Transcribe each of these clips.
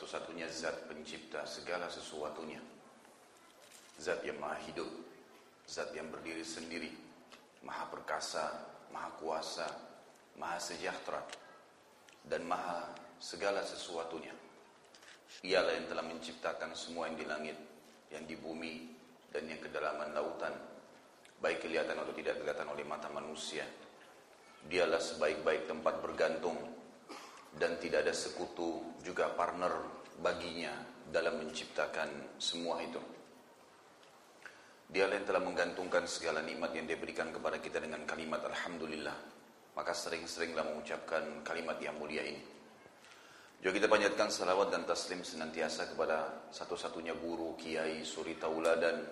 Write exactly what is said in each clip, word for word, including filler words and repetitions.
satu-satunya zat pencipta segala sesuatunya, zat yang maha hidup, zat yang berdiri sendiri, maha perkasa, maha kuasa, maha sejahtera, dan maha segala sesuatunya. Ialah yang telah menciptakan semua yang di langit, yang di bumi, dan yang kedalaman lautan, baik kelihatan atau tidak kelihatan oleh mata manusia. Dialah sebaik-baik tempat bergantung, dan tidak ada sekutu juga partner baginya dalam menciptakan semua itu. Dialah yang telah menggantungkan segala nikmat yang diberikan kepada kita dengan kalimat Alhamdulillah. Maka sering-seringlah mengucapkan kalimat yang mulia ini. Jom kita panjatkan salawat dan taslim senantiasa kepada satu-satunya guru Kiai Suri Tauladan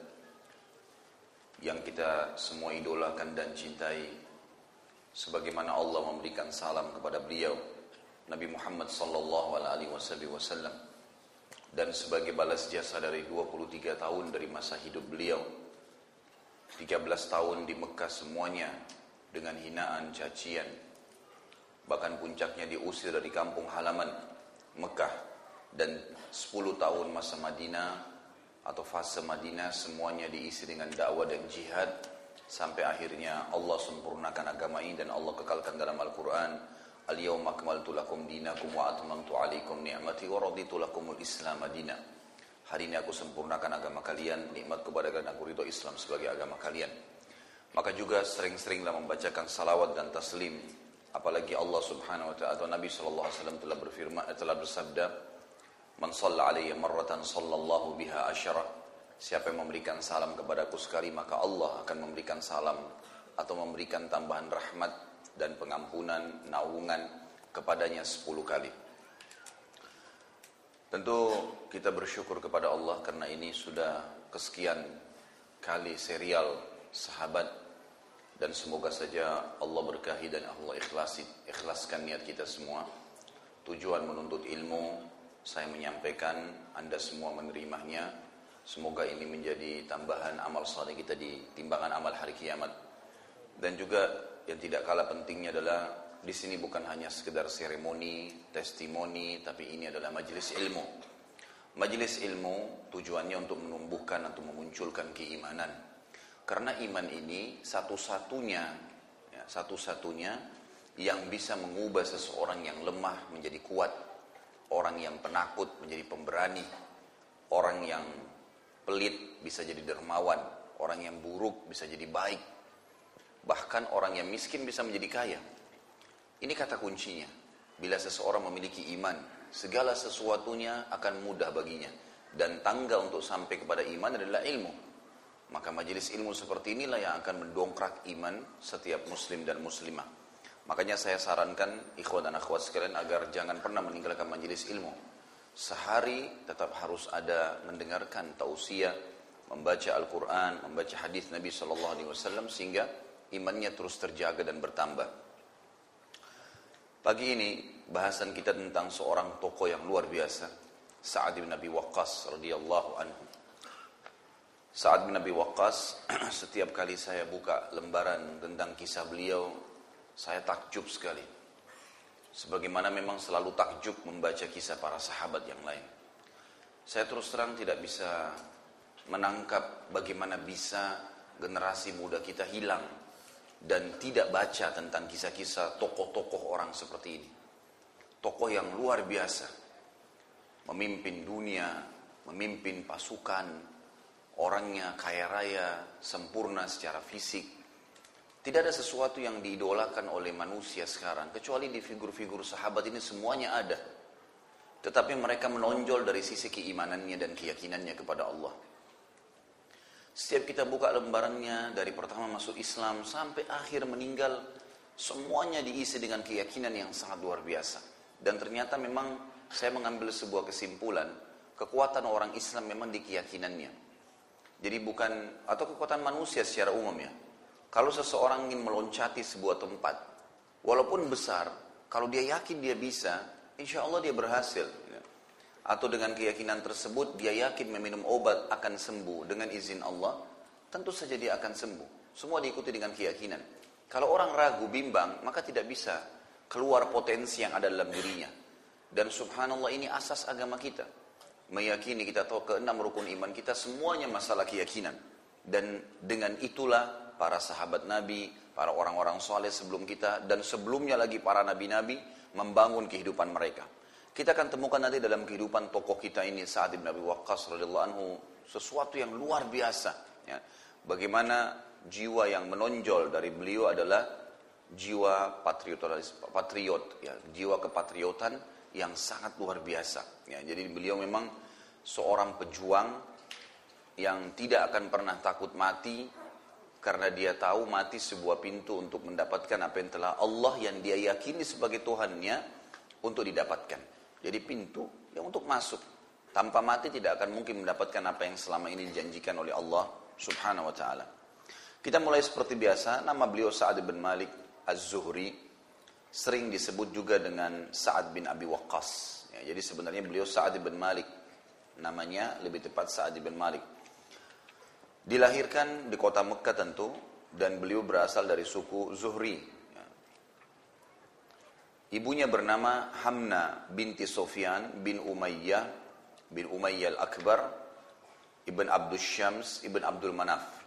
yang kita semua idolakan dan cintai, sebagaimana Allah memberikan salam kepada beliau Nabi Muhammad sallallahu alaihi wasallam, dan sebagai balas jasa dari dua puluh tiga tahun dari masa hidup beliau, tiga belas tahun di Mekah semuanya dengan hinaan, cacian, bahkan puncaknya diusir dari kampung halaman Mekah, dan sepuluh tahun masa Madinah atau fase Madinah semuanya diisi dengan dakwah dan jihad, sampai akhirnya Allah sempurnakan agama ini dan Allah kekalkan dalam Al-Quran, Al-yawma akmaltu lakum dinakum wa atmamtu alaikum ni'mati wa raditu lakumul Islam madina. Hari ini aku sempurnakan agama kalian, nikmat kepada kalian, aku ridho Islam sebagai agama kalian. Maka juga sering-seringlah membacakan salawat dan taslim, apalagi Allah Subhanahu wa ta'ala atau Nabi sallallahu alaihi wasallam telah berfirman, telah bersabda, "Man shalla alayya marratan sallallahu biha asyara." Siapa yang memberikan salam kepadaku sekali, maka Allah akan memberikan salam atau memberikan tambahan rahmat dan pengampunan, naungan kepadanya sepuluh kali. Tentu kita bersyukur kepada Allah karena ini sudah kesekian kali serial sahabat, dan semoga saja Allah berkahi dan Allah ikhlasi, ikhlaskan niat kita semua. Tujuan menuntut ilmu, saya menyampaikan, Anda semua menerimanya. Semoga ini menjadi tambahan amal saleh kita di timbangan amal hari kiamat. Dan juga yang tidak kalah pentingnya adalah di sini bukan hanya sekedar seremoni, testimoni, tapi ini adalah majelis ilmu. Majelis ilmu tujuannya untuk menumbuhkan atau memunculkan keimanan. Karena iman ini satu-satunya, ya, satu-satunya yang bisa mengubah seseorang yang lemah menjadi kuat, orang yang penakut menjadi pemberani, orang yang pelit bisa jadi dermawan, orang yang buruk bisa jadi baik. Bahkan orang yang miskin bisa menjadi kaya. Ini kata kuncinya. Bila seseorang memiliki iman, segala sesuatunya akan mudah baginya. Dan tangga untuk sampai kepada iman adalah ilmu. Maka majelis ilmu seperti inilah yang akan mendongkrak iman setiap muslim dan muslimah. Makanya saya sarankan ikhwan dan akhwat sekalian agar jangan pernah meninggalkan majelis ilmu. Sehari tetap harus ada mendengarkan tausiah, membaca Al-Quran, membaca hadis Nabi shallallahu alaihi wasallam, sehingga imannya terus terjaga dan bertambah. Pagi ini bahasan kita tentang seorang tokoh yang luar biasa, Sa'ad bin Abi Waqqas radhiyallahu anhu. Sa'ad bin Abi Waqqas, setiap kali saya buka lembaran tentang kisah beliau, saya takjub sekali. Sebagaimana memang selalu takjub membaca kisah para sahabat yang lain. Saya terus terang tidak bisa menangkap bagaimana bisa generasi muda kita hilang dan tidak baca tentang kisah-kisah tokoh-tokoh orang seperti ini. Tokoh yang luar biasa, memimpin dunia, memimpin pasukan, orangnya kaya raya, sempurna secara fisik. Tidak ada sesuatu yang diidolakan oleh manusia sekarang, kecuali di figur-figur sahabat ini semuanya ada. Tetapi mereka menonjol dari sisi keimanannya dan keyakinannya kepada Allah. Setiap kita buka lembarannya, dari pertama masuk Islam sampai akhir meninggal, semuanya diisi dengan keyakinan yang sangat luar biasa. Dan ternyata memang saya mengambil sebuah kesimpulan, kekuatan orang Islam memang di keyakinannya. Jadi bukan, atau kekuatan manusia secara umum ya. Kalau seseorang ingin meloncati sebuah tempat, walaupun besar, kalau dia yakin dia bisa, insya Allah dia berhasil. Atau dengan keyakinan tersebut dia yakin meminum obat akan sembuh dengan izin Allah, tentu saja dia akan sembuh. Semua diikuti dengan keyakinan. Kalau orang ragu, bimbang, maka tidak bisa keluar potensi yang ada dalam dirinya. Dan subhanallah, ini asas agama kita. Meyakini, kita tahu keenam rukun iman kita, semuanya masalah keyakinan. Dan dengan itulah para sahabat Nabi, para orang-orang soleh sebelum kita, dan sebelumnya lagi para nabi-nabi, membangun kehidupan mereka. Kita akan temukan nanti dalam kehidupan tokoh kita ini, Sa'ad bin Abi Waqqas radhiyallahu anhu, sesuatu yang luar biasa. Ya. Bagaimana jiwa yang menonjol dari beliau adalah jiwa patriot, ya, jiwa kepatriotan yang sangat luar biasa, ya. Jadi beliau memang seorang pejuang yang tidak akan pernah takut mati, karena dia tahu mati sebuah pintu untuk mendapatkan apa yang telah Allah yang dia yakini sebagai Tuhannya untuk didapatkan. Jadi pintu yang untuk masuk. Tanpa mati tidak akan mungkin mendapatkan apa yang selama ini dijanjikan oleh Allah subhanahu wa ta'ala. Kita mulai seperti biasa. Nama beliau Sa'ad bin Malik Az-Zuhri, sering disebut juga dengan Sa'ad bin Abi Waqqas, ya. Jadi sebenarnya beliau Sa'ad bin Malik namanya, lebih tepat Sa'ad bin Malik. Dilahirkan di kota Mekkah tentu, dan beliau berasal dari suku Zuhri, ya. Ibunya bernama Hamna binti Sufyan bin Umayyah bin Umayyah Al-Akbar ibn Abdus Syams ibn Abdul Manaf.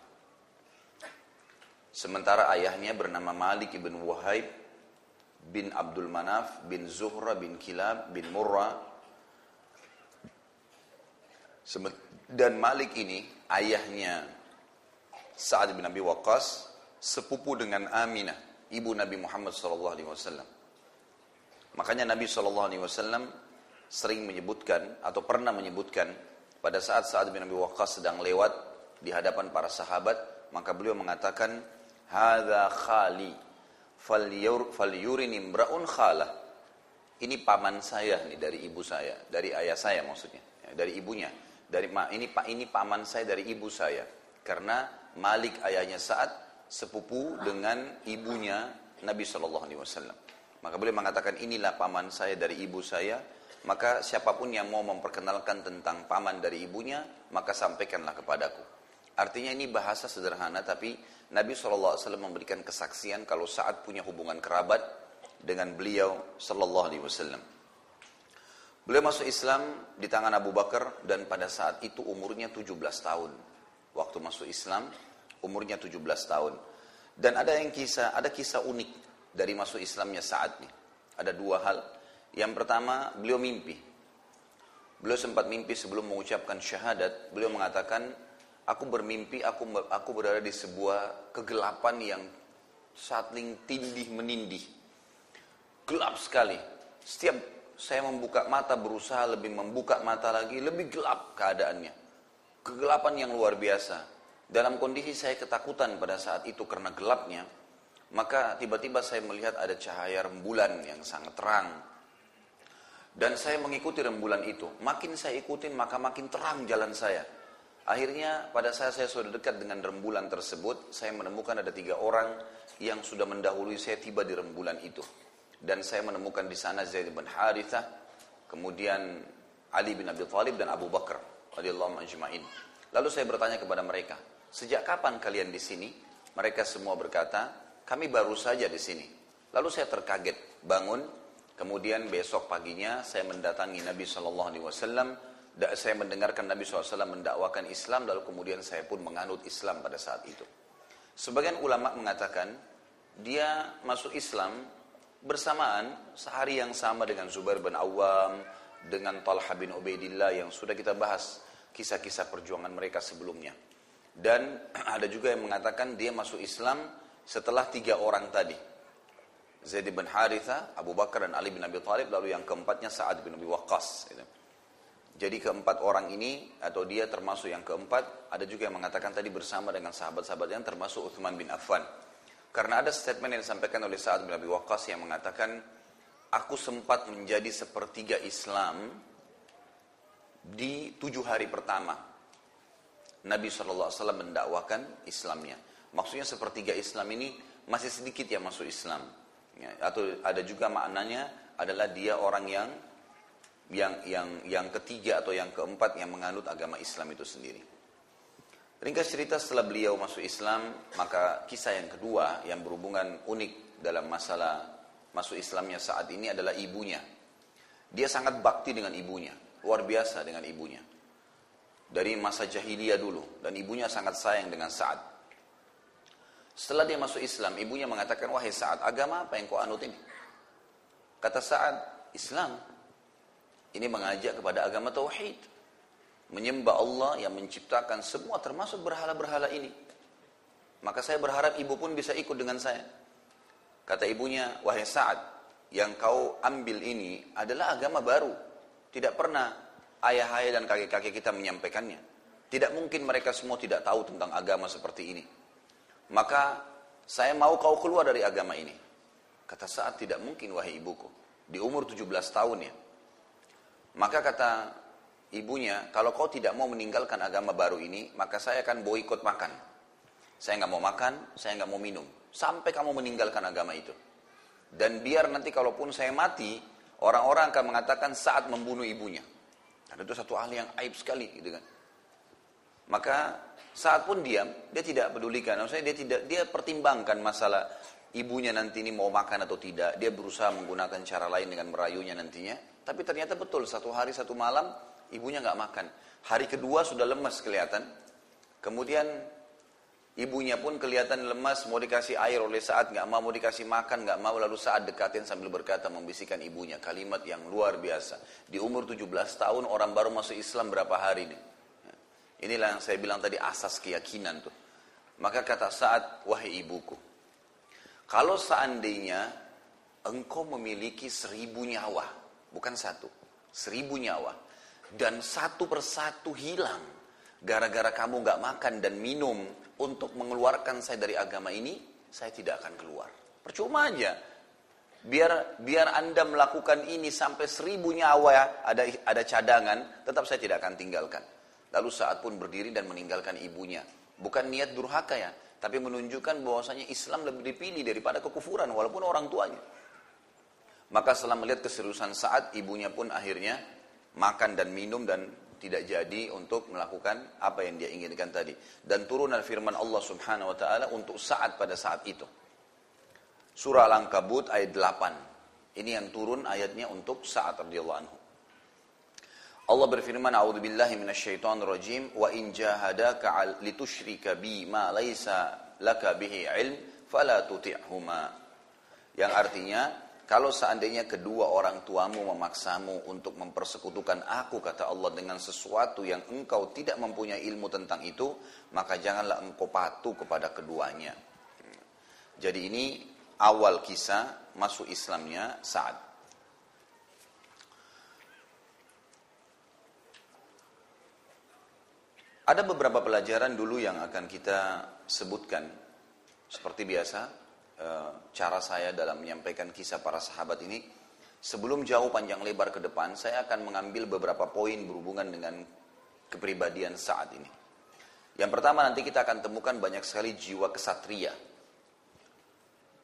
Sementara ayahnya bernama Malik ibn Wahib bin Abdul Manaf bin Zuhra bin Kilab bin Murrah. Dan Malik ini ayahnya Sa'ad bin Abi Waqqas sepupu dengan Aminah, ibu Nabi Muhammad shallallahu alaihi wasallam. Makanya Nabi shallallahu alaihi wasallam sering menyebutkan atau pernah menyebutkan, pada saat Sa'ad bin Abi Waqqas sedang lewat di hadapan para sahabat, maka beliau mengatakan, "Hadza khali falyurini imra'un khalah." Ini paman saya nih, dari ibu saya, dari ayah saya maksudnya, ya, dari ibunya, dari ma, ini pak ini paman saya dari ibu saya, karena Malik ayahnya Sa'ad sepupu dengan ibunya Nabi shallallahu alaihi wasallam. Maka beliau mengatakan, inilah paman saya dari ibu saya. Maka siapapun yang mau memperkenalkan tentang paman dari ibunya, maka sampaikanlah kepadaku. Artinya ini bahasa sederhana, tapi Nabi shallallahu alaihi wasallam memberikan kesaksian kalau Sa'ad punya hubungan kerabat dengan beliau shallallahu alaihi wasallam. Beliau masuk Islam di tangan Abu Bakar, dan pada saat itu umurnya tujuh belas tahun. Waktu masuk Islam, umurnya tujuh belas tahun. Dan ada yang kisah, ada kisah unik dari masuk Islamnya Sa'ad nih. Ada dua hal. Yang pertama, beliau mimpi. Beliau sempat mimpi sebelum mengucapkan syahadat, beliau mengatakan, Aku bermimpi, aku aku berada di sebuah kegelapan yang saling tindih menindih. Gelap sekali. Setiap saya membuka mata, berusaha lebih membuka mata lagi, lebih gelap keadaannya. Kegelapan yang luar biasa. Dalam kondisi saya ketakutan pada saat itu karena gelapnya, maka tiba-tiba saya melihat ada cahaya rembulan yang sangat terang. Dan saya mengikuti rembulan itu. Makin saya ikutin, maka makin terang jalan saya. Akhirnya pada saat saya sudah dekat dengan rembulan tersebut, saya menemukan ada tiga orang yang sudah mendahului saya tiba di rembulan itu. Dan saya menemukan di sana Zaid bin Harithah, kemudian Ali bin Abi Thalib, dan Abu Bakar radhiyallahu anhum ajma'in. Lalu saya bertanya kepada mereka, "Sejak kapan kalian di sini?" Mereka semua berkata, "Kami baru saja di sini." Lalu saya terkaget, bangun, kemudian besok paginya saya mendatangi Nabi sallallahu alaihi wasallam. Saya mendengarkan Nabi shallallahu alaihi wasallam mendakwakan Islam, lalu kemudian saya pun menganut Islam pada saat itu. Sebagian ulama mengatakan dia masuk Islam bersamaan sehari yang sama dengan Zubair bin Awam, dengan Talha bin Ubaidillah yang sudah kita bahas kisah-kisah perjuangan mereka sebelumnya. Dan ada juga yang mengatakan dia masuk Islam setelah tiga orang tadi, Zaid bin Harithah, Abu Bakar, dan Ali bin Abi Thalib, lalu yang keempatnya Sa'ad bin Abi Waqqas. Jadi keempat orang ini, atau dia termasuk yang keempat, ada juga yang mengatakan tadi bersama dengan sahabat-sahabat yang termasuk Uthman bin Affan. Karena ada statement yang disampaikan oleh Sa'ad bin Abi Waqqas yang mengatakan, aku sempat menjadi sepertiga Islam di tujuh hari pertama Nabi shallallahu alaihi wasallam mendakwakan Islamnya. Maksudnya sepertiga Islam ini masih sedikit yang masuk Islam. Ya, atau ada juga maknanya adalah dia orang yang yang yang yang ketiga atau yang keempat yang menganut agama Islam itu sendiri. Ringkas cerita, setelah beliau masuk Islam, maka kisah yang kedua yang berhubungan unik dalam masalah masuk Islamnya saat ini adalah ibunya. Dia sangat bakti dengan ibunya, luar biasa dengan ibunya. Dari masa jahiliyah dulu, dan ibunya sangat sayang dengan Sa'ad. Setelah dia masuk Islam, ibunya mengatakan, "Wahai Sa'ad, agama apa yang kau anut ini?" Kata Sa'ad, "Islam. Ini mengajak kepada agama tauhid, menyembah Allah yang menciptakan semua termasuk berhala-berhala ini. Maka saya berharap ibu pun bisa ikut dengan saya." Kata ibunya, "Wahai Sa'ad, yang kau ambil ini adalah agama baru. Tidak pernah ayah-ayah dan kakek-kakek kita menyampaikannya. Tidak mungkin mereka semua tidak tahu tentang agama seperti ini. Maka saya mau kau keluar dari agama ini." Kata Sa'ad, "Tidak mungkin wahai ibuku." Di umur tujuh belas tahun ya. Maka kata ibunya, "Kalau kau tidak mau meninggalkan agama baru ini, maka saya akan boikot makan. Saya nggak mau makan, saya nggak mau minum. Sampai kamu meninggalkan agama itu. Dan biar nanti kalaupun saya mati, orang-orang akan mengatakan Sa'ad membunuh ibunya." Dan itu satu hal yang aib sekali, gitu kan. Maka Sa'ad pun diam, dia tidak pedulikan. Maksudnya dia tidak, dia pertimbangkan masalah ibunya nanti ini mau makan atau tidak. Dia berusaha menggunakan cara lain dengan merayunya nantinya. Tapi ternyata betul, satu hari satu malam ibunya nggak makan. Hari kedua sudah lemas kelihatan. Kemudian ibunya pun kelihatan lemas, mau dikasih air oleh Sa'ad, gak mau, mau dikasih makan, gak mau. Lalu Sa'ad dekatin sambil berkata, membisikkan ibunya, kalimat yang luar biasa. Di umur tujuh belas tahun, orang baru masuk Islam berapa hari nih. Inilah yang saya bilang tadi, asas keyakinan tuh. Maka kata Sa'ad, "Wahai ibuku, kalau seandainya engkau memiliki seribu nyawa, bukan satu, seribu nyawa, dan satu persatu hilang, gara-gara kamu gak makan dan minum, untuk mengeluarkan saya dari agama ini, saya tidak akan keluar. Percuma aja. Biar biar Anda melakukan ini sampai seribu nyawa ada ada cadangan, tetap saya tidak akan tinggalkan." Lalu Sa'ad pun berdiri dan meninggalkan ibunya. Bukan niat durhaka ya, tapi menunjukkan bahwasanya Islam lebih dipilih daripada kekufuran walaupun orang tuanya. Maka setelah melihat keseriusan Sa'ad, ibunya pun akhirnya makan dan minum dan tidak jadi untuk melakukan apa yang dia inginkan tadi. Dan turunan firman Allah subhanahu wa ta'ala untuk Sa'ad pada saat itu. Surah Al-Ankabut ayat delapan. Ini yang turun ayatnya untuk Sa'ad radhiyallahu anhu. Allah berfirman, "A'udzubillahi minasyaitonirrajim wa in jahadaka litusyrika bi ma laisa laka bihi ilm fala tuti'huma." Yang artinya, kalau seandainya kedua orang tuamu memaksamu untuk mempersekutukan aku, kata Allah, dengan sesuatu yang engkau tidak mempunyai ilmu tentang itu, maka janganlah engkau patuh kepada keduanya. Jadi ini awal kisah masuk Islamnya Sa'ad. Ada beberapa pelajaran dulu yang akan kita sebutkan. Seperti biasa, cara saya dalam menyampaikan kisah para sahabat ini, sebelum jauh panjang lebar ke depan, saya akan mengambil beberapa poin berhubungan dengan kepribadian Sa'ad ini. Yang pertama, nanti kita akan temukan banyak sekali jiwa kesatria,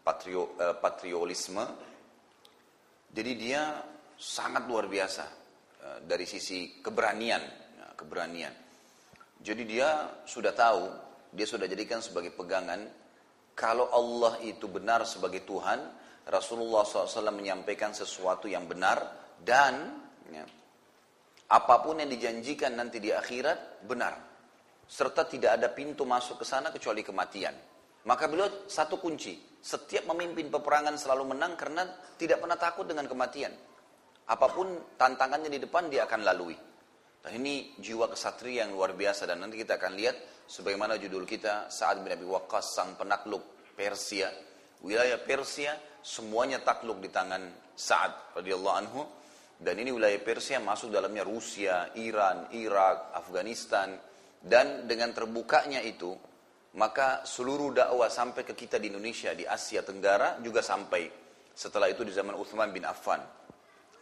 Patrio, eh, patriotisme. Jadi dia sangat luar biasa eh, dari sisi keberanian, nah, keberanian. Jadi dia sudah tahu, dia sudah jadikan sebagai pegangan. Kalau Allah itu benar sebagai Tuhan, Rasulullah shallallahu alaihi wasallam menyampaikan sesuatu yang benar, dan ya, apapun yang dijanjikan nanti di akhirat benar, serta tidak ada pintu masuk ke sana kecuali kematian. Maka beliau satu kunci, setiap memimpin peperangan selalu menang karena tidak pernah takut dengan kematian. Apapun tantangannya di depan dia akan lalui. Dan ini jiwa kesatria yang luar biasa, dan nanti kita akan lihat sebagaimana judul kita, Sa'ad bin Abi Waqqas, sang penakluk Persia. Wilayah Persia semuanya takluk di tangan Sa'ad radhiyallahu anhu. Dan ini wilayah Persia masuk dalamnya Rusia, Iran, Irak, Afghanistan. Dan dengan terbukanya itu, maka seluruh dakwah sampai ke kita di Indonesia, di Asia Tenggara juga sampai. Setelah itu di zaman Utsman bin Affan.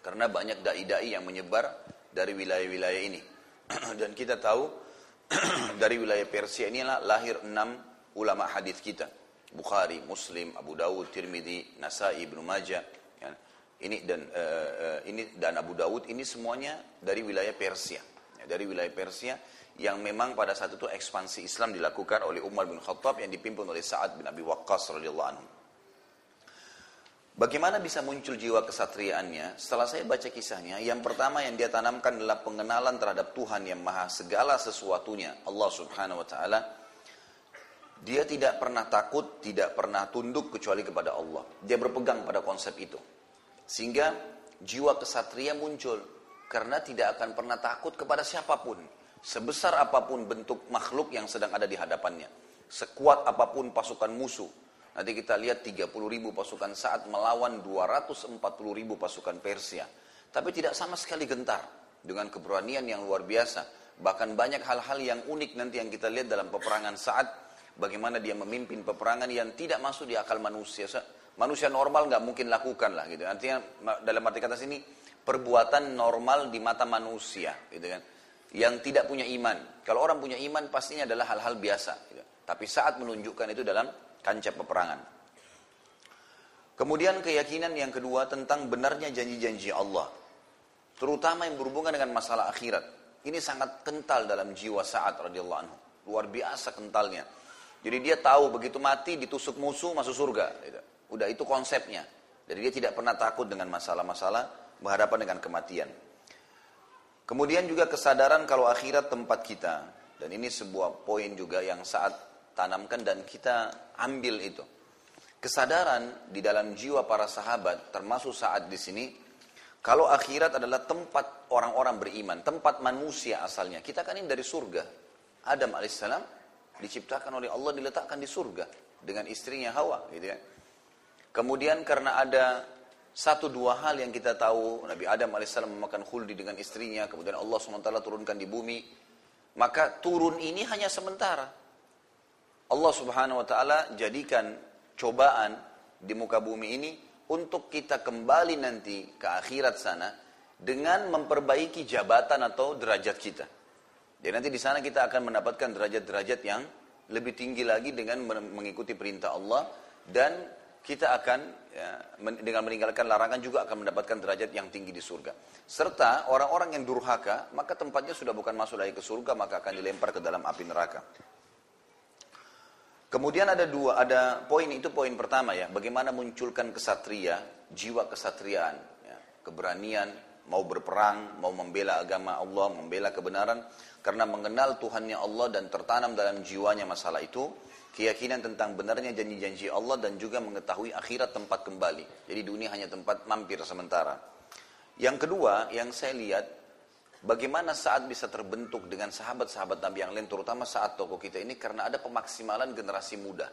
Karena banyak dai-dai yang menyebar dari wilayah-wilayah ini. Dan kita tahu dari wilayah Persia inilah lahir enam ulama hadis kita, Bukhari, Muslim, Abu Dawud, Tirmidzi, Nasai, Ibnu Majah, ya. Ini dan uh, uh, ini dan Abu Dawud ini semuanya dari wilayah Persia, ya, dari wilayah Persia yang memang pada saat itu ekspansi Islam dilakukan oleh Umar bin Khattab yang dipimpin oleh Sa'ad bin Abi Waqqas radhiyallahu anhu. Bagaimana bisa muncul jiwa kesatriaannya? Setelah saya baca kisahnya, yang pertama yang dia tanamkan adalah pengenalan terhadap Tuhan yang maha segala sesuatunya, Allah subhanahu wa ta'ala. Dia tidak pernah takut, tidak pernah tunduk kecuali kepada Allah. Dia berpegang pada konsep itu. Sehingga jiwa kesatria muncul, karena tidak akan pernah takut kepada siapapun. Sebesar apapun bentuk makhluk yang sedang ada di hadapannya. Sekuat apapun pasukan musuh. Nanti kita lihat tiga puluh ribu pasukan Sa'ad melawan dua ratus empat puluh ribu pasukan Persia. Tapi tidak sama sekali gentar dengan keberanian yang luar biasa. Bahkan banyak hal-hal yang unik nanti yang kita lihat dalam peperangan Sa'ad. Bagaimana dia memimpin peperangan yang tidak masuk di akal manusia. Manusia normal nggak mungkin lakukan lah gitu. Artinya dalam arti kata sini perbuatan normal di mata manusia gitu kan. Yang tidak punya iman. Kalau orang punya iman pastinya adalah hal-hal biasa. Gitu. Tapi Sa'ad menunjukkan itu dalam kancah peperangan. Kemudian keyakinan yang kedua tentang benarnya janji-janji Allah, terutama yang berhubungan dengan masalah akhirat. Ini sangat kental dalam jiwa Sa'ad radhiyallahu anhu, luar biasa kentalnya. Jadi dia tahu begitu mati ditusuk musuh masuk surga. Udah itu konsepnya. Jadi dia tidak pernah takut dengan masalah-masalah berhadapan dengan kematian. Kemudian juga kesadaran kalau akhirat tempat kita, dan ini sebuah poin juga yang Sa'ad tanamkan dan kita ambil itu. Kesadaran di dalam jiwa para sahabat, termasuk Sa'ad di sini, kalau akhirat adalah tempat orang-orang beriman, tempat manusia asalnya. Kita kan ini dari surga. Adam alaihissalam diciptakan oleh Allah, diletakkan di surga dengan istrinya Hawa, gitu kan. Kemudian karena ada satu dua hal yang kita tahu, Nabi Adam alaihissalam memakan khuldi dengan istrinya, kemudian Allah subhanahu wa taala turunkan di bumi, maka turun ini hanya sementara. Allah subhanahu wa ta'ala jadikan cobaan di muka bumi ini untuk kita kembali nanti ke akhirat sana dengan memperbaiki jabatan atau derajat kita. Jadi nanti di sana kita akan mendapatkan derajat-derajat yang lebih tinggi lagi dengan mengikuti perintah Allah, dan kita akan ya, dengan meninggalkan larangan juga akan mendapatkan derajat yang tinggi di surga. Serta orang-orang yang durhaka maka tempatnya sudah bukan masuk lagi ke surga, maka akan dilempar ke dalam api neraka. Kemudian ada dua, ada poin, itu poin pertama ya, bagaimana munculkan kesatria, jiwa kesatriaan, ya, keberanian, mau berperang, mau membela agama Allah, membela kebenaran, karena mengenal Tuhannya Allah dan tertanam dalam jiwanya masalah itu, keyakinan tentang benarnya janji-janji Allah dan juga mengetahui akhirat tempat kembali, jadi dunia hanya tempat mampir sementara. Yang kedua, yang saya lihat, bagaimana Sa'ad bisa terbentuk dengan sahabat-sahabat Nabi yang lain, terutama Sa'ad tokoh kita ini, karena ada pemaksimalan generasi muda.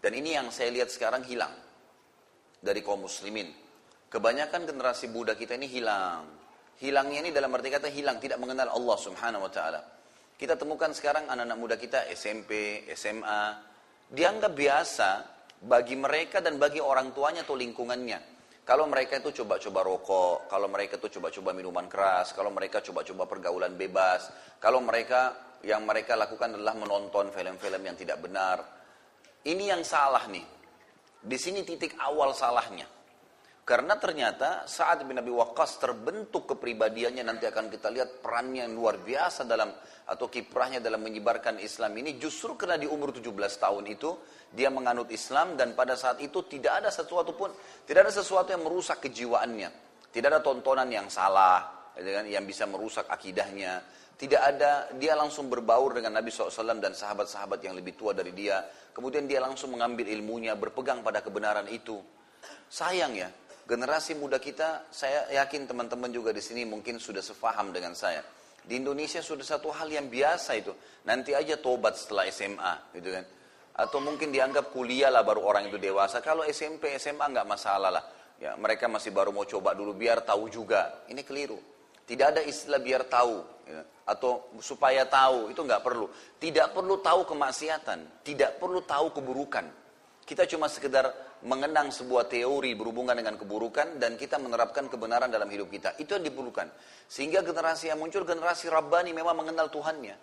Dan ini yang saya lihat sekarang hilang dari kaum muslimin. Kebanyakan generasi muda kita ini hilang. Hilangnya ini dalam arti kata hilang, tidak mengenal Allah subhanahu wa ta'ala. Kita temukan sekarang anak-anak muda kita S M P, S M A, dianggap biasa bagi mereka dan bagi orang tuanya atau lingkungannya. Kalau mereka itu coba-coba rokok, kalau mereka itu coba-coba minuman keras, kalau mereka coba-coba pergaulan bebas, kalau mereka yang mereka lakukan adalah menonton film-film yang tidak benar. Ini yang salah nih. Di sini titik awal salahnya. Karena ternyata Sa'ad bin Abi Waqqas terbentuk kepribadiannya, nanti akan kita lihat perannya yang luar biasa dalam atau kiprahnya dalam menyebarkan Islam ini, justru karena di umur tujuh belas tahun itu dia menganut Islam, dan pada saat itu tidak ada sesuatu pun, tidak ada sesuatu yang merusak kejiwaannya. Tidak ada tontonan yang salah, yang bisa merusak akidahnya. Tidak ada, dia langsung berbaur dengan Nabi shallallahu alaihi wasallam dan sahabat-sahabat yang lebih tua dari dia. Kemudian dia langsung mengambil ilmunya, berpegang pada kebenaran itu. Sayang ya, generasi muda kita, saya yakin teman-teman juga di sini mungkin sudah sefaham dengan saya. Di Indonesia sudah satu hal yang biasa itu. Nanti aja tobat setelah S M A, gitu kan. Atau mungkin dianggap kuliah lah baru orang itu dewasa. Kalau S M P, S M A nggak masalah lah. Ya, mereka masih baru mau coba dulu biar tahu juga. Ini keliru. Tidak ada istilah biar tahu. Ya. Atau supaya tahu, itu nggak perlu. Tidak perlu tahu kemaksiatan. Tidak perlu tahu keburukan. Kita cuma sekedar mengenang sebuah teori berhubungan dengan keburukan dan kita menerapkan kebenaran dalam hidup kita. Itu yang diperlukan. Sehingga generasi yang muncul, generasi Rabbani memang mengenal Tuhannya.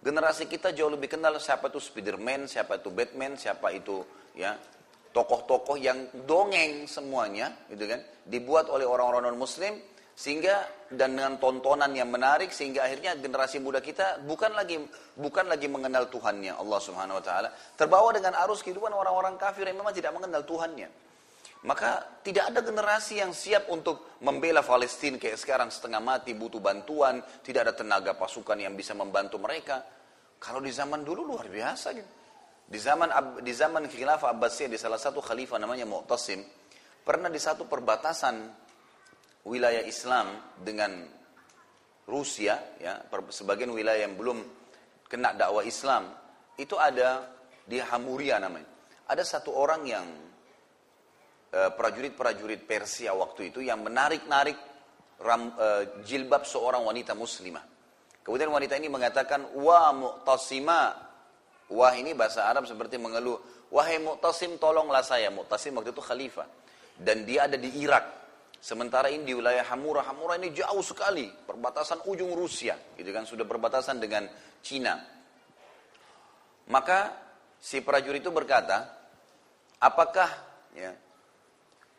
Generasi kita jauh lebih kenal siapa itu Spiderman, siapa itu Batman, siapa itu ya tokoh-tokoh yang dongeng semuanya, gitu kan? Dibuat oleh orang-orang non-Muslim, sehingga dan dengan tontonan yang menarik, sehingga akhirnya generasi muda kita bukan lagi bukan lagi mengenal Tuhannya Allah Subhanahu Wa Taala, terbawa dengan arus kehidupan orang-orang kafir yang memang tidak mengenal Tuhannya. Maka tidak ada generasi yang siap untuk membela Palestina kayak sekarang setengah mati, butuh bantuan, tidak ada tenaga pasukan yang bisa membantu mereka. Kalau di zaman dulu luar biasa gitu. Di zaman di zaman Khilafah Abbasiyah, di salah satu khalifah namanya Mu'tasim, pernah di satu perbatasan wilayah Islam dengan Rusia, ya, sebagian wilayah yang belum kena dakwah Islam, itu ada di Hamuria namanya. Ada satu orang yang prajurit-prajurit Persia waktu itu yang menarik-narik ram, uh, jilbab seorang wanita muslimah. Kemudian wanita ini mengatakan, "Wa Mu'tasima." Wah ini bahasa Arab seperti mengeluh. "Wahai Mu'tasim, tolonglah saya." Mu'tasim waktu itu khalifah. Dan dia ada di Irak. Sementara ini di wilayah Hamura. Hamura ini jauh sekali, perbatasan ujung Rusia. Gitu kan, sudah perbatasan dengan Cina. Maka si prajurit itu berkata, "Apakah ya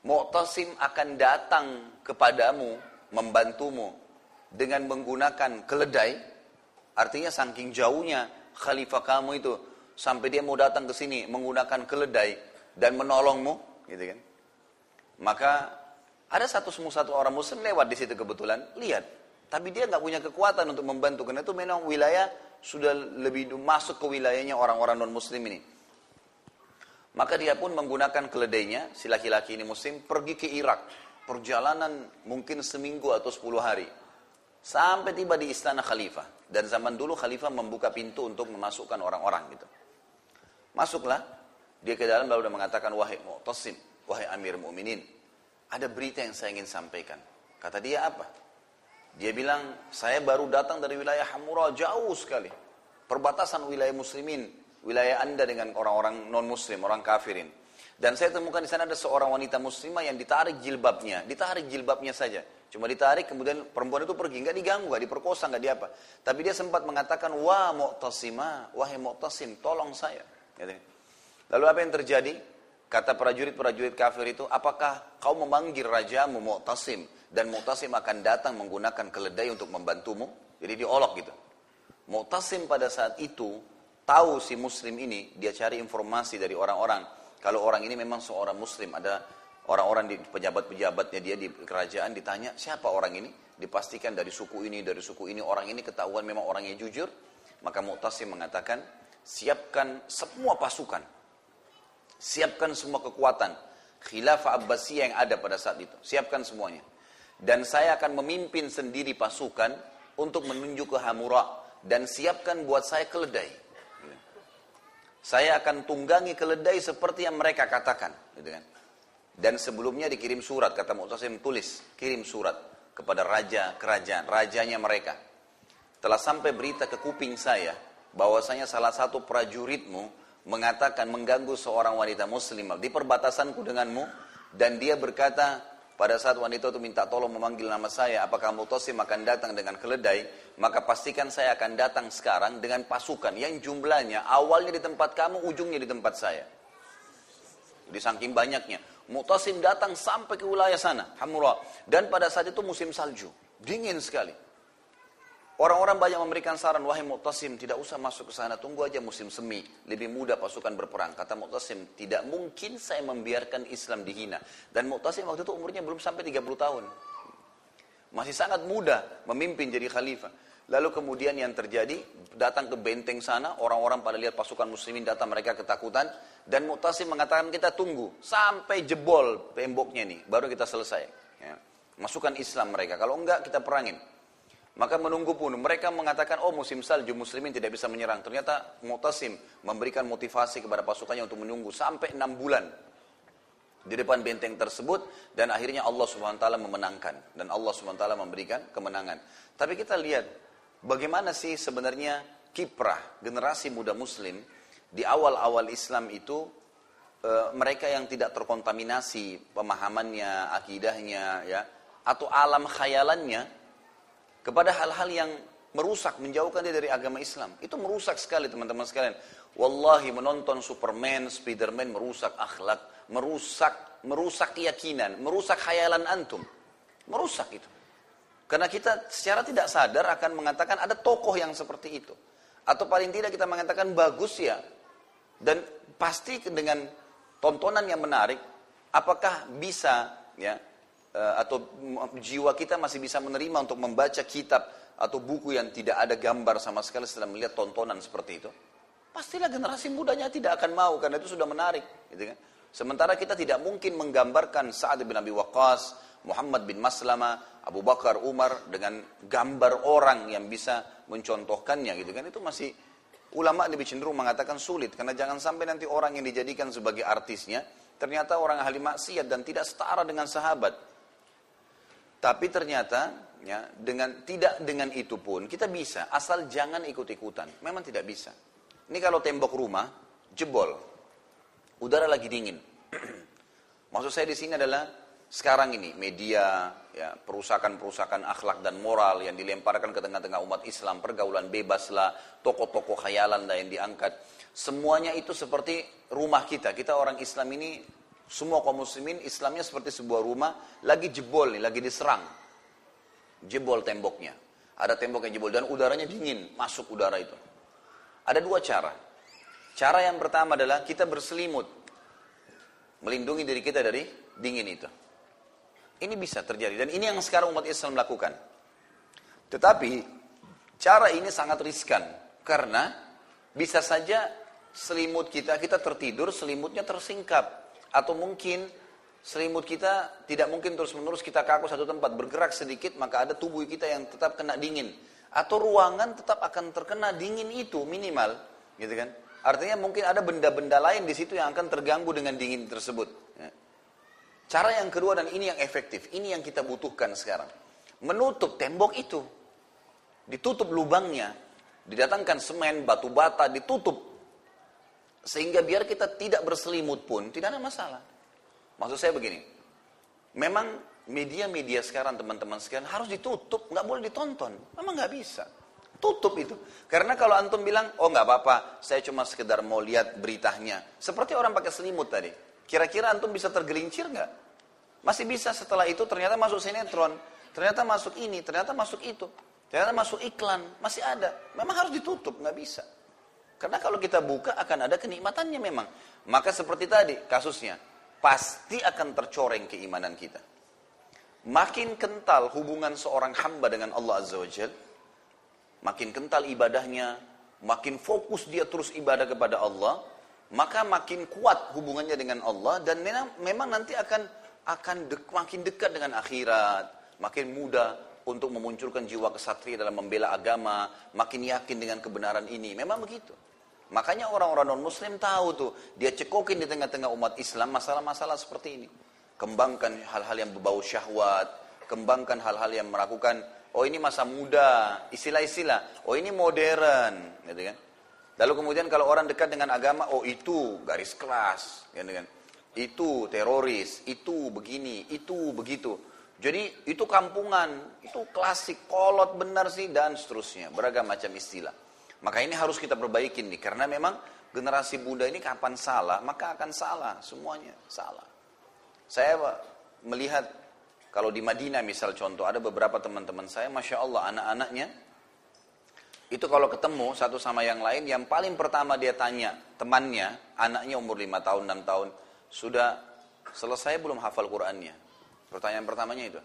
Mu'tasim akan datang kepadamu, membantumu dengan menggunakan keledai?" Artinya saking jauhnya khalifah kamu itu, sampai dia mau datang ke sini menggunakan keledai dan menolongmu, gitu kan? Maka ada satu semua satu orang muslim lewat di situ kebetulan, lihat, tapi dia nggak punya kekuatan untuk membantu karena itu memang wilayah sudah lebih masuk ke wilayahnya orang-orang non muslim ini. Maka dia pun menggunakan keledainya, si laki-laki ini muslim, pergi ke Irak. Perjalanan mungkin seminggu atau sepuluh hari. Sampai tiba di istana khalifah. Dan zaman dulu khalifah membuka pintu untuk memasukkan orang-orang gitu. Masuklah, dia ke dalam lalu dia mengatakan, "Wahai Mu'tasim, wahai Amir Mu'minin, ada berita yang saya ingin sampaikan." Kata dia, "Apa?" Dia bilang, "Saya baru datang dari wilayah Hamura, jauh sekali. Perbatasan wilayah muslimin. Wilayah anda dengan orang-orang non-muslim, orang kafirin. Dan saya temukan di sana ada seorang wanita muslimah yang ditarik jilbabnya. Ditarik jilbabnya saja. Cuma ditarik, kemudian perempuan itu pergi. Nggak diganggu, nggak diperkosa, nggak diapa. Tapi dia sempat mengatakan, "Wah Mu'tasimah, wahai Mu'tasim, tolong saya." Lalu apa yang terjadi? Kata prajurit-prajurit kafir itu, "Apakah kau memanggil rajamu Mu'tasim? Dan Mu'tasim akan datang menggunakan keledai untuk membantumu?" Jadi diolok gitu. Mu'tasim pada saat itu tahu si muslim ini, dia cari informasi dari orang-orang. Kalau orang ini memang seorang muslim, ada orang-orang di pejabat-pejabatnya dia di kerajaan ditanya, "Siapa orang ini?" Dipastikan dari suku ini, dari suku ini, orang ini ketahuan memang orang yang jujur. Maka Mu'tasim mengatakan, "Siapkan semua pasukan. Siapkan semua kekuatan. Khilafah Abbasiyah yang ada pada saat itu. Siapkan semuanya. Dan saya akan memimpin sendiri pasukan untuk menuju ke Hamura. Dan siapkan buat saya keledai. Saya akan tunggangi keledai seperti yang mereka katakan." Gitu kan? Dan sebelumnya dikirim surat, kata Mu'tasim tulis, kirim surat kepada raja kerajaan, rajanya mereka. "Telah sampai berita ke kuping saya, bahwasanya salah satu prajuritmu mengatakan mengganggu seorang wanita muslimah di perbatasanku denganmu, dan dia berkata, pada saat wanita itu minta tolong memanggil nama saya, apakah Mu'tasim akan datang dengan keledai? Maka pastikan saya akan datang sekarang dengan pasukan yang jumlahnya awalnya di tempat kamu, ujungnya di tempat saya." Jadi saking banyaknya. Mu'tasim datang sampai ke wilayah sana, Hamura. Dan pada saat itu musim salju. Dingin sekali. Orang-orang banyak memberikan saran, "Wahai Mu'tasim, tidak usah masuk ke sana. Tunggu aja musim semi. Lebih mudah pasukan berperang." Kata Mu'tasim, "Tidak mungkin saya membiarkan Islam dihina." Dan Mu'tasim waktu itu umurnya belum sampai tiga puluh tahun. Masih sangat muda memimpin jadi khalifah. Lalu kemudian yang terjadi, datang ke benteng sana. Orang-orang pada lihat pasukan muslimin datang, mereka ketakutan. Dan Mu'tasim mengatakan, "Kita tunggu sampai jebol temboknya ini. Baru kita selesai. Ya. Masukkan Islam mereka. Kalau enggak, kita perangin." Maka menunggu pun, mereka mengatakan, "Oh musim salju, muslimin tidak bisa menyerang." Ternyata Mu'tasim memberikan motivasi kepada pasukannya untuk menunggu sampai enam bulan di depan benteng tersebut. Dan akhirnya Allah subhanahu wa taala memenangkan. Dan Allah subhanahu wa taala memberikan kemenangan. Tapi kita lihat, bagaimana sih sebenarnya kiprah generasi muda muslim di awal-awal Islam itu, e, mereka yang tidak terkontaminasi pemahamannya, akidahnya, ya, atau alam khayalannya, kepada hal-hal yang merusak, menjauhkan dia dari agama Islam. Itu merusak sekali teman-teman sekalian. Wallahi menonton Superman, Spiderman merusak akhlak, merusak merusak keyakinan, merusak khayalan antum. Merusak itu. Karena kita secara tidak sadar akan mengatakan ada tokoh yang seperti itu. Atau paling tidak kita mengatakan bagus ya. Dan pasti dengan tontonan yang menarik, Apakah bisa ya atau jiwa kita masih bisa menerima untuk membaca kitab atau buku yang tidak ada gambar sama sekali setelah melihat tontonan seperti itu? Pastilah generasi mudanya tidak akan mau karena itu sudah menarik, gitu kan? Sementara kita tidak mungkin menggambarkan Sa'ad bin Abi Waqqas, Muhammad bin Maslama, Abu Bakar, Umar dengan gambar orang yang bisa mencontohkannya, gitu kan? Itu masih ulama lebih cenderung mengatakan sulit karena jangan sampai nanti orang yang dijadikan sebagai artisnya ternyata orang ahli maksiat dan tidak setara dengan sahabat. Tapi ternyata ya, dengan tidak dengan itu pun kita bisa, asal jangan ikut-ikutan. Memang tidak bisa. Ini kalau tembok rumah jebol, udara lagi dingin. Maksud saya di sini adalah sekarang ini media, ya, perusakan-perusakan akhlak dan moral yang dilemparkan ke tengah-tengah umat Islam, pergaulan bebas lah, tokoh-tokoh khayalan lah yang diangkat. Semuanya itu seperti rumah kita. Kita orang Islam ini, semua kaum muslimin Islamnya seperti sebuah rumah, lagi jebol nih, lagi diserang. Jebol temboknya. Ada tembok yang jebol dan udaranya dingin, masuk udara itu. Ada dua cara. Cara yang pertama adalah kita berselimut, melindungi diri kita dari dingin itu. Ini bisa terjadi dan ini yang sekarang umat Islam lakukan. Tetapi cara ini sangat riskan karena bisa saja selimut kita, kita tertidur, selimutnya tersingkap. Atau mungkin selimut kita tidak mungkin terus-menerus kita kaku satu tempat. Bergerak sedikit, maka ada tubuh kita yang tetap kena dingin. Atau ruangan tetap akan terkena dingin itu minimal. Gitu kan? Artinya mungkin ada benda-benda lain di situ yang akan terganggu dengan dingin tersebut. Cara yang kedua dan ini yang efektif. Ini yang kita butuhkan sekarang. Menutup tembok itu. Ditutup lubangnya. Didatangkan semen, batu bata, ditutup. Sehingga biar kita tidak berselimut pun tidak ada masalah. Maksud saya begini, memang media-media sekarang teman-teman sekalian harus ditutup, nggak boleh ditonton, memang nggak bisa. Tutup itu, karena kalau antum bilang, oh nggak apa-apa, saya cuma sekedar mau lihat beritanya. Seperti orang pakai selimut tadi, kira-kira antum bisa tergelincir nggak? Masih bisa setelah itu ternyata masuk sinetron, ternyata masuk ini, ternyata masuk itu, ternyata masuk iklan, masih ada. Memang harus ditutup, nggak bisa. Karena kalau kita buka akan ada kenikmatannya memang. Maka seperti tadi kasusnya, pasti akan tercoreng keimanan kita. Makin kental hubungan seorang hamba dengan Allah Azza wa Jalla, makin kental ibadahnya, makin fokus dia terus ibadah kepada Allah, maka makin kuat hubungannya dengan Allah dan memang, memang nanti akan akan dek, makin dekat dengan akhirat, makin mudah untuk memunculkan jiwa kesatria dalam membela agama, makin yakin dengan kebenaran ini. Memang begitu. Makanya orang-orang non-muslim tahu tuh, dia cekokin di tengah-tengah umat Islam masalah-masalah seperti ini. Kembangkan hal-hal yang berbau syahwat, kembangkan hal-hal yang meragukan, oh ini masa muda, istilah-istilah, oh ini modern, gitu kan. Lalu kemudian kalau orang dekat dengan agama, oh itu garis kelas, gitu kan. Itu teroris, itu begini, itu begitu. Jadi itu kampungan, itu klasik, kolot benar sih, dan seterusnya, beragam macam istilah. Maka ini harus kita perbaikin nih, karena memang generasi muda ini kapan salah, maka akan salah, semuanya salah. Saya melihat, kalau di Madinah misal contoh, ada beberapa teman-teman saya, Masya Allah anak-anaknya, itu kalau ketemu satu sama yang lain, yang paling pertama dia tanya, temannya, anaknya umur lima tahun, enam tahun, sudah selesai belum hafal Qur'annya? Pertanyaan pertamanya itu,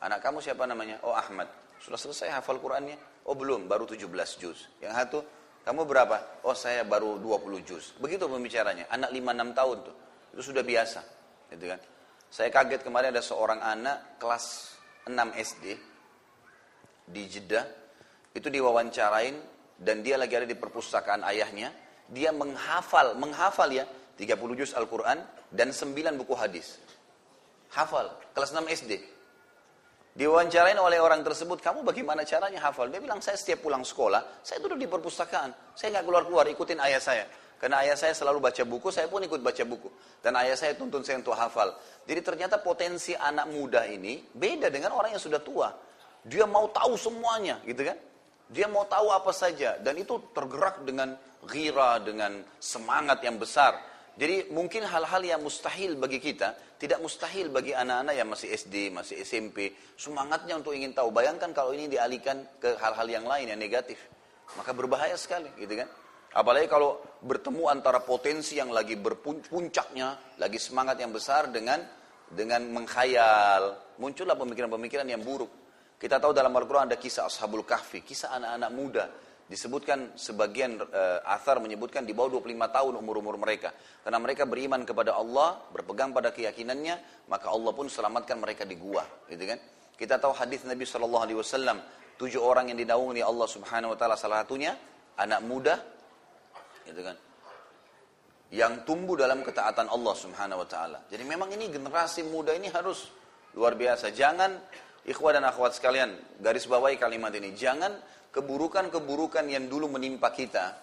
anak kamu siapa namanya? Oh Ahmad. Sudah selesai hafal Qur'annya? Oh belum, baru tujuh belas juz. Yang satu, kamu berapa? Oh saya baru dua puluh juz. Begitu pembicaranya, anak lima enam tahun tuh. Itu sudah biasa, gitu kan. Saya kaget kemarin ada seorang anak kelas enam S D di Jeddah. Itu diwawancarain dan dia lagi ada di perpustakaan ayahnya. Dia menghafal, menghafal ya tiga puluh juz Al-Qur'an dan sembilan buku hadis. Hafal, kelas enam S D. Diwawancarain oleh orang tersebut, kamu bagaimana caranya hafal? Dia bilang, saya setiap pulang sekolah, saya duduk di perpustakaan. Saya nggak keluar-keluar, ikutin ayah saya. Karena ayah saya selalu baca buku, saya pun ikut baca buku. Dan ayah saya tuntun saya untuk hafal. Jadi ternyata potensi anak muda ini beda dengan orang yang sudah tua. Dia mau tahu semuanya, gitu kan? Dia mau tahu apa saja. Dan itu tergerak dengan ghirah, dengan semangat yang besar. Jadi mungkin hal-hal yang mustahil bagi kita, tidak mustahil bagi anak-anak yang masih S D, masih S M P. Semangatnya untuk ingin tahu. Bayangkan kalau ini dialihkan ke hal-hal yang lain yang negatif. Maka berbahaya sekali, gitu kan. Apalagi kalau bertemu antara potensi yang lagi berpuncaknya, lagi semangat yang besar dengan dengan mengkhayal, muncullah pemikiran-pemikiran yang buruk. Kita tahu dalam Al-Quran ada kisah Ashabul Kahfi, kisah anak-anak muda. Disebutkan sebagian uh, athar menyebutkan di bawah dua puluh lima tahun umur-umur mereka. Karena mereka beriman kepada Allah, berpegang pada keyakinannya, maka Allah pun selamatkan mereka di gua, gitu kan? Kita tahu hadis Nabi sallallahu alaihi wasallam, tujuh orang yang dinaungi Allah Subhanahu wa taala, salah satunya anak muda, gitu kan? Yang tumbuh dalam ketaatan Allah Subhanahu wa taala. Jadi memang ini generasi muda ini harus luar biasa. Jangan, ikhwah dan akhwat sekalian, garis bawahi kalimat ini. Jangan keburukan-keburukan yang dulu menimpa kita,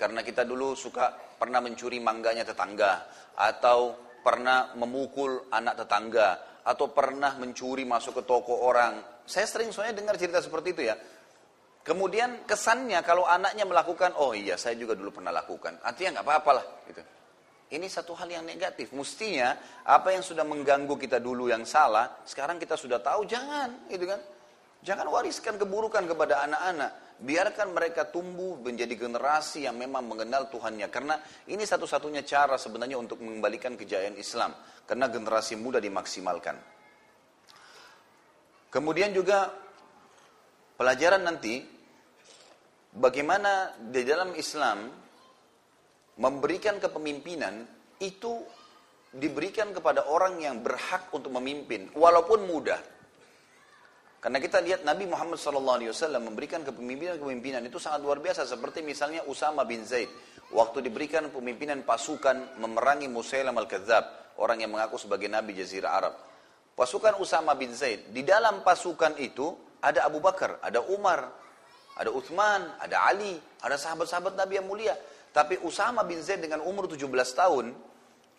karena kita dulu suka pernah mencuri mangganya tetangga, atau pernah memukul anak tetangga, atau pernah mencuri masuk ke toko orang. Saya sering soalnya dengar cerita seperti itu ya. Kemudian kesannya kalau anaknya melakukan, oh iya saya juga dulu pernah lakukan, artinya gak apa-apalah gitu. Ini satu hal yang negatif. Mestinya apa yang sudah mengganggu kita dulu yang salah, sekarang kita sudah tahu jangan, gitu kan. Jangan wariskan keburukan kepada anak-anak. Biarkan mereka tumbuh menjadi generasi yang memang mengenal Tuhannya. Karena ini satu-satunya cara sebenarnya untuk mengembalikan kejayaan Islam. Karena generasi muda dimaksimalkan. Kemudian juga pelajaran nanti, bagaimana di dalam Islam memberikan kepemimpinan itu diberikan kepada orang yang berhak untuk memimpin, walaupun muda. Karena kita lihat Nabi Muhammad shallallahu alaihi wasallam memberikan kepemimpinan-kepemimpinan itu sangat luar biasa. Seperti misalnya Usama bin Zaid. Waktu diberikan pemimpinan pasukan memerangi Musailam al-Kadzab. Orang yang mengaku sebagai Nabi Jazirah Arab. Pasukan Usama bin Zaid. Di dalam pasukan itu ada Abu Bakar, ada Umar, ada Uthman, ada Ali, ada sahabat-sahabat Nabi yang mulia. Tapi Usama bin Zaid dengan umur tujuh belas tahun,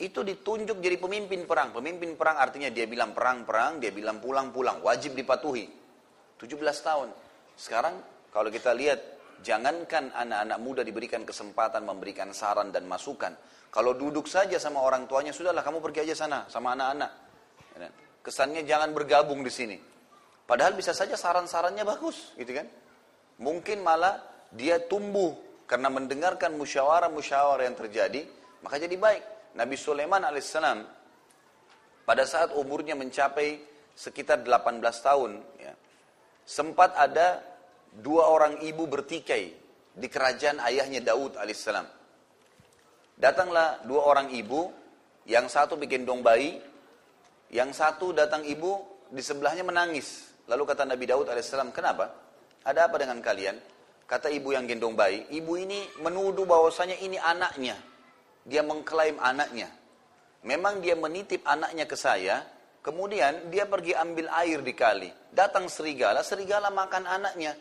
itu ditunjuk jadi pemimpin perang. Pemimpin perang artinya dia bilang perang-perang, dia bilang pulang-pulang. Wajib dipatuhi. tujuh belas tahun. Sekarang kalau kita lihat, jangankan anak-anak muda diberikan kesempatan memberikan saran dan masukan. Kalau duduk saja sama orang tuanya, sudahlah kamu pergi aja sana sama anak-anak. Kesannya jangan bergabung di sini. Padahal bisa saja saran-sarannya bagus, gitu kan? Mungkin malah dia tumbuh karena mendengarkan musyawarah-musyawarah yang terjadi, maka jadi baik. Nabi Sulaiman alaihissalam pada saat umurnya mencapai sekitar delapan belas tahun, ya, sempat ada dua orang ibu bertikai di kerajaan ayahnya Daud alaihissalam. Datanglah dua orang ibu, yang satu digendong bayi, yang satu datang ibu di sebelahnya menangis. Lalu kata Nabi Daud alaihissalam, kenapa? Ada apa dengan kalian? Kata ibu yang gendong bayi, ibu ini menuduh bahwasanya ini anaknya. Dia mengklaim anaknya. Memang dia menitip anaknya ke saya. Kemudian dia pergi ambil air di kali. Datang serigala, serigala makan anaknya.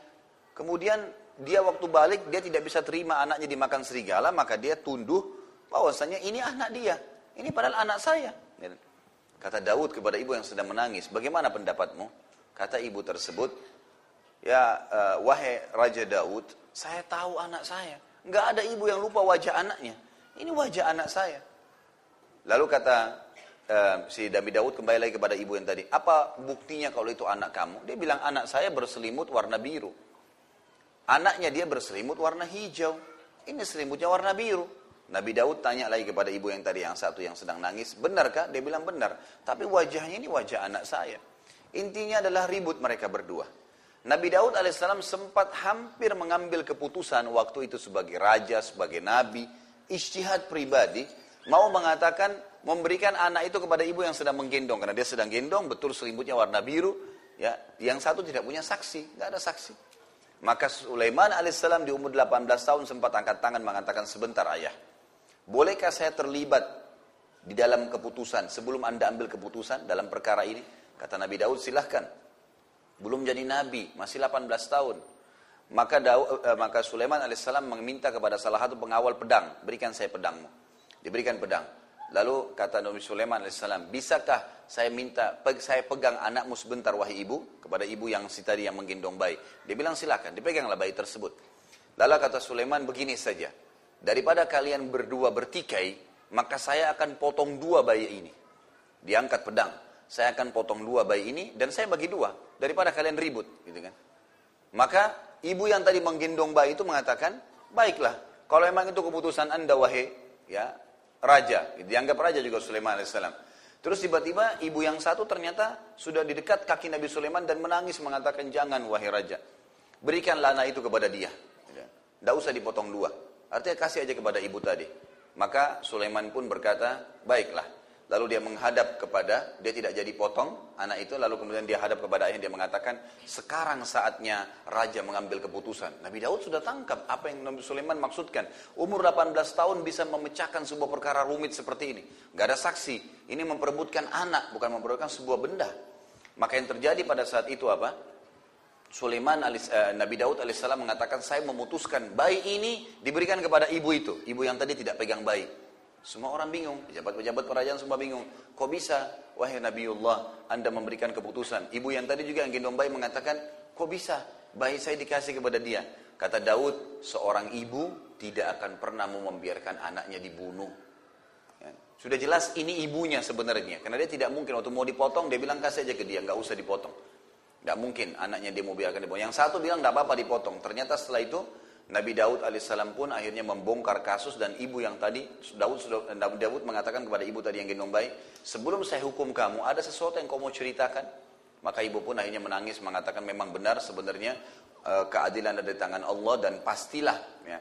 Kemudian dia waktu balik, dia tidak bisa terima anaknya dimakan serigala. Maka dia tunduh bahwasanya ini anak dia. Ini padahal anak saya. Kata Daud kepada ibu yang sedang menangis, bagaimana pendapatmu? Kata ibu tersebut, ya uh, wahai Raja Daud, saya tahu anak saya. Enggak ada ibu yang lupa wajah anaknya. Ini wajah anak saya. Lalu kata uh, si Nabi Daud kembali lagi kepada ibu yang tadi, apa buktinya kalau itu anak kamu? Dia bilang anak saya berselimut warna biru. Anaknya dia berselimut warna hijau. Ini selimutnya warna biru. Nabi Daud tanya lagi kepada ibu yang tadi yang satu yang sedang nangis, benarkah? Dia bilang benar. Tapi wajahnya ini wajah anak saya. Intinya adalah ribut mereka berdua. Nabi Daud alaihissalam sempat hampir mengambil keputusan waktu itu sebagai raja, sebagai nabi. Ijtihad pribadi, mau mengatakan memberikan anak itu kepada ibu yang sedang menggendong, karena dia sedang gendong, betul selimutnya warna biru, ya. Yang satu tidak punya saksi, nggak ada saksi. Maka Sulaiman alaihissalam di umur delapan belas tahun sempat angkat tangan mengatakan, sebentar ayah, bolehkah saya terlibat di dalam keputusan sebelum anda ambil keputusan dalam perkara ini? Kata Nabi Daud, silahkan. Belum jadi nabi, masih delapan belas tahun. Maka, Daud, eh, maka Sulaiman alaihissalam meminta kepada salah satu pengawal pedang, berikan saya pedangmu. Diberikan pedang. Lalu kata Nabi Sulaiman alaihissalam, bisakah saya minta, saya pegang anakmu sebentar wahai ibu, kepada ibu yang si tadi yang menggendong bayi. Dia bilang silakan, dipeganglah bayi tersebut. Lalu kata Sulaiman, begini saja, daripada kalian berdua bertikai, maka saya akan potong dua bayi ini. Diangkat pedang, saya akan potong dua bayi ini dan saya bagi dua, daripada kalian ribut, gitu kan. Maka ibu yang tadi menggendong bayi itu mengatakan, baiklah, Kalau memang itu keputusan Anda, wahai ya raja, dianggap raja juga Sulaiman alaihissalam. Terus tiba-tiba ibu yang satu ternyata sudah di dekat kaki Nabi Sulaiman dan menangis mengatakan, jangan wahai raja, berikanlah anak itu kepada dia. Tidak usah dipotong dua. Artinya kasih aja kepada ibu tadi. Maka Sulaiman pun berkata, baiklah. Lalu dia menghadap kepada, dia tidak jadi potong anak itu. Lalu kemudian dia hadap kepada ayahnya, dia mengatakan, sekarang saatnya raja mengambil keputusan. Nabi Daud sudah tangkap apa yang Nabi Sulaiman maksudkan. Umur delapan belas tahun bisa memecahkan sebuah perkara rumit seperti ini. Gak ada saksi. Ini memperebutkan anak, bukan memperebutkan sebuah benda. Maka yang terjadi pada saat itu apa? Sulaiman alis, eh, Nabi Daud alaihissalam mengatakan, saya memutuskan bayi ini diberikan kepada ibu itu, ibu yang tadi tidak pegang bayi. Semua orang bingung, pejabat-pejabat kerajaan semua bingung. Kok bisa, wahai Nabiullah, Anda memberikan keputusan? Ibu yang tadi juga yang gendong bayi mengatakan, kok bisa, bayi saya dikasih kepada dia? Kata Daud, seorang ibu tidak akan pernah mau membiarkan anaknya dibunuh. Ya. Sudah jelas ini ibunya sebenarnya, karena dia tidak mungkin waktu mau dipotong dia bilang kasih aja ke dia, nggak usah dipotong. Tidak mungkin anaknya dia mau biarkan dipotong. Yang satu bilang tidak apa-apa dipotong. Ternyata setelah itu Nabi Daud alaihissalam pun akhirnya membongkar kasus. Dan ibu yang tadi, Daud, Daud mengatakan kepada ibu tadi yang gendong bayi, sebelum saya hukum kamu, ada sesuatu yang kau mau ceritakan? Maka ibu pun akhirnya menangis mengatakan, memang benar sebenarnya keadilan ada di tangan Allah. Dan pastilah ya,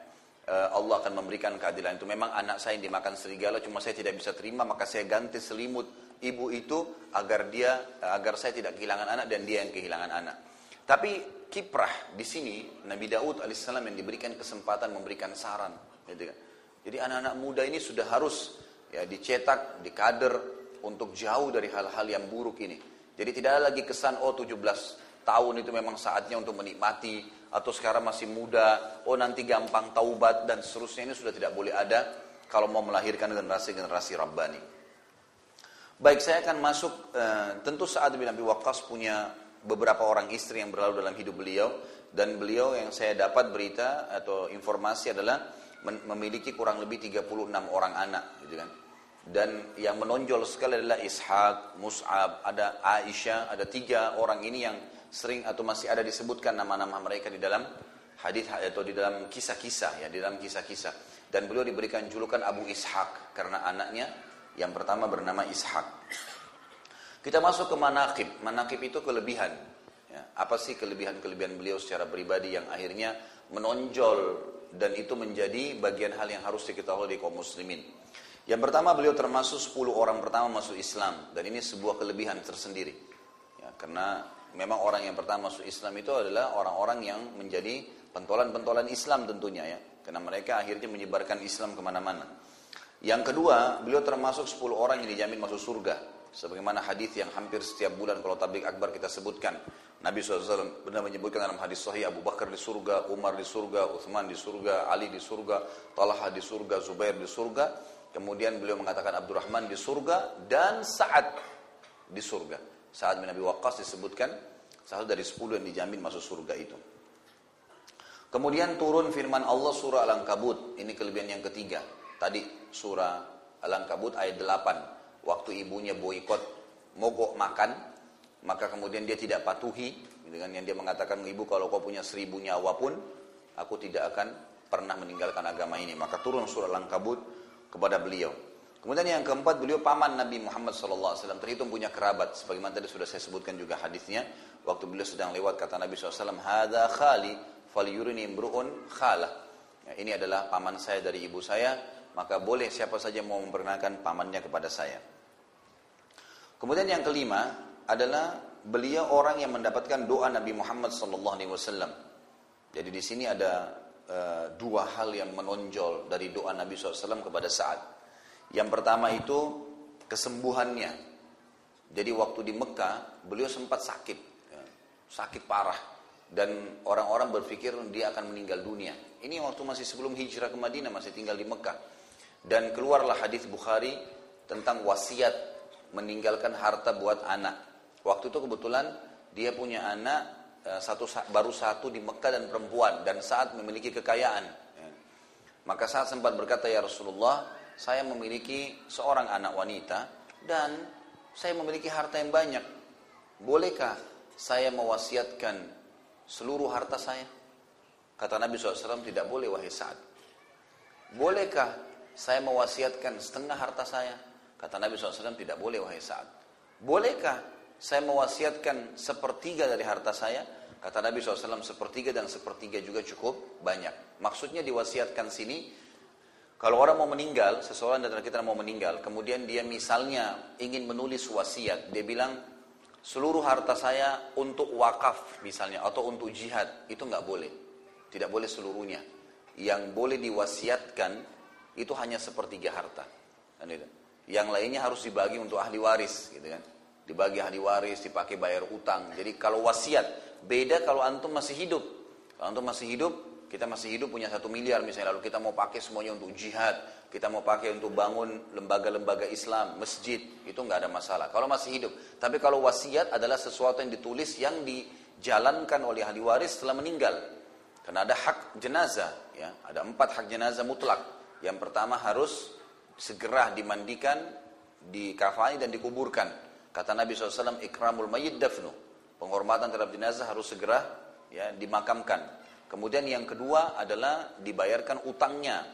Allah akan memberikan keadilan itu. Memang anak saya yang dimakan serigala, cuma saya tidak bisa terima, maka saya ganti selimut ibu itu agar dia agar saya tidak kehilangan anak dan dia yang kehilangan anak. Tapi kiprah di sini Nabi Daud alaihissalam yang diberikan kesempatan memberikan saran. Gitu kan. Jadi anak-anak muda ini sudah harus ya dicetak, dikader untuk jauh dari hal-hal yang buruk ini. Jadi tidak ada lagi kesan oh tujuh belas tahun itu memang saatnya untuk menikmati atau sekarang masih muda, oh nanti gampang taubat dan seterusnya, ini sudah tidak boleh ada kalau mau melahirkan generasi-generasi Rabbani. Baik, saya akan masuk, e, tentu Sa'ad bin Abi Waqqas punya beberapa orang istri yang berlalu dalam hidup beliau. Dan beliau yang saya dapat berita atau informasi adalah memiliki kurang lebih tiga puluh enam orang anak. Gitu kan. Dan yang menonjol sekali adalah Ishaq, Mus'ab, ada Aisyah, ada tiga orang ini yang sering atau masih ada disebutkan nama-nama mereka di dalam hadis atau di dalam kisah-kisah. Ya, di dalam kisah-kisah. Dan beliau diberikan julukan Abu Ishaq karena anaknya yang pertama bernama Ishak. Kita masuk ke manaqib. Manaqib itu kelebihan. Ya, apa sih kelebihan-kelebihan beliau secara pribadi yang akhirnya menonjol dan itu menjadi bagian hal yang harus diketahui oleh kaum muslimin. Yang pertama beliau termasuk sepuluh orang pertama masuk Islam dan ini sebuah kelebihan tersendiri. Ya, karena memang orang yang pertama masuk Islam itu adalah orang-orang yang menjadi pentolan-pentolan Islam tentunya ya. Karena mereka akhirnya menyebarkan Islam kemana-mana. Yang kedua, beliau termasuk sepuluh orang yang dijamin masuk surga. Sebagaimana hadis yang hampir setiap bulan kalau tabligh akbar kita sebutkan. Nabi shallallahu alaihi wasallam benar menyebutkan dalam hadis sahih, Abu Bakar di surga, Umar di surga, Utsman di surga, Ali di surga, Talha di surga, Zubair di surga. Kemudian beliau mengatakan Abdurrahman di surga dan Sa'ad di surga. Sa'ad bin Abi Waqqas disebutkan salah satu dari sepuluh yang dijamin masuk surga itu. Kemudian turun firman Allah surah Al-Ankabut. Ini kelebihan yang ketiga. Tadi surah Al-Ankabut ayat delapan. Waktu ibunya boikot, mogok makan, maka kemudian dia tidak patuhi. Dengan yang dia mengatakan, ibu kalau kau punya seribu nyawa pun, aku tidak akan pernah meninggalkan agama ini. Maka turun surah Al-Ankabut kepada beliau. Kemudian yang keempat, beliau paman Nabi Muhammad shallallahu alaihi wasallam. Terhitung punya kerabat. Sebagaimana tadi sudah saya sebutkan juga hadisnya. Waktu beliau sedang lewat, kata Nabi shallallahu alaihi wasallam, Hadha khali falyurni imru'un khalah. Ya, ini adalah paman saya dari ibu saya. Maka boleh siapa saja mau memperkenalkan pamannya kepada saya. Kemudian yang kelima adalah beliau orang yang mendapatkan doa Nabi Muhammad shallallahu alaihi wasallam. Jadi di sini ada e, dua hal yang menonjol dari doa Nabi shallallahu alaihi wasallam kepada Sa'ad. Yang pertama itu kesembuhannya. Jadi waktu di Mekah beliau sempat sakit, sakit parah. Dan orang-orang berpikir dia akan meninggal dunia. Ini waktu masih sebelum hijrah ke Madinah, masih tinggal di Mekah. Dan keluarlah hadis Bukhari tentang wasiat meninggalkan harta buat anak. Waktu itu kebetulan dia punya anak satu baru satu di Mekah dan perempuan dan Sa'ad memiliki kekayaan. Maka Sa'ad sempat berkata, ya Rasulullah, saya memiliki seorang anak wanita dan saya memiliki harta yang banyak. Bolehkah saya mewasiatkan seluruh harta saya? Kata Nabi shallallahu alaihi wasallam, tidak boleh wahai Sa'ad. bolehkah saya mewasiatkan setengah harta saya? Kata Nabi shallallahu alaihi wasallam, tidak boleh wahai Sa'ad. Bolehkah saya mewasiatkan sepertiga dari harta saya? Kata Nabi shallallahu alaihi wasallam, sepertiga dan sepertiga juga cukup banyak. Maksudnya diwasiatkan sini, kalau orang mau meninggal, seseorang dari kita mau meninggal, kemudian dia misalnya ingin menulis wasiat, dia bilang, seluruh harta saya untuk wakaf misalnya, atau untuk jihad, itu nggak boleh. Tidak boleh seluruhnya. Yang boleh diwasiatkan itu hanya sepertiga harta. Yang lainnya harus dibagi untuk ahli waris, gitu kan? Dibagi ahli waris, dipakai bayar utang. Jadi kalau wasiat, beda kalau antum masih hidup. Kalau antum masih hidup, kita masih hidup punya satu miliar misalnya, lalu kita mau pakai semuanya untuk jihad, kita mau pakai untuk bangun lembaga-lembaga Islam, masjid, itu nggak ada masalah kalau masih hidup. Tapi kalau wasiat adalah sesuatu yang ditulis yang dijalankan oleh ahli waris setelah meninggal, karena ada hak jenazah, ya, ada empat hak jenazah mutlak. Yang pertama harus segera dimandikan, dikafani dan dikuburkan. Kata Nabi shallallahu alaihi wasallam, ikramul mayyid dafnu, penghormatan terhadap jenazah harus segera, ya, dimakamkan. Kemudian yang kedua adalah dibayarkan utangnya.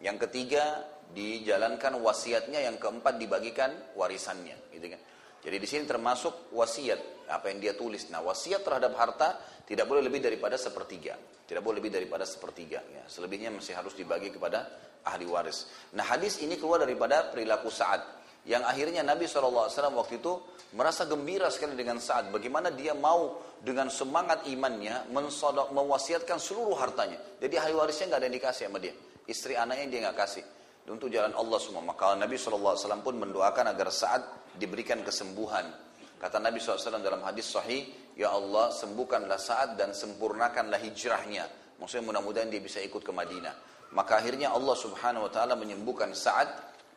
Yang ketiga dijalankan wasiatnya, yang keempat dibagikan warisannya, gitu kan. Jadi di sini termasuk wasiat, apa yang dia tulis. Nah, wasiat terhadap harta tidak boleh lebih daripada sepertiga. Tidak boleh lebih daripada sepertiga, ya. Selebihnya masih harus dibagi kepada ahli waris. Nah, hadis ini keluar daripada perilaku Sa'ad, yang akhirnya Nabi shallallahu alaihi wasallam waktu itu merasa gembira sekali dengan Sa'ad. Bagaimana dia mau dengan semangat imannya mensodok, mewasiatkan seluruh hartanya. Jadi ahli warisnya nggak ada yang dikasih sama dia. Istri anaknya dia nggak kasih. Untuk jalan Allah semua. Maka Nabi shallallahu alaihi wasallam pun mendoakan agar Sa'ad diberikan kesembuhan. Kata Nabi shallallahu alaihi wasallam dalam hadis sahih, ya Allah, sembuhkanlah Sa'ad dan sempurnakanlah hijrahnya. Maksudnya mudah-mudahan dia bisa ikut ke Madinah. Maka akhirnya Allah subhanahu wa ta'ala menyembuhkan Sa'ad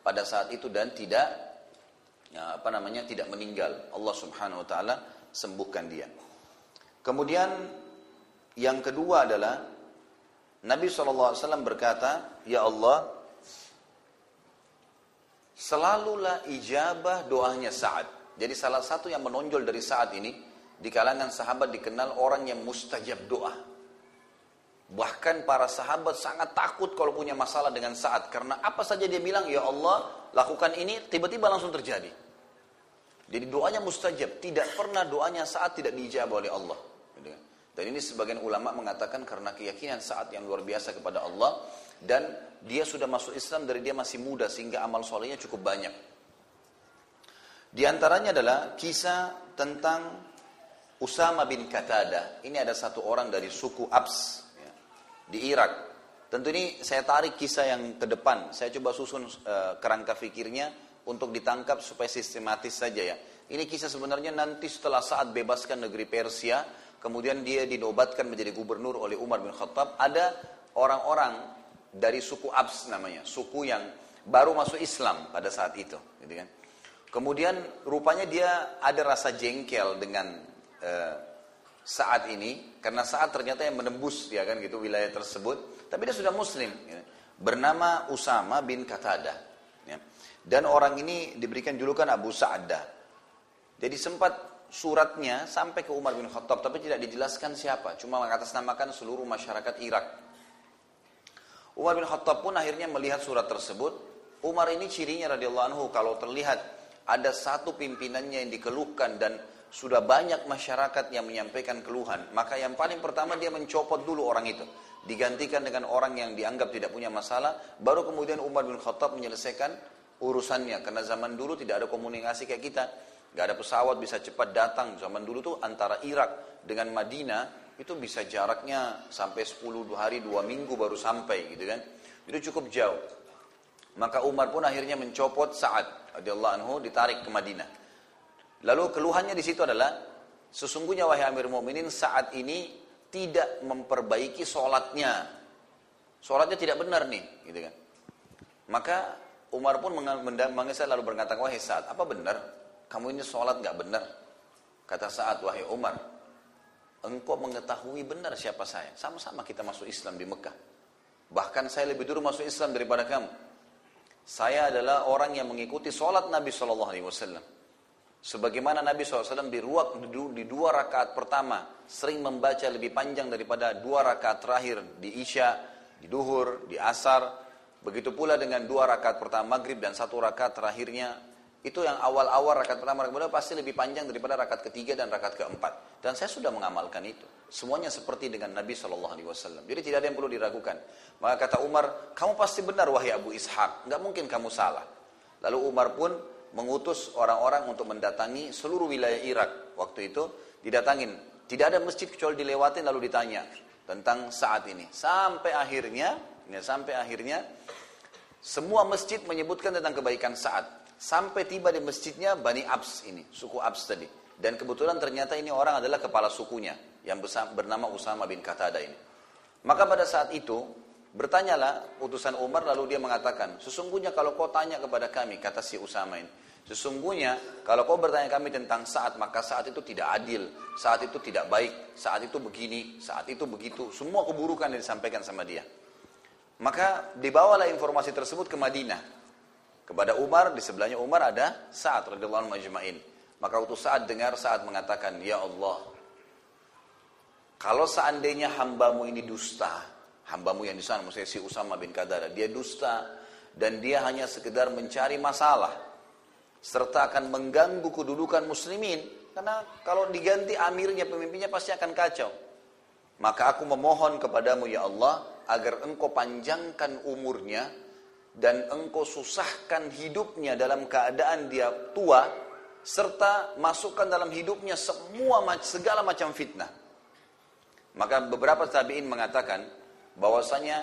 pada saat itu dan tidak, ya, apa namanya, tidak meninggal. Allah subhanahu wa ta'ala sembuhkan dia. Kemudian yang kedua adalah Nabi shallallahu alaihi wasallam berkata, ya Allah, selalulah ijabah doanya Sa'ad. Jadi salah satu yang menonjol dari Sa'ad ini, di kalangan sahabat dikenal orang yang mustajab doa. Bahkan para sahabat sangat takut kalau punya masalah dengan Sa'ad, karena apa saja dia bilang, ya Allah, lakukan ini, tiba-tiba langsung terjadi. Jadi doanya mustajab. Tidak pernah doanya Sa'ad tidak diijabah oleh Allah. Dan ini sebagian ulama mengatakan karena keyakinan Sa'ad yang luar biasa kepada Allah, dan dia sudah masuk Islam dari dia masih muda, sehingga amal solehnya cukup banyak. Di antaranya adalah kisah tentang Usama bin Qatadah. Ini ada satu orang dari suku Abs di Irak. Tentu ini saya tarik kisah yang ke depan. Saya coba susun e, kerangka fikirnya untuk ditangkap supaya sistematis saja, ya. Ini kisah sebenarnya nanti setelah Sa'ad bebaskan negeri Persia, kemudian dia dinobatkan menjadi gubernur oleh Umar bin Khattab. Ada orang-orang dari suku Abs namanya, suku yang baru masuk Islam pada saat itu, gitu kan. Kemudian rupanya dia ada rasa jengkel dengan e, Sa'ad ini, karena Sa'ad ternyata yang menembus, ya kan, gitu, wilayah tersebut. Tapi dia sudah muslim, ya. Bernama Usama bin Qatadah, ya. Dan orang ini diberikan julukan Abu Sa'adah. Jadi sempat suratnya sampai ke Umar bin Khattab, tapi tidak dijelaskan siapa, cuma mengatasnamakan seluruh masyarakat Irak. Umar bin Khattab pun akhirnya melihat surat tersebut. Umar ini cirinya radhiyallahu anhu, kalau terlihat ada satu pimpinannya yang dikeluhkan dan sudah banyak masyarakat yang menyampaikan keluhan, maka yang paling pertama dia mencopot dulu orang itu, digantikan dengan orang yang dianggap tidak punya masalah. Baru kemudian Umar bin Khattab menyelesaikan urusannya, karena zaman dulu tidak ada komunikasi kayak kita, gak ada pesawat bisa cepat datang. Zaman dulu tuh antara Irak dengan Madinah itu bisa jaraknya sampai sepuluh hari, dua minggu baru sampai, gitu kan. Itu cukup jauh. Maka Umar pun akhirnya mencopot Sa'ad radhiyallahu anhu, ditarik ke Madinah. Lalu keluhannya di situ adalah, sesungguhnya wahai Amir Mu'minin, Sa'ad ini tidak memperbaiki sholatnya. Sholatnya tidak benar nih, gitu kan. Maka Umar pun mengesal lalu berkata, wahai Sa'ad, apa benar? Kamu ini sholat gak benar. Kata Sa'ad, wahai Umar, engkau mengetahui benar siapa saya. Sama-sama kita masuk Islam di Mekah. Bahkan saya lebih dulu masuk Islam daripada kamu. Saya adalah orang yang mengikuti sholat Nabi shallallahu alaihi wasallam. Sebagaimana Nabi shallallahu alaihi wasallam di, ruak, di dua rakaat pertama sering membaca lebih panjang daripada dua rakaat terakhir di Isya, di Duhur, di Asar. Begitu pula dengan dua rakaat pertama maghrib dan satu rakaat terakhirnya. Itu yang awal-awal rakaat pertama, rakaat kedua pasti lebih panjang daripada rakaat ketiga dan rakaat keempat. Dan saya sudah mengamalkan itu. Semuanya seperti dengan Nabi shallallahu alaihi wasallam. Jadi tidak ada yang perlu diragukan. Maka kata Umar, kamu pasti benar wahai Abu Ishaq. Nggak mungkin kamu salah. Lalu Umar pun mengutus orang-orang untuk mendatangi seluruh wilayah Irak. Waktu itu didatangin. Tidak ada masjid kecuali dilewatin lalu ditanya tentang saat ini. Sampai akhirnya, ya sampai akhirnya, semua masjid menyebutkan tentang kebaikan saat. Sampai tiba di masjidnya Bani Abs ini, suku Abs tadi. Dan kebetulan ternyata ini orang adalah kepala sukunya yang bernama Usama bin Qatada ini. Maka pada saat itu bertanyalah utusan Umar, lalu dia mengatakan, sesungguhnya kalau kau tanya kepada kami, kata si Usama ini, sesungguhnya kalau kau bertanya kami tentang saat, maka saat itu tidak adil, saat itu tidak baik, saat itu begini, saat itu begitu. Semua keburukan yang disampaikan sama dia. Maka dibawalah informasi tersebut ke Madinah kepada Umar. Di sebelahnya Umar ada Sa'ad radhiyallahu anhu ajma'in. Maka waktu Sa'ad dengar, Sa'ad mengatakan, ya Allah, kalau seandainya hambamu ini dusta, hambamu yang di sana, maksudnya si Usama bin Qatada, dia dusta dan dia hanya sekedar mencari masalah serta akan mengganggu kedudukan muslimin, karena kalau diganti amirnya, pemimpinnya pasti akan kacau. Maka aku memohon kepadamu ya Allah agar engkau panjangkan umurnya dan engkau susahkan hidupnya dalam keadaan dia tua, serta masukkan dalam hidupnya semua segala macam fitnah. Maka beberapa tabi'in mengatakan bahwasanya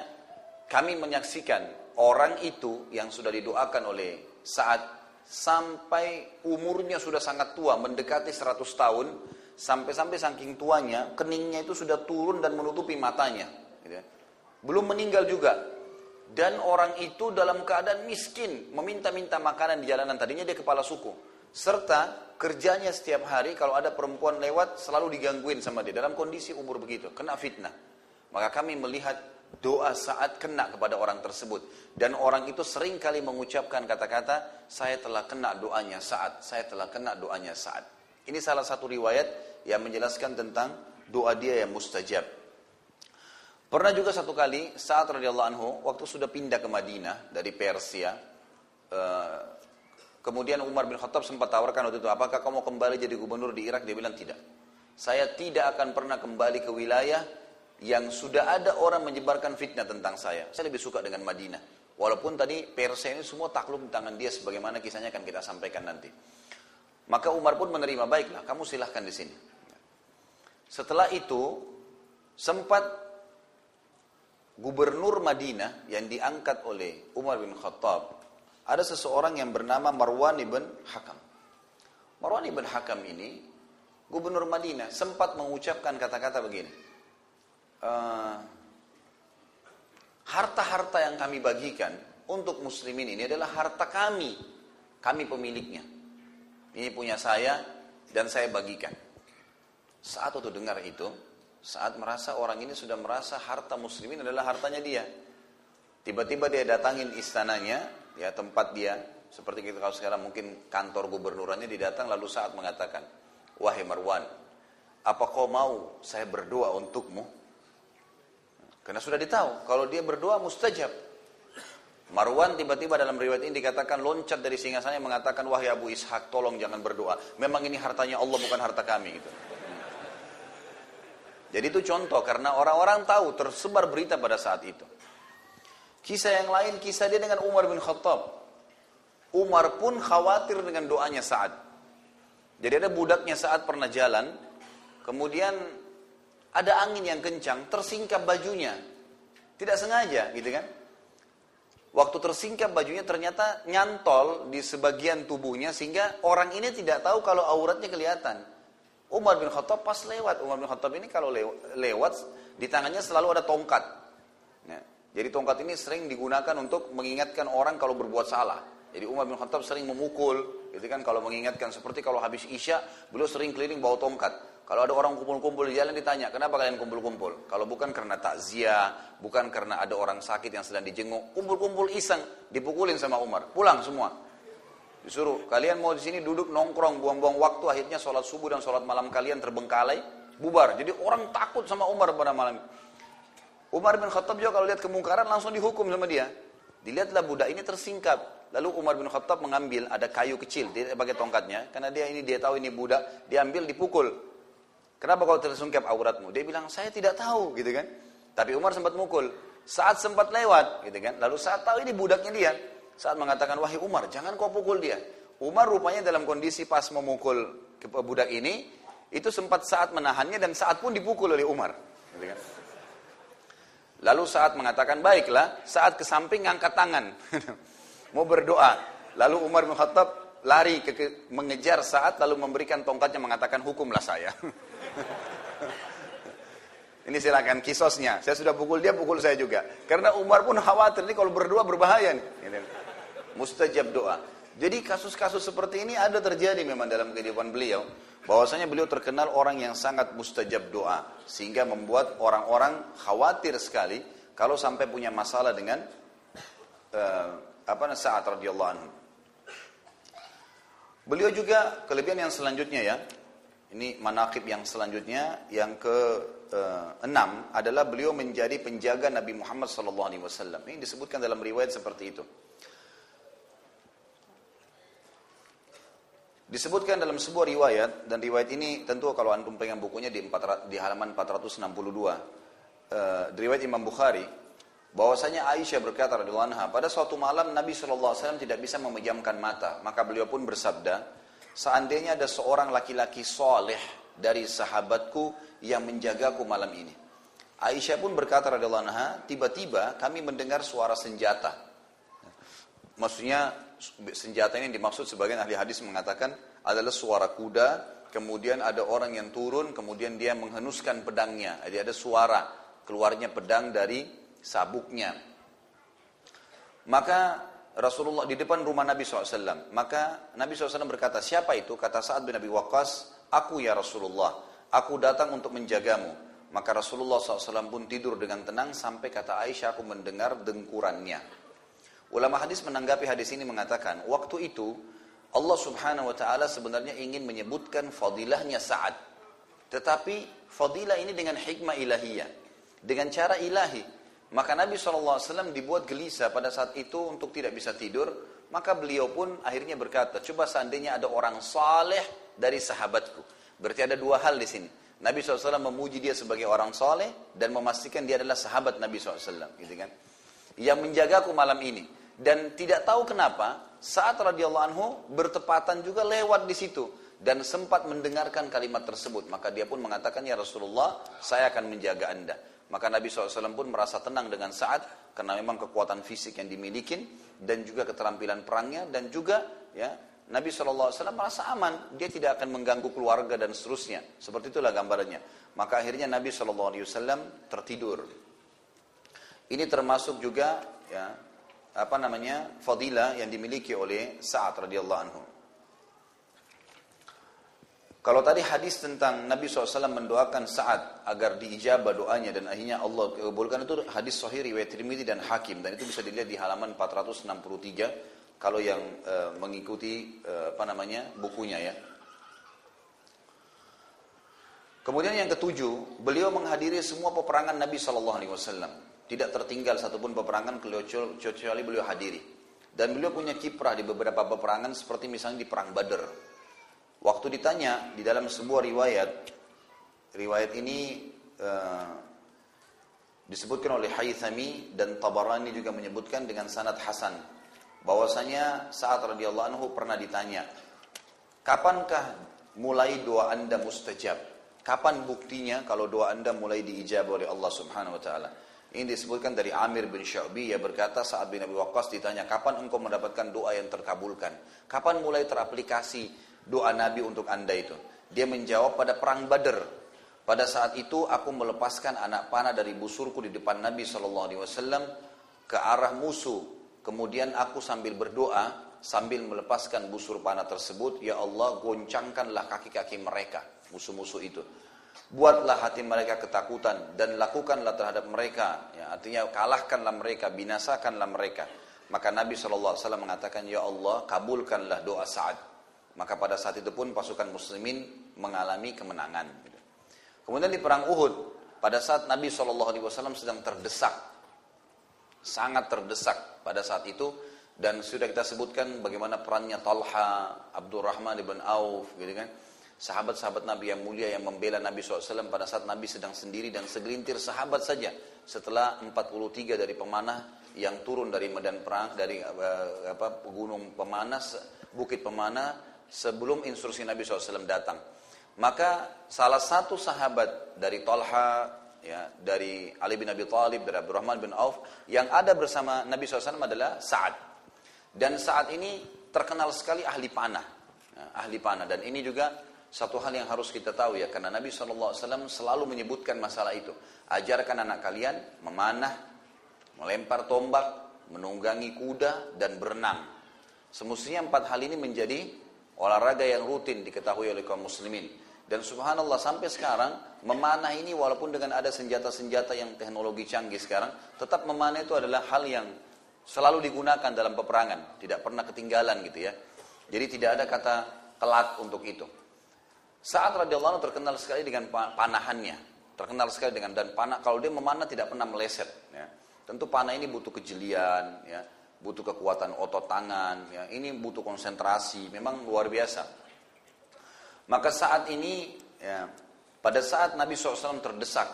kami menyaksikan orang itu yang sudah didoakan oleh Sa'ad sampai umurnya sudah sangat tua, mendekati seratus tahun, sampai-sampai saking tuanya keningnya itu sudah turun dan menutupi matanya, belum meninggal juga. Dan orang itu dalam keadaan miskin, meminta-minta makanan di jalanan, tadinya dia kepala suku. Serta kerjanya setiap hari kalau ada perempuan lewat selalu digangguin sama dia, dalam kondisi umur begitu, kena fitnah. Maka kami melihat doa Sa'ad kena kepada orang tersebut. Dan orang itu sering kali mengucapkan kata-kata, saya telah kena doanya Sa'ad, saya telah kena doanya Sa'ad. Ini salah satu riwayat yang menjelaskan tentang doa dia yang mustajab. Pernah juga satu kali Sa'ad radhiyallahu anhu waktu sudah pindah ke Madinah dari Persia, kemudian Umar bin Khattab sempat tawarkan waktu itu, apakah kamu kembali jadi gubernur di Irak? Dia bilang tidak. Saya tidak akan pernah kembali ke wilayah yang sudah ada orang menyebarkan fitnah tentang saya. Saya lebih suka dengan Madinah. Walaupun tadi Persia ini semua takluk di tangan dia, sebagaimana kisahnya akan kita sampaikan nanti. Maka Umar pun menerima, baiklah, kamu silahkan di sini. Setelah itu sempat gubernur Madinah yang diangkat oleh Umar bin Khattab, ada seseorang yang bernama Marwan ibn Hakam. Marwan ibn Hakam ini, gubernur Madinah, sempat mengucapkan kata-kata begini, e, harta-harta yang kami bagikan untuk muslimin ini adalah harta kami, kami pemiliknya. Ini punya saya dan saya bagikan. Saat itu dengar itu, Saat merasa orang ini sudah merasa harta muslimin adalah hartanya dia. Tiba-tiba dia datangin istananya, ya tempat dia, seperti kita kalau sekarang mungkin kantor gubernurannya didatang, lalu Sa'ad mengatakan, wahai Marwan, apa kau mau saya berdoa untukmu? Karena sudah ditahu, kalau dia berdoa mustajab. Marwan tiba-tiba dalam riwayat ini dikatakan loncat dari singgasananya mengatakan, wahai Abu Ishaq, tolong jangan berdoa. Memang ini hartanya Allah, bukan harta kami, gitu. Jadi itu contoh, karena orang-orang tahu, tersebar berita pada saat itu. Kisah yang lain, kisah dia dengan Umar bin Khattab. Umar pun khawatir dengan doanya Sa'ad. Jadi ada budaknya Sa'ad pernah jalan, kemudian ada angin yang kencang, tersingkap bajunya. Tidak sengaja, gitu kan. Waktu tersingkap bajunya ternyata nyantol di sebagian tubuhnya, sehingga orang ini tidak tahu kalau auratnya kelihatan. Umar bin Khattab pas lewat, Umar bin Khattab ini kalau lewat, di tangannya selalu ada tongkat. Ya, jadi tongkat ini sering digunakan untuk mengingatkan orang kalau berbuat salah. Jadi Umar bin Khattab sering memukul, gitu kan, kalau mengingatkan. Seperti kalau habis isya, beliau sering keliling bawa tongkat. Kalau ada orang kumpul-kumpul di jalan ditanya, kenapa kalian kumpul-kumpul? Kalau bukan karena takziah, bukan karena ada orang sakit yang sedang dijenguk, kumpul-kumpul iseng, dipukulin sama Umar, pulang semua. Disuruh, kalian mau di sini duduk nongkrong, buang-buang waktu, akhirnya sholat subuh dan sholat malam kalian terbengkalai, bubar. Jadi orang takut sama Umar pada malam. Umar bin Khattab juga kalau lihat kemungkaran langsung dihukum sama dia. Dilihatlah budak ini tersingkap. Lalu Umar bin Khattab mengambil, ada kayu kecil, dia pakai tongkatnya. Karena dia ini dia tahu ini budak, dia ambil dipukul. Kenapa kau tersingkap auratmu? Dia bilang, saya tidak tahu, gitu kan. Tapi Umar sempat mukul. Saat sempat lewat, gitu kan. Lalu saat tahu ini budaknya dia, saat mengatakan, wahai Umar, jangan kau pukul dia. Umar rupanya dalam kondisi pas memukul budak ini, itu sempat saat menahannya dan saat pun dipukul oleh Umar. Gitu kan. Lalu saat mengatakan, baiklah, saat ke samping angkat tangan. Mau berdoa. Lalu Umar bin Khattab lari ke, ke, mengejar saat, lalu memberikan tongkatnya mengatakan, hukumlah saya. Ini silakan kisosnya. Saya sudah pukul dia, pukul saya juga. Karena Umar pun khawatir, ini kalau berdoa berbahaya nih. Mustajab doa. Jadi kasus-kasus seperti ini ada terjadi memang dalam kehidupan beliau. Bahwasanya beliau terkenal orang yang sangat mustajab doa. Sehingga membuat orang-orang khawatir sekali kalau sampai punya masalah dengan uh, apa Sa'ad radhiyallahu anhu. Beliau juga kelebihan yang selanjutnya ya. Ini manaqib yang selanjutnya yang ke uh, enam adalah beliau menjadi penjaga Nabi Muhammad sallallahu alaihi wasallam. Ini disebutkan dalam riwayat seperti itu. Disebutkan dalam sebuah riwayat, dan riwayat ini tentu kalau antum pegang bukunya di, empat, di halaman empat ratus enam puluh dua uh, riwayat Imam Bukhari, bahwasanya Aisyah berkata radhiyallahu anha, pada suatu malam Nabi sallallahu alaihi wasallam tidak bisa memejamkan mata, maka beliau pun bersabda, seandainya ada seorang laki-laki soleh dari sahabatku yang menjagaku malam ini. Aisyah pun berkata radhiyallahu anha, tiba-tiba kami mendengar suara senjata. Maksudnya senjata ini dimaksud sebagian ahli hadis mengatakan adalah suara kuda, kemudian ada orang yang turun, kemudian dia menghenuskan pedangnya, jadi ada suara keluarnya pedang dari sabuknya. Maka Rasulullah di depan rumah Nabi shallallahu alaihi wasallam, maka Nabi shallallahu alaihi wasallam berkata, siapa itu? Kata Sa'ad bin Abi Waqqas, aku ya Rasulullah, aku datang untuk menjagamu. Maka Rasulullah shallallahu alaihi wasallam pun tidur dengan tenang sampai kata Aisyah, aku mendengar dengkurannya. Ulama hadis menanggapi hadis ini mengatakan, waktu itu Allah subhanahu wa ta'ala sebenarnya ingin menyebutkan fadilahnya Sa'ad. Tetapi fadilah ini dengan hikmah ilahiyah, dengan cara ilahi. Maka Nabi shallallahu alaihi wasallam dibuat gelisah pada saat itu untuk tidak bisa tidur. Maka beliau pun akhirnya berkata, coba seandainya ada orang saleh dari sahabatku. Berarti ada dua hal di sini. Nabi shallallahu alaihi wasallam memuji dia sebagai orang saleh dan memastikan dia adalah sahabat Nabi shallallahu alaihi wasallam. Gitu kan? Yang menjagaku malam ini. Dan tidak tahu kenapa Sa'ad radhiyallahu anhu bertepatan juga lewat di situ dan sempat mendengarkan kalimat tersebut. Maka dia pun mengatakan, ya Rasulullah, saya akan menjaga anda. Maka Nabi shallallahu alaihi wasallam pun merasa tenang dengan Sa'ad karena memang kekuatan fisik yang dimiliki dan juga keterampilan perangnya, dan juga ya Nabi shallallahu alaihi wasallam merasa aman, dia tidak akan mengganggu keluarga dan seterusnya. Seperti itulah gambarannya. Maka akhirnya Nabi shallallahu alaihi wasallam tertidur. Ini termasuk juga ya apa namanya fadilah yang dimiliki oleh Sa'ad radhiyallahu anhu. Kalau tadi hadis tentang Nabi shallallahu alaihi wasallam mendoakan Sa'ad agar diijabah doanya dan akhirnya Allah kabulkan, itu hadis sahih riwayat Tirmidzi dan Hakim, dan itu bisa dilihat di halaman empat ratus enam puluh tiga kalau yang uh, mengikuti uh, apa namanya bukunya ya. Kemudian yang ketujuh, beliau menghadiri semua peperangan Nabi shallallahu alaihi wasallam. Tidak tertinggal satupun peperangan kecuali beliau hadiri. Dan beliau punya kiprah di beberapa peperangan, seperti misalnya di Perang Badar. Waktu ditanya di dalam sebuah riwayat, riwayat ini uh, disebutkan oleh Haythami dan Tabarani juga menyebutkan dengan sanad hasan, bahwasanya Sa'ad radhiyallahu anhu pernah ditanya, kapankah mulai doa anda mustajab? Kapan buktinya kalau doa anda mulai diijabah oleh Allah subhanahu wa ta'ala? Ini disebutkan dari Amir bin Syu'biyah berkata, Sa'ad bin Abi Waqqas ditanya, kapan engkau mendapatkan doa yang terkabulkan? Kapan mulai teraplikasi doa Nabi untuk anda itu? Dia menjawab, pada perang Badar. Pada saat itu aku melepaskan anak panah dari busurku di depan Nabi shallallahu alaihi wasallam ke arah musuh. Kemudian aku sambil berdoa, sambil melepaskan busur panah tersebut, ya Allah, goncangkanlah kaki-kaki mereka, musuh-musuh itu. Buatlah hati mereka ketakutan dan lakukanlah terhadap mereka, ya, artinya kalahkanlah mereka, binasakanlah mereka. Maka Nabi shallallahu alaihi wasallam mengatakan, ya Allah, kabulkanlah doa Sa'ad. Maka pada saat itu pun pasukan muslimin mengalami kemenangan. Kemudian di perang Uhud, pada saat Nabi shallallahu alaihi wasallam sedang terdesak, sangat terdesak pada saat itu, dan sudah kita sebutkan bagaimana perannya Talha, Abdurrahman ibn Auf, gitu kan? Sahabat-sahabat Nabi yang mulia yang membela Nabi shallallahu alaihi wasallam pada saat Nabi sedang sendiri dan segelintir sahabat saja. Setelah empat puluh tiga dari pemanah yang turun dari medan perang, dari apa, gunung pemanah, bukit pemanah, sebelum instruksi Nabi shallallahu alaihi wasallam datang. Maka salah satu sahabat dari Talha, ya, dari Ali bin Abi Thalib, dari Abdurrahman bin Auf, yang ada bersama Nabi shallallahu alaihi wasallam adalah Sa'ad. Dan Sa'ad ini terkenal sekali ahli panah, ahli panah. Dan ini juga satu hal yang harus kita tahu, ya, karena Nabi shallallahu alaihi wasallam selalu menyebutkan masalah itu. Ajarkan anak kalian memanah, melempar tombak, menunggangi kuda, dan berenang. Semestinya empat hal ini menjadi olahraga yang rutin diketahui oleh kaum muslimin. Dan subhanallah, sampai sekarang memanah ini walaupun dengan ada senjata-senjata yang teknologi canggih sekarang, tetap memanah itu adalah hal yang selalu digunakan dalam peperangan. Tidak pernah ketinggalan, gitu ya. Jadi tidak ada kata telat untuk itu. Sa'ad radhiyallahu anhu terkenal sekali dengan panahannya, terkenal sekali dengan dan panah. Kalau dia memanah tidak pernah meleset. Ya. Tentu panah ini butuh kejelian, ya, butuh kekuatan otot tangan. Ya. Ini butuh konsentrasi. Memang luar biasa. Maka saat ini, ya, pada saat Nabi shallallahu alaihi wasallam terdesak,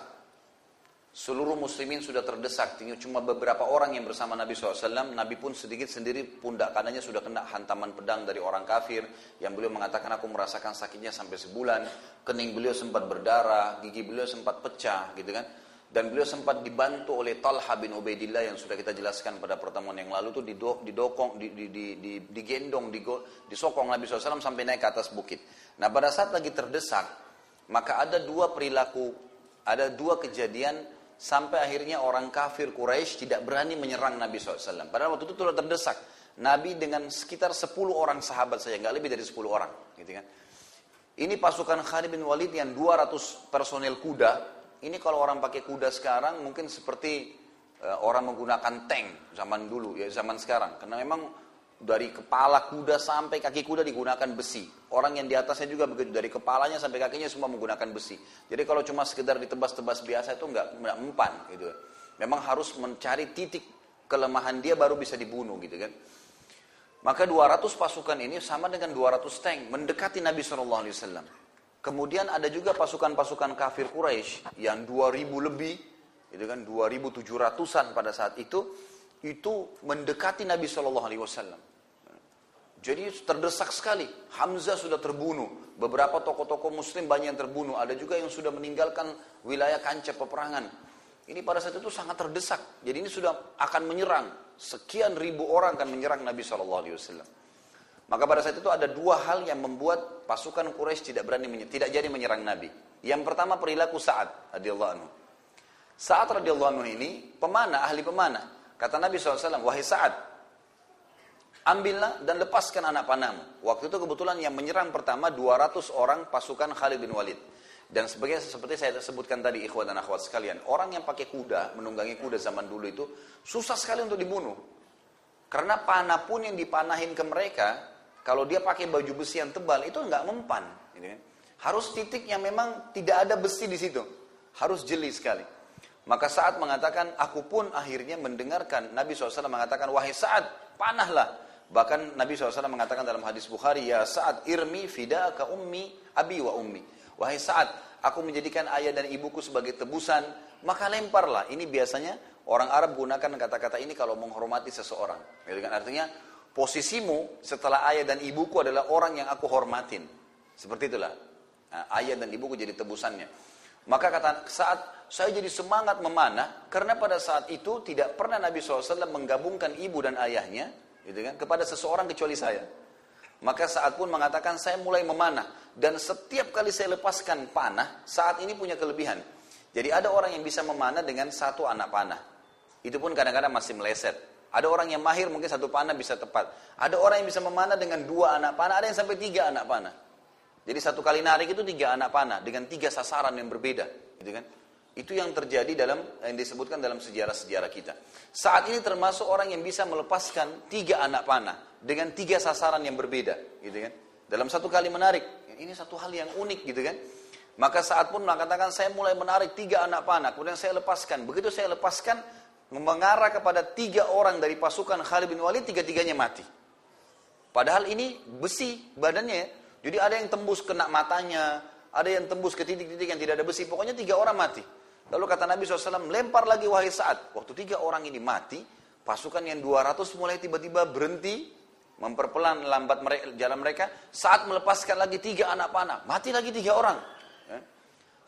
seluruh muslimin sudah terdesak. Cuma beberapa orang yang bersama Nabi shallallahu alaihi wasallam. Nabi pun sedikit sendiri pundak kanannya sudah kena hantaman pedang dari orang kafir, yang beliau mengatakan aku merasakan sakitnya sampai sebulan. Kening beliau sempat berdarah, gigi beliau sempat pecah, gitu kan. Dan beliau sempat dibantu oleh Talha bin Ubaidillah yang sudah kita jelaskan pada pertemuan yang lalu itu, didokong, digendong, disokong Nabi shallallahu alaihi wasallam sampai naik ke atas bukit. Nah, pada saat lagi terdesak, maka ada dua perilaku, ada dua kejadian. Sampai akhirnya orang kafir Quraisy tidak berani menyerang Nabi shallallahu alaihi wasallam. Padahal waktu itu sudah terdesak. Nabi dengan sekitar sepuluh orang sahabat saja, nggak lebih dari sepuluh orang, gitu kan. Ini pasukan Khalid bin Walid yang dua ratus personel kuda. Ini kalau orang pakai kuda sekarang mungkin seperti uh, orang menggunakan tank zaman dulu, ya, zaman sekarang. Karena memang dari kepala kuda sampai kaki kuda digunakan besi. Orang yang di atasnya juga begitu, dari kepalanya sampai kakinya semua menggunakan besi. Jadi kalau cuma sekedar ditebas-tebas biasa itu nggak mempan, gitu. Memang harus mencari titik kelemahan dia baru bisa dibunuh, gitu kan. Maka dua ratus pasukan ini sama dengan dua ratus tank mendekati Nabi shallallahu alaihi wasallam. Kemudian ada juga pasukan-pasukan kafir Quraisy yang dua ribu lebih, itu kan dua ribu tujuh ratusan pada saat itu, itu mendekati Nabi shallallahu alaihi wasallam. Jadi terdesak sekali. Hamzah sudah terbunuh, beberapa tokoh-tokoh muslim banyak yang terbunuh, ada juga yang sudah meninggalkan wilayah kancah peperangan. Ini pada saat itu sangat terdesak. Jadi ini sudah akan menyerang, sekian ribu orang akan menyerang Nabi shallallahu alaihi wasallam. Maka pada saat itu ada dua hal yang membuat pasukan Quraisy tidak berani, tidak jadi menyerang Nabi. Yang pertama perilaku Sa'ad radhiyallahu anhu. Sa'ad radhiyallahu anhu ini pemanah, ahli pemanah. Kata Nabi shallallahu alaihi wasallam, wahai Sa'ad, ambillah dan lepaskan anak panahmu. Waktu itu kebetulan yang menyerang pertama dua ratus orang pasukan Khalid bin Walid. Dan sebagai, seperti saya sebutkan tadi, ikhwan dan akhwat sekalian, orang yang pakai kuda, menunggangi kuda zaman dulu itu susah sekali untuk dibunuh. Karena panah pun yang dipanahin ke mereka, kalau dia pakai baju besi yang tebal, itu nggak mempan. Harus titik yang memang tidak ada besi di situ. Harus jeli sekali. Maka Sa'ad mengatakan, aku pun akhirnya mendengarkan Nabi shallallahu alaihi wasallam mengatakan, wahai Sa'ad, panahlah. Bahkan Nabi shallallahu alaihi wasallam mengatakan dalam hadis Bukhari, ya Sa'ad, irmi fidaka ummi, abi wa ummi. Wahai Sa'ad, aku menjadikan ayah dan ibuku sebagai tebusan, maka lemparlah. Ini biasanya orang Arab gunakan kata-kata ini kalau menghormati seseorang. Artinya, posisimu setelah ayah dan ibuku adalah orang yang aku hormatin. Seperti itulah. Nah, ayah dan ibuku jadi tebusannya. Maka kata saat saya jadi semangat memanah, karena pada saat itu tidak pernah Nabi shallallahu alaihi wasallam menggabungkan ibu dan ayahnya, gitu kan, kepada seseorang kecuali saya. Maka Sa'ad pun mengatakan saya mulai memanah. Dan setiap kali saya lepaskan panah, Sa'ad ini punya kelebihan. Jadi ada orang yang bisa memanah dengan satu anak panah. Itu pun kadang-kadang masih meleset. Ada orang yang mahir mungkin satu panah bisa tepat. Ada orang yang bisa memanah dengan dua anak panah. Ada yang sampai tiga anak panah. Jadi satu kali narik itu tiga anak panah dengan tiga sasaran yang berbeda, gitu kan? Itu yang terjadi dalam yang disebutkan dalam sejarah-sejarah kita. Saat ini termasuk orang yang bisa melepaskan tiga anak panah dengan tiga sasaran yang berbeda, gitu kan? Dalam satu kali menarik. Ini satu hal yang unik, gitu kan? Maka Sa'ad pun mengatakan saya mulai menarik tiga anak panah. Kemudian saya lepaskan. Begitu saya lepaskan, mengarah kepada tiga orang dari pasukan Khalid bin Walid, tiga-tiganya mati. Padahal ini besi badannya. Jadi ada yang tembus kena matanya, ada yang tembus ke titik-titik yang tidak ada besi. Pokoknya tiga orang mati. Lalu kata Nabi shallallahu alaihi wasallam, lempar lagi wahai Sa'ad. Waktu tiga orang ini mati, pasukan yang dua ratus mulai tiba-tiba berhenti, memperpelan lambat mereka, jalan mereka. Sa'ad melepaskan lagi tiga anak panah, mati lagi tiga orang.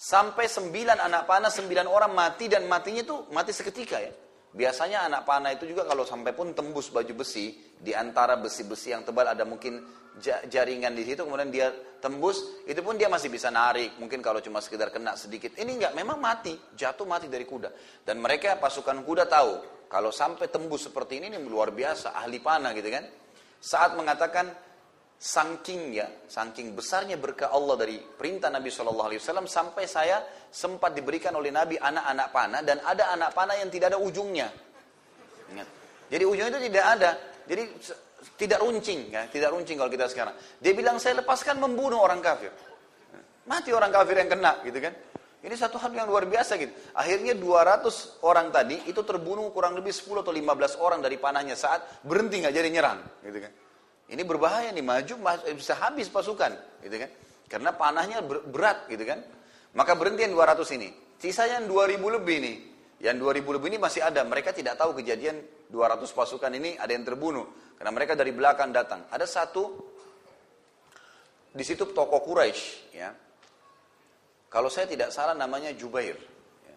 Sampai sembilan anak panah, sembilan orang mati, dan matinya itu mati seketika ya. Biasanya anak panah itu juga kalau sampai pun tembus baju besi, di antara besi-besi yang tebal ada mungkin jaringan di situ, kemudian dia tembus, itu pun dia masih bisa narik. Mungkin kalau cuma sekedar kena sedikit, ini enggak, memang mati, jatuh mati dari kuda. Dan mereka pasukan kuda tahu, kalau sampai tembus seperti ini, ini luar biasa, ahli panah gitu kan. Saat mengatakan, saking ya, saking besarnya berkah Allah dari perintah Nabi shallallahu alaihi wasallam, sampai saya sempat diberikan oleh Nabi anak-anak panah, dan ada anak panah yang tidak ada ujungnya. Jadi ujungnya itu tidak ada, jadi tidak runcing, ya, tidak runcing kalau kita sekarang. Dia bilang, saya lepaskan membunuh orang kafir, mati orang kafir yang kena, gitu kan. Ini satu hal yang luar biasa gitu. Akhirnya dua ratus orang tadi itu terbunuh kurang lebih sepuluh atau lima belas orang dari panahnya saat berhenti, nggak jadi nyerang, gitu kan. Ini berbahaya nih, maju bisa habis pasukan, gitu kan? Karena panahnya berat, gitu kan? Maka berhenti yang dua ratus ini. Sisanya yang dua ribu lebih nih. Yang dua ribu lebih ini masih ada. Mereka tidak tahu kejadian dua ratus pasukan ini ada yang terbunuh. Karena mereka dari belakang datang. Ada satu di situ tokoh Quraisy, ya. Kalau saya tidak salah namanya Jubair. Ya.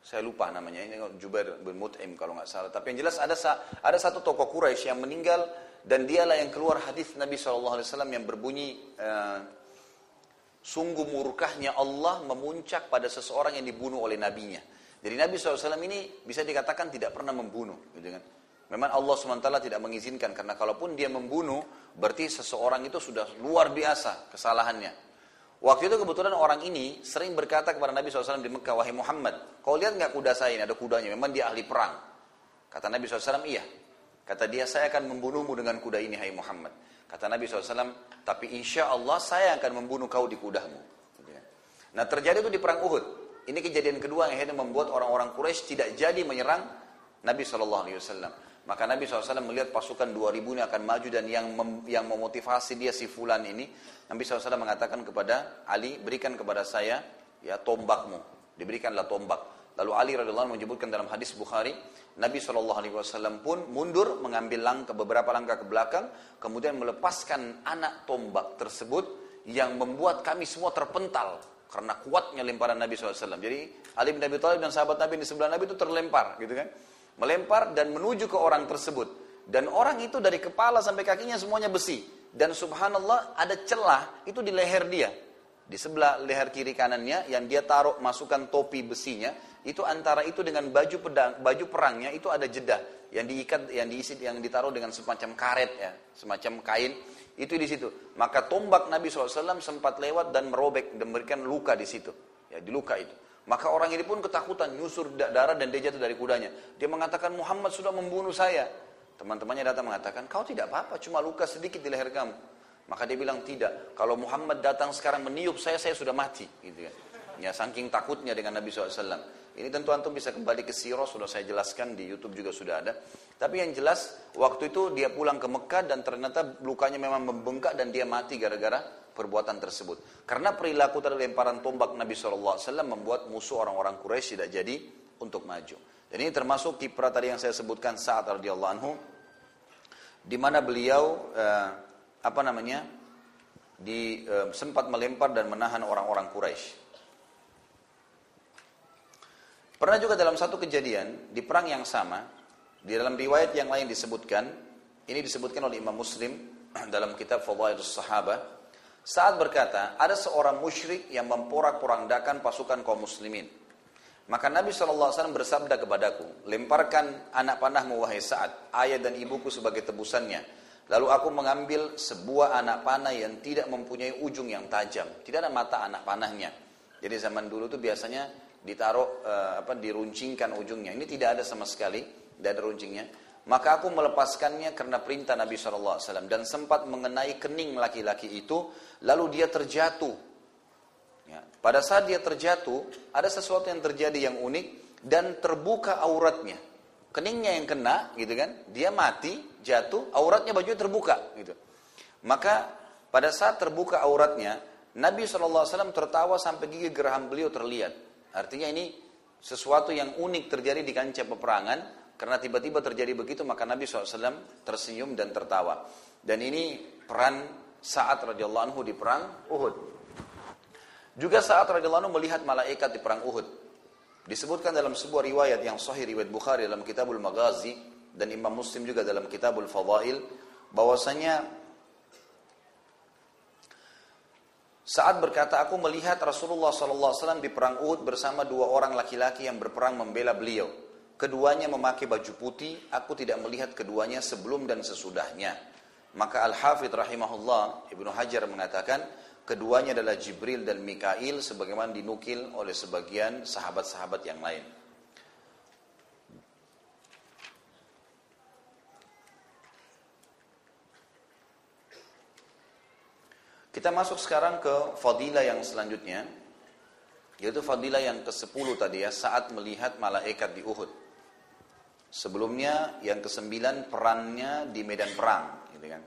Saya lupa namanya. Ini Jubair bin Mut'im kalau nggak salah. Tapi yang jelas ada ada satu tokoh Quraisy yang meninggal. Dan dialah yang keluar hadis Nabi shallallahu alaihi wasallam yang berbunyi, sungguh murkahnya Allah memuncak pada seseorang yang dibunuh oleh nabinya. Jadi Nabi shallallahu alaihi wasallam ini bisa dikatakan tidak pernah membunuh. Gitu kan? Memang Allah subhanahu wa taala tidak mengizinkan, karena kalaupun dia membunuh, berarti seseorang itu sudah luar biasa kesalahannya. Waktu itu kebetulan orang ini sering berkata kepada Nabi shallallahu alaihi wasallam di Mekah, wahai Muhammad, kau lihat nggak kuda saya ini, ada kudanya, memang dia ahli perang. Kata Nabi shallallahu alaihi wasallam, iya. Kata dia, saya akan membunuhmu dengan kuda ini, hai Muhammad. Kata Nabi shallallahu alaihi wasallam, tapi insya Allah saya akan membunuh kau di kudamu. Nah, terjadi itu di perang Uhud. Ini kejadian kedua yang akhirnya membuat orang-orang Quraisy tidak jadi menyerang Nabi shallallahu alaihi wasallam. Maka Nabi shallallahu alaihi wasallam melihat pasukan dua ribu ini akan maju, dan yang mem- yang memotivasi dia si fulan ini. Nabi shallallahu alaihi wasallam mengatakan kepada Ali, berikan kepada saya ya tombakmu. Diberikanlah tombak. Lalu Ali radhiyallahu anhu menyebutkan dalam hadis Bukhari, Nabi shallallahu alaihi wasallam pun mundur mengambil langkah, beberapa langkah ke belakang, kemudian melepaskan anak tombak tersebut yang membuat kami semua terpental karena kuatnya lemparan Nabi shallallahu alaihi wasallam. Jadi Ali bin Abi Thalib dan sahabat Nabi di sebelah Nabi itu terlempar, gitu kan? Melempar dan menuju ke orang tersebut. Dan orang itu dari kepala sampai kakinya semuanya besi. Dan subhanallah ada celah itu di leher dia. Di sebelah leher kiri kanannya yang dia taruh masukkan topi besinya, itu antara itu dengan baju pedang, baju perangnya itu ada jeda yang diikat, yang diisi, yang ditaruh dengan semacam karet ya, semacam kain itu di situ. Maka tombak Nabi shallallahu alaihi wasallam sempat lewat dan merobek dan memberikan luka di situ, ya di luka itu. Maka orang ini pun ketakutan, nyusur darah dan dia jatuh dari kudanya. Dia mengatakan, Muhammad sudah membunuh saya. Teman-temannya datang mengatakan, kau tidak apa-apa, cuma luka sedikit di leher kamu. Maka dia bilang, tidak, kalau Muhammad datang sekarang meniup saya, saya sudah mati. Gitu kan. Ya, saking takutnya dengan Nabi shallallahu alaihi wasallam. Ini tentu antum bisa kembali ke sirah, sudah saya jelaskan, di YouTube juga sudah ada. Tapi yang jelas, waktu itu dia pulang ke Mekah dan ternyata lukanya memang membengkak dan dia mati gara-gara perbuatan tersebut. Karena perilaku terhadap lemparan tombak Nabi shallallahu alaihi wasallam membuat musuh orang-orang Quraisy tidak jadi untuk maju. Dan ini termasuk kiprah tadi yang saya sebutkan, Sa'ad radhiyallahu anhu, di mana beliau... Uh, apa namanya, di, e, sempat melempar dan menahan orang-orang Quraisy. Pernah juga dalam satu kejadian, di perang yang sama, di dalam riwayat yang lain disebutkan, ini disebutkan oleh Imam Muslim dalam kitab Fadhailus Sahabah, Sa'ad berkata, ada seorang musyrik yang memporak-porandakan pasukan kaum muslimin. Maka Nabi shallallahu alaihi wasallam bersabda kepadaku, lemparkan anak panahmu wahai Sa'ad, ayah dan ibuku sebagai tebusannya. Lalu aku mengambil sebuah anak panah yang tidak mempunyai ujung yang tajam. Tidak ada mata anak panahnya. Jadi zaman dulu tuh biasanya ditaruh, eh, apa, diruncingkan ujungnya. Ini tidak ada sama sekali, tidak ada runcingnya. Maka aku melepaskannya karena perintah Nabi shallallahu alaihi wasallam. Dan sempat mengenai kening laki-laki itu, lalu dia terjatuh. Ya. Pada saat dia terjatuh, ada sesuatu yang terjadi yang unik. dan terbuka auratnya. Keningnya yang kena, gitu kan? Dia mati, jatuh, auratnya bajunya terbuka, gitu. Maka pada saat terbuka auratnya, Nabi shallallahu alaihi wasallam tertawa sampai gigi geraham beliau terlihat. Artinya ini sesuatu yang unik terjadi di kancah peperangan. Karena tiba-tiba terjadi begitu, maka Nabi shallallahu alaihi wasallam tersenyum dan tertawa. Dan ini peran Sa'ad radhiyallahu anhu di perang Uhud. Juga Sa'ad radhiyallahu anhu melihat malaikat di perang Uhud. Disebutkan dalam sebuah riwayat yang sahih, riwayat Bukhari dalam Kitabul Maghazi dan Imam Muslim juga dalam Kitabul Fadhail, bahwasanya Sa'ad berkata, aku melihat Rasulullah shallallahu alaihi wasallam di perang Uhud bersama dua orang laki-laki yang berperang membela beliau. Keduanya memakai baju putih, aku tidak melihat keduanya sebelum dan sesudahnya. Maka Al-Hafidh rahimahullah, Ibnu Hajar mengatakan, keduanya adalah Jibril dan Mikail, sebagaimana dinukil oleh sebagian sahabat-sahabat yang lain. Kita masuk sekarang ke fadilah yang selanjutnya, yaitu fadilah yang kesepuluh tadi ya, saat melihat malaikat di Uhud. Sebelumnya yang kesembilan perannya di medan perang, gitu kan.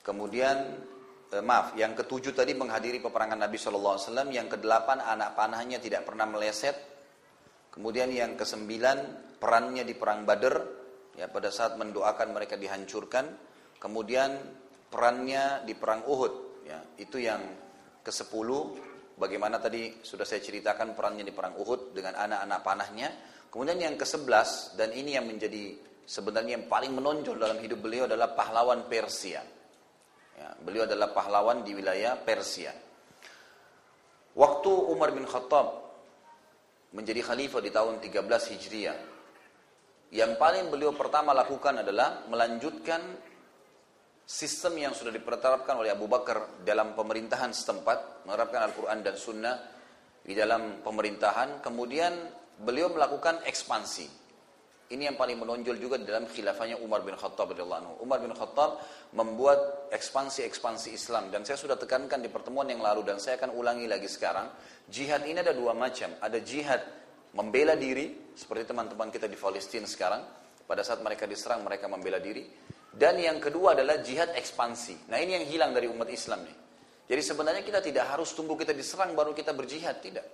Kemudian eh, maaf, yang ketujuh tadi menghadiri peperangan Nabi Shallallahu Alaihi Wasallam, yang kedelapan anak panahnya tidak pernah meleset. Kemudian yang kesembilan perannya di perang Badar, ya pada saat mendoakan mereka dihancurkan. Kemudian perannya di perang Uhud, ya itu yang kesepuluh. Bagaimana tadi sudah saya ceritakan perannya di perang Uhud dengan anak-anak panahnya. Kemudian yang kesebelas, dan ini yang menjadi sebenarnya yang paling menonjol dalam hidup beliau adalah pahlawan Persia. Ya, beliau adalah pahlawan di wilayah Persia. Waktu Umar bin Khattab menjadi khalifah di tahun tiga belas Hijriah, yang paling beliau pertama lakukan adalah melanjutkan sistem yang sudah diperterapkan oleh Abu Bakar dalam pemerintahan setempat, menerapkan Al-Quran dan Sunnah di dalam pemerintahan. Kemudian beliau melakukan ekspansi. Ini yang paling menonjol juga dalam khilafahnya Umar bin Khattab radhiyallahu anhu. Umar bin Khattab membuat ekspansi-ekspansi Islam, dan saya sudah tekankan di pertemuan yang lalu dan saya akan ulangi lagi sekarang. Jihad ini ada dua macam. Ada jihad membela diri, seperti teman-teman kita di Palestina sekarang, pada saat mereka diserang mereka membela diri. Dan yang kedua adalah jihad ekspansi. Nah ini yang hilang dari umat Islam nih. Jadi sebenarnya kita tidak harus tunggu kita diserang baru kita berjihad, tidak.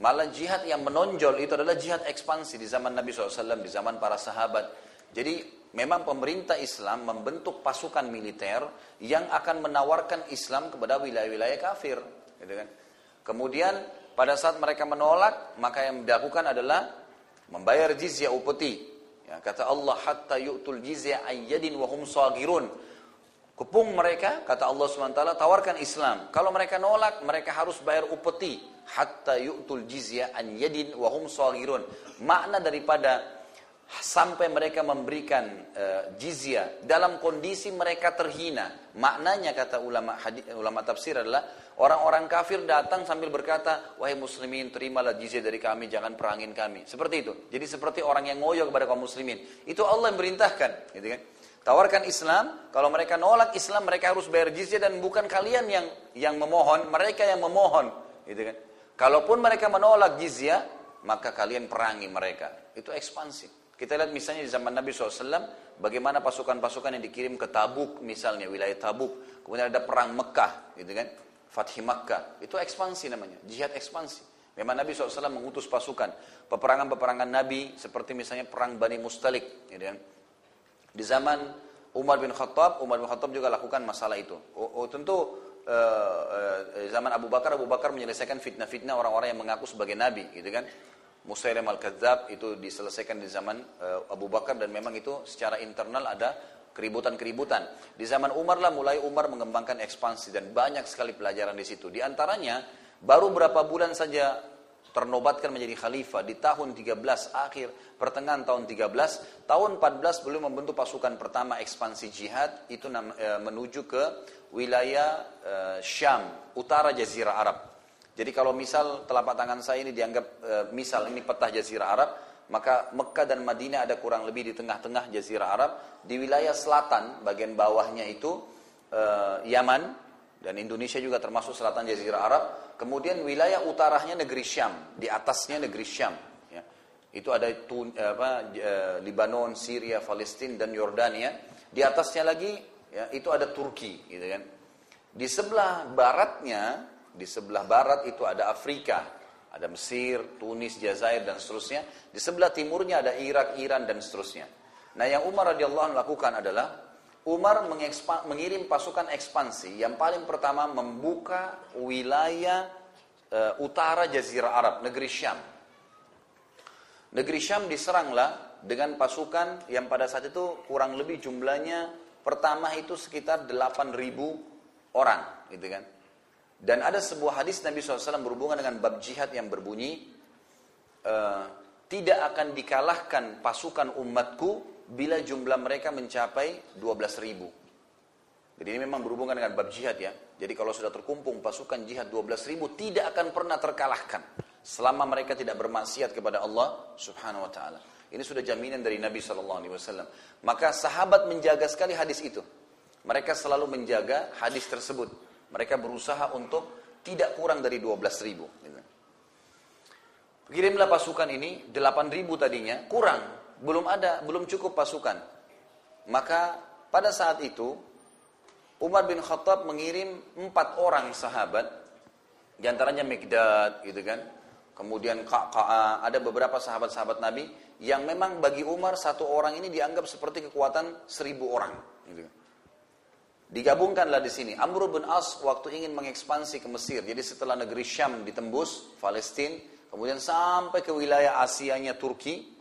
Malah jihad yang menonjol itu adalah jihad ekspansi di zaman Nabi shallallahu alaihi wasallam, di zaman para sahabat. Jadi memang pemerintah Islam membentuk pasukan militer yang akan menawarkan Islam kepada wilayah-wilayah kafir, gitu kan. Kemudian pada saat mereka menolak, maka yang dilakukan adalah membayar jizyah upeti. Ya, kata Allah, hatta yu'tul jizya ayyadin wahum sagirun. Kepung mereka, kata Allah subhanahu wa taala, tawarkan Islam. Kalau mereka nolak, mereka harus bayar upeti. Hatta yu'tul jizya ayyadin wahum sagirun. Makna daripada sampai mereka memberikan uh, jizya dalam kondisi mereka terhina. Maknanya kata ulama hadis, ulama tafsir adalah orang-orang kafir datang sambil berkata, wahai muslimin, terimalah jizya dari kami, jangan perangin kami. Seperti itu. Jadi seperti orang yang ngoyo kepada kaum muslimin. Itu Allah yang perintahkan, gitu kan? Tawarkan Islam, kalau mereka nolak Islam, mereka harus bayar jizya, dan bukan kalian yang yang memohon, mereka yang memohon, gitu kan? Kalaupun mereka menolak jizya, maka kalian perangi mereka. Itu ekspansi. Kita lihat misalnya di zaman Nabi shallallahu alaihi wasallam, bagaimana pasukan-pasukan yang dikirim ke Tabuk, misalnya wilayah Tabuk, kemudian ada perang Mekah, gitu kan? Fathi Makkah, itu ekspansi namanya, jihad ekspansi. Memang Nabi shallallahu alaihi wasallam mengutus pasukan. Peperangan-peperangan Nabi seperti misalnya perang Bani Mustalik, gitu kan? Di zaman Umar bin Khattab, Umar bin Khattab juga lakukan masalah itu. Oh, oh tentu eh, eh, zaman Abu Bakar, Abu Bakar menyelesaikan fitnah-fitnah orang-orang yang mengaku sebagai Nabi, gitu kan? Musailim al-Kadzab itu diselesaikan di zaman eh, Abu Bakar, dan memang itu secara internal ada keributan-keributan. Di zaman Umar lah mulai Umar mengembangkan ekspansi, dan banyak sekali pelajaran di situ. Di antaranya baru berapa bulan saja ternobatkan menjadi khalifah di tahun tiga belas akhir, pertengahan tahun tiga belas, tahun empat belas belum membentuk pasukan pertama ekspansi jihad itu nam, e, menuju ke wilayah e, Syam, utara Jazirah Arab. Jadi kalau misal telapak tangan saya ini dianggap e, misal ini peta Jazirah Arab, maka Mekah dan Madinah ada kurang lebih di tengah-tengah Jazirah Arab. Di wilayah selatan, bagian bawahnya itu e, Yaman. Dan Indonesia juga termasuk selatan Jazirah Arab. Kemudian wilayah utaranya negeri Syam, di atasnya negeri Syam. Ya. Itu ada Tun, apa, Lebanon, Syria, Palestina dan Yordania. Di atasnya lagi ya, itu ada Turki, gitu kan. Di sebelah baratnya, di sebelah barat itu ada Afrika, ada Mesir, Tunis, Jazair dan seterusnya. Di sebelah timurnya ada Irak, Iran dan seterusnya. Nah, yang Umar radhiyallahu anhu lakukan adalah Umar mengirim pasukan ekspansi yang paling pertama membuka wilayah e, utara Jazirah Arab, negeri Syam. Negeri Syam diseranglah dengan pasukan yang pada saat itu kurang lebih jumlahnya pertama itu sekitar delapan ribu orang, gitu kan. Dan ada sebuah hadis Nabi shallallahu alaihi wasallam berhubungan dengan bab jihad yang berbunyi e, tidak akan dikalahkan pasukan umatku bila jumlah mereka mencapai dua belas ribu. Jadi ini memang berhubungan dengan bab jihad ya. Jadi kalau sudah terkumpul pasukan jihad dua belas ribu tidak akan pernah terkalahkan selama mereka tidak bermaksiat kepada Allah Subhanahu wa taala. Ini sudah jaminan dari Nabi sallallahu alaihi wasallam. Maka sahabat menjaga sekali hadis itu. Mereka selalu menjaga hadis tersebut. Mereka berusaha untuk tidak kurang dari dua belas ribu. Kirimlah pasukan ini delapan ribu tadinya kurang. Belum ada, belum cukup pasukan. Maka pada saat itu Umar bin Khattab mengirim empat orang sahabat, di antaranya Mikdad, gitu kan. Kemudian Qa'qa', ada beberapa sahabat-sahabat Nabi yang memang bagi Umar satu orang ini dianggap seperti kekuatan seribu orang. Gitu. Digabungkanlah di sini. Amr bin As waktu ingin mengekspansi ke Mesir. Jadi setelah negeri Syam ditembus, Palestina, kemudian sampai ke wilayah Asianya Turki.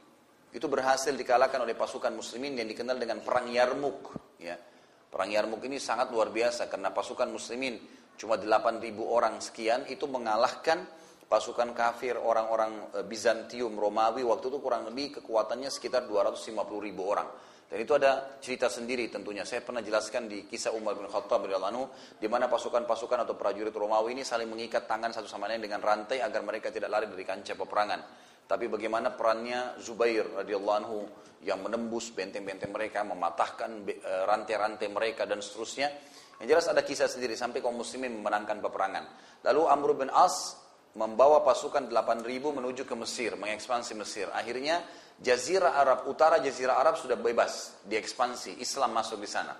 Itu berhasil dikalahkan oleh pasukan muslimin yang dikenal dengan Perang Yarmuk. Ya. Perang Yarmuk ini sangat luar biasa karena pasukan muslimin cuma delapan ribu orang sekian itu mengalahkan pasukan kafir orang-orang Bizantium Romawi waktu itu kurang lebih kekuatannya sekitar dua ratus lima puluh ribu orang. Dan itu ada cerita sendiri tentunya. Saya pernah jelaskan di kisah Umar bin Khattab radhiyallahu anhu di mana pasukan-pasukan atau prajurit Romawi ini saling mengikat tangan satu sama lain dengan rantai agar mereka tidak lari dari kancah peperangan. Tapi bagaimana perannya Zubair radhiyallahu anhu yang menembus benteng-benteng mereka, mematahkan rantai-rantai mereka dan seterusnya. Yang jelas ada kisah sendiri sampai kaum muslimin memenangkan peperangan. Lalu Amr bin As membawa pasukan delapan ribu menuju ke Mesir, mengekspansi Mesir. Akhirnya Jazirah Arab, utara Jazirah Arab sudah bebas, diekspansi, Islam masuk di sana.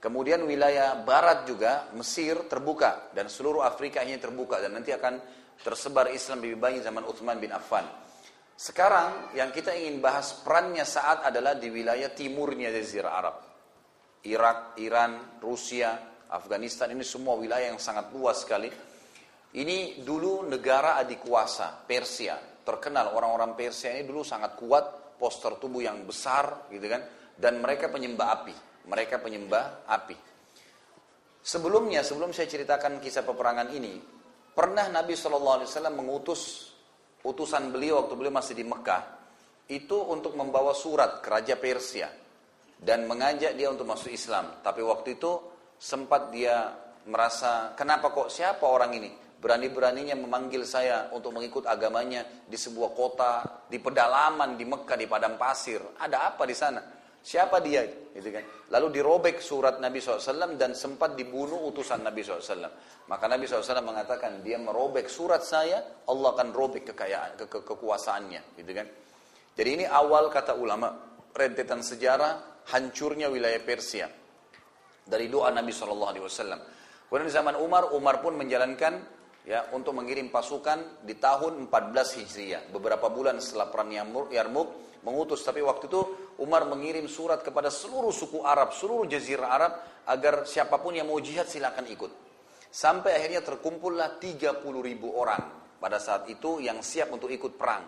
Kemudian wilayah barat juga, Mesir terbuka dan seluruh Afrika ini terbuka dan nanti akan tersebar Islam lebih banyak zaman Utsman bin Affan. Sekarang yang kita ingin bahas perannya saat adalah di wilayah timurnya Jazirah Arab. Irak, Iran, Rusia, Afghanistan ini semua wilayah yang sangat luas sekali. Ini dulu negara adikuasa Persia. Terkenal orang-orang Persia ini dulu sangat kuat, postur tubuh yang besar gitu kan, dan mereka penyembah api. Mereka penyembah api. Sebelumnya, sebelum saya ceritakan kisah peperangan ini, pernah Nabi shallallahu alaihi wasallam mengutus utusan beliau waktu beliau masih di Mekah itu untuk membawa surat ke Raja Persia dan mengajak dia untuk masuk Islam. Tapi waktu itu sempat dia merasa kenapa kok siapa orang ini berani-beraninya memanggil saya untuk mengikut agamanya di sebuah kota di pedalaman di Mekah di padang pasir, ada apa di sana, siapa dia gitu kan. Lalu dirobek surat Nabi shallallahu alaihi wasallam dan sempat dibunuh utusan Nabi shallallahu alaihi wasallam. Maka Nabi shallallahu alaihi wasallam mengatakan dia merobek surat saya, Allah akan robek kekayaan, ke- ke- kekuasaannya gitu kan. Jadi ini awal kata ulama rentetan sejarah hancurnya wilayah Persia dari doa Nabi shallallahu alaihi wasallam. Kemudian di zaman Umar, Umar pun menjalankan ya untuk mengirim pasukan di tahun empat belas Hijriah, beberapa bulan setelah perang Yarmuk mengutus. Tapi waktu itu Umar mengirim surat kepada seluruh suku Arab, seluruh Jazirah Arab agar siapapun yang mau jihad silakan ikut. Sampai akhirnya terkumpullah tiga puluh ribu orang pada saat itu yang siap untuk ikut perang.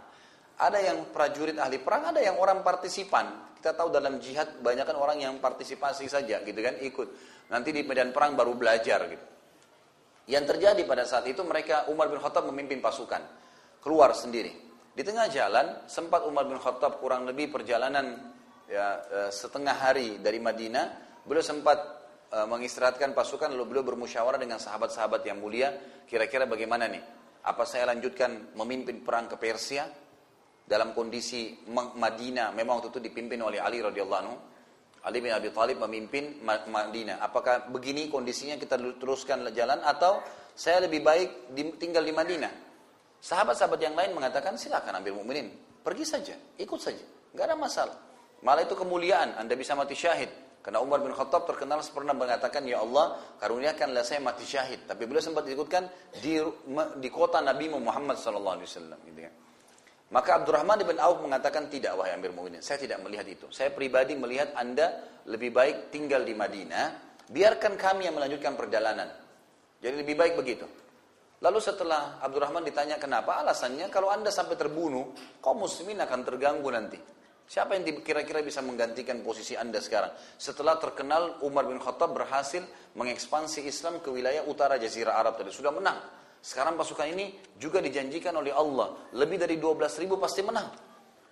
Ada yang prajurit ahli perang, ada yang orang partisipan. Kita tahu dalam jihad banyak kan orang yang partisipasi saja gitu kan, ikut. Nanti di medan perang baru belajar gitu. Yang terjadi pada saat itu mereka Umar bin Khattab memimpin pasukan keluar sendiri. Di tengah jalan, sempat Umar bin Khattab kurang lebih perjalanan ya, setengah hari dari Madinah. Beliau sempat uh, mengistirahatkan pasukan, lalu beliau bermusyawarah dengan sahabat-sahabat yang mulia. Kira-kira bagaimana nih? Apa saya lanjutkan memimpin perang ke Persia? Dalam kondisi Madinah, memang waktu itu dipimpin oleh Ali radhiyallahu anhu. Ali bin Abi Thalib memimpin Madinah. Apakah begini kondisinya kita teruskan jalan atau saya lebih baik tinggal di Madinah. Sahabat-sahabat yang lain mengatakan, silakan ambil mukminin, pergi saja, ikut saja, nggak ada masalah. Malah itu kemuliaan, Anda bisa mati syahid. Karena Umar bin Khattab terkenal pernah mengatakan, ya Allah, karuniakanlah saya mati syahid. Tapi beliau sempat diikutkan di, di kota Nabi Muhammad sallallahu alaihi wasallam. Gitu ya. Maka Abdurrahman bin Auf mengatakan, tidak wahai Amir Mu'minin, saya tidak melihat itu. Saya pribadi melihat Anda lebih baik tinggal di Madinah, biarkan kami yang melanjutkan perjalanan. Jadi lebih baik begitu. Lalu setelah Abdurrahman ditanya kenapa, alasannya kalau Anda sampai terbunuh, kaum muslimin akan terganggu nanti. Siapa yang kira-kira bisa menggantikan posisi Anda sekarang? Setelah terkenal Umar bin Khattab berhasil mengekspansi Islam ke wilayah utara Jazirah Arab tadi. Sudah menang. Sekarang pasukan ini juga dijanjikan oleh Allah. Lebih dari dua belas ribu pasti menang.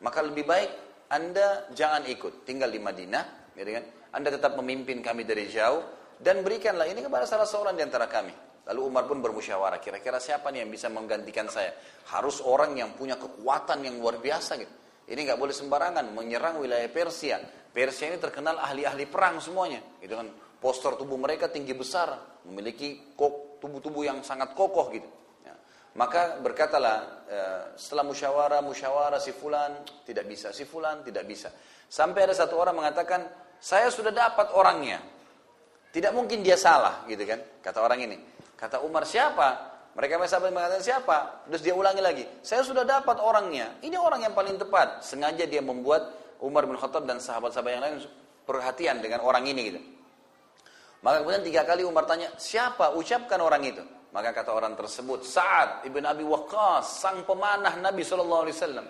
Maka lebih baik Anda jangan ikut. Tinggal di Madinah. Gitu kan? Anda tetap memimpin kami dari jauh. Dan berikanlah ini kepada salah seorang di antara kami. Lalu Umar pun bermusyawarah. Kira-kira siapa nih yang bisa menggantikan saya? Harus orang yang punya kekuatan yang luar biasa gitu. Ini nggak boleh sembarangan menyerang wilayah Persia. Persia ini terkenal ahli-ahli perang semuanya, gitu kan? Postur tubuh mereka tinggi besar, memiliki kok tubuh-tubuh yang sangat kokoh gitu. Ya. Maka berkatalah e, setelah musyawarah, musyawarah si fulan tidak bisa, si fulan tidak bisa. Sampai ada satu orang mengatakan, saya sudah dapat orangnya, tidak mungkin dia salah, gitu kan? Kata orang ini, kata Umar siapa? Mereka sahabat mengatakan siapa? Terus dia ulangi lagi. Saya sudah dapat orangnya. Ini orang yang paling tepat. Sengaja dia membuat Umar bin Khattab dan sahabat-sahabat yang lain perhatian dengan orang ini gitu. Maka kemudian tiga kali Umar tanya, siapa? Ucapkan orang itu. Maka kata orang tersebut, Sa'ad ibn Abi Waqqas, sang pemanah Nabi sallallahu alaihi wasallam.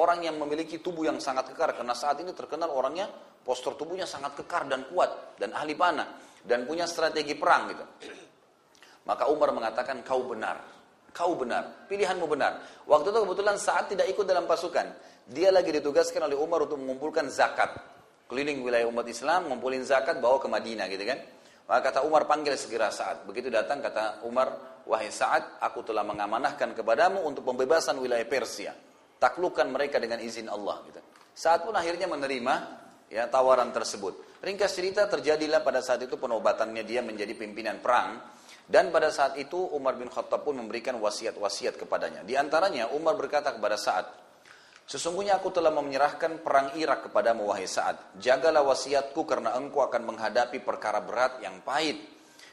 Orang yang memiliki tubuh yang sangat kekar. Karena Sa'ad ini terkenal orangnya, postur tubuhnya sangat kekar dan kuat. Dan ahli panah. Dan punya strategi perang gitu. Maka Umar mengatakan, kau benar, kau benar, pilihanmu benar. Waktu itu kebetulan Sa'ad tidak ikut dalam pasukan. Dia lagi ditugaskan oleh Umar untuk mengumpulkan zakat. Keliling wilayah umat Islam, ngumpulin zakat, bawa ke Madinah gitu kan. Maka kata Umar, panggil segera Sa'ad. Begitu datang kata Umar, wahai Sa'ad, aku telah mengamanahkan kepadamu untuk pembebasan wilayah Persia. Taklukkan mereka dengan izin Allah. Gitu. Sa'ad pun akhirnya menerima ya, tawaran tersebut. Ringkas cerita, terjadilah pada saat itu penobatannya dia menjadi pimpinan perang. Dan pada saat itu Umar bin Khattab pun memberikan wasiat-wasiat kepadanya. Di antaranya Umar berkata kepada Sa'ad, sesungguhnya aku telah menyerahkan perang Irak kepadamu wahai Sa'ad. Jagalah wasiatku karena engkau akan menghadapi perkara berat yang pahit.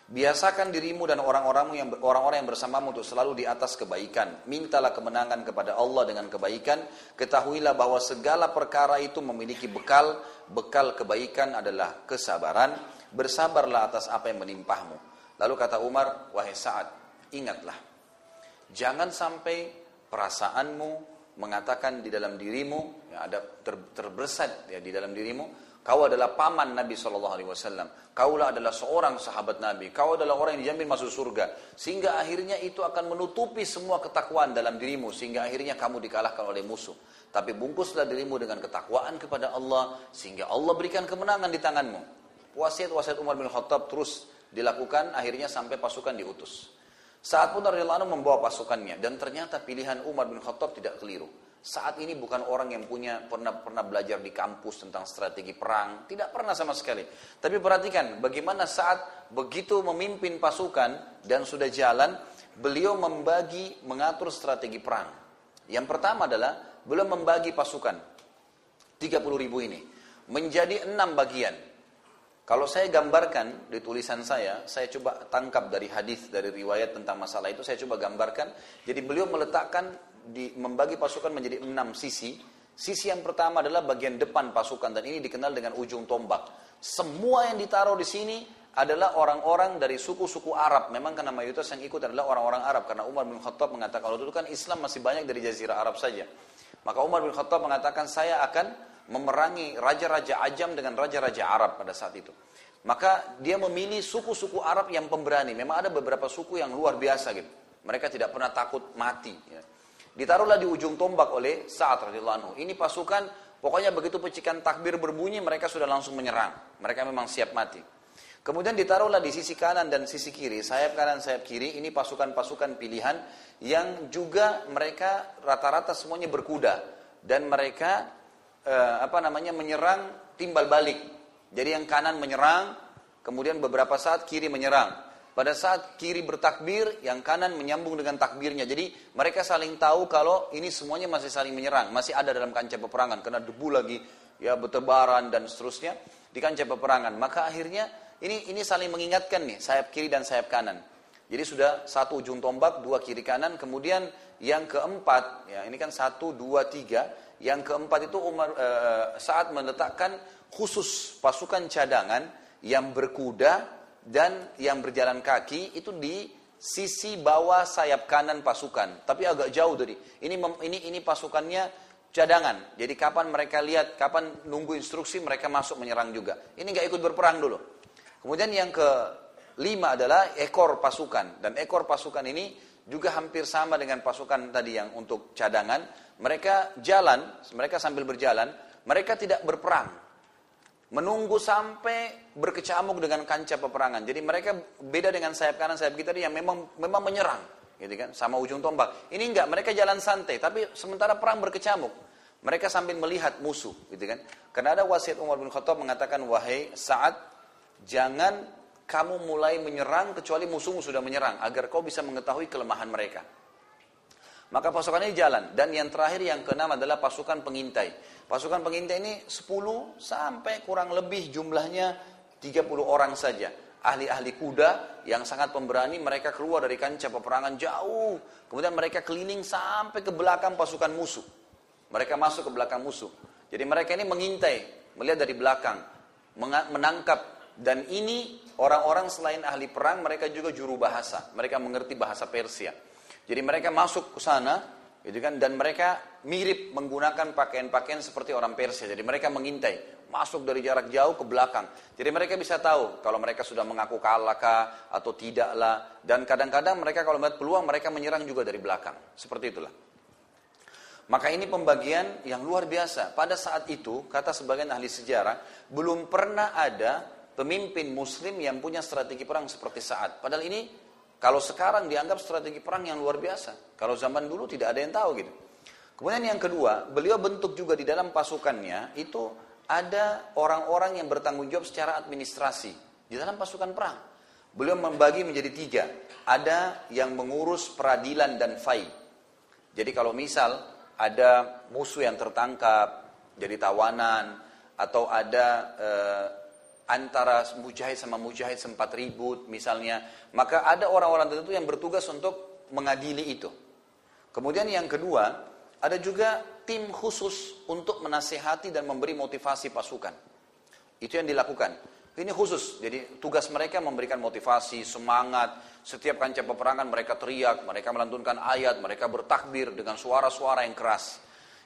Biasakan dirimu dan orang-orang yang, orang-orang yang bersamamu untuk selalu di atas kebaikan. Mintalah kemenangan kepada Allah dengan kebaikan. Ketahuilah bahwa segala perkara itu memiliki bekal. Bekal kebaikan adalah kesabaran. Bersabarlah atas apa yang menimpamu. Lalu kata Umar, wahai Sa'ad, ingatlah. Jangan sampai perasaanmu mengatakan di dalam dirimu, ya ada ter, terbersat ya, di dalam dirimu, kau adalah paman Nabi sallallahu alaihi wasallam. Kaulah adalah seorang sahabat Nabi. Kau adalah orang yang dijamin masuk surga. Sehingga akhirnya itu akan menutupi semua ketakwaan dalam dirimu. Sehingga akhirnya kamu dikalahkan oleh musuh. Tapi bungkuslah dirimu dengan ketakwaan kepada Allah. Sehingga Allah berikan kemenangan di tanganmu. Wasiat-wasiat Umar bin Khattab terus dilakukan, akhirnya sampai pasukan diutus. Sa'ad pun radhiyallahu anhu membawa pasukannya, dan ternyata pilihan Umar bin Khattab tidak keliru. Sa'ad ini bukan orang yang punya pernah pernah belajar di kampus tentang strategi perang, tidak pernah sama sekali. Tapi perhatikan bagaimana Sa'ad begitu memimpin pasukan dan sudah jalan, beliau membagi mengatur strategi perang. Yang pertama adalah beliau membagi pasukan tiga puluh ribu ini menjadi enam bagian. Kalau saya gambarkan di tulisan saya, saya coba tangkap dari hadis, dari riwayat tentang masalah itu, saya coba gambarkan. Jadi beliau meletakkan, di, membagi pasukan menjadi enam sisi. Sisi yang pertama adalah bagian depan pasukan, dan ini dikenal dengan ujung tombak. Semua yang ditaruh di sini adalah orang-orang dari suku-suku Arab. Memang karena mayoritas yang ikut adalah orang-orang Arab, karena Umar bin Khattab mengatakan, kalau itu kan Islam masih banyak dari Jazirah Arab saja. Maka Umar bin Khattab mengatakan, saya akan memerangi raja-raja Ajam dengan raja-raja Arab pada saat itu. Maka dia memilih suku-suku Arab yang pemberani. Memang ada beberapa suku yang luar biasa gitu. Mereka tidak pernah takut mati. Ya. Ditaruhlah di ujung tombak oleh Sa'ad radhiyallahu anhu. Ini pasukan, pokoknya begitu pecikan takbir berbunyi, mereka sudah langsung menyerang. Mereka memang siap mati. Kemudian ditaruhlah di sisi kanan dan sisi kiri, sayap kanan, sayap kiri. Ini pasukan-pasukan pilihan yang juga mereka rata-rata semuanya berkuda. Dan mereka Uh, apa namanya menyerang timbal balik. Jadi yang kanan menyerang, kemudian beberapa saat kiri menyerang. Pada saat kiri bertakbir, yang kanan menyambung dengan takbirnya. Jadi mereka saling tahu kalau ini semuanya masih saling menyerang, masih ada dalam kancah peperangan, karena debu lagi ya bertebaran dan seterusnya di kancah peperangan. Maka akhirnya ini ini saling mengingatkan nih, sayap kiri dan sayap kanan. Jadi sudah satu ujung tombak, dua kiri kanan. Kemudian yang keempat, ya ini kan satu, dua, tiga. Yang keempat itu Umar e, saat meletakkan khusus pasukan cadangan yang berkuda dan yang berjalan kaki itu di sisi bawah sayap kanan pasukan, tapi agak jauh tadi. Ini ini ini pasukannya cadangan. Jadi kapan mereka lihat, kapan nunggu instruksi mereka masuk menyerang juga. Ini nggak ikut berperang dulu. Kemudian yang kelima adalah ekor pasukan, dan ekor pasukan ini juga hampir sama dengan pasukan tadi yang untuk cadangan. Mereka jalan, mereka sambil berjalan, mereka tidak berperang. Menunggu sampai berkecamuk dengan kancah peperangan. Jadi mereka beda dengan sayap kanan sayap kiri yang memang memang menyerang, gitu kan? Sama ujung tombak. Ini enggak, mereka jalan santai, tapi sementara perang berkecamuk. Mereka sambil melihat musuh, gitu kan? Karena ada wasiat Umar bin Khattab mengatakan, wahai Sa'ad, jangan kamu mulai menyerang kecuali musuhmu sudah menyerang, agar kau bisa mengetahui kelemahan mereka. Maka pasukan ini jalan. Dan yang terakhir, yang keenam adalah pasukan pengintai. Pasukan pengintai ini sepuluh sampai kurang lebih jumlahnya tiga puluh orang saja. Ahli-ahli kuda yang sangat pemberani, mereka keluar dari kancah peperangan jauh. Kemudian mereka keliling sampai ke belakang pasukan musuh. Mereka masuk ke belakang musuh. Jadi mereka ini mengintai, melihat dari belakang, menangkap. Dan ini orang-orang selain ahli perang, mereka juga juru bahasa. Mereka mengerti bahasa Persia. Jadi mereka masuk ke sana, gitu kan, dan mereka mirip menggunakan pakaian-pakaian seperti orang Persia. Jadi mereka mengintai, masuk dari jarak jauh ke belakang. Jadi mereka bisa tahu kalau mereka sudah mengaku kalah kah atau tidaklah. Dan kadang-kadang mereka kalau melihat peluang, mereka menyerang juga dari belakang. Seperti itulah. Maka ini pembagian yang luar biasa. Pada saat itu, kata sebagian ahli sejarah, belum pernah ada pemimpin muslim yang punya strategi perang seperti Sa'ad. Padahal ini kalau sekarang dianggap strategi perang yang luar biasa. Kalau zaman dulu tidak ada yang tahu gitu. Kemudian yang kedua, beliau bentuk juga di dalam pasukannya itu ada orang-orang yang bertanggung jawab secara administrasi di dalam pasukan perang. Beliau membagi menjadi tiga. Ada yang mengurus peradilan dan fai. Jadi kalau misal ada musuh yang tertangkap jadi tawanan, atau ada eh, antara mujahid sama mujahid sempat ribut misalnya, maka ada orang-orang tertentu yang bertugas untuk mengadili itu. Kemudian yang kedua, ada juga tim khusus untuk menasihati dan memberi motivasi pasukan. Itu yang dilakukan. Ini khusus, jadi tugas mereka memberikan motivasi, semangat. Setiap kancah peperangan mereka teriak, mereka melantunkan ayat, mereka bertakbir dengan suara-suara yang keras.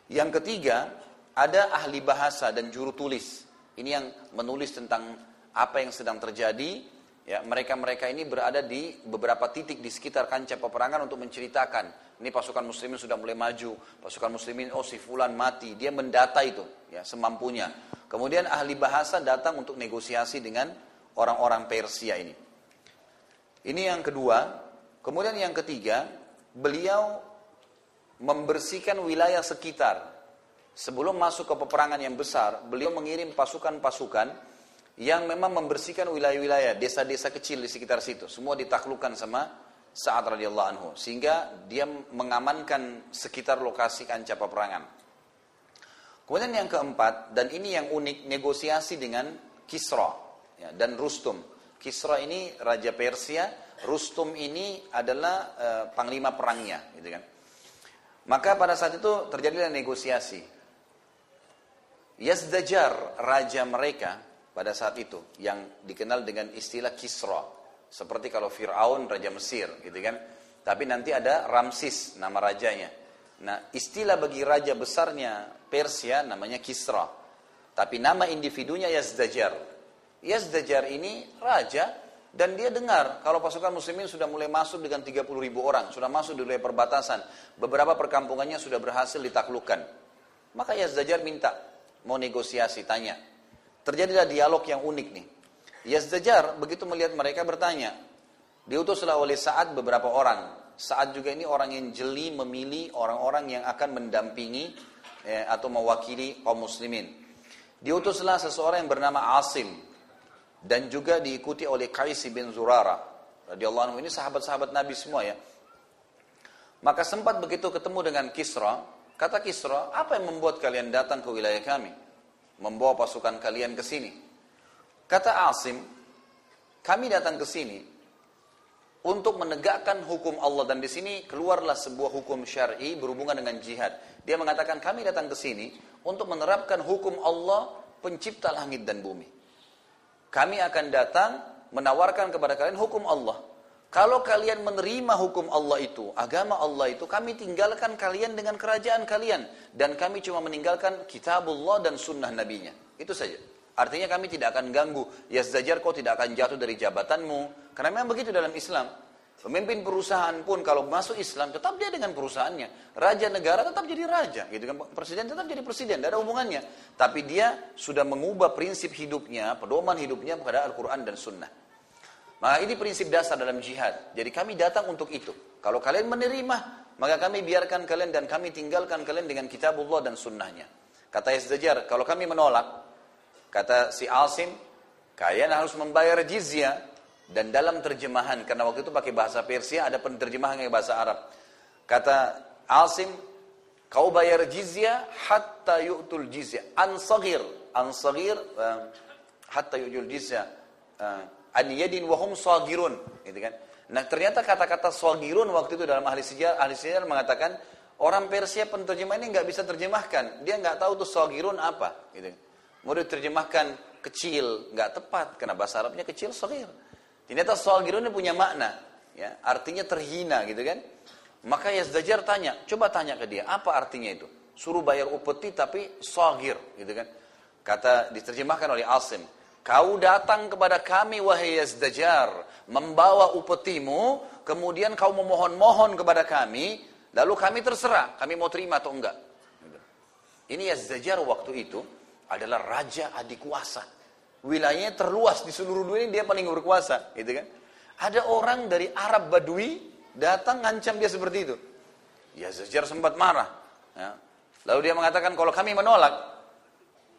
Yang ketiga, ada ahli bahasa dan juru tulis. Ini yang menulis tentang apa yang sedang terjadi. Ya, mereka-mereka ini berada di beberapa titik di sekitar kancah peperangan untuk menceritakan. Ini pasukan muslimin sudah mulai maju. Pasukan muslimin, oh si fulan mati. Dia mendata itu, ya, semampunya. Kemudian ahli bahasa datang untuk negosiasi dengan orang-orang Persia ini. Ini yang kedua. Kemudian yang ketiga, beliau membersihkan wilayah sekitar. Sebelum masuk ke peperangan yang besar, beliau mengirim pasukan-pasukan yang memang membersihkan wilayah-wilayah, desa-desa kecil di sekitar situ. Semua ditaklukkan sama Sa'ad radhiyallahu anhu. Sehingga dia mengamankan sekitar lokasi kancah peperangan. Kemudian yang keempat, dan ini yang unik, negosiasi dengan Kisra ya, dan Rustum. Kisra ini Raja Persia, Rustum ini adalah uh, panglima perangnya. Gitu kan. Maka pada saat itu terjadilah negosiasi. Yazdajar, raja mereka pada saat itu, yang dikenal dengan istilah Kisra. Seperti kalau Fir'aun, raja Mesir, gitu kan. Tapi nanti ada Ramsis, nama rajanya. Nah, istilah bagi raja besarnya Persia namanya Kisra. Tapi nama individunya Yazdajar. Yazdajar ini raja, dan dia dengar kalau pasukan muslimin sudah mulai masuk dengan tiga puluh ribu orang. Sudah masuk di wilayah perbatasan. Beberapa perkampungannya sudah berhasil ditaklukkan. Maka Yazdajar minta, mau negosiasi, tanya. Terjadilah dialog yang unik nih. Yazdajar begitu melihat mereka bertanya. Diutuslah oleh Sa'ad beberapa orang. Sa'ad juga ini orang yang jeli memilih orang-orang yang akan mendampingi eh, atau mewakili kaum muslimin. Diutuslah seseorang yang bernama Asim. Dan juga diikuti oleh Qais bin Zurara radhiyallahu anhu ini sahabat-sahabat Nabi semua ya. Maka sempat begitu ketemu dengan Kisra, kata Kisra, apa yang membuat kalian datang ke wilayah kami? Membawa pasukan kalian ke sini. Kata Asim, kami datang ke sini untuk menegakkan hukum Allah, dan di sini keluarlah sebuah hukum syar'i berhubungan dengan jihad. Dia mengatakan kami datang ke sini untuk menerapkan hukum Allah pencipta langit dan bumi. Kami akan datang menawarkan kepada kalian hukum Allah. Kalau kalian menerima hukum Allah itu, agama Allah itu, kami tinggalkan kalian dengan kerajaan kalian. Dan kami cuma meninggalkan kitabullah dan sunnah nabinya. Itu saja. Artinya kami tidak akan ganggu. Yazdajar, kau tidak akan jatuh dari jabatanmu. Karena memang begitu dalam Islam. Pemimpin perusahaan pun kalau masuk Islam, tetap dia dengan perusahaannya. Raja negara tetap jadi raja. Gitu kan? Presiden tetap jadi presiden. Tidak ada hubungannya. Tapi dia sudah mengubah prinsip hidupnya, pedoman hidupnya kepada Al-Quran dan sunnah. Maka ini prinsip dasar dalam jihad. Jadi kami datang untuk itu. Kalau kalian menerima, maka kami biarkan kalian dan kami tinggalkan kalian dengan kitabullah dan sunnahnya. Kata Yazdajar, kalau kami menolak, kata si Asim, kalian harus membayar jizyah. Dan dalam terjemahan, karena waktu itu pakai bahasa Persia, ada penerjemahan yang bahasa Arab. Kata Asim, kau bayar jizyah hatta yu'tul jizyah. An-saghir, an-saghir, uh, hatta yu'tul jizyah. Uh, an yadin wahum sagirun, gitu kan. Nah, ternyata kata-kata sagirun waktu itu dalam ahli sejarah ahli sejarah mengatakan orang Persia penterjemah ini enggak bisa terjemahkan. Dia enggak tahu tuh sagirun apa, gitu. Mau diterjemahkan kecil, enggak tepat karena bahasa Arabnya kecil sagir. Ternyata sagirun ini punya makna, ya, artinya terhina, gitu kan. Maka Yazdajar tanya, coba tanya ke dia, apa artinya itu? Suruh bayar upeti tapi sagir, gitu kan. Kata diterjemahkan oleh Asim, kau datang kepada kami wahai Yazdajar, membawa upetimu, kemudian kau memohon-mohon kepada kami, lalu kami terserah, kami mau terima atau enggak. Ini Yazdajar waktu itu adalah raja adikuasa. Wilayahnya terluas di seluruh dunia, dia paling berkuasa, gitu kan. Ada orang dari Arab Badui datang ngancam dia seperti itu. Yazdajar sempat marah. Ya. Lalu dia mengatakan, kalau kami menolak,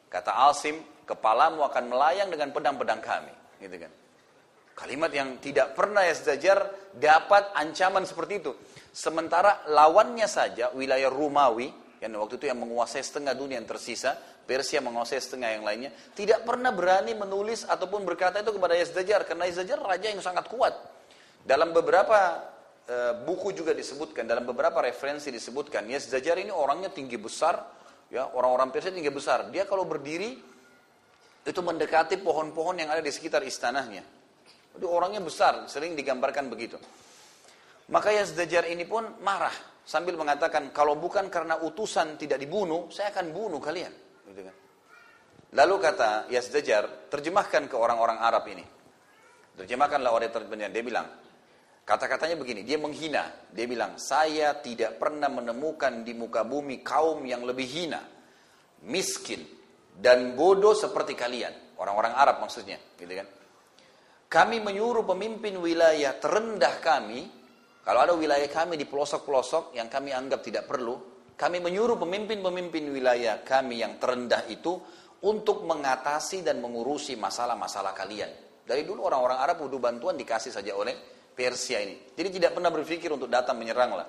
kata Asim, kepalamu akan melayang dengan pedang-pedang kami, gitu kan. Kalimat yang tidak pernah Yazdajar dapat ancaman seperti itu. Sementara lawannya saja wilayah Romawi yang waktu itu yang menguasai setengah dunia yang tersisa, Persia menguasai setengah yang lainnya, tidak pernah berani menulis ataupun berkata itu kepada Yazdajar, karena Yazdajar raja yang sangat kuat. Dalam beberapa e, buku juga disebutkan, dalam beberapa referensi disebutkan, Yazdajar ini orangnya tinggi besar, ya, orang-orang Persia tinggi besar. Dia kalau berdiri itu mendekati pohon-pohon yang ada di sekitar istananya. Jadi orangnya besar, sering digambarkan begitu. Maka Yazdajar ini pun marah sambil mengatakan, kalau bukan karena utusan tidak dibunuh, saya akan bunuh kalian. Lalu kata Yazdajar, terjemahkan ke orang-orang Arab ini. Terjemahkanlah oleh terjemahan. Dia bilang, kata-katanya begini, dia menghina. Dia bilang, saya tidak pernah menemukan di muka bumi kaum yang lebih hina, miskin, dan bodoh seperti kalian, orang-orang Arab maksudnya, gitu kan. Kami menyuruh pemimpin wilayah terendah kami, kalau ada wilayah kami di pelosok-pelosok yang kami anggap tidak perlu, kami menyuruh pemimpin-pemimpin wilayah kami yang terendah itu untuk mengatasi dan mengurusi masalah-masalah kalian. Dari dulu orang-orang Arab butuh bantuan dikasih saja oleh Persia ini. Jadi tidak pernah berpikir untuk datang menyeranglah.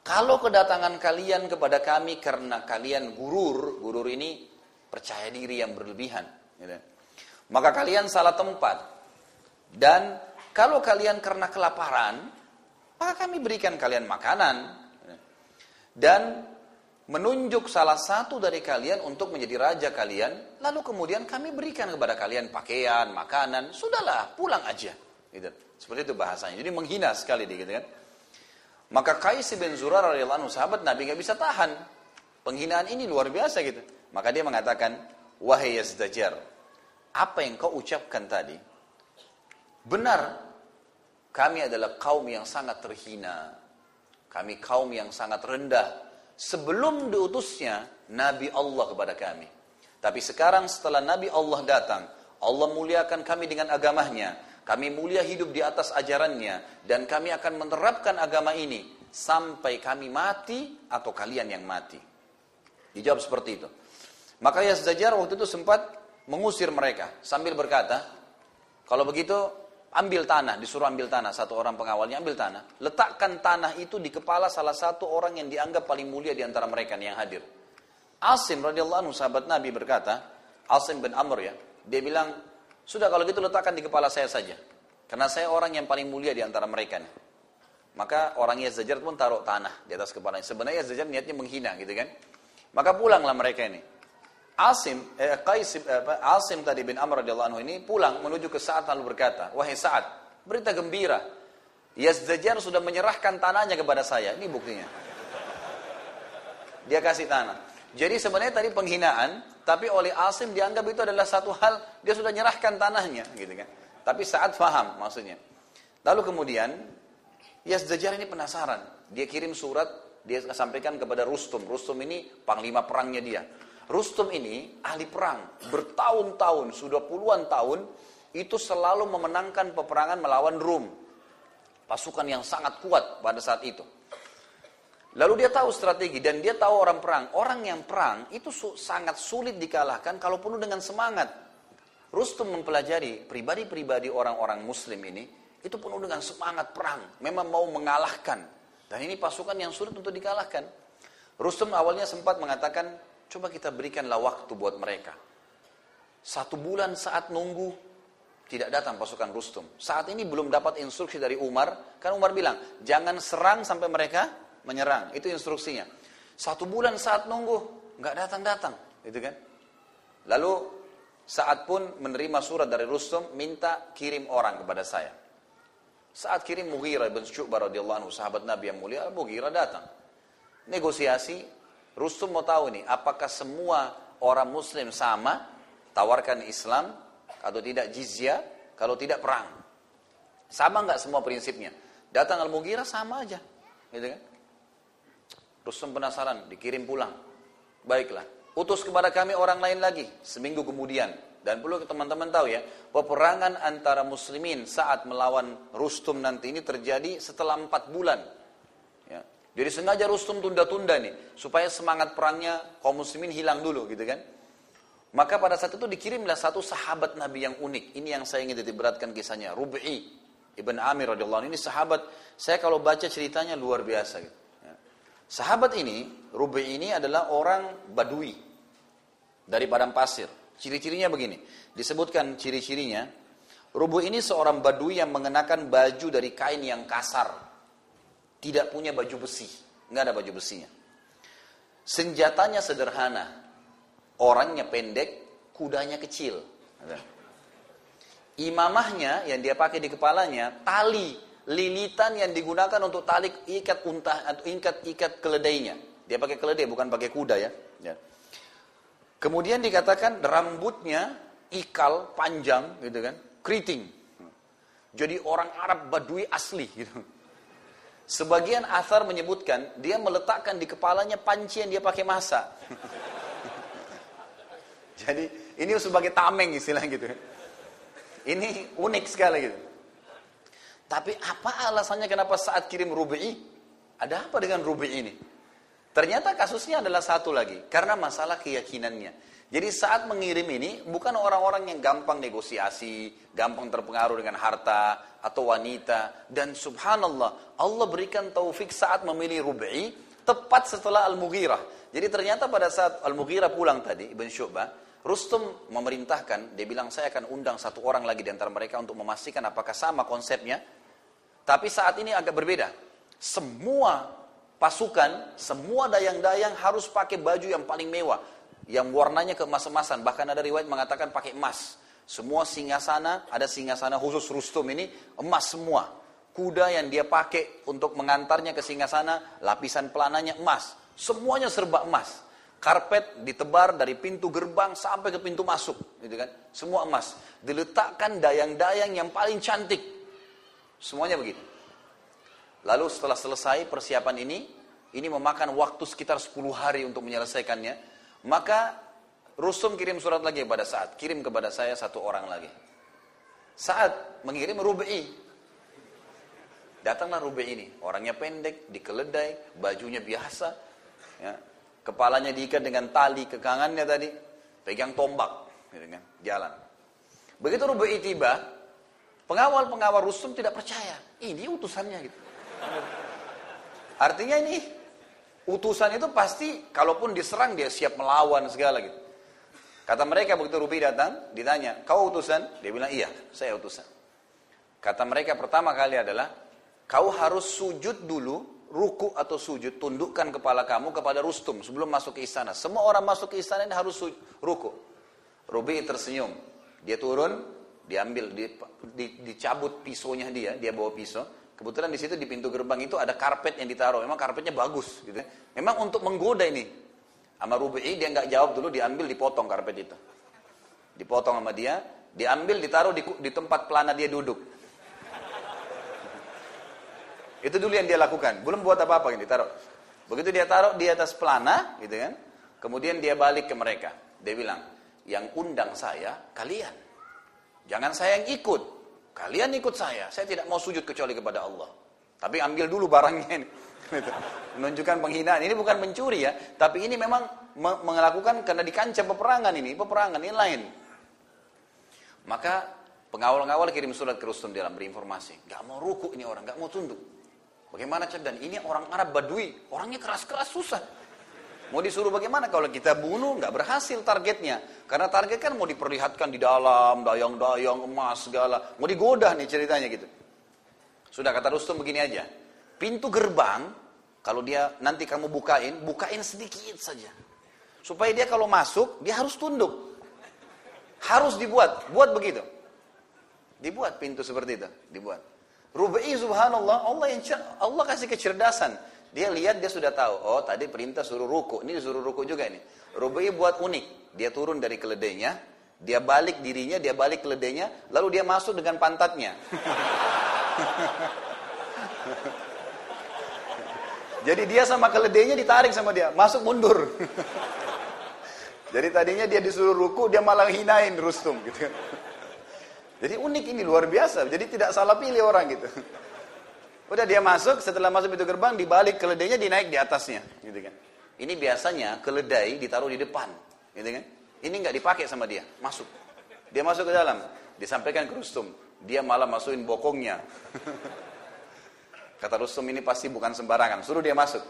Kalau kedatangan kalian kepada kami karena kalian gurur, gurur ini percaya diri yang berlebihan, gitu. Maka kalian salah tempat. Dan kalau kalian karena kelaparan, maka kami berikan kalian makanan. Dan menunjuk salah satu dari kalian untuk menjadi raja kalian, lalu kemudian kami berikan kepada kalian pakaian, makanan, sudahlah pulang aja, gitu. Seperti itu bahasanya. Jadi menghina sekali dia, gitu kan. Maka Qais bin Zurarah radhiyallahu anhu, sahabat Nabi, enggak bisa tahan. Penghinaan ini luar biasa, gitu. Maka dia mengatakan, "Wahai Yazdajar, apa yang kau ucapkan tadi? Benar. Kami adalah kaum yang sangat terhina. Kami kaum yang sangat rendah sebelum diutusnya Nabi Allah kepada kami. Tapi sekarang setelah Nabi Allah datang, Allah muliakan kami dengan agamanya. Kami mulia hidup di atas ajarannya. Dan kami akan menerapkan agama ini. Sampai kami mati atau kalian yang mati." Dijawab seperti itu. Maka Yazdajar waktu itu sempat mengusir mereka. Sambil berkata, kalau begitu ambil tanah, disuruh ambil tanah, satu orang pengawalnya ambil tanah, letakkan tanah itu di kepala salah satu orang yang dianggap paling mulia di antara mereka yang hadir. Asim radhiyallahu anhu, sahabat Nabi, berkata, Asim bin Amr ya, dia bilang, sudah kalau gitu letakkan di kepala saya saja, karena saya orang yang paling mulia di antara mereka nih. Maka orang Yazdajjar pun taruh tanah di atas kepalanya. Sebenarnya Yazdajjar niatnya menghina gitu kan. Maka pulanglah mereka ini. Asim, eh, Qais, eh, Asim tadi bin Amr radhiyallahu anhu ini pulang menuju ke Sa'ad lalu berkata, wahai Sa'ad, berita gembira, Yazdajjar sudah menyerahkan tanahnya kepada saya. Ini buktinya. Dia kasih tanah. Jadi sebenarnya tadi penghinaan, tapi oleh Asim dianggap itu adalah satu hal, dia sudah menyerahkan tanahnya gitu kan. Tapi Sa'ad faham maksudnya. Lalu kemudian Yazdajjar ini penasaran. Dia kirim surat, dia sampaikan kepada Rustum. Rustum ini panglima perangnya dia. Rustum ini ahli perang, bertahun-tahun, sudah puluhan tahun, itu selalu memenangkan peperangan melawan Rum. Pasukan yang sangat kuat pada saat itu. Lalu dia tahu strategi dan dia tahu orang perang. Orang yang perang itu su- sangat sulit dikalahkan kalau penuh dengan semangat. Rustum mempelajari pribadi-pribadi orang-orang Muslim ini, itu penuh dengan semangat perang, memang mau mengalahkan. Dan ini pasukan yang sulit untuk dikalahkan. Rustum awalnya sempat mengatakan, coba kita berikanlah waktu buat mereka. Satu bulan saat nunggu, tidak datang pasukan Rustum. Saat ini belum dapat instruksi dari Umar. Kan Umar bilang, jangan serang sampai mereka menyerang. Itu instruksinya. Satu bulan saat nunggu, nggak datang-datang. Gitu kan? Lalu Sa'ad pun menerima surat dari Rustum, minta kirim orang kepada saya. Sa'ad kirim Mughirah bin Syu'bah radhiyallahu anhu, sahabat Nabi yang mulia, Mughirah datang. Negosiasi, Rustum mau tahu nih, apakah semua orang Muslim sama, tawarkan Islam, atau tidak jizyah, kalau tidak perang. Sama nggak semua prinsipnya? Datang Al-Mughirah sama aja, gitu kan? Rustum penasaran, dikirim pulang. Baiklah, utus kepada kami orang lain lagi seminggu kemudian. Dan perlu teman-teman tahu ya, peperangan antara Muslimin saat melawan Rustum nanti ini terjadi setelah empat bulan. Ya. Jadi sengaja Rustum tunda-tunda nih, supaya semangat perangnya kaum muslimin hilang dulu gitu kan. Maka pada saat itu dikirimlah satu sahabat Nabi yang unik. Ini yang saya ingin titik beratkan kisahnya. Rub'i ibn Amir radhiyallahu anhu. Ini sahabat, saya kalau baca ceritanya luar biasa gitu. Ya. Sahabat ini, Rub'i ini adalah orang Badui dari padang pasir. Ciri-cirinya begini, disebutkan ciri-cirinya. Rub'i ini seorang Badui yang mengenakan baju dari kain yang kasar. Tidak punya baju besi, nggak ada baju besinya. Senjatanya sederhana, orangnya pendek, kudanya kecil. Imamahnya yang dia pakai di kepalanya tali lilitan yang digunakan untuk tali ikat unta atau ikat-ikat keledainya. Dia pakai keledai bukan pakai kuda ya. Kemudian dikatakan rambutnya ikal panjang gitu kan, keriting. Jadi orang Arab Badui asli gitu. Sebagian athar menyebutkan, dia meletakkan di kepalanya panci yang dia pakai masak. Jadi, ini sebagai tameng istilahnya gitu. Ini unik sekali gitu. Tapi apa alasannya kenapa saat kirim Rub'i? Ada apa dengan Rub'i ini? Ternyata kasusnya adalah satu lagi, karena masalah keyakinannya. Jadi saat mengirim ini, bukan orang-orang yang gampang negosiasi, gampang terpengaruh dengan harta, atau wanita. Dan subhanallah, Allah berikan taufik saat memilih Rub'i tepat setelah Al-Mughirah. Jadi ternyata pada saat Al-Mughirah pulang tadi, Ibn Syu'bah, Rustum memerintahkan, dia bilang saya akan undang satu orang lagi di antara mereka untuk memastikan apakah sama konsepnya. Tapi saat ini agak berbeda. Semua pasukan, semua dayang-dayang harus pakai baju yang paling mewah, yang warnanya keemas-emasan. Bahkan ada riwayat mengatakan pakai emas. Semua singgasana, ada singgasana khusus Rustum ini, emas semua. Kuda yang dia pakai untuk mengantarnya ke singgasana, lapisan pelananya emas. Semuanya serba emas. Karpet ditebar dari pintu gerbang sampai ke pintu masuk. Gitu kan? Semua emas. Diletakkan dayang-dayang yang paling cantik. Semuanya begitu. Lalu setelah selesai persiapan ini, ini memakan waktu sekitar sepuluh hari untuk menyelesaikannya. Maka Rustum kirim surat lagi pada Sa'ad. Kirim kepada saya satu orang lagi. Sa'ad mengirim Rub'i. Datanglah Rub'i ini. Orangnya pendek, dikeledai, bajunya biasa. Ya. Kepalanya diikat dengan tali ke kanannya tadi. Pegang tombak. Gitu kan, jalan. Begitu Rub'i tiba, Pengawal-pengawal Rasul tidak percaya. Ini utusannya gitu. Artinya ini utusan itu pasti kalaupun diserang dia siap melawan segala gitu. Kata mereka begitu Rubai datang, ditanya, "Kau utusan?" Dia bilang, "Iya, saya utusan." Kata mereka pertama kali adalah, "Kau harus sujud dulu, ruku atau sujud, tundukkan kepala kamu kepada Rustum sebelum masuk ke istana. Semua orang masuk ke istana ini harus sujud, ruku." Rubai tersenyum. Dia turun, diambil, di, di, dicabut pisaunya dia, dia bawa pisau. Kebetulan di situ di pintu gerbang itu ada karpet yang ditaruh. Memang karpetnya bagus, gitu. Memang untuk menggoda ini. Sama Rubai dia nggak jawab dulu, diambil, dipotong karpet itu. Dipotong sama dia, diambil, ditaruh di, di tempat pelana dia duduk. Itu dulu yang dia lakukan. Belum buat apa-apa, gitu, ditaruh. Begitu dia taruh di atas pelana, gitu kan. Kemudian dia balik ke mereka. Dia bilang, yang undang saya kalian. Jangan saya yang ikut. Kalian ikut saya. Saya tidak mau sujud kecuali kepada Allah. Tapi ambil dulu barangnya ini. Menunjukkan penghinaan. Ini bukan mencuri ya. Tapi ini memang melakukan karena di kancah peperangan ini. Peperangan ini lain. Maka pengawal-pengawal kirim surat ke Rustum dalam berinformasi. Gak mau ruku ini orang. Gak mau tunduk. Bagaimana cak? Dan ini orang Arab Badui. Orangnya keras-keras susah. Mau disuruh bagaimana kalau kita bunuh, nggak berhasil targetnya. Karena target kan mau diperlihatkan di dalam, dayang-dayang, emas, segala. Mau digoda nih ceritanya gitu. Sudah kata Rustum begini aja. Pintu gerbang, kalau dia nanti kamu bukain, bukain sedikit saja. Supaya dia kalau masuk, dia harus tunduk. Harus dibuat, buat begitu. Dibuat pintu seperti itu, dibuat. Rubai subhanallah, Allah, yang, Allah kasih kecerdasan. Dia lihat, dia sudah tahu, oh tadi perintah suruh ruku, ini disuruh ruku juga ini. Rubai buat unik, dia turun dari keledainya, dia balik dirinya, dia balik keledainya, lalu dia masuk dengan pantatnya. Jadi dia sama keledainya ditarik sama dia, masuk mundur. Jadi tadinya dia disuruh ruku, dia malah hinain Rustum gitu. Jadi unik ini, luar biasa, jadi tidak salah pilih orang gitu. Udah dia masuk, setelah masuk pintu gerbang, dibalik keledainya, dinaik di atasnya. Gitu kan. Ini biasanya keledai ditaruh di depan. Gitu kan. Ini nggak dipakai sama dia, masuk. Dia masuk ke dalam, disampaikan ke Rustum. Dia malah masukin bokongnya. Kata Rustum ini pasti bukan sembarangan, suruh dia masuk.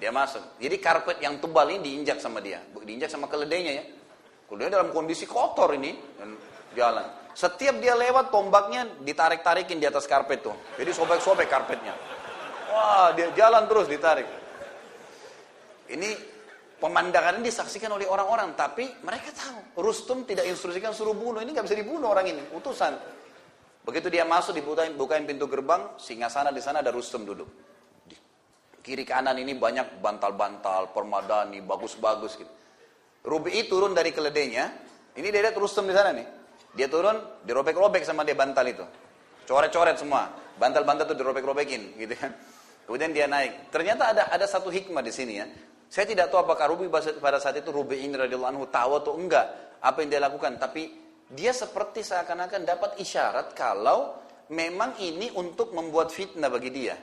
Dia masuk. Jadi karpet yang tebal ini diinjak sama dia. Diinjak sama keledainya ya. Keledainya dalam kondisi kotor ini, jalan. Setiap dia lewat, tombaknya ditarik-tarikin di atas karpet tuh. Jadi sobek-sobek karpetnya. Wah, dia jalan terus ditarik. Ini pemandangan ini disaksikan oleh orang-orang. Tapi mereka tahu. Rustum tidak instruksikan suruh bunuh. Ini gak bisa dibunuh orang ini. Utusan. Begitu dia masuk, dibukain, bukain pintu gerbang. Singgasana di sana ada Rustum duduk. Di kiri kanan ini banyak bantal-bantal, permadani, bagus-bagus gitu. Rubai turun dari keledainya. Ini dia lihat Rustum di sana nih. Dia turun, dirobek-robek sama dia bantal itu. Coret-coret semua. Bantal-bantal itu dirobek-robekin, gitu kan. Kemudian dia naik. Ternyata ada ada satu hikmah di sini ya. Saya tidak tahu apakah Rubai pada saat itu Rubai radhiyallahu anhu tahu atau enggak apa yang dia lakukan, tapi dia seperti seakan-akan dapat isyarat kalau memang ini untuk membuat fitnah bagi dia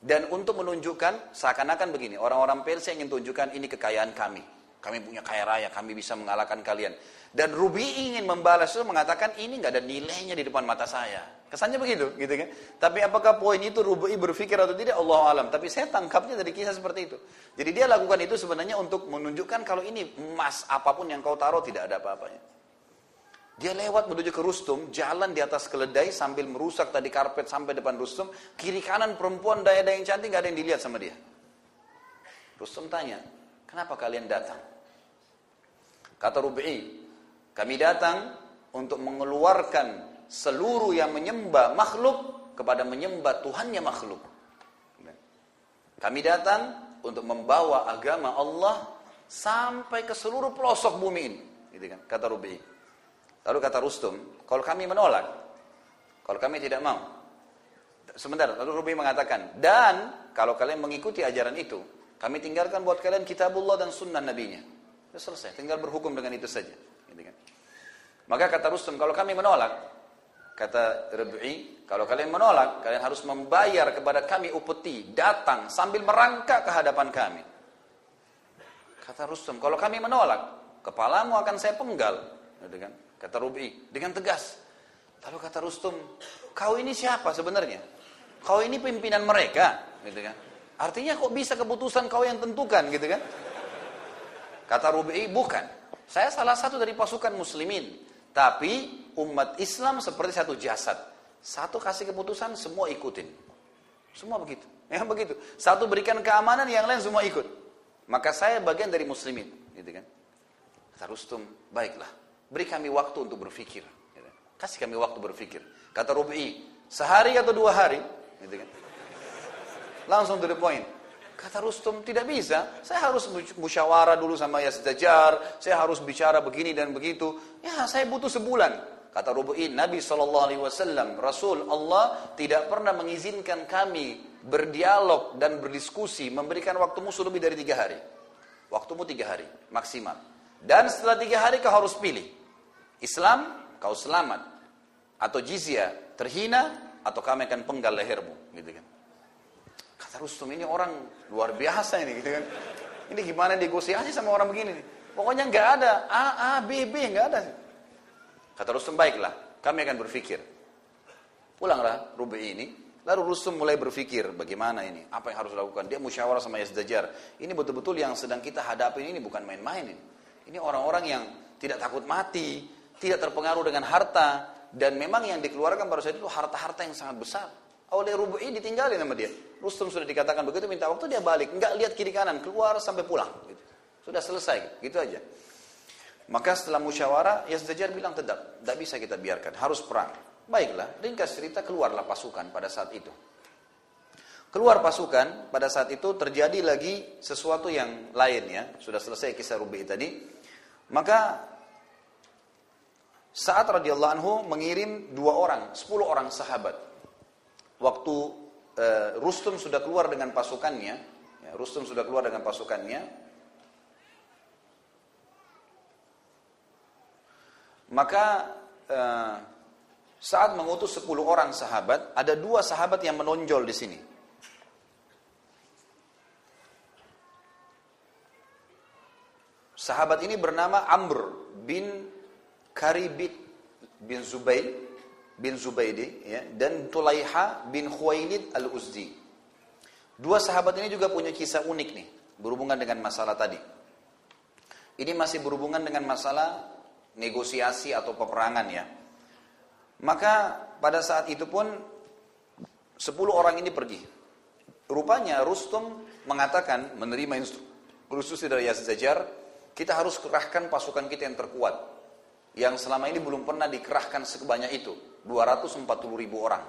dan untuk menunjukkan seakan-akan begini, orang-orang Persia ingin tunjukkan ini kekayaan kami. Kami punya kaya raya, kami bisa mengalahkan kalian. Dan Rubai ingin membalas itu mengatakan ini nggak ada nilainya di depan mata saya. Kesannya begitu, gitu kan? Tapi apakah poin itu Rubai berpikir atau tidak? Allahu a'lam. Tapi saya tangkapnya dari kisah seperti itu. Jadi dia lakukan itu sebenarnya untuk menunjukkan kalau ini emas apapun yang kau taruh tidak ada apa-apanya. Dia lewat menuju ke Rustum, jalan di atas keledai sambil merusak tadi karpet sampai depan Rustum. Kiri kanan perempuan daya-daya yang cantik nggak ada yang dilihat sama dia. Rustum tanya, kenapa kalian datang? Kata Rubai, kami datang untuk mengeluarkan seluruh yang menyembah makhluk kepada menyembah Tuhannya makhluk. Kami datang untuk membawa agama Allah sampai ke seluruh pelosok bumi ini. Gitu kan? Kata Rubai. Lalu kata Rustum, kalau kami menolak, kalau kami tidak mau. Sebentar, lalu Rubai mengatakan, dan kalau kalian mengikuti ajaran itu, kami tinggalkan buat kalian kitabullah dan sunnah nabinya. Sudah selesai, tinggal berhukum dengan itu saja. Gitu kan. Maka kata Rustum, kalau kami menolak, kata Rubai, kalau kalian menolak, kalian harus membayar kepada kami upeti, datang sambil merangkak ke hadapan kami. Kata Rustum, kalau kami menolak, kepalamu akan saya penggal. Gitu kan. Kata Rubai, dengan tegas. Lalu kata Rustum, kau ini siapa sebenarnya? Kau ini pimpinan mereka, gitu kan? Artinya kok bisa keputusan kau yang tentukan, gitu kan? Kata Rubai, bukan. Saya salah satu dari pasukan muslimin. Tapi umat Islam seperti satu jasad. Satu kasih keputusan, semua ikutin. Semua begitu. Ya begitu. Satu berikan keamanan, yang lain semua ikut. Maka saya bagian dari muslimin, gitu kan? Kata Rustum, baiklah. Beri kami waktu untuk berpikir. Gitu. Kasih kami waktu berpikir. Kata Rubai, sehari atau dua hari, gitu kan? Langsung to the point. Kata Rustum, tidak bisa. Saya harus musyawarah dulu sama Yazdajar. Saya harus bicara begini dan begitu. Ya, saya butuh sebulan. Kata Rubai, Nabi shallallahu alaihi wasallam, Rasul Allah tidak pernah mengizinkan kami berdialog dan berdiskusi, memberikan waktumu lebih dari tiga hari. Waktumu tiga hari, maksimal. Dan setelah tiga hari kau harus pilih. Islam, kau selamat. Atau jizya, terhina. Atau kami akan penggal lehermu. Gitu kan. Kata Rustum, ini orang luar biasa ini, gitu kan? Ini gimana negosiasi sama orang begini? Nih? Pokoknya nggak ada A, A, B, B nggak ada. Kata Rustum, baiklah, kami akan berpikir. Pulanglah Rubai ini, lalu Rustum mulai berpikir bagaimana ini, apa yang harus dilakukan? Dia musyawarah sama Yazdajar. Ini betul-betul yang sedang kita hadapi ini bukan main-main ini. Ini orang-orang yang tidak takut mati, tidak terpengaruh dengan harta, dan memang yang dikeluarkan baru saja itu harta-harta yang sangat besar. Oleh Rubai ditinggalin sama dia. Rustum sudah dikatakan begitu, minta waktu, dia balik. Enggak lihat kiri kanan, keluar sampai pulang. Gitu. Sudah selesai, gitu aja. Maka setelah musyawarah, Yazdajar bilang tetap, tidak bisa kita biarkan, harus perang. Baiklah, ringkas cerita, keluarlah pasukan pada saat itu. Keluar pasukan, pada saat itu terjadi lagi sesuatu yang lain ya. Sudah selesai kisah Rubai tadi. Maka Sa'ad radhiyallahu anhu mengirim dua orang, sepuluh orang sahabat. Waktu e, Rustum sudah keluar dengan pasukannya, ya, Rustum sudah keluar dengan pasukannya, maka e, Sa'ad mengutus sepuluh orang sahabat, ada dua sahabat yang menonjol di sini. Sahabat ini bernama Amr bin Karibit bin Zubair, bin Zubaydi, ya, dan Tulaiha bin Khuwailid al-Uzdi. Dua sahabat ini juga punya kisah unik nih, berhubungan dengan masalah tadi. Ini masih berhubungan dengan masalah negosiasi atau peperangan ya. Maka pada saat itu pun sepuluh orang ini pergi. Rupanya Rustum mengatakan, menerima instruksi dari Yazdajar, kita harus kerahkan pasukan kita yang terkuat, yang selama ini belum pernah dikerahkan sebanyak itu. dua ratus empat puluh ribu orang.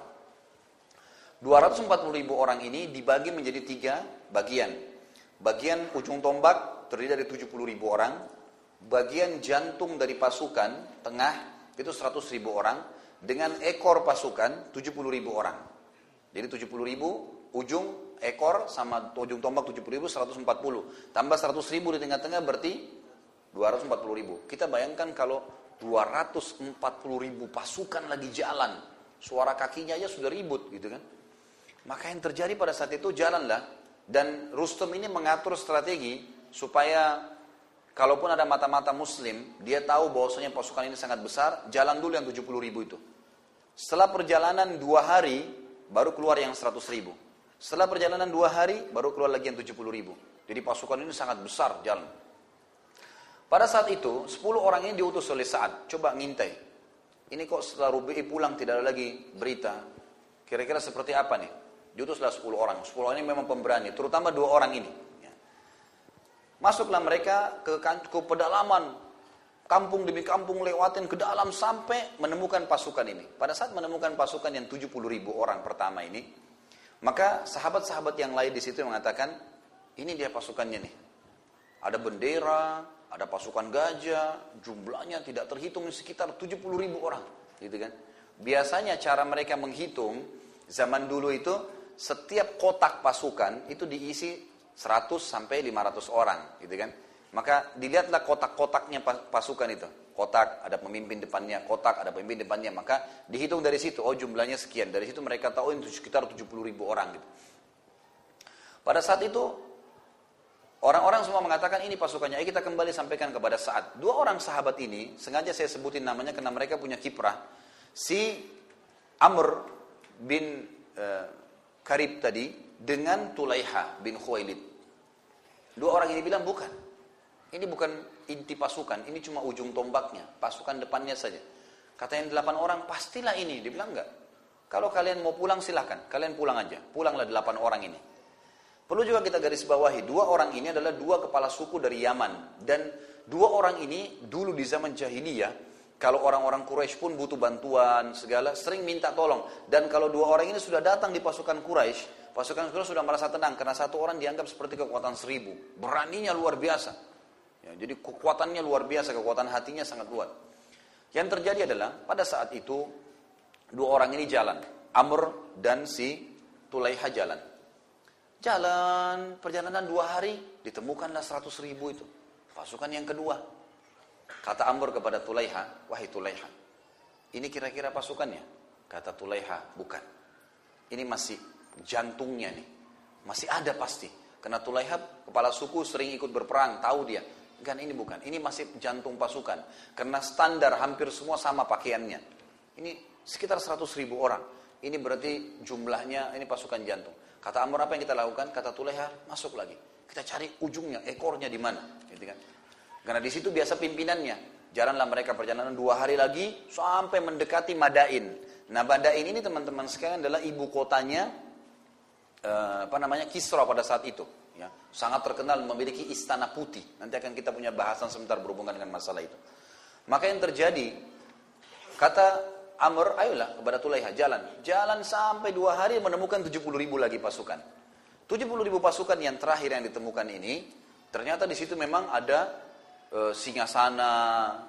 dua ratus empat puluh ribu orang ini dibagi menjadi tiga bagian. Bagian ujung tombak terdiri dari tujuh puluh ribu orang. Bagian jantung dari pasukan tengah itu seratus ribu orang. Dengan ekor pasukan tujuh puluh ribu orang. Jadi tujuh puluh ribu ujung ekor sama ujung tombak tujuh puluh ribu, seratus empat puluh. Tambah seratus ribu di tengah-tengah berarti dua ratus empat puluh ribu. Kita bayangkan kalau dua ratus empat puluh ribu pasukan lagi jalan, suara kakinya aja sudah ribut gitu kan. Maka yang terjadi pada saat itu jalanlah, dan Rustum ini mengatur strategi supaya kalaupun ada mata-mata muslim, dia tahu bahwasanya pasukan ini sangat besar, jalan dulu yang tujuh puluh ribu itu. Setelah perjalanan dua hari baru keluar yang seratus ribu. Setelah perjalanan dua hari baru keluar lagi yang tujuh puluh ribu. Jadi pasukan ini sangat besar jalan. Pada saat itu, sepuluh orang ini diutus oleh Sa'ad. Coba ngintai. Ini kok setelah Rubai pulang tidak ada lagi berita. Kira-kira seperti apa nih? Diutuslah sepuluh orang. sepuluh orang ini memang pemberani, terutama dua orang ini. Masuklah mereka ke, ke pedalaman. Kampung demi kampung lewatin ke dalam sampai menemukan pasukan ini. Pada saat menemukan pasukan yang tujuh puluh ribu orang pertama ini, maka sahabat-sahabat yang lain di situ mengatakan, ini dia pasukannya nih. Ada bendera, ada pasukan gajah, jumlahnya tidak terhitung, sekitar tujuh puluh ribu orang, gitu kan? Biasanya cara mereka menghitung zaman dulu itu setiap kotak pasukan itu diisi seratus sampai lima ratus orang, gitu kan? Maka dilihatlah kotak-kotaknya pasukan itu. Kotak ada pemimpin depannya, kotak ada pemimpin depannya, maka dihitung dari situ. Oh, jumlahnya sekian. Dari situ mereka tahu itu sekitar tujuh puluh ribu orang, gitu. Pada saat itu orang-orang semua mengatakan ini pasukannya. Ayo kita kembali sampaikan kepada Sa'ad. Dua orang sahabat ini, sengaja saya sebutin namanya karena mereka punya kiprah. si Amr bin uh, Karib tadi dengan Tulaiha bin Khuwailid. Dua orang ini bilang bukan. Ini bukan inti pasukan, ini cuma ujung tombaknya, pasukan depannya saja. Katanya delapan orang, pastilah ini. Dia bilang enggak. Kalau kalian mau pulang silahkan, kalian pulang aja. Pulanglah delapan orang ini. Perlu juga kita garis bawahi, dua orang ini adalah dua kepala suku dari Yaman. Dan dua orang ini dulu di zaman jahiliyah, kalau orang-orang Quraisy pun butuh bantuan, segala, sering minta tolong. Dan kalau dua orang ini sudah datang di pasukan Quraisy, pasukan Quraisy sudah merasa tenang, karena satu orang dianggap seperti kekuatan seribu. Beraninya luar biasa. Ya, jadi kekuatannya luar biasa, kekuatan hatinya sangat kuat. Yang terjadi adalah, pada saat itu, dua orang ini jalan. Amr dan si Tulaiha jalan. Jalan perjalanan dua hari, ditemukanlah seratus ribu itu. Pasukan yang kedua. Kata Amr kepada Tulaiha, wahai Tulaiha, ini kira-kira pasukannya? Kata Tulaiha, bukan. Ini masih jantungnya nih. Masih ada pasti. Karena Tulaiha, kepala suku sering ikut berperang, tahu dia. Kan ini bukan, ini masih jantung pasukan. Karena standar hampir semua sama pakaiannya. Ini sekitar seratus ribu orang. Ini berarti jumlahnya, ini pasukan jantung. Kata Amr, apa yang kita lakukan? Kata Tulaiha, masuk lagi. Kita cari ujungnya, ekornya di mana, gitu kan? Karena di situ biasa pimpinannya. Jalanlah mereka perjalanan dua hari lagi sampai mendekati Madain. Nah, Madain ini teman-teman sekalian adalah ibu kotanya eh, apa namanya Kisra pada saat itu. Ya, sangat terkenal memiliki istana putih. Nanti akan kita punya bahasan sebentar berhubungan dengan masalah itu. Maka yang terjadi, kata Amr, ayolah kepada Tulaiha, jalan. Jalan sampai dua hari menemukan tujuh puluh ribu lagi pasukan. tujuh puluh ribu pasukan yang terakhir yang ditemukan ini, ternyata di situ memang ada e, singasana,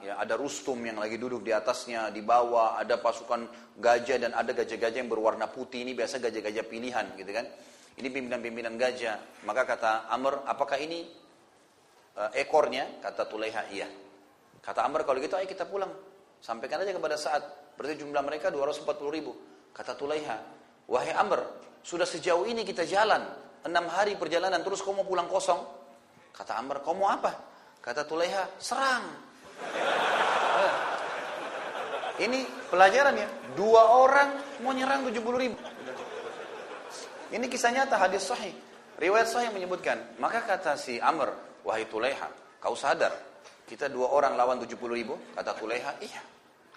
ya, ada Rustum yang lagi duduk di atasnya, di bawah, ada pasukan gajah dan ada gajah-gajah yang berwarna putih, ini biasa gajah-gajah pilihan gitu kan. Ini pimpinan-pimpinan gajah. Maka kata Amr, apakah ini e, ekornya? Kata Tulaiha, iya. Kata Amr, kalau gitu ayo kita pulang. Sampaikan aja kepada saat. Berarti jumlah mereka dua ratus empat puluh ribu. Kata Tulaiha, wahai Amr, sudah sejauh ini kita jalan enam hari perjalanan, terus kau mau pulang kosong? Kata Amr, kau mau apa? Kata Tulaiha, serang. Ini pelajaran ya, dua orang mau nyerang tujuh puluh ribu. Ini kisah nyata, hadis sahih. Riwayat sahih menyebutkan. Maka kata si Amr, wahai Tulaiha, kau sadar kita dua orang lawan tujuh puluh ribu? Kata Tulaiha, iya.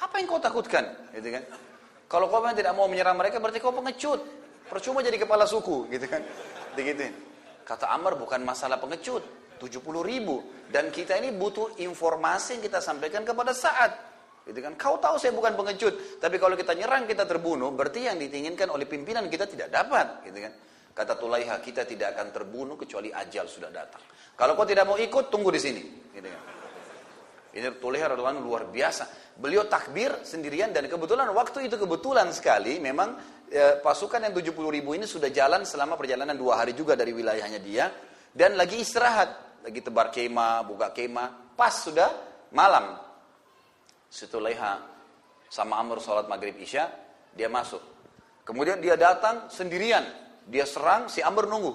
Apa yang kau takutkan? Gitu kan? Kalau kau memang tidak mau menyerang mereka, berarti kau pengecut. Percuma jadi kepala suku, gitu kan? Begituin. Kata Amr, bukan masalah pengecut, tujuh puluh ribu. Dan kita ini butuh informasi yang kita sampaikan kepada saat, gitu kan? Kau tahu saya bukan pengecut, tapi kalau kita nyerang kita terbunuh, berarti yang diinginkan oleh pimpinan kita tidak dapat, gitu kan? Kata Tulaiha, kita tidak akan terbunuh kecuali ajal sudah datang. Kalau kau tidak mau ikut, tunggu di sini, gitu kan? Ini Tulaiha radhiyallahu anhu luar biasa. Beliau takbir sendirian dan kebetulan waktu itu kebetulan sekali memang e, pasukan yang tujuh puluh ribu ini sudah jalan selama perjalanan dua hari juga dari wilayahnya dia. Dan lagi istirahat, lagi tebar kemah, buka kemah. Pas sudah malam. Si Tulaiha sama Amr sholat maghrib isya, dia masuk. Kemudian dia datang sendirian. Dia serang, si Amr nunggu.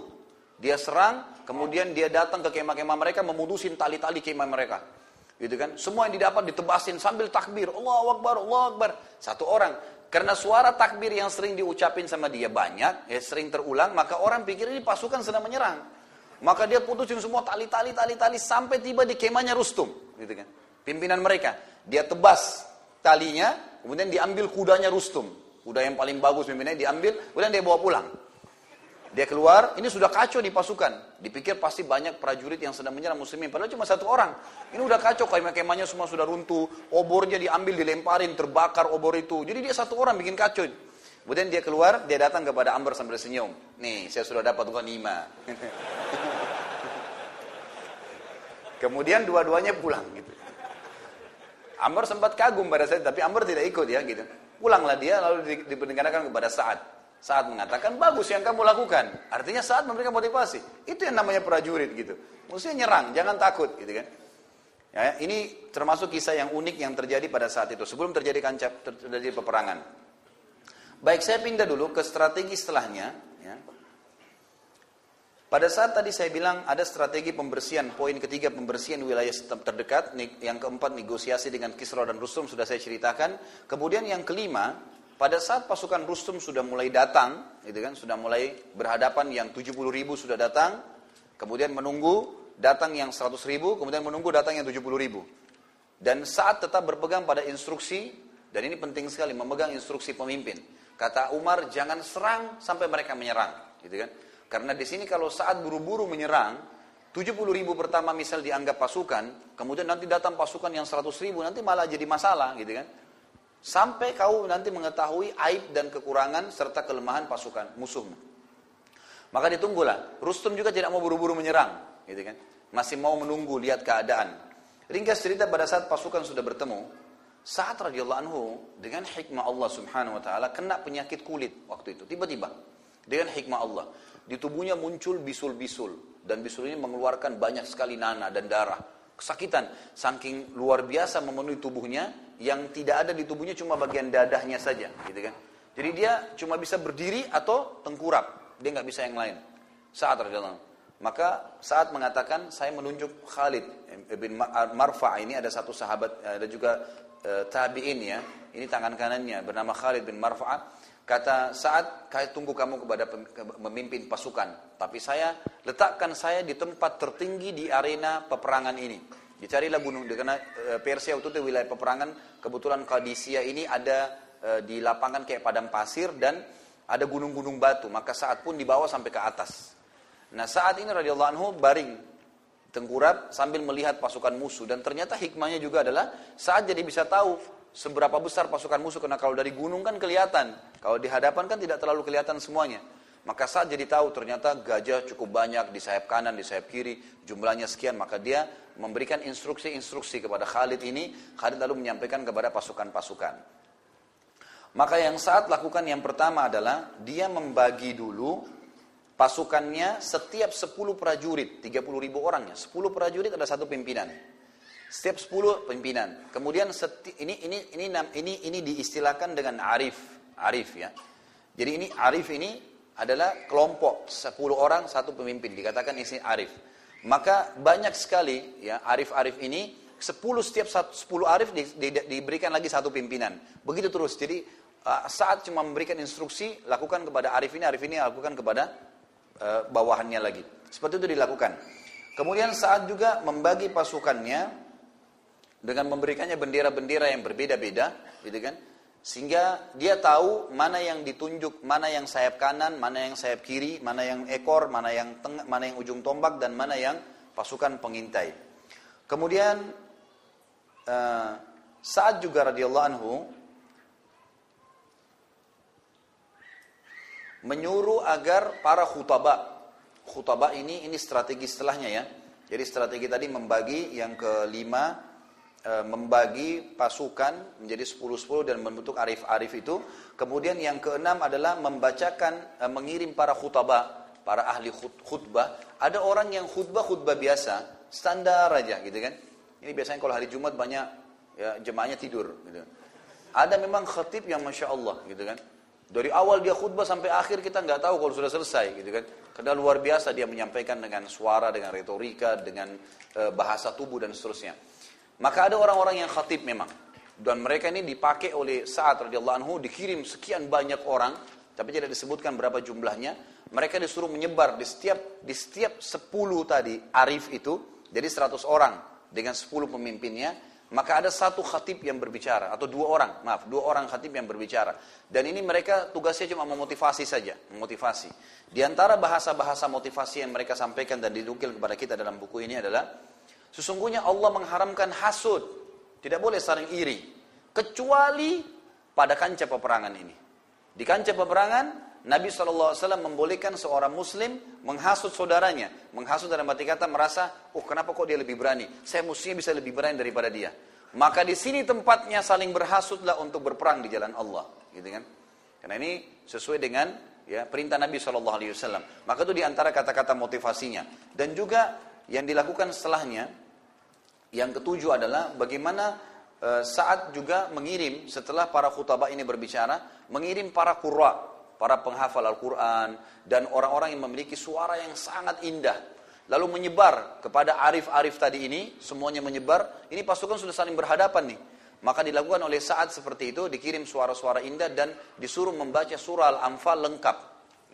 Dia serang, kemudian dia datang ke kemah-kemah mereka, memutusin tali-tali kemah mereka. Gitu kan? Semua yang didapat ditebasin sambil takbir. Allahu Akbar, Allahu Akbar. Satu orang. Karena suara takbir yang sering diucapin sama dia banyak, ya sering terulang, maka orang pikir ini pasukan sedang menyerang. Maka dia putusin semua tali-tali, tali-tali, sampai tiba di kemahnya Rustum. Gitu kan? Pimpinan mereka. Dia tebas talinya, kemudian diambil kudanya Rustum. Kuda yang paling bagus pimpinannya diambil, kemudian dia bawa pulang. Dia keluar, ini sudah kacau di pasukan. Dipikir pasti banyak prajurit yang sedang menyerang muslimin. Padahal cuma satu orang. Ini udah kacau, kemah-kemahnya semua sudah runtuh. Obornya diambil, dilemparin, terbakar obor itu. Jadi dia satu orang bikin kacau. Kemudian dia keluar, dia datang kepada Amr sambil senyum. Nih, saya sudah dapat ghanimah. Kemudian dua-duanya pulang. Gitu. Amr sempat kagum pada saat, tapi Amr tidak ikut ya. Gitu. Pulanglah dia, lalu diperdengarkan kepada Sa'ad. Sa'ad mengatakan, bagus yang kamu lakukan. Artinya Sa'ad memberikan motivasi. Itu yang namanya prajurit gitu. Maksudnya nyerang, jangan takut gitu kan. Ya, ini termasuk kisah yang unik yang terjadi pada saat itu. Sebelum terjadi kancap, terjadi peperangan. Baik, saya pindah dulu ke strategi setelahnya. Ya. Pada saat tadi saya bilang ada strategi pembersihan, poin ketiga pembersihan wilayah terdekat, yang keempat negosiasi dengan Kisra dan Rustum sudah saya ceritakan. Kemudian yang kelima, pada saat pasukan Rustum sudah mulai datang, gitu kan, sudah mulai berhadapan yang tujuh puluh ribu sudah datang, kemudian menunggu datang yang seratus ribu, kemudian menunggu datang yang tujuh puluh ribu. Dan saat tetap berpegang pada instruksi, dan ini penting sekali, memegang instruksi pemimpin. Kata Umar, jangan serang sampai mereka menyerang, gitu kan. Karena di sini kalau saat buru-buru menyerang, tujuh puluh ribu pertama misal dianggap pasukan, kemudian nanti datang pasukan yang seratus ribu, nanti malah jadi masalah gitu kan. Sampai kau nanti mengetahui aib dan kekurangan serta kelemahan pasukan musuhmu. Maka ditunggulah, Rustum juga tidak mau buru-buru menyerang gitu kan. Masih mau menunggu, lihat keadaan. Ringkas cerita pada saat pasukan sudah bertemu, Sa'ad radhiyallahu anhu dengan hikmah Allah subhanahu wa ta'ala kena penyakit kulit waktu itu, tiba-tiba. Dengan hikmah Allah. Di tubuhnya muncul bisul-bisul. Dan bisul ini mengeluarkan banyak sekali nanah dan darah. Kesakitan. Saking luar biasa memenuhi tubuhnya. Yang tidak ada di tubuhnya cuma bagian dadahnya saja. Gitu kan. Jadi dia cuma bisa berdiri atau tengkurap. Dia nggak bisa yang lain. Sa'ad radhiyallahu anhu. Maka Sa'ad mengatakan, saya menunjuk Khalid bin Marfa'. Ini ada satu sahabat, ada juga e, tabi'in ya. Ini tangan kanannya bernama Khalid bin Marfa'. Kata Sa'ad, saya tunggu kamu kepada memimpin pasukan. Tapi saya, letakkan saya di tempat tertinggi di arena peperangan ini. Dicarilah gunung, karena Persia itu di wilayah peperangan. Kebetulan Qadisiyah ini ada di lapangan kayak padang pasir dan ada gunung-gunung batu. Maka Sa'ad pun dibawa sampai ke atas. Nah Sa'ad ini radhiyallahu anhu baring, tengkurap sambil melihat pasukan musuh. Dan ternyata hikmahnya juga adalah Sa'ad jadi bisa tahu seberapa besar pasukan musuh, karena kalau dari gunung kan kelihatan, kalau di hadapan kan tidak terlalu kelihatan semuanya. Maka Sa'ad jadi tahu ternyata gajah cukup banyak di sayap kanan, di sayap kiri, jumlahnya sekian. Maka dia memberikan instruksi-instruksi kepada Khalid ini. Khalid lalu menyampaikan kepada pasukan-pasukan. Maka yang Sa'ad lakukan yang pertama adalah dia membagi dulu pasukannya setiap sepuluh prajurit, tiga puluh ribu orangnya, sepuluh prajurit ada satu pimpinan. Setiap sepuluh pimpinan. Kemudian seti, ini ini ini ini ini diistilahkan dengan arif, arif ya. Jadi ini arif ini adalah kelompok sepuluh orang satu pemimpin, dikatakan ini arif. Maka banyak sekali ya arif-arif ini, sepuluh setiap sepuluh arif di, di, diberikan lagi satu pimpinan. Begitu terus. Jadi saat cuma memberikan instruksi, lakukan kepada arif ini, arif ini lakukan kepada uh, bawahannya lagi. Seperti itu dilakukan. Kemudian Sa'ad juga membagi pasukannya dengan memberikannya bendera-bendera yang berbeda-beda, gitu kan? Sehingga dia tahu mana yang ditunjuk, mana yang sayap kanan, mana yang sayap kiri, mana yang ekor, mana yang tengah, mana yang ujung tombak, dan mana yang pasukan pengintai. Kemudian uh, Sa'ad juga radhiyallahu anhu menyuruh agar para khutaba, khutaba ini ini strategi setelahnya ya. Jadi strategi tadi membagi yang kelima. Membagi pasukan menjadi sepuluh-sepuluh dan membentuk arif-arif itu. Kemudian yang keenam adalah membacakan, mengirim para khutbah, para ahli khutbah. Ada orang yang khutbah-khutbah biasa, standar aja gitu kan. Ini biasanya kalau hari Jumat banyak ya, jemaahnya tidur gitu. Ada memang khatib yang Masya Allah gitu kan. Dari awal dia khutbah sampai akhir kita nggak tahu kalau sudah selesai gitu kan. Karena luar biasa dia menyampaikan dengan suara, dengan retorika, dengan e, bahasa tubuh dan seterusnya. Maka ada orang-orang yang khatib memang. Dan mereka ini dipakai oleh Sa'ad radhiyallahu anhu, dikirim sekian banyak orang, tapi tidak disebutkan berapa jumlahnya. Mereka disuruh menyebar di setiap di setiap sepuluh tadi, arif itu, jadi seratus orang dengan sepuluh pemimpinnya, maka ada satu khatib yang berbicara atau dua orang, maaf, dua orang khatib yang berbicara. Dan ini mereka tugasnya cuma memotivasi saja, memotivasi. Di antara bahasa-bahasa motivasi yang mereka sampaikan dan dinukil kepada kita dalam buku ini adalah sesungguhnya Allah mengharamkan hasud. Tidak boleh saling iri. Kecuali pada kancah peperangan ini. Di kancah peperangan, Nabi shallallahu alaihi wasallam membolehkan seorang muslim menghasut saudaranya. Menghasut dalam arti kata merasa, oh kenapa kok dia lebih berani? Saya musuhnya bisa lebih berani daripada dia. Maka di sini tempatnya saling berhasutlah untuk berperang di jalan Allah. Gitu kan? Karena ini sesuai dengan ya, perintah Nabi shallallahu alaihi wasallam. Maka itu diantara kata-kata motivasinya. Dan juga yang dilakukan setelahnya, yang ketujuh adalah bagaimana e, Sa'ad juga mengirim setelah para khutbah ini berbicara, mengirim para qurra, para penghafal Al-Quran, dan orang-orang yang memiliki suara yang sangat indah. Lalu menyebar kepada arif-arif tadi ini, semuanya menyebar, ini pasukan sudah saling berhadapan nih. Maka dilakukan oleh Sa'ad seperti itu, dikirim suara-suara indah dan disuruh membaca surah Al-Anfal lengkap.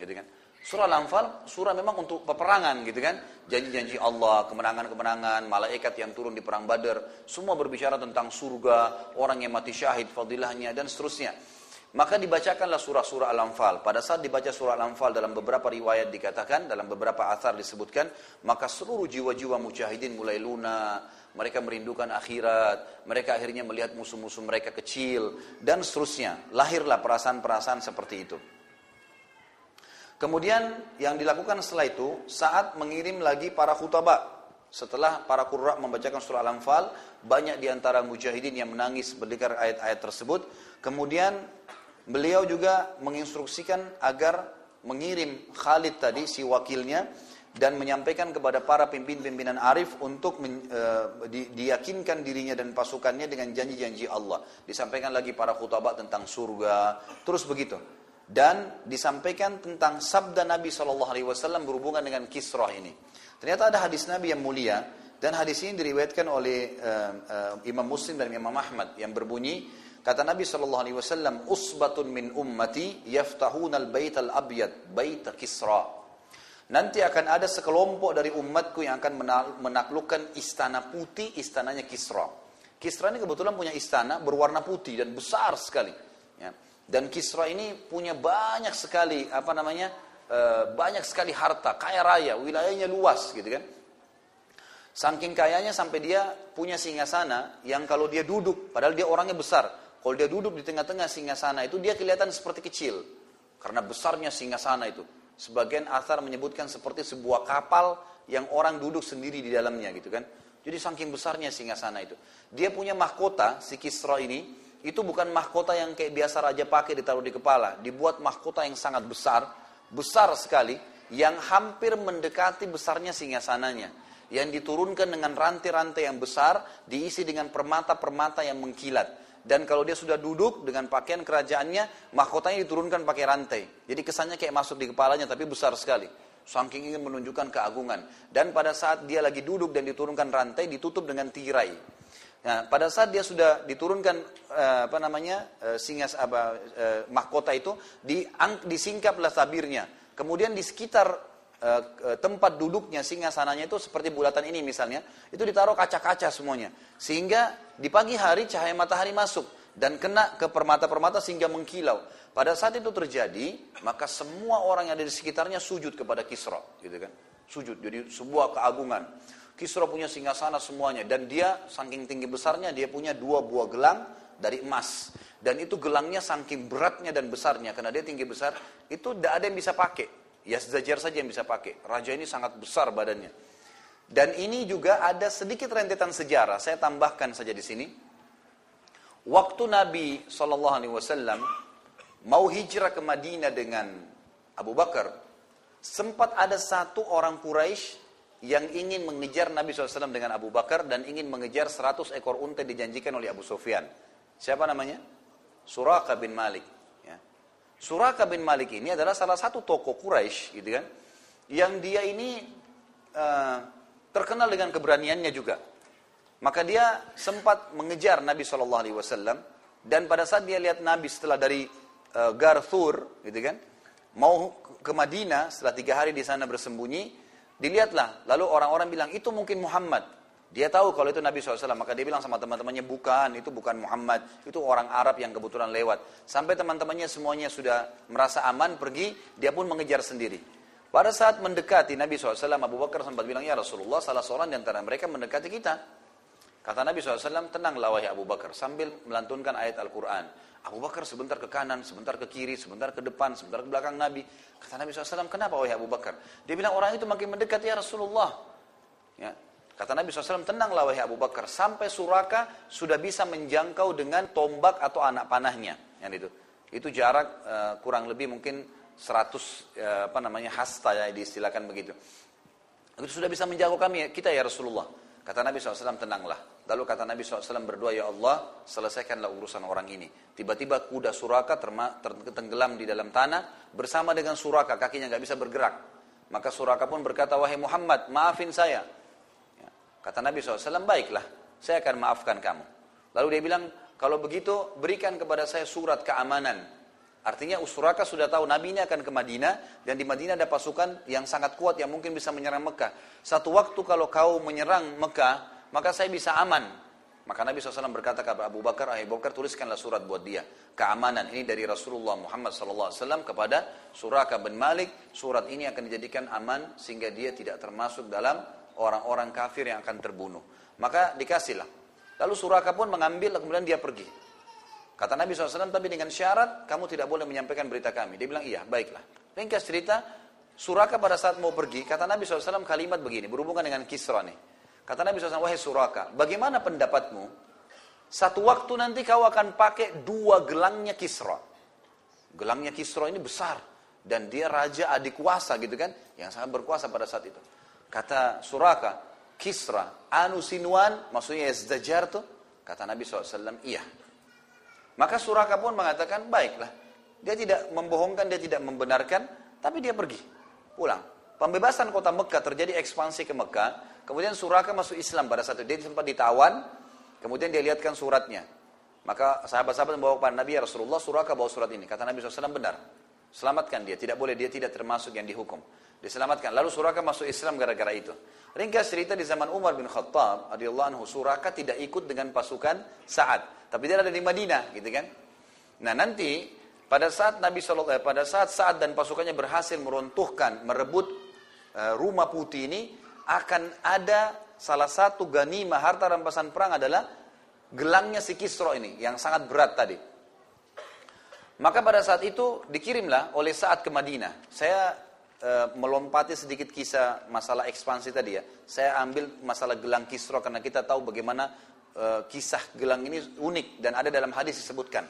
Gitu kan? Surah Al-Anfal, surah memang untuk peperangan gitu kan. Janji-janji Allah, kemenangan-kemenangan, malaikat yang turun di perang Badar, semua berbicara tentang surga, orang yang mati syahid, fadilahnya, dan seterusnya. Maka dibacakanlah surah-surah Al-Anfal. Pada saat dibaca surah Al-Anfal, dalam beberapa riwayat dikatakan, dalam beberapa atsar disebutkan, maka seluruh jiwa-jiwa mujahidin mulai lunak, mereka merindukan akhirat, mereka akhirnya melihat musuh-musuh mereka kecil, dan seterusnya. Lahirlah perasaan-perasaan seperti itu. Kemudian yang dilakukan setelah itu, Sa'ad mengirim lagi para khutaba. Setelah para qurra membacakan surah Al-Anfal, banyak diantara mujahidin yang menangis mendengar ayat-ayat tersebut. Kemudian beliau juga menginstruksikan agar mengirim Khalid tadi, si wakilnya, dan menyampaikan kepada para pimpin-pimpinan arif untuk men, e, di, diyakinkan dirinya dan pasukannya dengan janji-janji Allah. Disampaikan lagi para khutaba tentang surga, terus begitu. Dan disampaikan tentang sabda Nabi shallallahu alaihi wasallam berhubungan dengan Kisra ini. Ternyata ada hadis Nabi yang mulia, dan hadis ini diriwayatkan oleh uh, uh, Imam Muslim dan Imam Ahmad, yang berbunyi, kata Nabi shallallahu alaihi wasallam, usbatun min ummati yaftahunal baital abyad, baita Kisra. Nanti akan ada sekelompok dari umatku yang akan menaklukkan istana putih, istananya Kisra. Kisra ini kebetulan punya istana berwarna putih dan besar sekali, ya. Dan Kisra ini punya banyak sekali, apa namanya, e, banyak sekali harta, kaya raya, wilayahnya luas gitu kan. Saking kayanya sampai dia punya singgasana yang kalau dia duduk, padahal dia orangnya besar, kalau dia duduk di tengah-tengah singgasana itu dia kelihatan seperti kecil, karena besarnya singgasana itu. Sebagian atsar menyebutkan seperti sebuah kapal yang orang duduk sendiri di dalamnya gitu kan. Jadi saking besarnya singgasana itu. Dia punya mahkota, si Kisra ini, itu bukan mahkota yang kayak biasa raja pakai ditaruh di kepala. Dibuat mahkota yang sangat besar, besar sekali, yang hampir mendekati besarnya singgasananya, yang diturunkan dengan rantai-rantai yang besar, diisi dengan permata-permata yang mengkilat. Dan kalau dia sudah duduk dengan pakaian kerajaannya, mahkotanya diturunkan pakai rantai. Jadi kesannya kayak masuk di kepalanya, tapi besar sekali. Saking ingin menunjukkan keagungan. Dan pada saat dia lagi duduk dan diturunkan rantai, ditutup dengan tirai. Nah, pada saat dia sudah diturunkan eh, apa namanya eh, singas apa eh, mahkota itu, diang, disingkaplah tabirnya. Kemudian di sekitar eh, tempat duduknya singgasananya itu seperti bulatan ini misalnya, itu ditaruh kaca-kaca semuanya, sehingga di pagi hari cahaya matahari masuk dan kena ke permata-permata sehingga mengkilau. Pada saat itu terjadi, maka semua orang yang ada di sekitarnya sujud kepada Kisra, gitu kan? Sujud, jadi sebuah keagungan. Kisra punya singgasana semuanya, dan dia saking tinggi besarnya dia punya dua buah gelang dari emas, dan itu gelangnya saking beratnya dan besarnya, karena dia tinggi besar, itu tidak ada yang bisa pakai, Yazdajar saja yang bisa pakai. Raja ini sangat besar badannya. Dan ini juga ada sedikit rentetan sejarah, saya tambahkan saja di sini. Waktu Nabi shallallahu alaihi wasallam mau hijrah ke Madinah dengan Abu Bakar, sempat ada satu orang Quraisy yang ingin mengejar Nabi shallallahu alaihi wasallam dengan Abu Bakar, dan ingin mengejar seratus ekor unta dijanjikan oleh Abu Sufyan. Siapa namanya? Suraqah bin Malik. Ya. Suraqah bin Malik ini adalah salah satu tokoh Quraisy, gitu kan? Yang dia ini uh, terkenal dengan keberaniannya juga. Maka dia sempat mengejar Nabi shallallahu alaihi wasallam, dan pada saat dia lihat Nabi setelah dari uh, Garthur, gitu kan? Mau ke Madinah, setelah tiga hari di sana bersembunyi. Dilihatlah, lalu orang-orang bilang, itu mungkin Muhammad. Dia tahu kalau itu Nabi shallallahu alaihi wasallam, maka dia bilang sama teman-temannya, bukan, itu bukan Muhammad, itu orang Arab yang kebetulan lewat. Sampai teman-temannya semuanya sudah merasa aman, pergi, dia pun mengejar sendiri. Pada saat mendekati Nabi shallallahu alaihi wasallam, Abu Bakar sempat bilang, ya Rasulullah, salah seorang di antara mereka mendekati kita. Kata Nabi shallallahu alaihi wasallam, tenanglah wahai Abu Bakar, sambil melantunkan ayat Al-Quran. Abu Bakar sebentar ke kanan, sebentar ke kiri, sebentar ke depan, sebentar ke belakang Nabi. Kata Nabi shallallahu alaihi wasallam, kenapa wahai Abu Bakar? Dia bilang, orang itu makin mendekat ya Rasulullah. Ya. Kata Nabi shallallahu alaihi wasallam, tenanglah wahai Abu Bakar. Sampai Suraqah sudah bisa menjangkau dengan tombak atau anak panahnya. Yang itu. Itu jarak uh, kurang lebih mungkin seratus uh, apa namanya hasta ya, diistilahkan begitu. Itu sudah bisa menjangkau kami, kita ya Rasulullah. Kata Nabi shallallahu alaihi wasallam, tenanglah. Lalu kata Nabi shallallahu alaihi wasallam berdoa, ya Allah, selesaikanlah urusan orang ini. Tiba-tiba kuda Suraka tenggelam di dalam tanah, bersama dengan Suraka, kakinya nggak bisa bergerak. Maka Suraka pun berkata, wahai Muhammad, maafin saya. Kata Nabi shallallahu alaihi wasallam, baiklah, saya akan maafkan kamu. Lalu dia bilang, kalau begitu berikan kepada saya surat keamanan. Artinya Suraka sudah tahu Nabi ini akan ke Madinah, dan di Madinah ada pasukan yang sangat kuat yang mungkin bisa menyerang Mekah. Satu waktu kalau kau menyerang Mekah, maka saya bisa aman. Maka Nabi shallallahu alaihi wasallam berkata kepada Abu Bakar, Abu Bakar tuliskanlah surat buat dia. Keamanan ini dari Rasulullah Muhammad shallallahu alaihi wasallam kepada Suraka bin Malik. Surat ini akan dijadikan aman sehingga dia tidak termasuk dalam orang-orang kafir yang akan terbunuh. Maka dikasihlah. Lalu Suraka pun mengambil, kemudian dia pergi. Kata Nabi shallallahu alaihi wasallam, tapi dengan syarat kamu tidak boleh menyampaikan berita kami. Dia bilang, iya, baiklah. Ringkas cerita, Suraka pada saat mau pergi, kata Nabi shallallahu alaihi wasallam kalimat begini, berhubungan dengan Kisra nih. Kata Nabi shallallahu alaihi wasallam, wahai Suraka, bagaimana pendapatmu? Satu waktu nanti kau akan pakai dua gelangnya Kisra. Gelangnya Kisra ini besar. Dan dia raja adikuasa gitu kan, yang sangat berkuasa pada saat itu. Kata Suraka, Kisra, anu sinuan, maksudnya Yazdajar tuh. Kata Nabi shallallahu alaihi wasallam, iya. Maka Suraka pun mengatakan, baiklah. Dia tidak membohongkan, dia tidak membenarkan, tapi dia pergi, pulang. Pembebasan kota Mekah, terjadi ekspansi ke Mekah, kemudian Suraka masuk Islam pada saat itu. Dia sempat ditawan, kemudian dia lihatkan suratnya. Maka sahabat-sahabat membawa kepada Nabi, ya Rasulullah, Suraka bawa surat ini. Kata Nabi shallallahu alaihi wasallam, benar. Selamatkan dia, tidak boleh, dia tidak termasuk yang dihukum. Diselamatkan, lalu Suraka masuk Islam gara-gara itu. Ringkas cerita, di zaman Umar bin Khattab, radhiyallahu anhu, Suraka tidak ikut dengan pasukan Sa'ad. Tapi dia ada di Madinah, gitu kan? Nah nanti pada saat Nabi Shallallahu eh, pada saat Sa'ad dan pasukannya berhasil meruntuhkan, merebut eh, rumah putih ini, akan ada salah satu ganimah harta rampasan perang adalah gelangnya si Kisra ini yang sangat berat tadi. Maka pada saat itu dikirimlah oleh Sa'ad ke Madinah. Saya eh, melompati sedikit kisah masalah ekspansi tadi ya. Saya ambil masalah gelang Kisra karena kita tahu bagaimana kisah gelang ini unik dan ada dalam hadis disebutkan.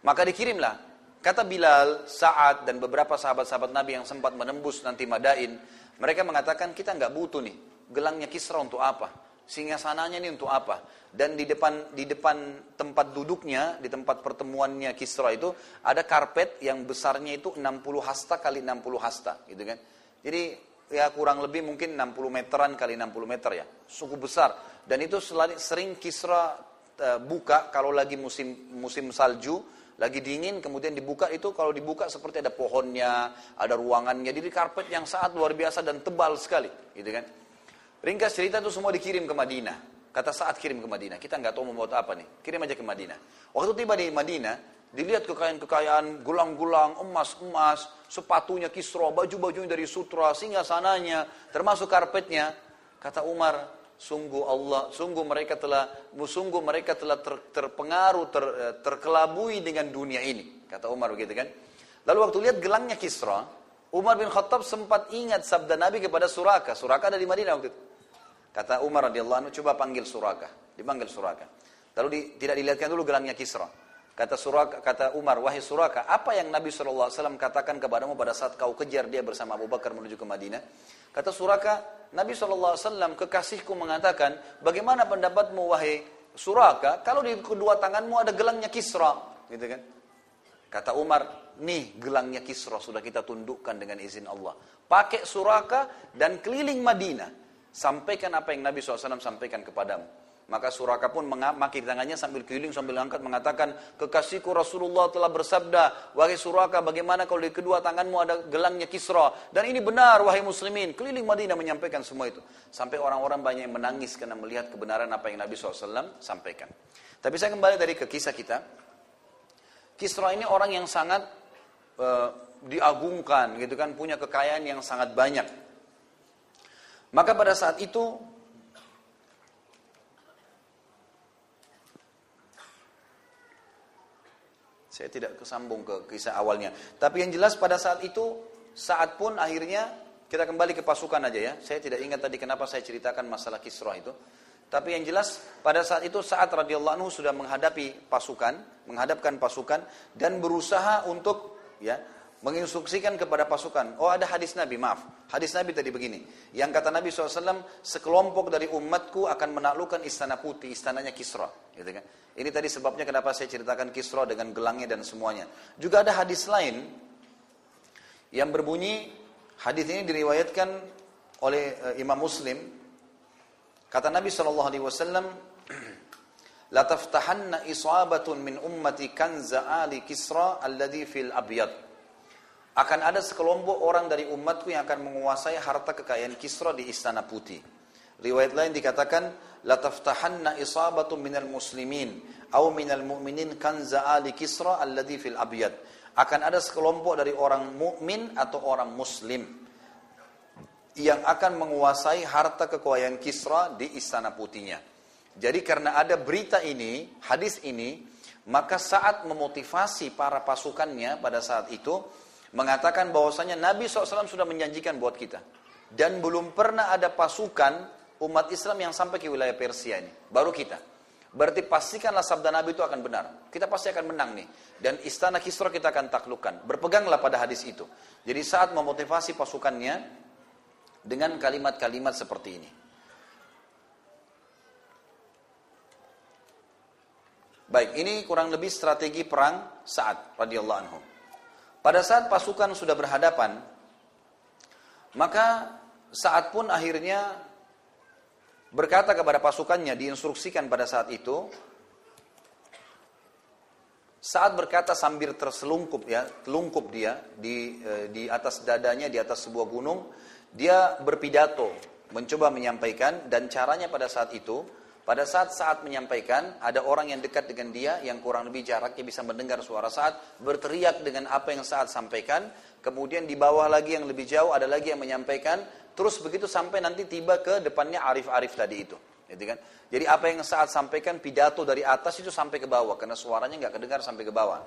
Maka dikirimlah. Kata Bilal, Sa'ad dan beberapa sahabat-sahabat Nabi yang sempat menembus nanti Madain, mereka mengatakan kita nggak butuh nih gelangnya Kisra untuk apa? Singgasananya ini untuk apa? Dan di depan di depan tempat duduknya, di tempat pertemuannya Kisra itu ada karpet yang besarnya itu enam puluh hasta kali enam puluh hasta, gitu kan? Jadi ya kurang lebih mungkin enam puluh meteran kali enam puluh meter ya, cukup besar. Dan itu sering Kisra uh, buka kalau lagi musim musim salju, lagi dingin, kemudian dibuka itu, kalau dibuka seperti ada pohonnya, ada ruangannya, jadi karpet yang sangat luar biasa dan tebal sekali, gitu kan. Ringkas cerita itu semua dikirim ke Madinah. Kata Sa'ad, kirim ke Madinah, kita nggak tahu mau buat apa nih, kirim aja ke Madinah. Waktu tiba di Madinah, dilihat kekayaan-kekayaan, gulang-gulang, emas-emas, sepatunya Kisra, baju-bajunya dari sutra, singgasananya, termasuk karpetnya. Kata Umar, sungguh Allah, sungguh mereka telah, sungguh mereka telah ter, terpengaruh, ter, terkelabui dengan dunia ini. Kata Umar begitu kan. Lalu waktu lihat gelangnya Kisra, Umar bin Khattab sempat ingat sabda Nabi kepada Suraka. Suraka ada di Madinah waktu itu. Kata Umar radhiyallahu anhu, coba panggil Suraka. Dipanggil Suraka. Lalu di, tidak dilihatkan dulu gelangnya Kisra. Kata Suraka, kata Umar, wahai Suraka, apa yang Nabi shallallahu alaihi wasallam katakan kepadamu pada saat kau kejar dia bersama Abu Bakar menuju ke Madinah? Kata Suraka, Nabi shallallahu alaihi wasallam, kekasihku mengatakan, bagaimana pendapatmu wahai Suraka, kalau di kedua tanganmu ada gelangnya Kisra, gitu kan? Kata Umar, nih gelangnya Kisra sudah kita tundukkan dengan izin Allah. Pakai Suraka dan keliling Madinah, sampaikan apa yang Nabi shallallahu alaihi wasallam sampaikan kepadamu. Maka Suraka pun memakai tangannya sambil keliling, sambil angkat, mengatakan, kekasihku Rasulullah telah bersabda, wahai Suraka, bagaimana kalau di kedua tanganmu ada gelangnya Kisra? Dan ini benar, wahai muslimin. Keliling Madinah menyampaikan semua itu. Sampai orang-orang banyak yang menangis karena melihat kebenaran apa yang Nabi shallallahu alaihi wasallam sampaikan. Tapi saya kembali tadi ke kisah kita. Kisra ini orang yang sangat e, diagungkan, gitu kan, punya kekayaan yang sangat banyak. Maka pada saat itu, saya tidak kesambung ke kisah awalnya. Tapi yang jelas pada saat itu, Sa'ad pun akhirnya, kita kembali ke pasukan aja ya. Saya tidak ingat tadi kenapa saya ceritakan masalah Kisra itu. Tapi yang jelas, pada saat itu Sa'ad radhiyallahu anhu sudah menghadapi pasukan, menghadapkan pasukan, dan berusaha untuk ya menginstruksikan kepada pasukan. Oh, ada hadis Nabi, maaf. Hadis Nabi tadi begini. Yang kata Nabi shallallahu alaihi wasallam, sekelompok dari umatku akan menaklukkan istana putih, istananya Kisra. Gitu kan? Ini tadi sebabnya kenapa saya ceritakan Kisra dengan gelangnya dan semuanya. Juga ada hadis lain yang berbunyi, hadis ini diriwayatkan oleh uh, Imam Muslim. Kata Nabi shallallahu alaihi wasallam, la taftahanna isabatun min ummati kanza ali Kisra alladhi fil abyad. Akan ada sekelompok orang dari umatku yang akan menguasai harta kekayaan Kisra di istana putih. Riwayat lain dikatakan la taftahanna isabatun minal muslimin aw minal mu'minin kanza ali Kisra alladhi fil abyad. Akan ada sekelompok dari orang mukmin atau orang muslim yang akan menguasai harta kekayaan Kisra di istana putihnya. Jadi karena ada berita ini, hadis ini, maka saat memotivasi para pasukannya pada saat itu, mengatakan bahwasanya Nabi shallallahu alaihi wasallam sudah menjanjikan buat kita. Dan belum pernah ada pasukan umat Islam yang sampai ke wilayah Persia ini. Baru kita. Berarti pastikanlah sabda Nabi itu akan benar. Kita pasti akan menang nih. Dan istana Kisra kita akan taklukkan. Berpeganglah pada hadis itu. Jadi saat memotivasi pasukannya dengan kalimat-kalimat seperti ini. Baik, ini kurang lebih strategi perang Sa'ad radhiyallahu anhu. Pada saat pasukan sudah berhadapan, maka Sa'ad pun akhirnya berkata kepada pasukannya, diinstruksikan pada saat itu, Sa'ad berkata sambil terselungkup ya, telungkup dia di di atas dadanya di atas sebuah gunung, dia berpidato, mencoba menyampaikan, dan caranya pada saat itu, pada saat Sa'ad menyampaikan, ada orang yang dekat dengan dia, yang kurang lebih jaraknya bisa mendengar suara Sa'ad, berteriak dengan apa yang Sa'ad sampaikan, kemudian di bawah lagi yang lebih jauh, ada lagi yang menyampaikan, terus begitu sampai nanti tiba ke depannya Arif-Arif tadi itu. Gitu kan? Jadi apa yang Sa'ad sampaikan, pidato dari atas itu sampai ke bawah, karena suaranya nggak kedengar sampai ke bawah.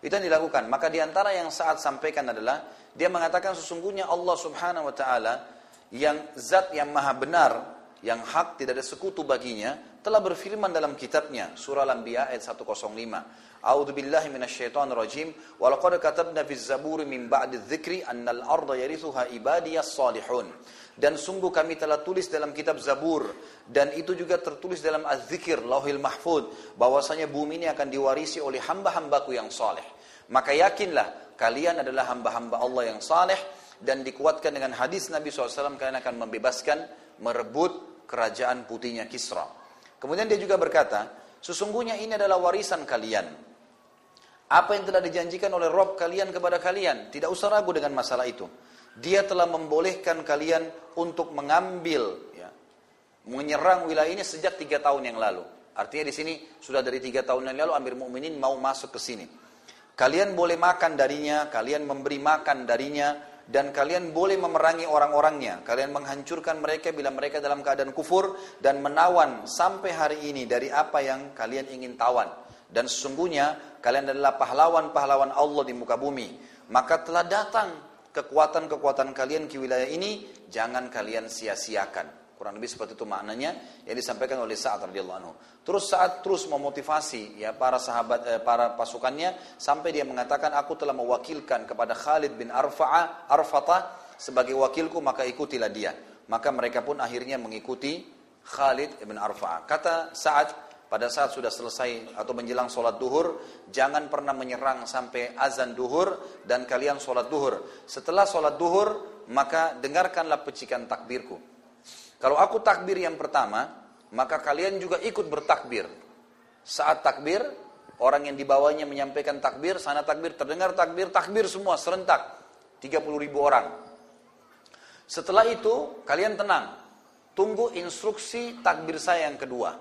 Itu yang dilakukan. Maka diantara yang Sa'ad sampaikan adalah, dia mengatakan sesungguhnya Allah subhanahu wa ta'ala, yang zat yang maha benar, yang hak tidak ada sekutu baginya, telah berfirman dalam kitabnya surah Al-Anbiya ayat seratus lima. A'udzubillahi minasyaitonir rajim wa laqad katabna fiz zaburi min ba'di dzikri annal arda yarithuha ibadiyas salihun. Dan sungguh kami telah tulis dalam kitab Zabur, dan itu juga tertulis dalam Az-Zikir Lauhil Mahfud, bahwasanya bumi ini akan diwarisi oleh hamba-hambaku yang saleh. Maka yakinlah kalian adalah hamba-hamba Allah yang saleh, dan dikuatkan dengan hadis Nabi shallallahu alaihi wasallam kalian akan membebaskan, merebut kerajaan putihnya Kisra. Kemudian dia juga berkata, sesungguhnya ini adalah warisan kalian. Apa yang telah dijanjikan oleh Rabb kalian kepada kalian, tidak usah ragu dengan masalah itu. Dia telah membolehkan kalian untuk mengambil, ya, menyerang wilayah ini sejak tiga tahun yang lalu. Artinya di sini sudah dari tiga tahun yang lalu Amirul Mukminin mau masuk ke sini. Kalian boleh makan darinya, kalian memberi makan darinya, dan kalian boleh memerangi orang-orangnya. Kalian menghancurkan mereka bila mereka dalam keadaan kufur, dan menawan sampai hari ini dari apa yang kalian ingin tawan. Dan sesungguhnya kalian adalah pahlawan-pahlawan Allah di muka bumi. Maka telah datang kekuatan-kekuatan kalian ke wilayah ini, jangan kalian sia-siakan. Kurang lebih seperti itu maknanya yang disampaikan oleh Sa'ad radhiyallahu anhu. Terus Sa'ad terus memotivasi ya para sahabat eh, para pasukannya sampai dia mengatakan, aku telah mewakilkan kepada Khalid bin Arfa'ah Arfatah sebagai wakilku, maka ikutilah dia. Maka mereka pun akhirnya mengikuti Khalid bin Arfa'ah. Kata Sa'ad pada saat sudah selesai atau menjelang sholat duhur, jangan pernah menyerang sampai azan duhur dan kalian sholat duhur. Setelah sholat duhur maka dengarkanlah pecikan takbirku. Kalau aku takbir yang pertama, maka kalian juga ikut bertakbir. Saat takbir, orang yang dibawanya menyampaikan takbir, sana takbir, terdengar takbir, takbir semua serentak. tiga puluh ribu orang. Setelah itu, kalian tenang. Tunggu instruksi takbir saya yang kedua.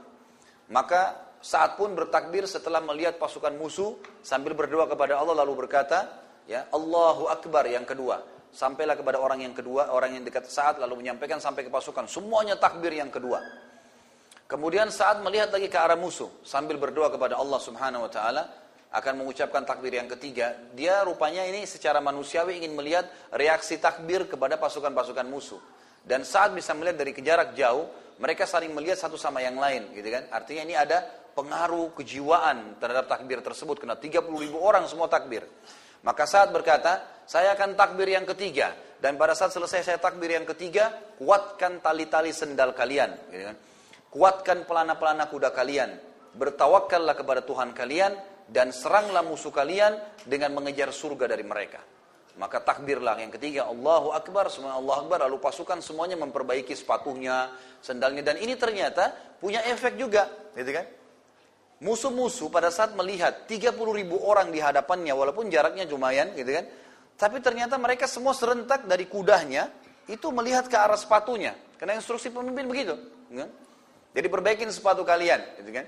Maka saat pun bertakbir setelah melihat pasukan musuh, sambil berdoa kepada Allah lalu berkata, ya Allahu Akbar yang kedua. Sampailah kepada orang yang kedua, orang yang dekat Sa'ad lalu menyampaikan sampai ke pasukan. Semuanya takbir yang kedua. Kemudian Sa'ad melihat lagi ke arah musuh sambil berdoa kepada Allah subhanahu wa ta'ala, akan mengucapkan takbir yang ketiga. Dia rupanya ini secara manusiawi ingin melihat reaksi takbir kepada pasukan-pasukan musuh. Dan Sa'ad bisa melihat dari jarak jauh, mereka saling melihat satu sama yang lain, gitu kan? Artinya ini ada pengaruh kejiwaan terhadap takbir tersebut, karena tiga puluh ribu orang semua takbir. Maka Sa'ad berkata, saya akan takbir yang ketiga. Dan pada saat selesai saya takbir yang ketiga, kuatkan tali-tali sendal kalian. Kuatkan pelana-pelana kuda kalian. Bertawakallah kepada Tuhan kalian. Dan seranglah musuh kalian dengan mengejar surga dari mereka. Maka takbirlah yang ketiga, Allahu Akbar, semuanya Allahu Akbar. Lalu pasukan semuanya memperbaiki sepatunya, sendalnya. Dan ini ternyata punya efek juga. Gitu kan? Musuh-musuh pada saat melihat tiga puluh ribu orang di hadapannya, walaupun jaraknya lumayan, gitu kan? Tapi ternyata mereka semua serentak dari kudanya itu melihat ke arah sepatunya, karena instruksi pemimpin begitu. Gitu kan? Jadi perbaikin sepatu kalian, gitu kan?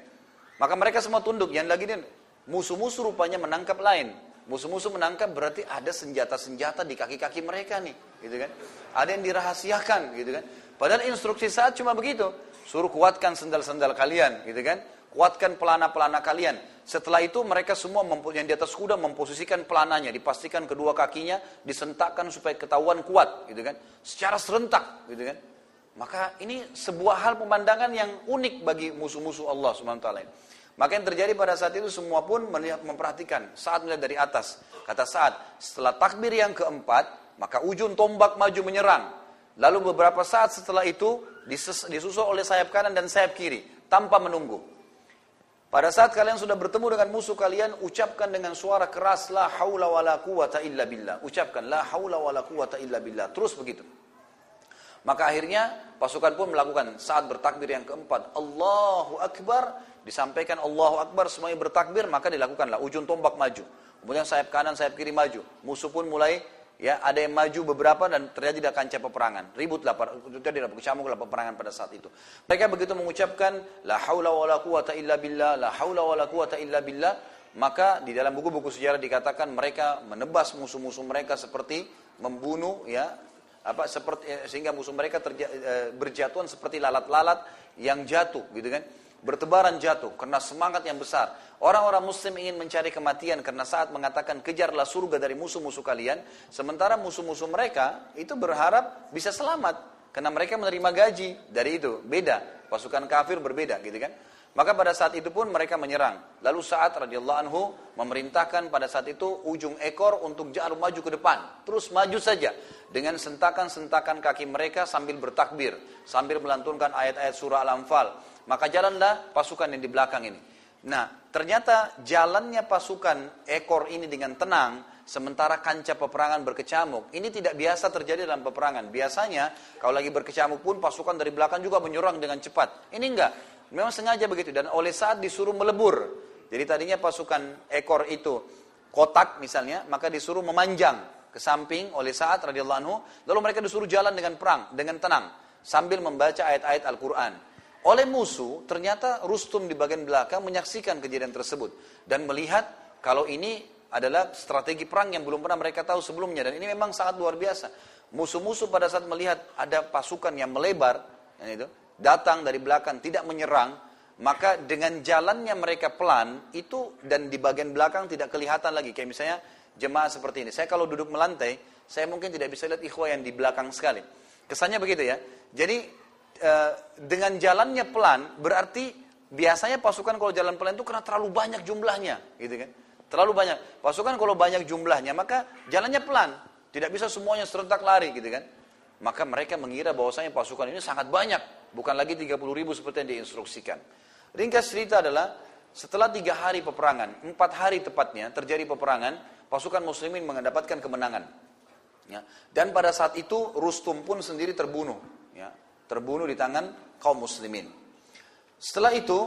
Maka mereka semua tunduk. Yang lagi ini, musuh-musuh rupanya menangkap lain. Musuh-musuh menangkap berarti ada senjata-senjata di kaki-kaki mereka nih, gitu kan? Ada yang dirahasiakan, gitu kan? Padahal instruksi saat cuma begitu, suruh kuatkan sendal-sendal kalian, gitu kan? Kuatkan pelana-pelana kalian. Setelah itu mereka semua mempo- yang di atas kuda memposisikan pelananya, dipastikan kedua kakinya disentakkan supaya ketahuan kuat, gitu kan? Secara serentak, gitu kan? Maka ini sebuah hal pemandangan yang unik bagi musuh-musuh Allah Subhanahu wa taala. Maka yang terjadi pada saat itu semua pun melihat, memperhatikan. Sa'ad melihat dari atas. Kata Sa'ad, setelah takbir yang keempat, maka ujung tombak maju menyerang. Lalu beberapa saat setelah itu disusul oleh sayap kanan dan sayap kiri tanpa menunggu. Pada saat kalian sudah bertemu dengan musuh kalian, ucapkan dengan suara keras, la haula wala quwata illa billah. Ucapkan, la haula wala quwata illa billah. Terus begitu. Maka akhirnya pasukan pun melakukan saat bertakbir yang keempat. Allahu Akbar, disampaikan Allahu Akbar, semuanya bertakbir, maka dilakukanlah. Ujung tombak maju. Kemudian sayap kanan, sayap kiri maju. Musuh pun mulai, ya ada yang maju beberapa dan terjadi kancah peperangan. Ributlah, terjadi camuklah peperangan pada saat itu. Mereka begitu mengucapkan la haula wala quwata illa billah, la haula wala quwata illa billah, maka di dalam buku-buku sejarah dikatakan mereka menebas musuh-musuh mereka seperti membunuh, ya apa seperti sehingga musuh mereka terja, berjatuhan seperti lalat-lalat yang jatuh, gitu kan? Bertebaran jatuh karena semangat yang besar. Orang-orang muslim ingin mencari kematian karena saat mengatakan kejarlah surga dari musuh-musuh kalian, sementara musuh-musuh mereka itu berharap bisa selamat karena mereka menerima gaji dari itu. Beda, pasukan kafir berbeda, gitu kan? Maka pada saat itu pun mereka menyerang. Lalu Sa'ad radhiyallahu anhu memerintahkan pada saat itu ujung ekor untuk jarum maju ke depan. Terus maju saja dengan sentakan-sentakan kaki mereka sambil bertakbir, sambil melantunkan ayat-ayat surah Al-Anfal. Maka jalanlah pasukan yang di belakang ini. Nah, ternyata jalannya pasukan ekor ini dengan tenang, sementara kancah peperangan berkecamuk. Ini tidak biasa terjadi dalam peperangan. Biasanya kalau lagi berkecamuk pun pasukan dari belakang juga menyerang dengan cepat. Ini enggak. Memang sengaja begitu, dan oleh Sa'ad disuruh melebur. Jadi tadinya pasukan ekor itu kotak misalnya, maka disuruh memanjang ke samping oleh Sa'ad radhiyallahu anhu. Lalu mereka disuruh jalan dengan perang, dengan tenang, sambil membaca ayat-ayat Al-Quran. Oleh musuh, ternyata Rustum di bagian belakang menyaksikan kejadian tersebut. Dan melihat kalau ini adalah strategi perang yang belum pernah mereka tahu sebelumnya. Dan ini memang sangat luar biasa. Musuh-musuh pada saat melihat ada pasukan yang melebar, yang itu, datang dari belakang, tidak menyerang, maka dengan jalannya mereka pelan, itu dan di bagian belakang tidak kelihatan lagi. Kayak misalnya jemaah seperti ini. Saya kalau duduk melantai, saya mungkin tidak bisa lihat ikhwah yang di belakang sekali. Kesannya begitu ya. Jadi, eh, dengan jalannya pelan, berarti biasanya pasukan kalau jalan pelan itu karena terlalu banyak jumlahnya. Gitu kan? Terlalu banyak. Pasukan kalau banyak jumlahnya, maka jalannya pelan. Tidak bisa semuanya serentak lari, gitu kan. Maka mereka mengira bahwasanya pasukan ini sangat banyak. Bukan lagi tiga puluh ribu seperti yang diinstruksikan. Ringkas cerita adalah, setelah tiga hari peperangan, empat hari tepatnya terjadi peperangan, pasukan muslimin mendapatkan kemenangan. Ya. Dan pada saat itu, Rustum pun sendiri terbunuh. Ya. Terbunuh di tangan kaum muslimin. Setelah itu,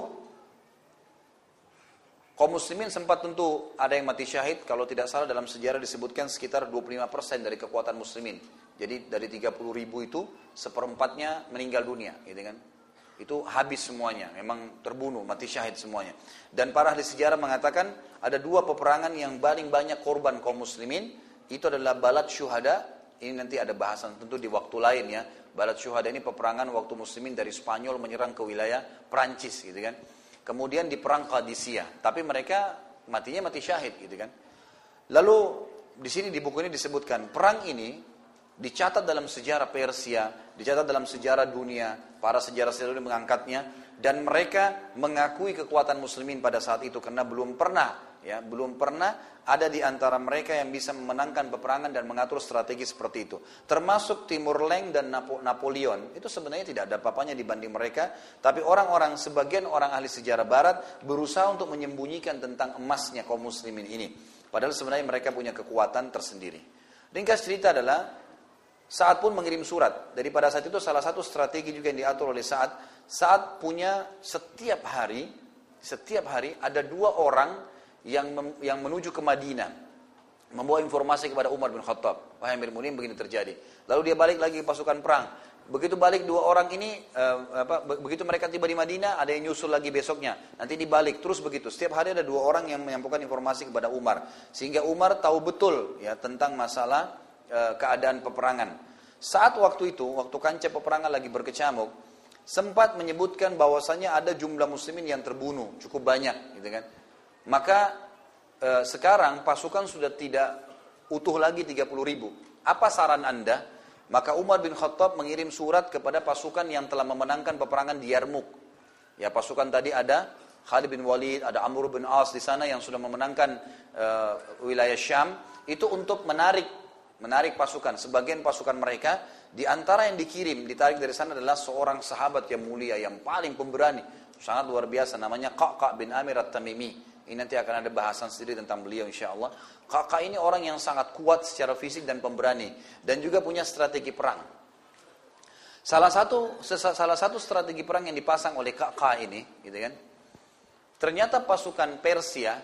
kaum muslimin sempat tentu ada yang mati syahid. Kalau tidak salah dalam sejarah disebutkan sekitar dua puluh lima persen dari kekuatan muslimin. Jadi dari tiga puluh ribu itu seperempatnya meninggal dunia, gitu kan? Itu habis semuanya, memang terbunuh, mati syahid semuanya. Dan para ahli sejarah mengatakan ada dua peperangan yang paling banyak korban kaum muslimin. Itu adalah Balad Syuhada. Ini nanti ada bahasan tentu di waktu lain ya. Balad Syuhada ini peperangan waktu muslimin dari Spanyol menyerang ke wilayah Perancis, gitu kan? Kemudian di perang Qadisiyah, tapi mereka matinya mati syahid, gitu kan? Lalu di sini di buku ini disebutkan perang ini dicatat dalam sejarah Persia, dicatat dalam sejarah dunia, para sejarah-sejarah dunia mengangkatnya, dan mereka mengakui kekuatan muslimin pada saat itu, karena belum pernah ya, belum pernah ada di antara mereka yang bisa memenangkan peperangan dan mengatur strategi seperti itu. Termasuk Timur Leng dan Napoleon, itu sebenarnya tidak ada apa-apanya dibanding mereka, tapi orang-orang, sebagian orang ahli sejarah barat berusaha untuk menyembunyikan tentang emasnya kaum muslimin ini. Padahal sebenarnya mereka punya kekuatan tersendiri. Ringkas cerita adalah Sa'ad pun mengirim surat. Daripada saat itu salah satu strategi juga yang diatur oleh Sa'ad, Sa'ad punya setiap hari, setiap hari ada dua orang yang mem, yang menuju ke Madinah, membawa informasi kepada Umar bin Khattab, wahai Amir Mu'minin begini terjadi. Lalu dia balik lagi ke pasukan perang. Begitu balik dua orang ini, uh, apa, begitu mereka tiba di Madinah, ada yang nyusul lagi besoknya. Nanti dibalik, terus begitu. Setiap hari ada dua orang yang menyampaikan informasi kepada Umar, sehingga Umar tahu betul ya tentang masalah uh, keadaan peperangan. Saat waktu itu, waktu kancah peperangan lagi berkecamuk, sempat menyebutkan bahwasannya ada jumlah muslimin yang terbunuh cukup banyak, gitu kan. Maka e, sekarang pasukan sudah tidak utuh lagi tiga puluh ribu. Apa saran Anda? Maka Umar bin Khattab mengirim surat kepada pasukan yang telah memenangkan peperangan di Yarmuk. Ya, pasukan tadi ada Khalid bin Walid, ada Amr bin As di sana yang sudah memenangkan e, wilayah Syam. Itu untuk menarik, menarik pasukan. Sebagian pasukan mereka, di antara yang dikirim, ditarik dari sana adalah seorang sahabat yang mulia, yang paling pemberani, sangat luar biasa, namanya Qa'qa' bin Amir at-Tamimi. Ini nanti akan ada bahasan sendiri tentang beliau insyaAllah. Qa'qa' ini orang yang sangat kuat secara fisik dan pemberani, dan juga punya strategi perang. Salah satu salah satu strategi perang yang dipasang oleh Qa'qa' ini, gitu kan, ternyata pasukan Persia,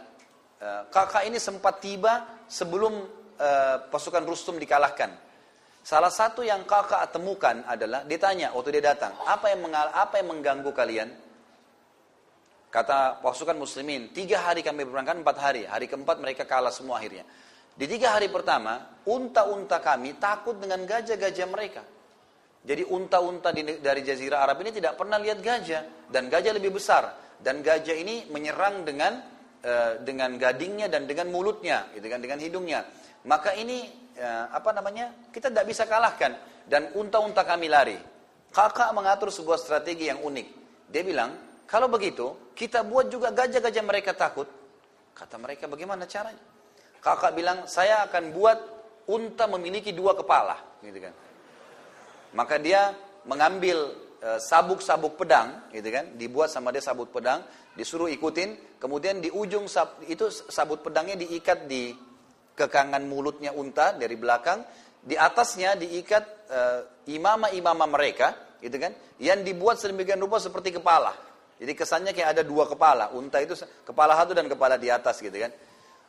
Qa'qa' ini sempat tiba sebelum pasukan Rustum dikalahkan. Salah satu yang Qa'qa' temukan adalah, ditanya waktu dia datang, apa yang mengal- apa yang mengganggu kalian? Kata pasukan muslimin, tiga hari kami berperang, empat hari. Hari keempat mereka kalah semua akhirnya. Di tiga hari pertama, unta-unta kami takut dengan gajah-gajah mereka. Jadi unta-unta di, dari Jazirah Arab ini tidak pernah lihat gajah. Dan gajah lebih besar. Dan gajah ini menyerang dengan uh, dengan gadingnya dan dengan mulutnya, gitu kan, dengan hidungnya. Maka ini, uh, apa namanya, kita tidak bisa kalahkan. Dan unta-unta kami lari. Kakak mengatur sebuah strategi yang unik. Dia bilang, kalau begitu, kita buat juga gajah-gajah mereka takut. Kata mereka, bagaimana caranya? Kakak bilang, saya akan buat unta memiliki dua kepala. Gitu kan. Maka dia mengambil e, sabuk-sabuk pedang, gitu kan, dibuat sama dia sabuk pedang, disuruh ikutin, kemudian di ujung sab, itu sabuk pedangnya diikat di kekangan mulutnya unta dari belakang, di atasnya diikat e, imama-imama mereka, gitu kan, yang dibuat sedemikian rupa seperti kepala. Jadi kesannya kayak ada dua kepala, unta itu kepala satu dan kepala di atas gitu kan.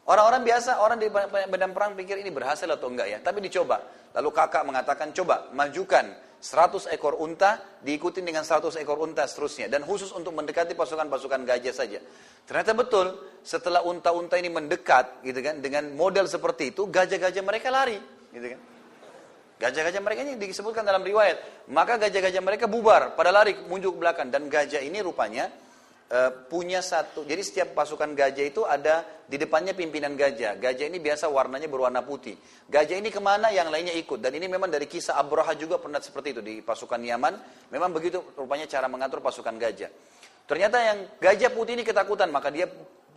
Orang-orang biasa, orang di medan perang pikir ini berhasil atau enggak ya, tapi dicoba. Lalu kakak mengatakan, coba majukan seratus ekor unta, diikutin dengan seratus ekor unta seterusnya. Dan khusus untuk mendekati pasukan-pasukan gajah saja. Ternyata betul, setelah unta-unta ini mendekat gitu kan, dengan model seperti itu, gajah-gajah mereka lari gitu kan. Gajah-gajah mereka ini disebutkan dalam riwayat. Maka gajah-gajah mereka bubar pada lari muncul ke belakang. Dan gajah ini rupanya e, punya satu. Jadi setiap pasukan gajah itu ada di depannya pimpinan gajah. Gajah ini biasa warnanya berwarna putih. Gajah ini kemana yang lainnya ikut. Dan ini memang dari kisah Abraha juga pernah seperti itu di pasukan Yaman. Memang begitu rupanya cara mengatur pasukan gajah. Ternyata yang gajah putih ini ketakutan. Maka dia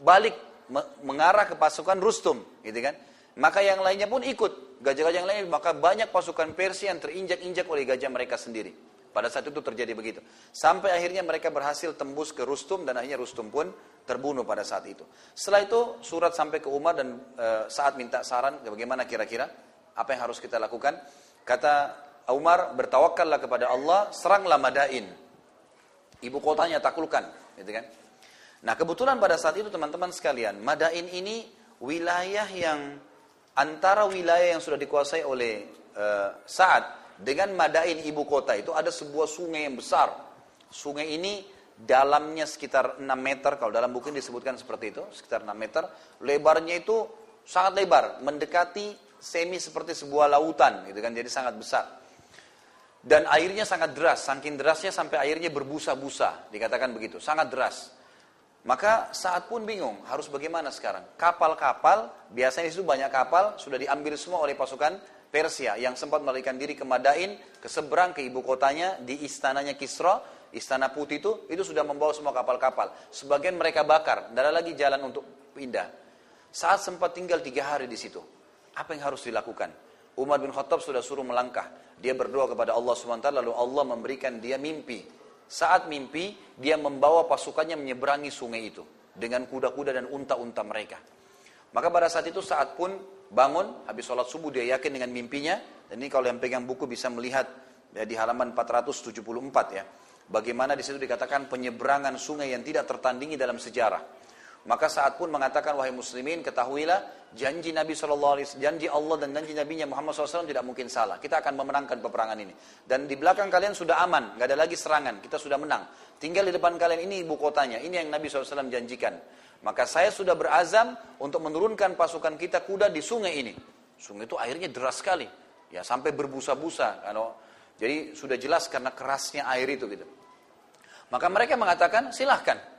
balik me- mengarah ke pasukan Rustum. Gitu kan. Maka yang lainnya pun ikut. Gajah-gajah yang lain, maka banyak pasukan Persia yang terinjak-injak oleh gajah mereka sendiri. Pada saat itu terjadi begitu. Sampai akhirnya mereka berhasil tembus ke Rustum, dan akhirnya Rustum pun terbunuh pada saat itu. Setelah itu surat sampai ke Umar, dan e, Sa'ad minta saran, bagaimana kira-kira apa yang harus kita lakukan. Kata Umar, bertawakallah kepada Allah, seranglah Madain. Ibu kotanya taklukkan. Gitu kan? Nah kebetulan pada saat itu teman-teman sekalian, Madain ini wilayah yang antara wilayah yang sudah dikuasai oleh uh, Sa'ad dengan Madain ibu kota itu ada sebuah sungai yang besar. Sungai ini dalamnya sekitar enam meter, kalau dalam buku disebutkan seperti itu, sekitar enam meter. Lebarnya itu sangat lebar, mendekati semi seperti sebuah lautan, gitu kan, jadi sangat besar. Dan airnya sangat deras, saking derasnya sampai airnya berbusa-busa, dikatakan begitu, sangat deras. Maka Sa'ad pun bingung, harus bagaimana sekarang? Kapal-kapal, biasanya itu banyak kapal, sudah diambil semua oleh pasukan Persia yang sempat melarikan diri ke Madain, ke seberang, ke ibu kotanya, di istananya Kisra, istana putih itu, itu sudah membawa semua kapal-kapal. Sebagian mereka bakar, tidak ada lagi jalan untuk pindah. Saat sempat tinggal tiga hari di situ, apa yang harus dilakukan? Umar bin Khattab sudah suruh melangkah. Dia berdoa kepada Allah subhanahu wa taala, lalu Allah memberikan dia mimpi. Saat mimpi, dia membawa pasukannya menyeberangi sungai itu dengan kuda-kuda dan unta-unta mereka. Maka pada saat itu, saat pun bangun, habis sholat subuh, dia yakin dengan mimpinya. Dan ini kalau yang pegang buku bisa melihat ya, di halaman empat ratus tujuh puluh empat ya. Bagaimana di situ dikatakan penyeberangan sungai yang tidak tertandingi dalam sejarah. Maka saat pun mengatakan, wahai muslimin, ketahuilah janji Nabi shallallahu alaihi wasallam, janji Allah dan janji Nabi-Nya Muhammad shallallahu alaihi wasallam tidak mungkin salah. Kita akan memenangkan peperangan ini. Dan di belakang kalian sudah aman, nggak ada lagi serangan, kita sudah menang. Tinggal di depan kalian ini ibu kotanya, ini yang Nabi shallallahu alaihi wasallam janjikan. Maka saya sudah berazam untuk menurunkan pasukan kita kuda di sungai ini. Sungai itu airnya deras sekali, ya sampai berbusa-busa. Kalau jadi sudah jelas karena kerasnya air itu gitu. Maka mereka mengatakan silahkan.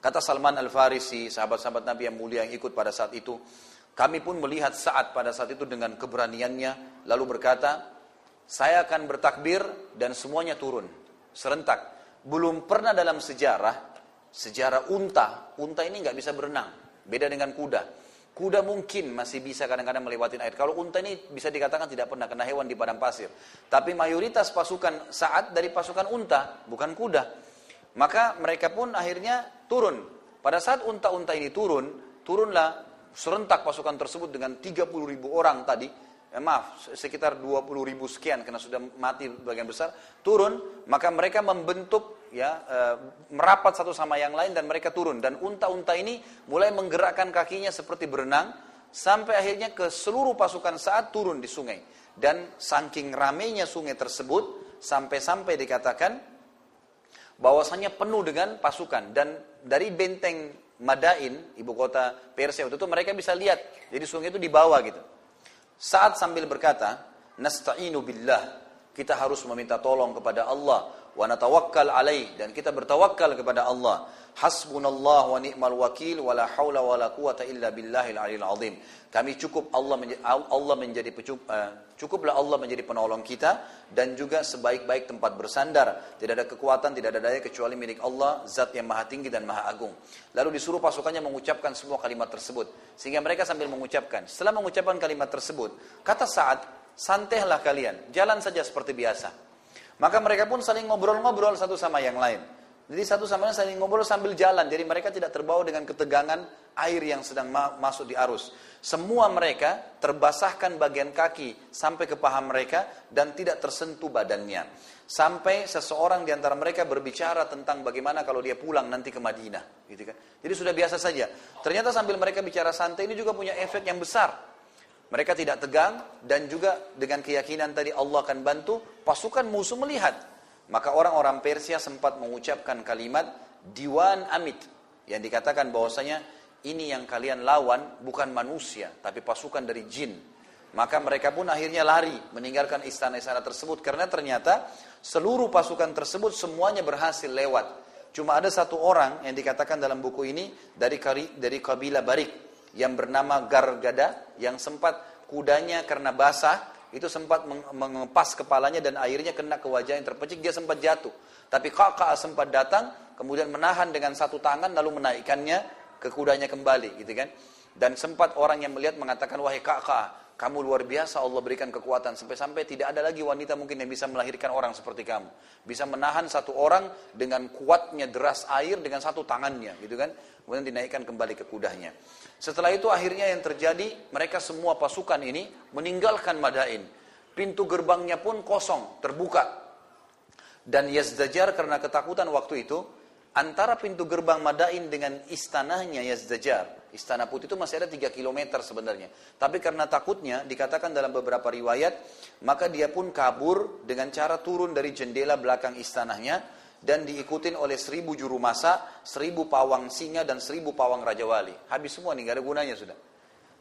Kata Salman Al-Farisi, sahabat-sahabat Nabi yang mulia yang ikut pada saat itu, kami pun melihat Sa'ad pada saat itu dengan keberaniannya, lalu berkata, saya akan bertakbir dan semuanya turun serentak. Belum pernah dalam sejarah, sejarah unta, unta ini nggak bisa berenang, beda dengan kuda. Kuda mungkin masih bisa kadang-kadang melewati air. Kalau unta ini bisa dikatakan tidak pernah kena hewan di padang pasir. Tapi mayoritas pasukan Sa'ad dari pasukan unta, bukan kuda. Maka mereka pun akhirnya turun. Pada saat unta-unta ini turun, turunlah serentak pasukan tersebut dengan tiga puluh ribu orang tadi. Eh, maaf, sekitar dua puluh ribu sekian karena sudah mati bagian besar. Turun, maka mereka membentuk ya e, merapat satu sama yang lain dan mereka turun dan unta-unta ini mulai menggerakkan kakinya seperti berenang sampai akhirnya ke seluruh pasukan saat turun di sungai dan saking ramainya sungai tersebut sampai-sampai dikatakan bahwasannya penuh dengan pasukan dan dari benteng Madain ibu kota Persia waktu itu mereka bisa lihat jadi sungai itu di bawah gitu. Saat sambil berkata nasta'inu billah, kita harus meminta tolong kepada Allah, wa natawakkal alaih, dan kita bertawakal kepada Allah. Hasbunallah wa ni'mal wakil wa la haula wa la quwata illa billahil aliyil azim. Kami cukup Allah menjadi, Allah menjadi cukuplah Allah menjadi penolong kita dan juga sebaik-baik tempat bersandar. Tidak ada kekuatan, tidak ada daya kecuali milik Allah, Zat yang Maha Tinggi dan Maha Agung. Lalu disuruh pasukannya mengucapkan semua kalimat tersebut sehingga mereka sambil mengucapkan. Setelah mengucapkan kalimat tersebut, kata Sa'ad, santailah kalian, jalan saja seperti biasa. Maka mereka pun saling ngobrol-ngobrol satu sama yang lain. Jadi satu sama lain saling ngobrol sambil jalan. Jadi mereka tidak terbawa dengan ketegangan air yang sedang ma- masuk di arus. Semua mereka terbasahkan bagian kaki sampai ke paha mereka dan tidak tersentuh badannya. Sampai seseorang di antara mereka berbicara tentang bagaimana kalau dia pulang nanti ke Madinah. Gitu kan? Jadi sudah biasa saja. Ternyata sambil mereka bicara santai ini juga punya efek yang besar. Mereka tidak tegang dan juga dengan keyakinan tadi Allah akan bantu, pasukan musuh melihat. Maka orang-orang Persia sempat mengucapkan kalimat Diwan Amit. Yang dikatakan bahwasanya ini yang kalian lawan bukan manusia, tapi pasukan dari jin. Maka mereka pun akhirnya lari meninggalkan istana-istana tersebut. Karena ternyata seluruh pasukan tersebut semuanya berhasil lewat. Cuma ada satu orang yang dikatakan dalam buku ini dari, kari, dari kabilah Barik. Yang bernama Gargada, yang sempat kudanya karena basah, itu sempat mengepas kepalanya dan airnya kena ke wajah yang terpecik, dia sempat jatuh. Tapi Kakak sempat datang, kemudian menahan dengan satu tangan, lalu menaikkannya ke kudanya kembali, gitu kan. Dan sempat orang yang melihat mengatakan, wahai Kakak, kamu luar biasa, Allah berikan kekuatan. Sampai-sampai tidak ada lagi wanita mungkin yang bisa melahirkan orang seperti kamu. Bisa menahan satu orang dengan kuatnya deras air dengan satu tangannya, gitu kan. Kemudian dinaikkan kembali ke kudanya. Setelah itu akhirnya yang terjadi, mereka semua pasukan ini meninggalkan Madain. Pintu gerbangnya pun kosong, terbuka. Dan Yazdajar karena ketakutan waktu itu, antara pintu gerbang Madain dengan istananya Yazdajar, Istana Putih itu masih ada tiga kilometer sebenarnya. Tapi karena takutnya, dikatakan dalam beberapa riwayat, maka dia pun kabur dengan cara turun dari jendela belakang istananya, dan diikutin oleh seribu juru masak, seribu pawang singa, dan seribu pawang Raja Wali. Habis semua nih, gak ada gunanya sudah.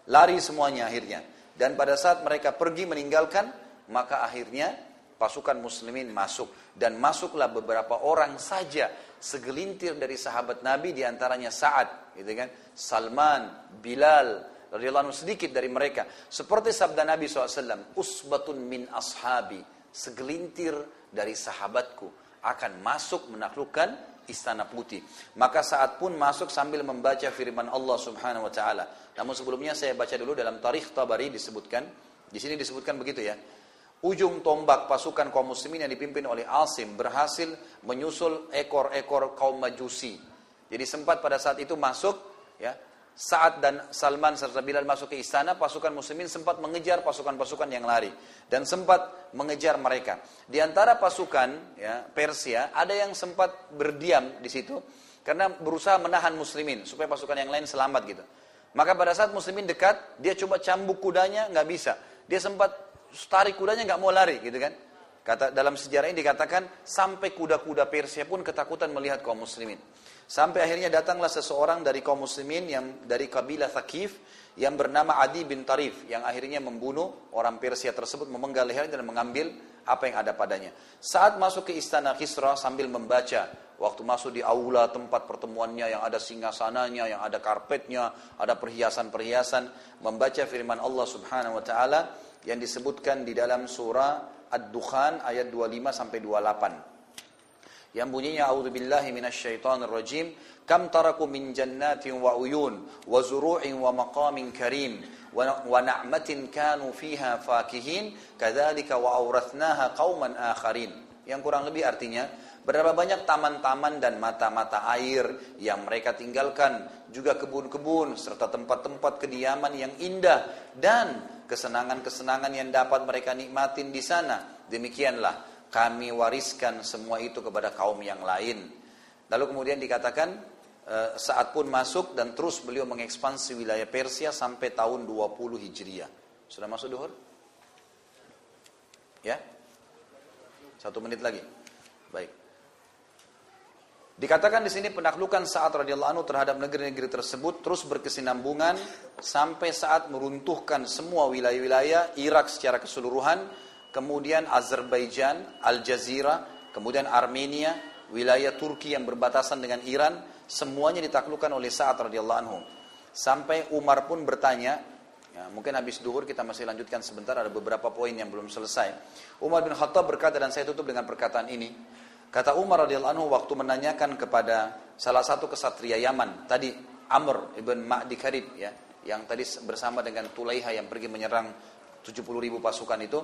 Lari semuanya akhirnya. Dan pada saat mereka pergi meninggalkan, maka akhirnya pasukan muslimin masuk. Dan masuklah beberapa orang saja, segelintir dari sahabat Nabi, diantaranya Sa'ad, gitu kan? Salman, Bilal, radhiyallahu anhu sedikit dari mereka. Seperti sabda Nabi shallallahu alaihi wasallam, usbatun min ashabi, segelintir dari sahabatku. akan masuk menaklukkan Istana Putih. Maka saat pun masuk sambil membaca firman Allah Subhanahu wa taala. Namun sebelumnya saya baca dulu dalam Tarikh Tabari disebutkan, di sini disebutkan begitu ya. Ujung tombak pasukan kaum muslimin yang dipimpin oleh Al-Sim berhasil menyusul ekor-ekor kaum Majusi. Jadi sempat pada saat itu masuk ya, Sa'ad dan Salman serta Bilal masuk ke istana, pasukan muslimin sempat mengejar pasukan-pasukan yang lari dan sempat mengejar mereka. Di antara pasukan ya, Persia ada yang sempat berdiam di situ karena berusaha menahan muslimin supaya pasukan yang lain selamat gitu. Maka pada saat muslimin dekat, dia coba cambuk kudanya, nggak bisa. Dia sempat tarik kudanya nggak mau lari gitu kan. Kata dalam sejarah ini dikatakan sampai kuda-kuda Persia pun ketakutan melihat kaum muslimin. Sampai akhirnya datanglah seseorang dari kaum muslimin yang dari kabilah Thaqif yang bernama Adi bin Tarif yang akhirnya membunuh orang Persia tersebut, memenggal lehernya dan mengambil apa yang ada padanya. Saat masuk ke istana Kisra sambil membaca, waktu masuk di aula tempat pertemuannya yang ada singgasananya, yang ada karpetnya, ada perhiasan-perhiasan, membaca firman Allah Subhanahu wa taala yang disebutkan di dalam surah Ad-Dukhan ayat dua puluh lima sampai dua puluh delapan. Yang bunyinya a'udzubillahi minasyaitonir rajim, kam taraku min jannatin wa uyun wa zuru'in wa maqamin karim wa na'matin kanu fiha fakihin kadzalika wa awrathnaha qauman akharin. Yang kurang lebih artinya berapa banyak taman-taman dan mata-mata air yang mereka tinggalkan, juga kebun-kebun serta tempat-tempat kediaman yang indah dan kesenangan-kesenangan yang dapat mereka nikmatin di sana. Demikianlah kami wariskan semua itu kepada kaum yang lain. Lalu kemudian dikatakan saat pun masuk dan terus beliau mengekspansi wilayah Persia sampai tahun dua puluh Hijriah. Sudah masuk duhur? Ya? Satu menit lagi. Baik. Dikatakan di sini penaklukan Sa'ad radhiyallahu anhu terhadap negeri-negeri tersebut terus berkesinambungan sampai saat meruntuhkan semua wilayah-wilayah Irak secara keseluruhan, kemudian Azerbaijan, Al-Jazirah, kemudian Armenia, wilayah Turki yang berbatasan dengan Iran, semuanya ditaklukkan oleh Sa'ad radhiyallahu anhu. Sampai Umar pun bertanya, ya, mungkin habis duhur kita masih lanjutkan sebentar, ada beberapa poin yang belum selesai. Umar bin Khattab berkata, dan saya tutup dengan perkataan ini, kata Umar radhiyallahu anhu waktu menanyakan kepada salah satu kesatria Yaman tadi, Amr ibn Ma'di Karib ya, yang tadi bersama dengan Tulaiha yang pergi menyerang tujuh puluh ribu pasukan itu,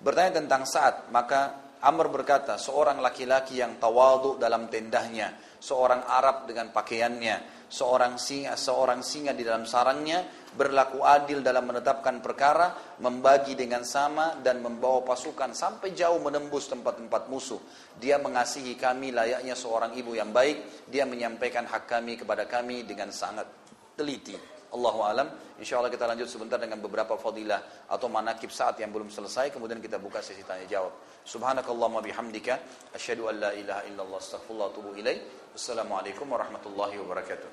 bertanya tentang Sa'ad. Maka Amr berkata, seorang laki-laki yang tawadhu dalam tendahnya, seorang Arab dengan pakaiannya, seorang singa, seorang singa di dalam sarangnya, berlaku adil dalam menetapkan perkara, membagi dengan sama dan membawa pasukan sampai jauh menembus tempat-tempat musuh. Dia mengasihi kami layaknya seorang ibu yang baik, dia menyampaikan hak kami kepada kami dengan sangat teliti. Allahu alam. Insyaallah kita lanjut sebentar dengan beberapa fadilah atau manaqib saat yang belum selesai, kemudian kita buka sesi tanya jawab. Subhanakallahumma bihamdika asyhadu an la ilaha illallah astaghfirullah wa atubu ilaih. Wassalamualaikum warahmatullahi wabarakatuh.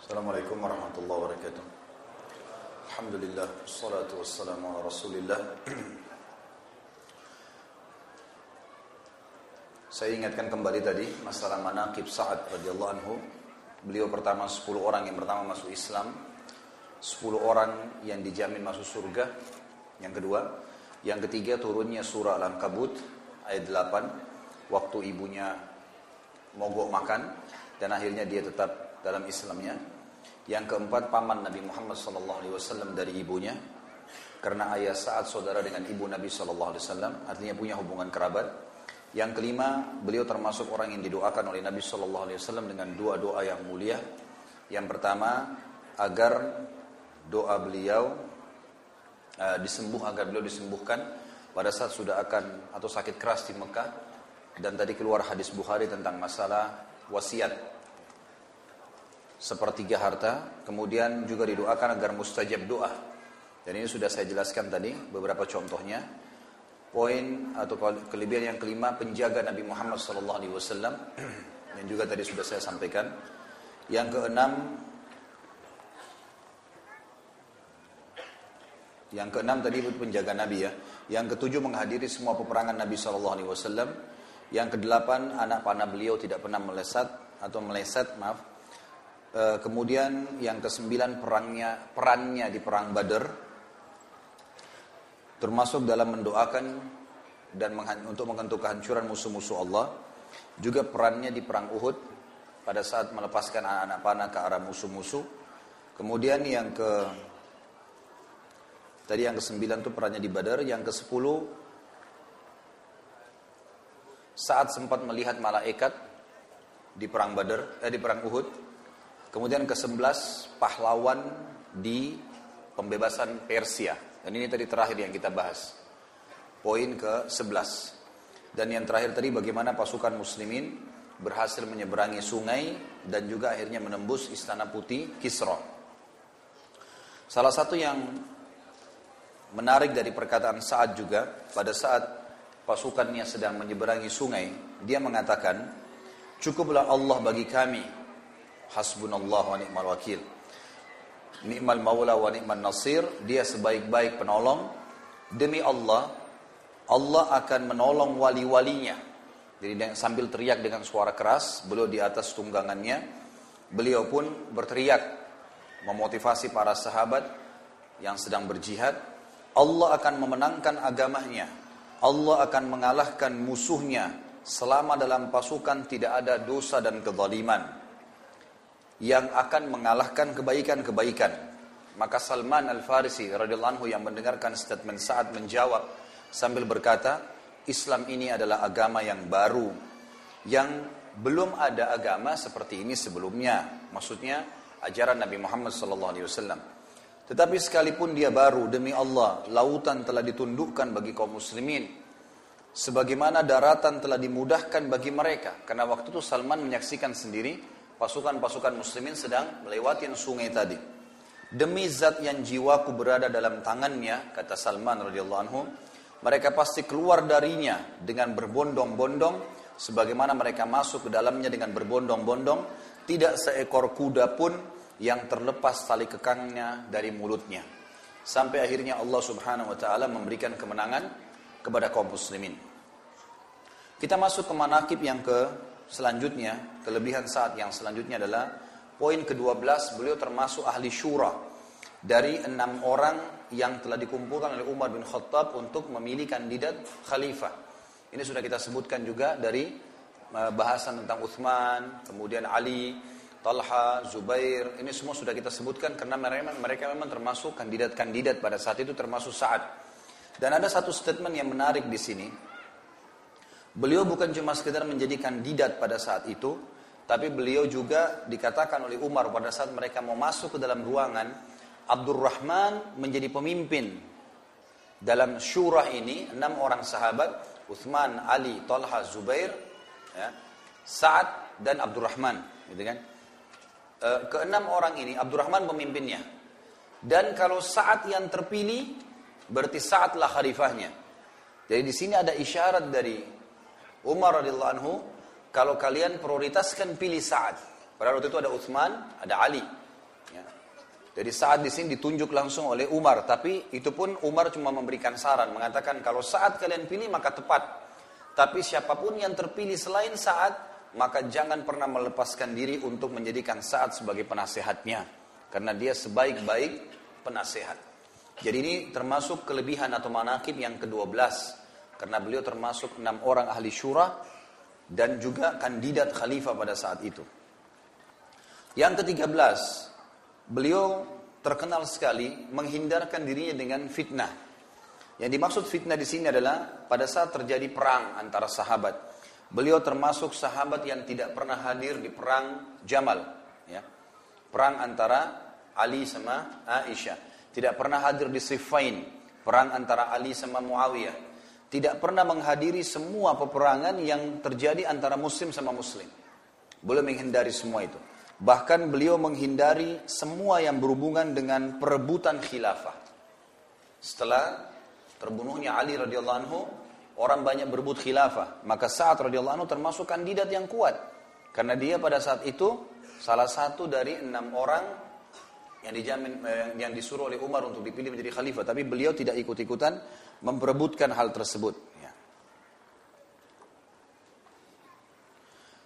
Assalamualaikum warahmatullahi wabarakatuh. Alhamdulillah wassalatu wassalamu ala Rasulillah. Saya ingatkan kembali tadi masalah manaqib Sa'ad radhiyallahu anhu. Beliau pertama sepuluh orang yang pertama masuk Islam, sepuluh orang yang dijamin masuk surga. Yang kedua, yang ketiga turunnya surah Al-Ankabut ayat delapan waktu ibunya mogok makan dan akhirnya dia tetap dalam Islamnya. Yang keempat, paman Nabi Muhammad sallallahu alaihi wasallam dari ibunya, karena ayah Sa'ad saudara dengan ibu Nabi sallallahu alaihi wasallam, artinya punya hubungan kerabat. Yang kelima, beliau termasuk orang yang didoakan oleh Nabi sallallahu alaihi wasallam dengan dua doa yang mulia. Yang pertama, agar doa beliau uh, disembuh agar beliau disembuhkan pada saat sudah akan atau sakit keras di Mekah, dan tadi keluar hadis Bukhari tentang masalah wasiat sepertiga harta, kemudian juga didoakan agar mustajab doa, dan ini sudah saya jelaskan tadi beberapa contohnya. Poin atau kelebihan yang kelima, penjaga Nabi Muhammad sallallahu alaihi wasallam yang juga tadi sudah saya sampaikan. Yang keenam, Yang keenam tadi itu penjaga Nabi ya. Yang ketujuh, menghadiri semua peperangan Nabi sallallahu alaihi wasallam. Yang kedelapan, anak panah beliau tidak pernah melesat atau meleset, maaf. E, kemudian yang kesembilan, perangnya, perannya di perang Badar, termasuk dalam mendoakan dan menghan, untuk mengentuk kehancuran musuh-musuh Allah. Juga perannya di perang Uhud pada saat melepaskan anak-anak panah ke arah musuh-musuh. Kemudian yang ke tadi yang kesembilan itu perannya di Badar, yang kesepuluh saat sempat melihat malaikat di perang Badar, eh, di perang Uhud. Kemudian kesebelas pahlawan di pembebasan Persia. Dan ini tadi terakhir yang kita bahas. Poin ke sebelas. Dan yang terakhir tadi bagaimana pasukan muslimin berhasil menyeberangi sungai dan juga akhirnya menembus Istana Putih Kisra. Salah satu yang menarik dari perkataan Sa'ad juga, pada saat pasukannya sedang menyeberangi sungai, dia mengatakan, cukuplah Allah bagi kami, hasbunallah wa ni'mal wakil, ni'mal maula wa ni'mal nasir, dia sebaik-baik penolong. Demi Allah, Allah akan menolong wali-walinya. Jadi sambil teriak dengan suara keras, beliau di atas tunggangannya, beliau pun berteriak memotivasi para sahabat yang sedang berjihad. Allah akan memenangkan agamanya, Allah akan mengalahkan musuhnya, selama dalam pasukan tidak ada dosa dan kezaliman, yang akan mengalahkan kebaikan-kebaikan. Maka Salman Al-Farisi radhiyallahu anhu yang mendengarkan statement Sa'ad menjawab sambil berkata, Islam ini adalah agama yang baru, yang belum ada agama seperti ini sebelumnya. Maksudnya ajaran Nabi Muhammad sallallahu alaihi wasallam. Tetapi sekalipun dia baru, demi Allah, lautan telah ditundukkan bagi kaum muslimin, sebagaimana daratan telah dimudahkan bagi mereka. Karena waktu itu Salman menyaksikan sendiri pasukan-pasukan muslimin sedang melewati sungai tadi. Demi zat yang jiwaku berada dalam tangannya, kata Salman radhiyallahu anhu, mereka pasti keluar darinya dengan berbondong-bondong, sebagaimana mereka masuk ke dalamnya dengan berbondong-bondong, tidak seekor kuda pun yang terlepas tali kekangnya dari mulutnya. Sampai akhirnya Allah subhanahu wa ta'ala memberikan kemenangan kepada kaum muslimin. Kita masuk ke manaqib yang ke selanjutnya, kelebihan saat yang selanjutnya adalah poin kedua belas, beliau termasuk ahli syura dari enam orang yang telah dikumpulkan oleh Umar bin Khattab untuk memilih kandidat khalifah. Ini sudah kita sebutkan juga dari bahasan tentang Uthman, kemudian Ali, Talha, Zubair. Ini semua sudah kita sebutkan karena mereka memang termasuk kandidat-kandidat pada saat itu, termasuk Sa'ad. Dan ada satu statement yang menarik di sini. Beliau bukan cuma sekedar menjadi kandidat pada saat itu, tapi beliau juga dikatakan oleh Umar pada saat mereka mau masuk ke dalam ruangan, Abdurrahman menjadi pemimpin dalam syura ini, enam orang sahabat, Uthman, Ali, Talha, Zubair, ya, Sa'ad dan Abdurrahman, gitu kan? E, keenam orang ini Abdurrahman pemimpinnya. Dan kalau Sa'ad yang terpilih, berarti Sa'adlah khalifahnya. Jadi di sini ada isyarat dari Umar radhiyallahu anhu, kalau kalian prioritaskan pilih Sa'ad. Pada waktu itu ada Uthman, ada Ali. Jadi Sa'ad di sini ditunjuk langsung oleh Umar, tapi itu pun Umar cuma memberikan saran, mengatakan kalau Sa'ad kalian pilih maka tepat. Tapi siapapun yang terpilih selain Sa'ad, maka jangan pernah melepaskan diri untuk menjadikan Sa'ad sebagai penasehatnya, karena dia sebaik-baik penasehat. Jadi ini termasuk kelebihan atau manaqib yang kedua belas, karena beliau termasuk enam orang ahli syura dan juga kandidat khalifah pada saat itu. Yang ketiga belas, beliau terkenal sekali menghindarkan dirinya dengan fitnah. Yang dimaksud fitnah di sini adalah pada saat terjadi perang antara sahabat. Beliau termasuk sahabat yang tidak pernah hadir di perang Jamal, ya. Perang antara Ali sama Aisyah. Tidak pernah hadir di Siffin, perang antara Ali sama Muawiyah. Tidak pernah menghadiri semua peperangan yang terjadi antara muslim sama muslim. Beliau menghindari semua itu. Bahkan beliau menghindari semua yang berhubungan dengan perebutan khilafah. Setelah terbunuhnya Ali radhiyallahu anhu, orang banyak berebut khilafah. Maka Sa'ad radhiyallahu anhu termasuk kandidat yang kuat, karena dia pada saat itu salah satu dari enam orang yang dijamin, yang disuruh oleh Umar untuk dipilih menjadi khalifah. Tapi beliau tidak ikut-ikutan memperebutkan hal tersebut.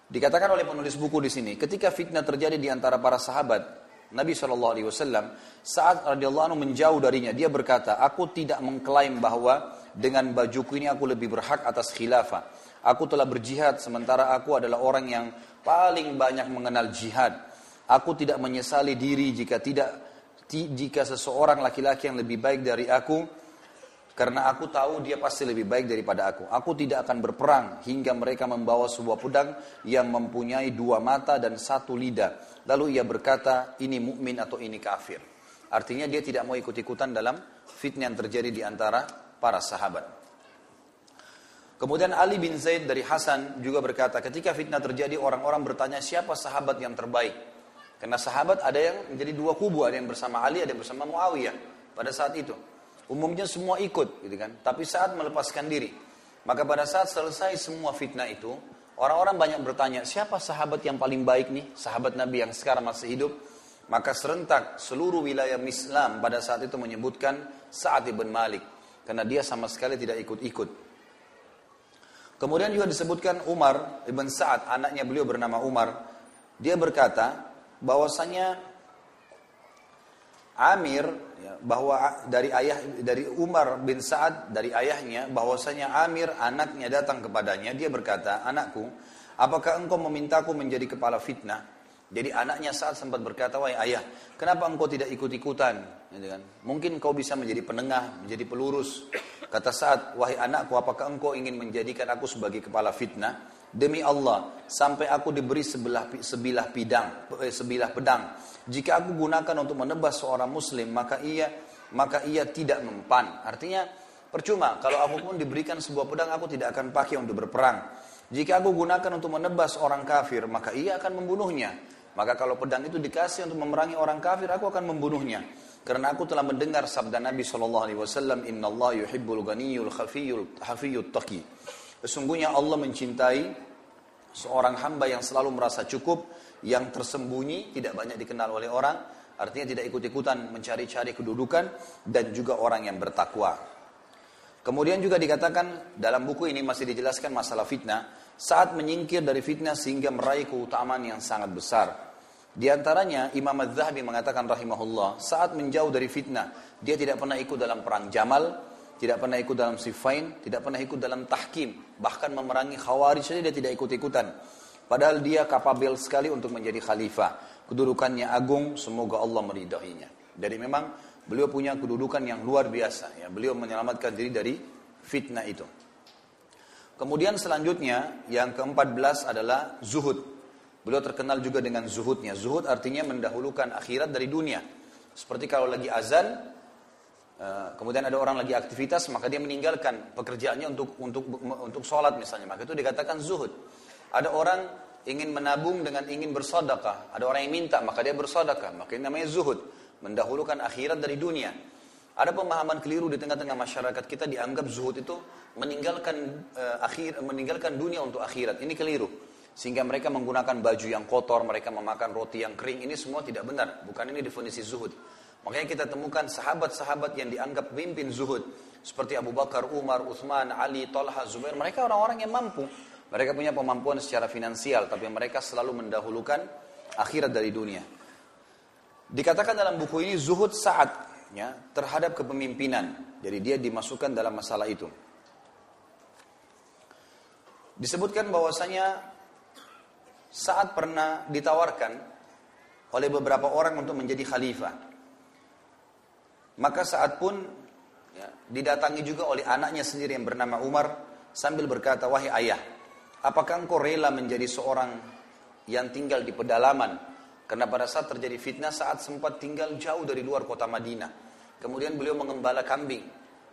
Dikatakan oleh penulis buku di sini, ketika fitnah terjadi di antara para sahabat, Nabi shallallahu alaihi wasallam saat radhiyallahu anhu menjauh darinya, dia berkata, aku tidak mengklaim bahwa dengan bajuku ini aku lebih berhak atas khilafah. Aku telah berjihad sementara aku adalah orang yang paling banyak mengenal jihad. Aku tidak menyesali diri jika tidak jika seseorang laki-laki yang lebih baik dari aku, karena aku tahu dia pasti lebih baik daripada aku. Aku tidak akan berperang hingga mereka membawa sebuah pedang yang mempunyai dua mata dan satu lidah. Lalu ia berkata, ini mukmin atau ini kafir. Artinya dia tidak mau ikut-ikutan dalam fitnah yang terjadi di antara para sahabat. Kemudian Ali bin Zaid dari Hasan juga berkata, ketika fitnah terjadi orang-orang bertanya siapa sahabat yang terbaik. Karena sahabat ada yang menjadi dua kubu, ada yang bersama Ali, ada yang bersama Muawiyah pada saat itu. Umumnya semua ikut, gitu kan? Tapi saat melepaskan diri, maka pada saat selesai semua fitnah itu, orang-orang banyak bertanya, siapa sahabat yang paling baik nih? Sahabat Nabi yang sekarang masih hidup. Maka serentak seluruh wilayah Islam pada saat itu menyebutkan Sa'ad ibn Malik, karena dia sama sekali tidak ikut-ikut. Kemudian juga disebutkan Umar ibn Sa'ad, anaknya beliau bernama Umar. Dia berkata bahwasanya Amir, bahwa dari ayah dari Umar bin Sa'ad dari ayahnya, bahwasanya Amir anaknya datang kepadanya, dia berkata, anakku, apakah engkau memintaku menjadi kepala fitnah? Jadi anaknya Sa'ad sempat berkata, wahai ayah, kenapa engkau tidak ikut-ikutan? Mungkin kau bisa menjadi penengah, menjadi pelurus. Kata Sa'ad, wahai anakku, apakah engkau ingin menjadikan aku sebagai kepala fitnah? Demi Allah, sampai aku diberi sebelah sebilah pedang, sebilah pedang. Jika aku gunakan untuk menebas seorang muslim, maka ia maka ia tidak mempan. Artinya, percuma kalau aku pun diberikan sebuah pedang, aku tidak akan pakai untuk berperang. Jika aku gunakan untuk menebas orang kafir, maka ia akan membunuhnya. Maka kalau pedang itu dikasih untuk memerangi orang kafir, aku akan membunuhnya. Karena aku telah mendengar sabda Nabi shallallahu alaihi wasallam, Inna Allah yuhibbul ganiyul khafiyul hafiyul taqi. Sesungguhnya Allah mencintai seorang hamba yang selalu merasa cukup, yang tersembunyi, tidak banyak dikenal oleh orang, artinya tidak ikut-ikutan mencari-cari kedudukan, dan juga orang yang bertakwa. Kemudian juga dikatakan dalam buku ini masih dijelaskan masalah fitnah, saat menyingkir dari fitnah sehingga meraih keutamaan yang sangat besar. Di antaranya Imam Az-Zahabi mengatakan rahimahullah, saat menjauh dari fitnah, dia tidak pernah ikut dalam perang Jamal, tidak pernah ikut dalam Siffin, tidak pernah ikut dalam Tahkim, bahkan memerangi Khawarij saja dia tidak ikut-ikutan. Padahal dia kapabel sekali untuk menjadi khalifah. Kedudukannya agung, semoga Allah meridainya. Jadi memang beliau punya kedudukan yang luar biasa. Ya, beliau menyelamatkan diri dari fitnah itu. Kemudian selanjutnya, yang keempat belas adalah zuhud. Beliau terkenal juga dengan zuhudnya. Zuhud artinya mendahulukan akhirat dari dunia. Seperti kalau lagi azan, kemudian ada orang lagi aktivitas, maka dia meninggalkan pekerjaannya untuk untuk untuk sholat misalnya. Maka itu dikatakan zuhud. Ada orang ingin menabung dengan ingin bersedekah. Ada orang yang minta, maka dia bersedekah. Maka ini namanya zuhud. Mendahulukan akhirat dari dunia. Ada pemahaman keliru di tengah-tengah masyarakat kita, dianggap zuhud itu meninggalkan uh, akhir, meninggalkan dunia untuk akhirat. Ini keliru. Sehingga mereka menggunakan baju yang kotor, mereka memakan roti yang kering. Ini semua tidak benar. Bukan ini definisi zuhud. Makanya kita temukan sahabat-sahabat yang dianggap pemimpin zuhud. Seperti Abu Bakar, Umar, Utsman, Ali, Talha, Zubair. Mereka orang-orang yang mampu. Mereka punya kemampuan secara finansial, tapi mereka selalu mendahulukan akhirat dari dunia. Dikatakan dalam buku ini zuhud saatnya terhadap kepemimpinan. Jadi dia dimasukkan dalam masalah itu. Disebutkan bahwasanya Sa'ad pernah ditawarkan oleh beberapa orang untuk menjadi khalifah. Maka Sa'ad pun ya, didatangi juga oleh anaknya sendiri yang bernama Umar sambil berkata, wahai ayah, apakah engkau rela menjadi seorang yang tinggal di pedalaman? Karena pada saat terjadi fitnah, Sa'ad sempat tinggal jauh dari luar kota Madinah. Kemudian beliau mengembala kambing.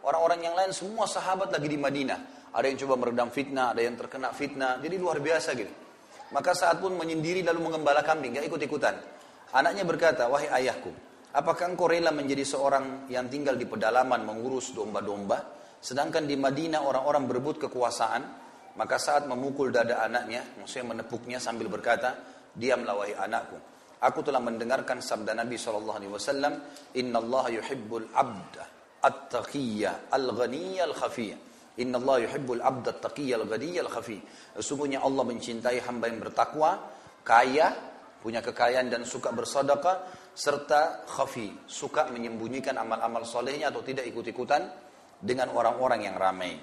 Orang-orang yang lain semua sahabat lagi di Madinah. Ada yang coba meredam fitnah, ada yang terkena fitnah. Jadi luar biasa gitu. Maka Sa'ad pun menyendiri lalu mengembala kambing, gak ikut-ikutan. Anaknya berkata, wahai ayahku, apakah engkau rela menjadi seorang yang tinggal di pedalaman mengurus domba-domba? Sedangkan di Madinah orang-orang berebut kekuasaan. Maka Sa'ad memukul dada anaknya, maksudnya menepuknya sambil berkata, diamlah wahai anakku. Aku telah mendengarkan sabda Nabi shallallahu alaihi wasallam, Inna Allah yuhibbul abda at-taqiyya al-ghaniyya al-khafiyya. Inna Allah yuhibbul abda at-taqiyya al-ghaniyya al-khafiyya. Sesungguhnya Allah mencintai hamba yang bertakwa, kaya, punya kekayaan dan suka bersedekah, serta khafi, suka menyembunyikan amal-amal solehnya atau tidak ikut-ikutan dengan orang-orang yang ramai.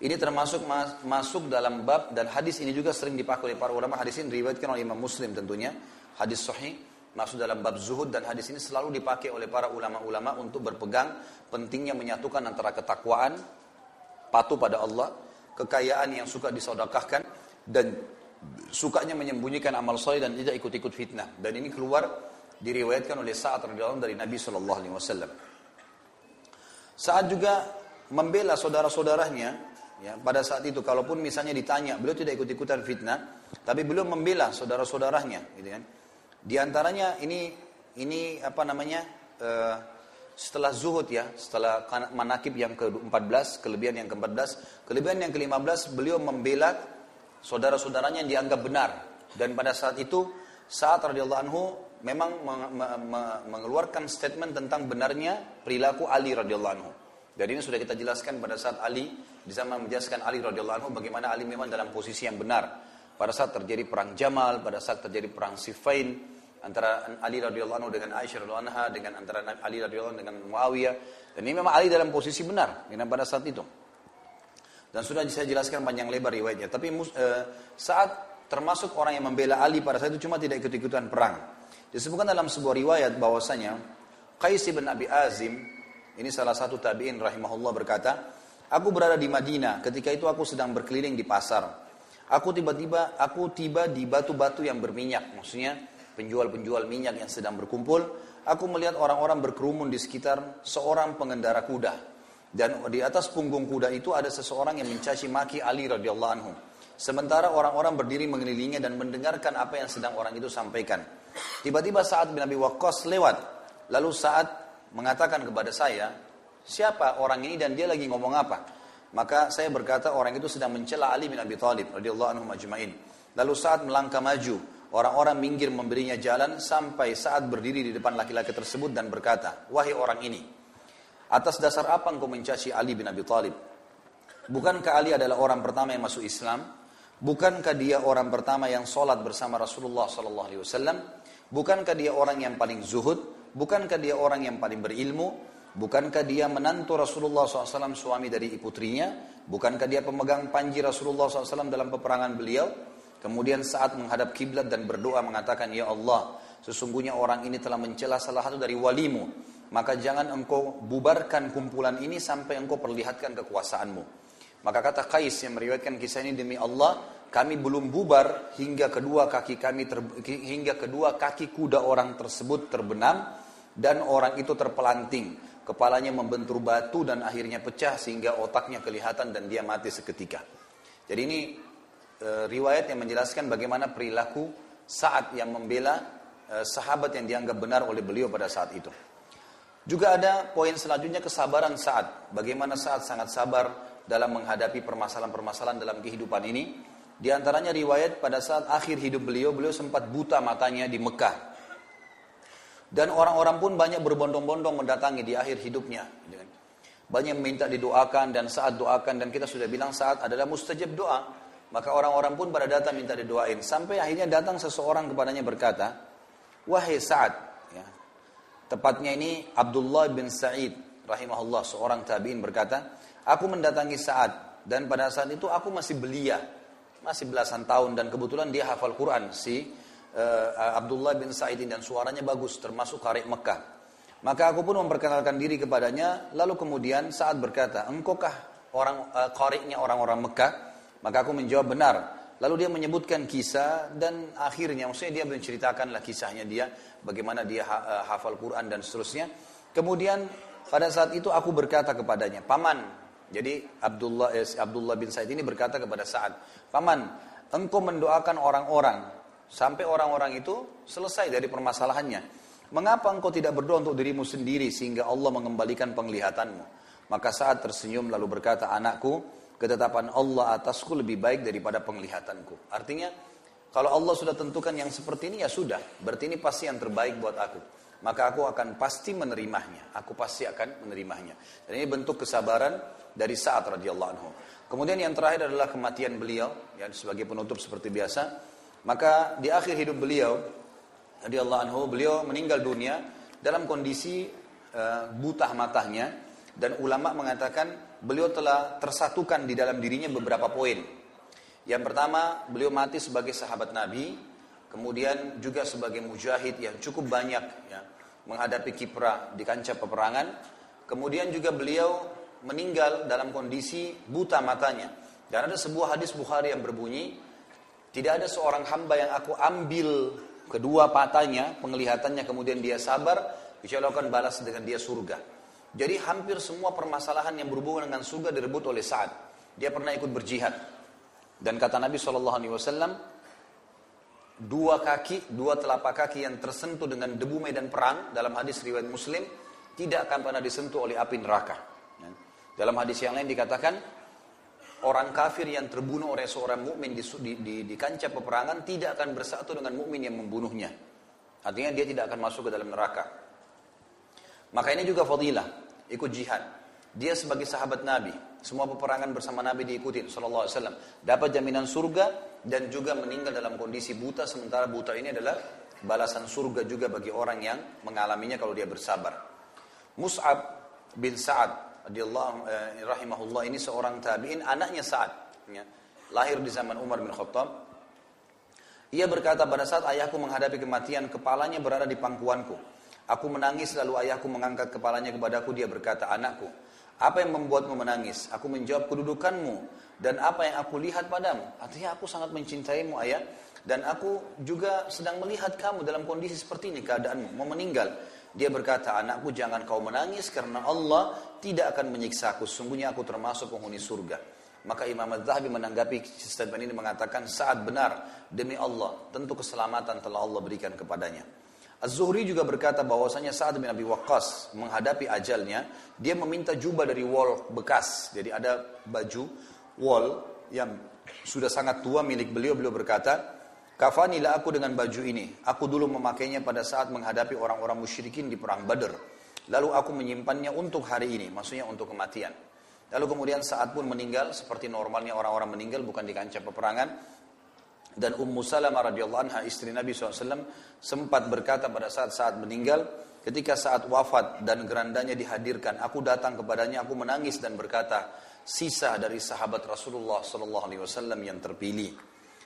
Ini termasuk mas- masuk dalam bab, dan hadis ini juga sering dipakai oleh para ulama. Hadis ini diriwayatkan oleh Imam Muslim tentunya, hadis sahih, masuk dalam bab zuhud, dan hadis ini selalu dipakai oleh para ulama-ulama untuk berpegang pentingnya menyatukan antara ketakwaan, patuh pada Allah, kekayaan yang suka disedekahkan, dan sukanya menyembunyikan amal soleh dan tidak ikut-ikut fitnah. Dan ini keluar diriwayatkan oleh Sa'ad radhiyallahu anhu dari Nabi sallallahu alaihi wasallam. Sa'ad juga membela saudara-saudaranya ya, pada saat itu, kalaupun misalnya ditanya, beliau tidak ikut-ikutan fitnah, tapi beliau membela saudara-saudaranya gitu kan. Di antaranya ini ini apa namanya? Uh, setelah zuhud ya, setelah manakib yang ke empat belas, kelebihan yang ke empat belas, kelebihan yang ke lima belas, beliau membela saudara-saudaranya yang dianggap benar. Dan pada saat itu Sa'ad radhiyallahu anhu memang mengeluarkan statement tentang benarnya perilaku Ali radhiyallahu anhu. Dan ini sudah kita jelaskan pada saat Ali, di zaman menjelaskan Ali radhiyallahu anhu bagaimana Ali memang dalam posisi yang benar pada saat terjadi perang Jamal, pada saat terjadi perang Siffin antara Ali radhiyallahu anhu dengan Aisyah radhiyallahu anha, dengan antara Ali radhiyallahu anhu dengan Muawiyah. Dan ini memang Ali dalam posisi benar pada saat itu. Dan sudah saya jelaskan panjang lebar riwayatnya. Tapi uh, Sa'ad termasuk orang yang membela Ali pada saat itu, cuma tidak ikut-ikutan perang. Disebutkan dalam sebuah riwayat bahwasanya Qais bin Abi Azim, ini salah satu tabi'in rahimahullah, berkata, aku berada di Madinah, ketika itu aku sedang berkeliling di pasar. Aku tiba-tiba aku tiba di batu-batu yang berminyak, maksudnya penjual-penjual minyak yang sedang berkumpul. Aku melihat orang-orang berkerumun di sekitar seorang pengendara kuda. Dan di atas punggung kuda itu ada seseorang yang mencaci maki Ali radhiyallahu anhu. Sementara orang-orang berdiri mengelilinginya dan mendengarkan apa yang sedang orang itu sampaikan. Tiba-tiba Sa'ad bin Abi Waqqas lewat. Lalu Sa'ad mengatakan kepada saya, siapa orang ini dan dia lagi ngomong apa? Maka saya berkata, orang itu sedang mencela Ali bin Abi Thalib radhiyallahu anhu majma'in. Lalu Sa'ad melangkah maju. Orang-orang minggir memberinya jalan sampai Sa'ad berdiri di depan laki-laki tersebut dan berkata, wahai orang ini, atas dasar apa engkau mencaci Ali bin Abi Thalib? Bukankah Ali adalah orang pertama yang masuk Islam? Bukankah dia orang pertama yang sholat bersama Rasulullah sallallahu alaihi wasallam? Bukankah dia orang yang paling zuhud? Bukankah dia orang yang paling berilmu? Bukankah dia menantu Rasulullah sallallahu alaihi wasallam, suami dari putrinya? Bukankah dia pemegang panji Rasulullah sallallahu alaihi wasallam dalam peperangan beliau? Kemudian Sa'ad menghadap kiblat dan berdoa mengatakan, ya Allah, sesungguhnya orang ini telah mencela salah satu dari walimu. Maka jangan engkau bubarkan kumpulan ini sampai engkau perlihatkan kekuasaanmu. Maka kata Qais yang meriwayatkan kisah ini, demi Allah, kami belum bubar hingga kedua kaki kami ter, hingga kedua kaki kuda orang tersebut terbenam dan orang itu terpelanting, kepalanya membentur batu dan akhirnya pecah sehingga otaknya kelihatan dan dia mati seketika. Jadi ini e, riwayat yang menjelaskan bagaimana perilaku Sa'ad yang membela e, sahabat yang dianggap benar oleh beliau pada saat itu. Juga ada poin selanjutnya, kesabaran Sa'ad. Bagaimana Sa'ad sangat sabar dalam menghadapi permasalahan-permasalahan dalam kehidupan ini. Di antaranya riwayat pada saat akhir hidup beliau, beliau sempat buta matanya di Mekah. Dan orang-orang pun banyak berbondong-bondong mendatangi di akhir hidupnya. Banyak minta didoakan dan Sa'ad doakan, dan kita sudah bilang Sa'ad adalah mustajab doa. Maka orang-orang pun pada datang minta didoain. Sampai akhirnya datang seseorang kepadanya berkata, wahai Sa'ad. Tepatnya ini Abdullah bin Sa'id rahimahullah, seorang tabi'in, berkata, aku mendatangi Sa'ad dan pada saat itu aku masih belia, masih belasan tahun, dan kebetulan dia hafal Quran, si uh, Abdullah bin Sa'id, dan suaranya bagus, termasuk qari' Mekah. Maka aku pun memperkenalkan diri kepadanya, lalu kemudian Sa'ad berkata, engkaukah orang uh, qari'nya orang-orang Mekah? Maka aku menjawab benar. Lalu dia menyebutkan kisah, dan akhirnya, maksudnya dia menceritakanlah kisahnya dia, bagaimana dia ha- hafal Quran dan seterusnya. Kemudian pada saat itu aku berkata kepadanya, Paman, jadi Abdullah, eh, Abdullah bin Sa'id ini berkata kepada Sa'ad, Paman, engkau mendoakan orang-orang, sampai orang-orang itu selesai dari permasalahannya. Mengapa engkau tidak berdoa untuk dirimu sendiri, sehingga Allah mengembalikan penglihatanmu? Maka Sa'ad tersenyum lalu berkata, anakku, ketetapan Allah atasku lebih baik daripada penglihatanku. Artinya, kalau Allah sudah tentukan yang seperti ini, ya sudah. Berarti ini pasti yang terbaik buat aku. Maka aku akan pasti menerimanya. Aku pasti akan menerimanya. Dan ini bentuk kesabaran dari Sa'ad radhiyallahu anhu. Kemudian yang terakhir adalah kematian beliau, ya, sebagai penutup seperti biasa. Maka di akhir hidup beliau, radhiyallahu anhu, beliau meninggal dunia dalam kondisi uh, buta matanya, dan ulama mengatakan beliau telah tersatukan di dalam dirinya beberapa poin. Yang pertama, beliau mati sebagai sahabat Nabi, kemudian juga sebagai mujahid yang cukup banyak ya, menghadapi kiprah di kancah peperangan. Kemudian juga beliau meninggal dalam kondisi buta matanya. Dan ada sebuah hadis Bukhari yang berbunyi, tidak ada seorang hamba yang aku ambil kedua matanya, penglihatannya, kemudian dia sabar, kecuali aku akan balas dengan dia surga. Jadi hampir semua permasalahan yang berhubungan dengan surga direbut oleh Sa'ad. Dia pernah ikut berjihad. Dan kata Nabi shallallahu alaihi wasallam, dua kaki, dua telapak kaki yang tersentuh dengan debu medan perang, dalam hadis riwayat Muslim, tidak akan pernah disentuh oleh api neraka. Dalam hadis yang lain dikatakan, orang kafir yang terbunuh oleh seorang mukmin di, di, di kancah peperangan tidak akan bersatu dengan mukmin yang membunuhnya. Artinya dia tidak akan masuk ke dalam neraka. Maka ini juga fadilah, ikut jihad. Dia sebagai sahabat Nabi, semua peperangan bersama Nabi diikutin sallallahu alaihi wasallam, dapat jaminan surga dan juga meninggal dalam kondisi buta, sementara buta ini adalah balasan surga juga bagi orang yang mengalaminya kalau dia bersabar. Mus'ab bin Sa'ad radhiyallahu eh, rahimahullah ini seorang tabi'in, anaknya Sa'ad ya, lahir di zaman Umar bin Khattab. Ia berkata, pada saat ayahku menghadapi kematian, kepalanya berada di pangkuanku. Aku menangis, lalu ayahku mengangkat kepalanya kepadaku. Dia berkata, anakku, apa yang membuatmu menangis? Aku menjawab, kedudukanmu dan apa yang aku lihat padamu. Artinya aku sangat mencintaimu, ayah, dan aku juga sedang melihat kamu dalam kondisi seperti ini, keadaanmu mau meninggal. Dia berkata, anakku, jangan kau menangis, karena Allah tidak akan menyiksaku. Sungguhnya aku termasuk penghuni surga. Maka Imam Az-Zahabi menanggapi statement ini mengatakan, Sa'ad benar, demi Allah, tentu keselamatan telah Allah berikan kepadanya. Az-Zuhri juga berkata bahwasanya Sa'ad bin Abi Waqqas menghadapi ajalnya, dia meminta jubah dari wol bekas. Jadi ada baju wol yang sudah sangat tua milik beliau. Beliau berkata, kafanilah aku dengan baju ini. Aku dulu memakainya pada saat menghadapi orang-orang musyrikin di perang Badr. Lalu aku menyimpannya untuk hari ini, maksudnya untuk kematian. Lalu kemudian Sa'ad pun meninggal seperti normalnya orang-orang meninggal, bukan di kancah peperangan. Dan Ummu Salamah radhiyallahu anha, istri Nabi shallallahu alaihi wasallam, sempat berkata pada saat Sa'ad meninggal, ketika Sa'ad wafat dan gerandanya dihadirkan, aku datang kepadanya, aku menangis dan berkata, sisa dari sahabat Rasulullah shallallahu alaihi wasallam yang terpilih.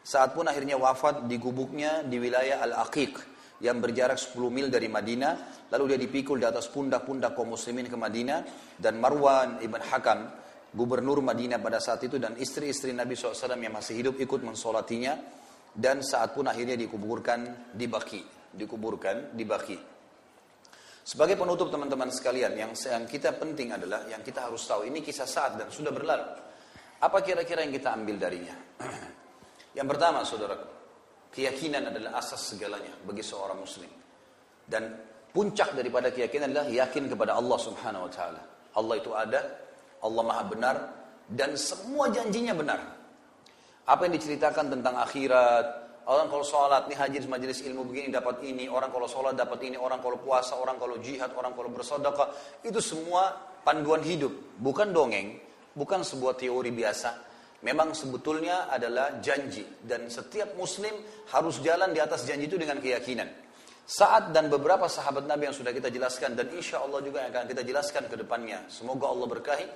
Sa'ad pun akhirnya wafat di gubuknya di wilayah Al-Aqiq yang berjarak sepuluh mil dari Madinah. Lalu dia dipikul di atas pundak-pundak kaum muslimin ke Madinah, dan Marwan ibn Hakam, gubernur Madinah pada saat itu, dan istri-istri Nabi shallallahu alaihi wasallam yang masih hidup ikut mensolatinya. Dan Sa'ad pun akhirnya dikuburkan di Baqi, dikuburkan di Baqi. Sebagai penutup teman-teman sekalian, yang yang kita penting adalah yang kita harus tahu, ini kisah Sa'ad dan sudah berlalu. Apa kira-kira yang kita ambil darinya? Yang pertama, saudara, keyakinan adalah asas segalanya bagi seorang muslim. Dan puncak daripada keyakinan adalah yakin kepada Allah subhanahu wa ta'ala. Allah itu ada, Allah maha benar, dan semua janjinya benar. Apa yang diceritakan tentang akhirat, orang kalau sholat, nih hadir majelis ilmu begini dapat ini, orang kalau sholat dapat ini, orang kalau puasa, orang kalau jihad, orang kalau bersedekah, itu semua panduan hidup, bukan dongeng, bukan sebuah teori biasa. Memang sebetulnya adalah janji, dan setiap muslim harus jalan di atas janji itu dengan keyakinan. Sa'ad dan beberapa sahabat Nabi yang sudah kita jelaskan, dan insya Allah juga yang akan kita jelaskan ke depannya, semoga Allah berkahi.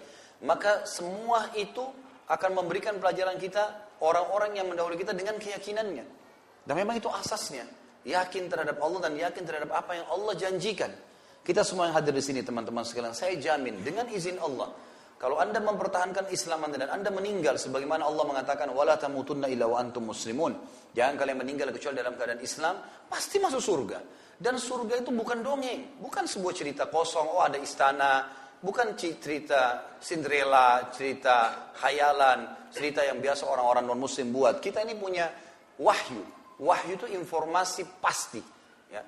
Maka semua itu akan memberikan pelajaran kita, orang-orang yang mendahului kita dengan keyakinannya. Dan memang itu asasnya, yakin terhadap Allah dan yakin terhadap apa yang Allah janjikan. Kita semua yang hadir di sini teman-teman sekalian, saya jamin dengan izin Allah, kalau anda mempertahankan Islam anda dan anda meninggal sebagaimana Allah mengatakan, wala tamutunna illa wa antum muslimun, jangan kalian meninggal kecuali dalam keadaan Islam, pasti masuk surga. Dan surga itu bukan dongeng, bukan sebuah cerita kosong, oh ada istana, bukan cerita Cinderella, cerita khayalan, cerita yang biasa orang-orang non muslim buat. Kita ini punya wahyu. Wahyu itu informasi pasti ya,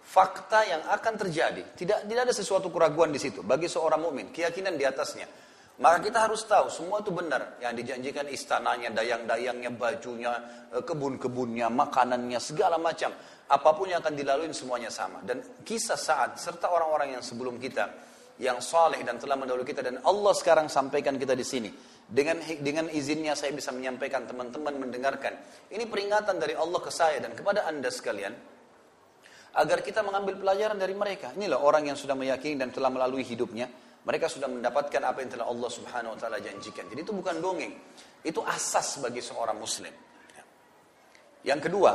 fakta yang akan terjadi, tidak tidak ada sesuatu keraguan di situ bagi seorang mukmin, keyakinan di atasnya. Maka kita harus tahu semua itu benar. Yang dijanjikan istananya, dayang-dayangnya, bajunya, kebun-kebunnya, makanannya, segala macam. Apapun yang akan dilaluin semuanya sama. Dan kisah Sa'ad serta orang-orang yang sebelum kita, yang saleh dan telah mendahului kita, dan Allah sekarang sampaikan kita di sini. Dengan dengan izinnya saya bisa menyampaikan, teman-teman mendengarkan. Ini peringatan dari Allah ke saya dan kepada anda sekalian. agar kita mengambil pelajaran dari mereka. Inilah orang yang sudah meyakini dan telah melalui hidupnya. Mereka sudah mendapatkan apa yang telah Allah Subhanahu Wa Taala janjikan. Jadi itu bukan dongeng. Itu asas bagi seorang Muslim. Yang kedua,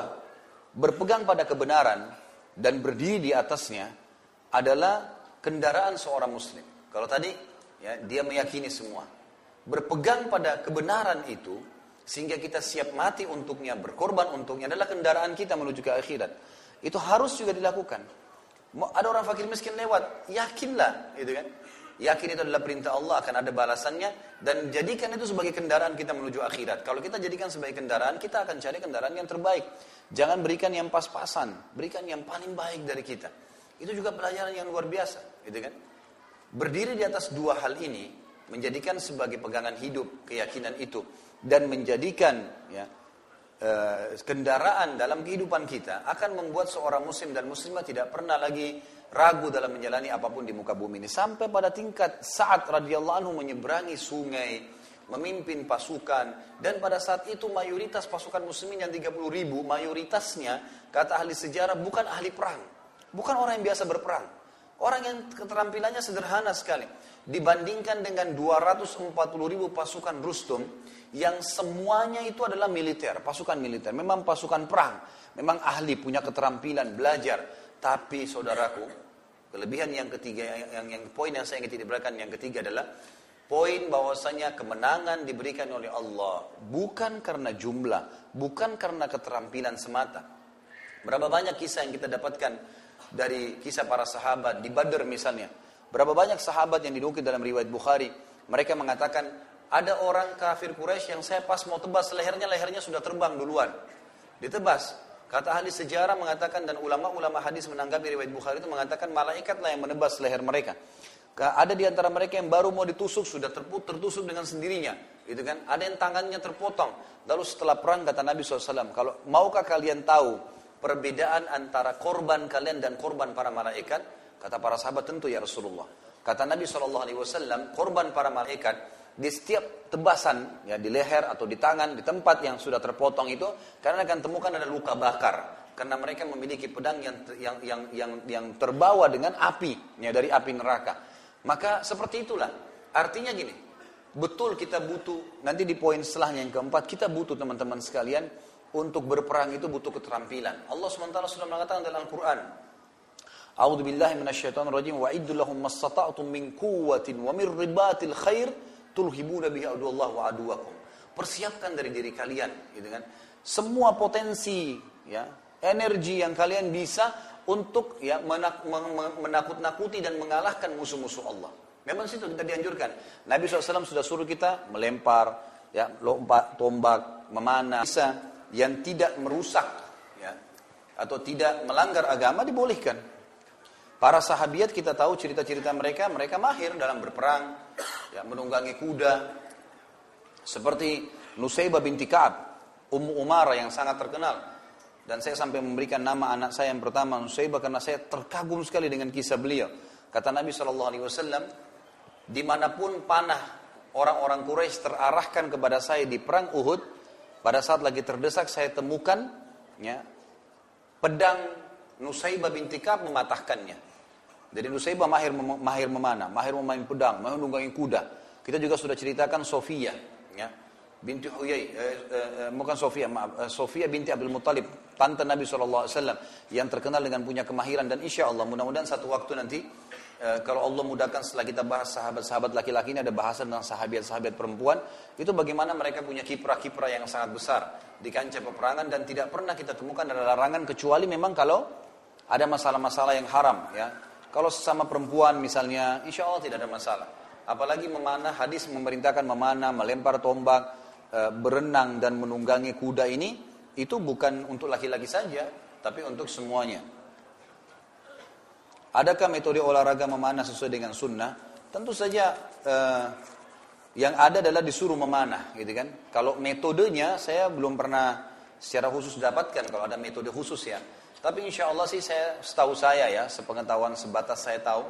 berpegang pada kebenaran dan berdiri di atasnya adalah kendaraan seorang Muslim. Kalau tadi ya, dia meyakini semua, berpegang pada kebenaran itu sehingga kita siap mati untuknya, berkorban untuknya adalah kendaraan kita menuju ke akhirat. Itu harus juga dilakukan. Ada orang fakir miskin lewat, yakinlah, gitu kan? Yakin itu adalah perintah Allah, akan ada balasannya, dan jadikan itu sebagai kendaraan kita menuju akhirat. Kalau kita jadikan sebagai kendaraan, kita akan cari kendaraan yang terbaik. Jangan berikan yang pas-pasan, berikan yang paling baik dari kita. Itu juga pelajaran yang luar biasa, gitu kan? Berdiri di atas dua hal ini menjadikan sebagai pegangan hidup keyakinan itu, dan menjadikan ya, eh, kendaraan dalam kehidupan kita, akan membuat seorang muslim dan muslimah tidak pernah lagi ragu dalam menjalani apapun di muka bumi ini. Sampai pada tingkat Sa'ad radhiyallahu anhu menyeberangi sungai, memimpin pasukan. Dan pada saat itu mayoritas pasukan muslimin yang tiga puluh ribu, mayoritasnya kata ahli sejarah bukan ahli perang. Bukan orang yang biasa berperang. Orang yang keterampilannya sederhana sekali. Dibandingkan dengan dua ratus empat puluh ribu pasukan Rustum, yang semuanya itu adalah militer, pasukan militer. Memang pasukan perang, memang ahli, punya keterampilan, belajar. Tapi saudaraku, kelebihan yang ketiga, yang, yang poin yang saya ingin diberikan yang ketiga adalah poin bahwasanya kemenangan diberikan oleh Allah bukan karena jumlah, bukan karena keterampilan semata. Berapa banyak kisah yang kita dapatkan dari kisah para sahabat di Badr misalnya. Berapa banyak sahabat yang dinukil dalam riwayat Bukhari, mereka mengatakan ada orang kafir Quraisy yang saya pas mau tebas lehernya, lehernya sudah terbang duluan. Ditebas. Kata ahli sejarah mengatakan, dan ulama-ulama hadis menanggapi riwayat Bukhari itu mengatakan, malaikatlah yang menebas leher mereka. Ada di antara mereka yang baru mau ditusuk, sudah terput, tertusuk dengan sendirinya. Gitu kan? Ada yang tangannya terpotong. Lalu setelah perang, kata Nabi shallallahu alaihi wasallam, kalau maukah kalian tahu perbedaan antara korban kalian dan korban para malaikat? Kata para sahabat, tentu ya Rasulullah. Kata Nabi shallallahu alaihi wasallam, korban para malaikat, di setiap tebasan ya, di leher atau di tangan, di tempat yang sudah terpotong itu, karena akan temukan ada luka bakar, karena mereka memiliki pedang yang yang yang yang, yang terbawa dengan api ya, dari api neraka. Maka seperti itulah. Artinya gini, betul kita butuh, nanti di poin setelahnya yang keempat, kita butuh teman-teman sekalian, untuk berperang itu butuh keterampilan. Allah subhanahu wa taala sudah mengatakan dalam Al-Quran, A'udzubillahi minasyaitonirrajim wa'iddu lahum mastata'tum min quwwatin wa min ribatil khair tulhibuna biha aduwallahu wa aduwakum. Persiapkan dari diri kalian, gitu kan? Semua potensi ya, energi yang kalian bisa untuk ya menak, menakut-nakuti dan mengalahkan musuh-musuh Allah. Memang situ kita dianjurkan. Nabi shallallahu alaihi wasallam sudah suruh kita melempar ya, lompat, tombak, memanah, bisa yang tidak merusak ya, atau tidak melanggar agama dibolehkan. Para sahabiat kita tahu cerita-cerita mereka, mereka mahir dalam berperang, ya, menunggangi kuda. Seperti Nusaybah binti Ka'ab, Ummu Umarah yang sangat terkenal. Dan saya sampai memberikan nama anak saya yang pertama Nusaybah karena saya terkagum sekali dengan kisah beliau. Kata Nabi shallallahu alaihi wasallam, dimanapun panah orang-orang Quraisy terarahkan kepada saya di perang Uhud, pada saat lagi terdesak saya temukan ya, pedang Nusaybah binti Ka'ab mematahkannya. Jadi Nusaybah mahir mem- mahir memanah, mahir memain pedang, mahir menunggangi kuda. Kita juga sudah ceritakan Sofia, ya, binti Huyai, eh, eh, bukan Sofia, maaf, eh, Sofia binti Abdul Muttalib, tante Nabi shallallahu alaihi wasallam yang terkenal dengan punya kemahiran. Dan insya Allah mudah-mudahan satu waktu nanti eh, kalau Allah mudahkan setelah kita bahas sahabat-sahabat laki-laki ini ada bahasan tentang sahabat-sahabat perempuan, itu bagaimana mereka punya kiprah-kiprah yang sangat besar di kancah peperangan dan tidak pernah kita temukan ada larangan kecuali memang kalau ada masalah-masalah yang haram, ya. Kalau sesama perempuan misalnya, insya Allah tidak ada masalah. Apalagi memanah, hadis memerintahkan memanah, melempar tombak, e, berenang dan menunggangi kuda ini, itu bukan untuk laki-laki saja, tapi untuk semuanya. Adakah metode olahraga memanah sesuai dengan sunnah? Tentu saja e, yang ada adalah disuruh memanah, gitu kan? Kalau metodenya saya belum pernah secara khusus dapatkan, kalau ada metode khusus ya. Tapi insya Allah sih saya, setahu saya ya, sepengetahuan sebatas saya tahu,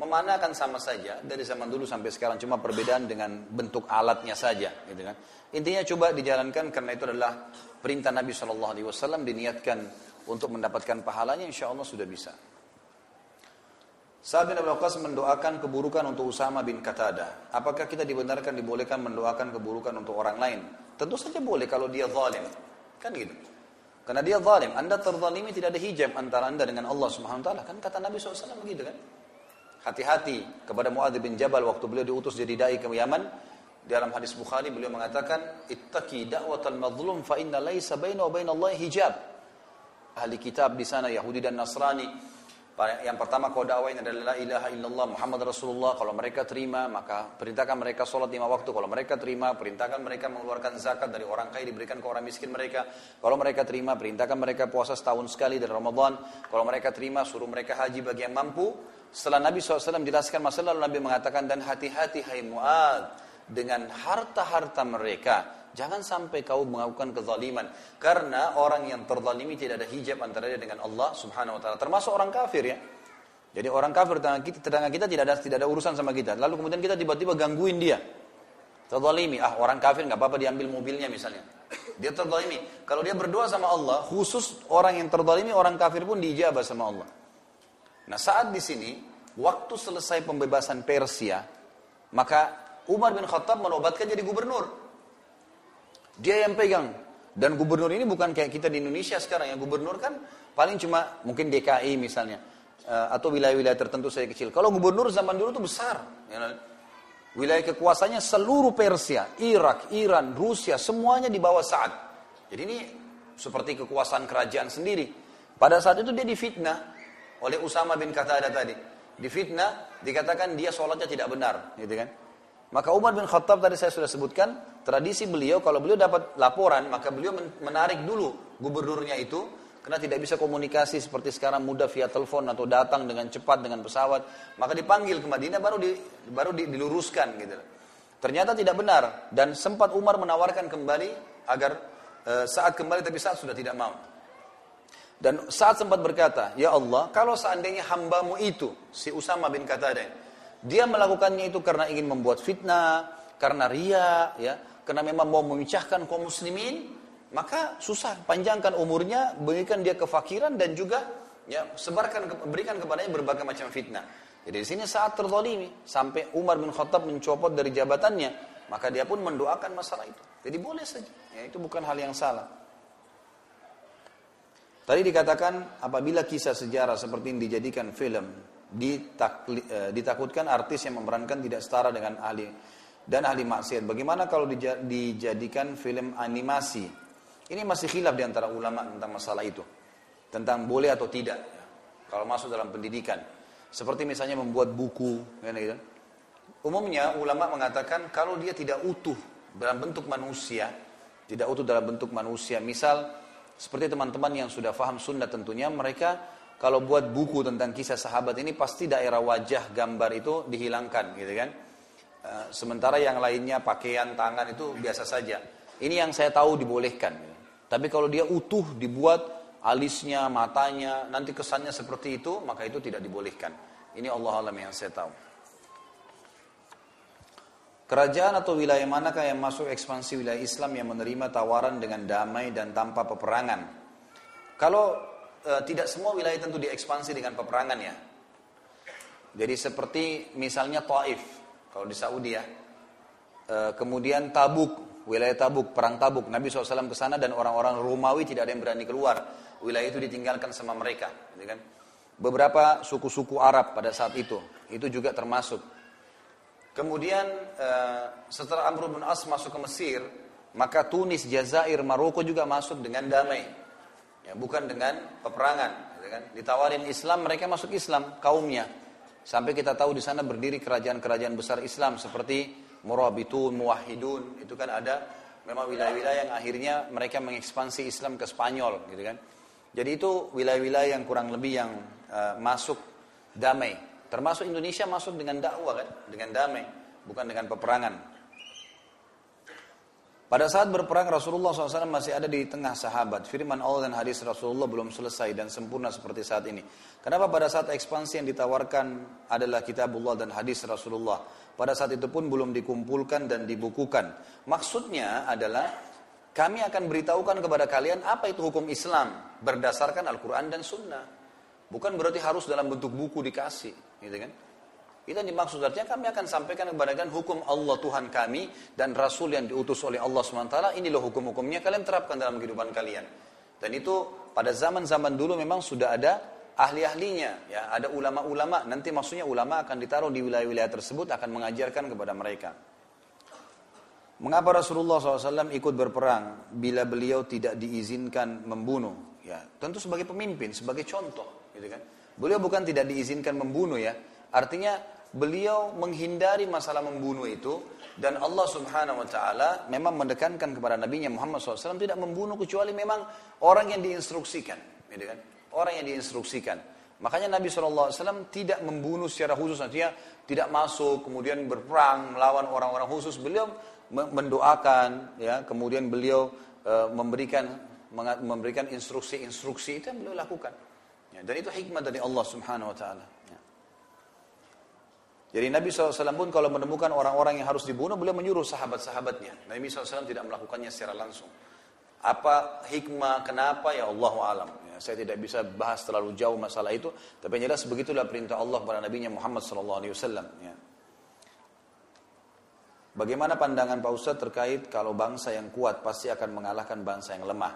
memanah kan sama saja dari zaman dulu sampai sekarang, cuma perbedaan dengan bentuk alatnya saja, gitu kan? Intinya coba dijalankan karena itu adalah perintah Nabi shallallahu alaihi wasallam, diniatkan Untuk mendapatkan pahalanya insya Allah sudah bisa. Sa'ad bin Abi Waqqas mendoakan keburukan untuk Usama bin Qatadah. Apakah kita dibenarkan dibolehkan mendoakan keburukan untuk orang lain? Tentu saja boleh kalau dia zalim. Kan gitu. Karena dia zalim, Anda terzalimi, tidak ada hijab antara Anda dengan Allah Subhanahu wa taala. Kan kata Nabi shallallahu alaihi wasallam begitu kan? Hati-hati kepada Mu'adz bin Jabal waktu beliau diutus jadi dai ke Yaman. Dalam hadis Bukhari beliau mengatakan, "Ittaqi da'watal mazlum fa inna laysa baina wa baina Allah hijab." Ahli kitab di sana Yahudi dan Nasrani, yang pertama kau dakwain adalah la ilaha illallah Muhammad Rasulullah. Kalau mereka terima, maka perintahkan mereka sholat lima waktu. Kalau mereka terima, perintahkan mereka mengeluarkan zakat dari orang kaya diberikan ke orang miskin mereka. Kalau mereka terima, perintahkan mereka puasa setahun sekali dari Ramadan. Kalau mereka terima, suruh mereka haji bagi yang mampu. Setelah Nabi shallallahu alaihi wasallam jelaskan masalah, lalu Nabi mengatakan, dan hati-hati hai Mu'ad dengan harta-harta mereka, jangan sampai kau melakukan kezaliman, karena orang yang terzalimi tidak ada hijab antara dia dengan Allah Subhanahu wa taala, termasuk orang kafir ya. Jadi orang kafir tetangga kita, tetangga kita tidak ada tidak ada urusan sama kita, lalu kemudian kita tiba-tiba gangguin dia. Terzalimi, ah orang kafir enggak apa-apa diambil mobilnya misalnya. Dia terzalimi. Kalau dia berdoa sama Allah, khusus orang yang terzalimi, orang kafir pun diijabah sama Allah. Nah, saat di sini, waktu selesai pembebasan Persia, maka Umar bin Khattab menobatkan jadi gubernur. Dia yang pegang. Dan gubernur ini bukan kayak kita di Indonesia sekarang. Yang gubernur kan paling cuma mungkin D K I misalnya. Atau wilayah-wilayah tertentu saja kecil. Kalau gubernur zaman dulu itu besar. Wilayah kekuasaannya seluruh Persia, Irak, Iran, Rusia, semuanya di bawah Sa'ad. Jadi ini seperti kekuasaan kerajaan sendiri. Pada saat itu dia difitnah oleh Usama bin Qatadah tadi. Difitnah, dikatakan dia sholatnya tidak benar, gitu kan? Maka Umar bin Khattab tadi saya sudah sebutkan, tradisi beliau kalau beliau dapat laporan, maka beliau menarik dulu gubernurnya itu, karena tidak bisa komunikasi seperti sekarang mudah via telepon atau datang dengan cepat dengan pesawat, maka dipanggil ke Madinah baru di, baru di, diluruskan gitu. Ternyata tidak benar dan sempat Umar menawarkan kembali agar e, saat kembali, tapi saat sudah tidak mau. Dan saat sempat berkata, "Ya Allah, kalau seandainya hambamu itu, si Usama bin Qatadah, dia melakukannya itu karena ingin membuat fitnah, karena ria, ya, karena memang mau memecahkan kaum muslimin, maka susah, panjangkan umurnya, berikan dia kefakiran dan juga ya, sebarkan, berikan kepadanya berbagai macam fitnah." Jadi di sini saat terzalimi, sampai Umar bin Khattab mencopot dari jabatannya, maka dia pun mendoakan masalah itu. Jadi boleh saja, ya, itu bukan hal yang salah. Tadi dikatakan apabila kisah sejarah seperti ini dijadikan film, ditakli, eh, ditakutkan artis yang memerankan tidak setara dengan ahli dan ahli maksiat. Bagaimana kalau dija, dijadikan film animasi? Ini masih khilaf di antara ulama tentang masalah itu. Tentang boleh atau tidak. Kalau masuk dalam pendidikan. Seperti misalnya membuat buku. Gitu. Umumnya ulama mengatakan kalau dia tidak utuh dalam bentuk manusia. Tidak utuh dalam bentuk manusia. Misal, seperti teman-teman yang sudah faham sunnah tentunya, mereka kalau buat buku tentang kisah sahabat ini pasti daerah wajah gambar itu dihilangkan gitu kan. E, sementara yang lainnya pakaian, tangan itu biasa saja. Ini yang saya tahu dibolehkan. Gitu. Tapi kalau dia utuh dibuat alisnya, matanya, nanti kesannya seperti itu, maka itu tidak dibolehkan. Ini Allah alam yang saya tahu. Kerajaan atau wilayah manakah yang masuk ekspansi wilayah Islam yang menerima tawaran dengan damai dan tanpa peperangan? Kalau e, tidak semua wilayah tentu diekspansi dengan peperangan ya. Jadi seperti misalnya Taif, kalau di Saudi ya. E, kemudian Tabuk, wilayah Tabuk, perang Tabuk. Nabi shallallahu alaihi wasallam ke sana dan orang-orang Romawi tidak ada yang berani keluar. Wilayah itu ditinggalkan sama mereka. Gitu kan? Beberapa suku-suku Arab pada saat itu, itu juga termasuk. Kemudian setelah Amr bin As masuk ke Mesir, maka Tunis, Jazair, Maroko juga masuk dengan damai, ya, bukan dengan peperangan. Gitu kan. Ditawarin Islam, mereka masuk Islam kaumnya. Sampai kita tahu di sana berdiri kerajaan-kerajaan besar Islam seperti Murabitun, Muwahhidun, itu kan ada memang wilayah-wilayah yang akhirnya mereka mengekspansi Islam ke Spanyol, gitu kan. Jadi itu wilayah-wilayah yang kurang lebih yang uh, masuk damai. Termasuk Indonesia masuk dengan dakwah kan, dengan damai, bukan dengan peperangan. Pada saat berperang Rasulullah shallallahu alaihi wasallam masih ada di tengah sahabat. Firman Allah dan hadis Rasulullah belum selesai dan sempurna seperti saat ini. Kenapa pada saat ekspansi yang ditawarkan adalah kitabullah dan hadis Rasulullah? Pada saat itu pun belum dikumpulkan dan dibukukan. Maksudnya adalah Kami akan beritahukan kepada kalian apa itu hukum Islam berdasarkan Al-Quran dan Sunnah. Bukan berarti harus dalam bentuk buku dikasih, gitu kan? Itu yang dimaksud, artinya kami akan sampaikan kepada kalian hukum Allah Tuhan kami dan Rasul yang diutus oleh Allah subhanahu wa taala. Inilah hukum-hukumnya, kalian terapkan dalam kehidupan kalian. Dan itu pada zaman-zaman dulu memang sudah ada ahli-ahlinya, ya, ada ulama-ulama. Nanti maksudnya ulama akan ditaruh di wilayah-wilayah tersebut, akan mengajarkan kepada mereka. Mengapa Rasulullah shallallahu alaihi wasallam ikut berperang bila beliau tidak diizinkan membunuh? Ya, tentu sebagai pemimpin, sebagai contoh, gitu kan? Beliau bukan tidak diizinkan membunuh, ya. Artinya beliau menghindari masalah membunuh itu, dan Allah Subhanahu Wa Taala memang mendekankan kepada Nabi-Nya Muhammad shallallahu alaihi wasallam tidak membunuh kecuali memang orang yang diinstruksikan, gitu kan? Orang yang diinstruksikan. Makanya Nabi shallallahu alaihi wasallam tidak membunuh secara khusus, artinya tidak masuk, kemudian berperang melawan orang-orang khusus. Beliau mendoakan, ya, kemudian beliau e, memberikan memberikan instruksi-instruksi, itu yang beliau lakukan, ya, dan itu hikmah dari Allah Subhanahu Wa Taala. Ya. Jadi Nabi shallallahu alaihi wasallam pun kalau menemukan orang-orang yang harus dibunuh, beliau menyuruh sahabat-sahabatnya. Nabi shallallahu alaihi wasallam tidak melakukannya secara langsung. Apa hikmah, kenapa, ya Allahu alam. Ya, saya tidak bisa bahas terlalu jauh masalah itu, tapi jelas begitulah perintah Allah kepada Nabi-Nya Muhammad shallallahu alaihi wasallam. Ya. Bagaimana pandangan Pak Ustadz terkait kalau bangsa yang kuat pasti akan mengalahkan bangsa yang lemah?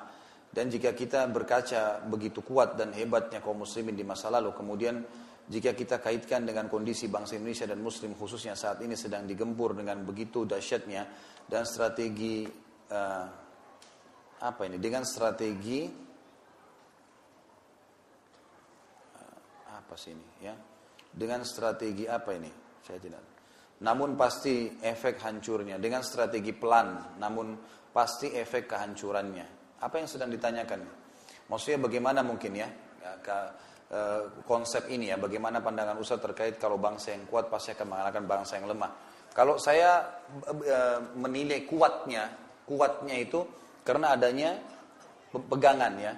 Dan jika kita berkaca begitu kuat dan hebatnya kaum muslimin di masa lalu, kemudian jika kita kaitkan dengan kondisi bangsa Indonesia dan muslim khususnya saat ini sedang digempur dengan begitu dahsyatnya dan strategi uh, apa ini? Dengan strategi uh, apa sih ini? Ya, dengan strategi apa ini? Saya tidak. Namun pasti efek hancurnya. Dengan strategi pelan, namun pasti efek kehancurannya. Apa yang sedang ditanyakan? Maksudnya bagaimana mungkin, ya, ke, e, konsep ini, ya, bagaimana pandangan Ustaz terkait kalau bangsa yang kuat pasti akan mengalahkan bangsa yang lemah. Kalau saya e, menilai kuatnya, kuatnya itu karena adanya pegangan, ya.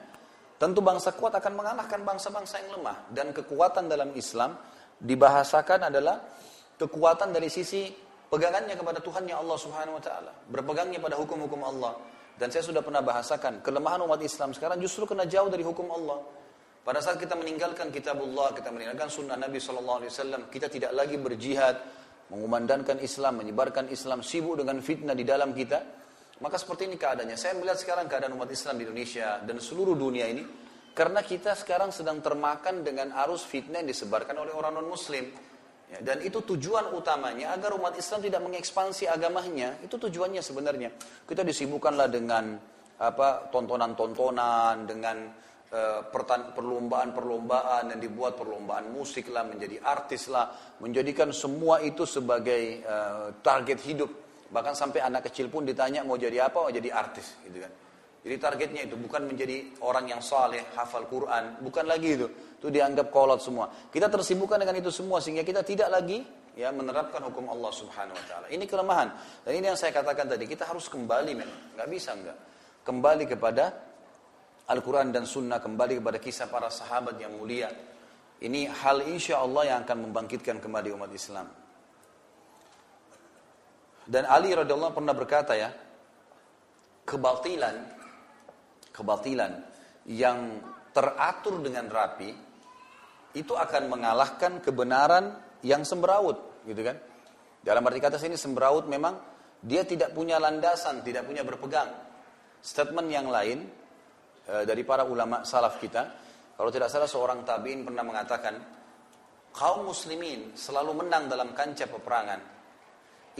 Tentu bangsa kuat akan mengalahkan bangsa-bangsa yang lemah. Dan kekuatan dalam Islam dibahasakan adalah kekuatan dari sisi pegangannya kepada Tuhannya Allah Subhanahu Wa Taala, berpegangnya pada hukum-hukum Allah. Dan saya sudah pernah bahasakan, kelemahan umat Islam sekarang justru kena jauh dari hukum Allah. Pada saat kita meninggalkan kitabullah, kita meninggalkan sunnah Nabi Sallallahu Alaihi Wasallam, kita tidak lagi berjihad, mengumandangkan Islam, menyebarkan Islam, sibuk dengan fitnah di dalam kita, maka seperti ini keadaannya. Saya melihat sekarang keadaan umat Islam di Indonesia dan seluruh dunia ini, karena kita sekarang sedang termakan dengan arus fitnah yang disebarkan oleh orang non-muslim. Ya, dan itu tujuan utamanya agar umat Islam tidak mengekspansi agamanya. Itu tujuannya sebenarnya. Kita disibukkanlah dengan apa tontonan-tontonan, dengan e, perlombaan-perlombaan yang dibuat, perlombaan musik lah, menjadi artis lah, menjadikan semua itu sebagai e, target hidup. Bahkan sampai anak kecil pun ditanya mau jadi apa, mau jadi artis, gitu kan. Jadi targetnya itu bukan menjadi orang yang saleh, hafal Quran, bukan lagi itu. Itu dianggap kolot semua. Kita tersibukkan dengan itu semua sehingga kita tidak lagi, ya, menerapkan hukum Allah Subhanahu Wa Taala. Ini kelemahan. Dan ini yang saya katakan tadi, kita harus kembali, men. Gak bisa enggak. Kembali kepada Al-Quran dan Sunnah, kembali kepada kisah para sahabat yang mulia. Ini hal insya Allah yang akan membangkitkan kembali umat Islam. Dan Ali radhiyallahu anhu pernah berkata, ya, kebatilan Kebatilan yang teratur dengan rapi itu akan mengalahkan kebenaran yang semberawut, gitu kan? Dalam arti kata ini semberawut memang dia tidak punya landasan, tidak punya berpegang. Statement yang lain e, dari para ulama salaf kita, kalau tidak salah seorang tabi'in pernah mengatakan, kaum muslimin selalu menang dalam kancah peperangan.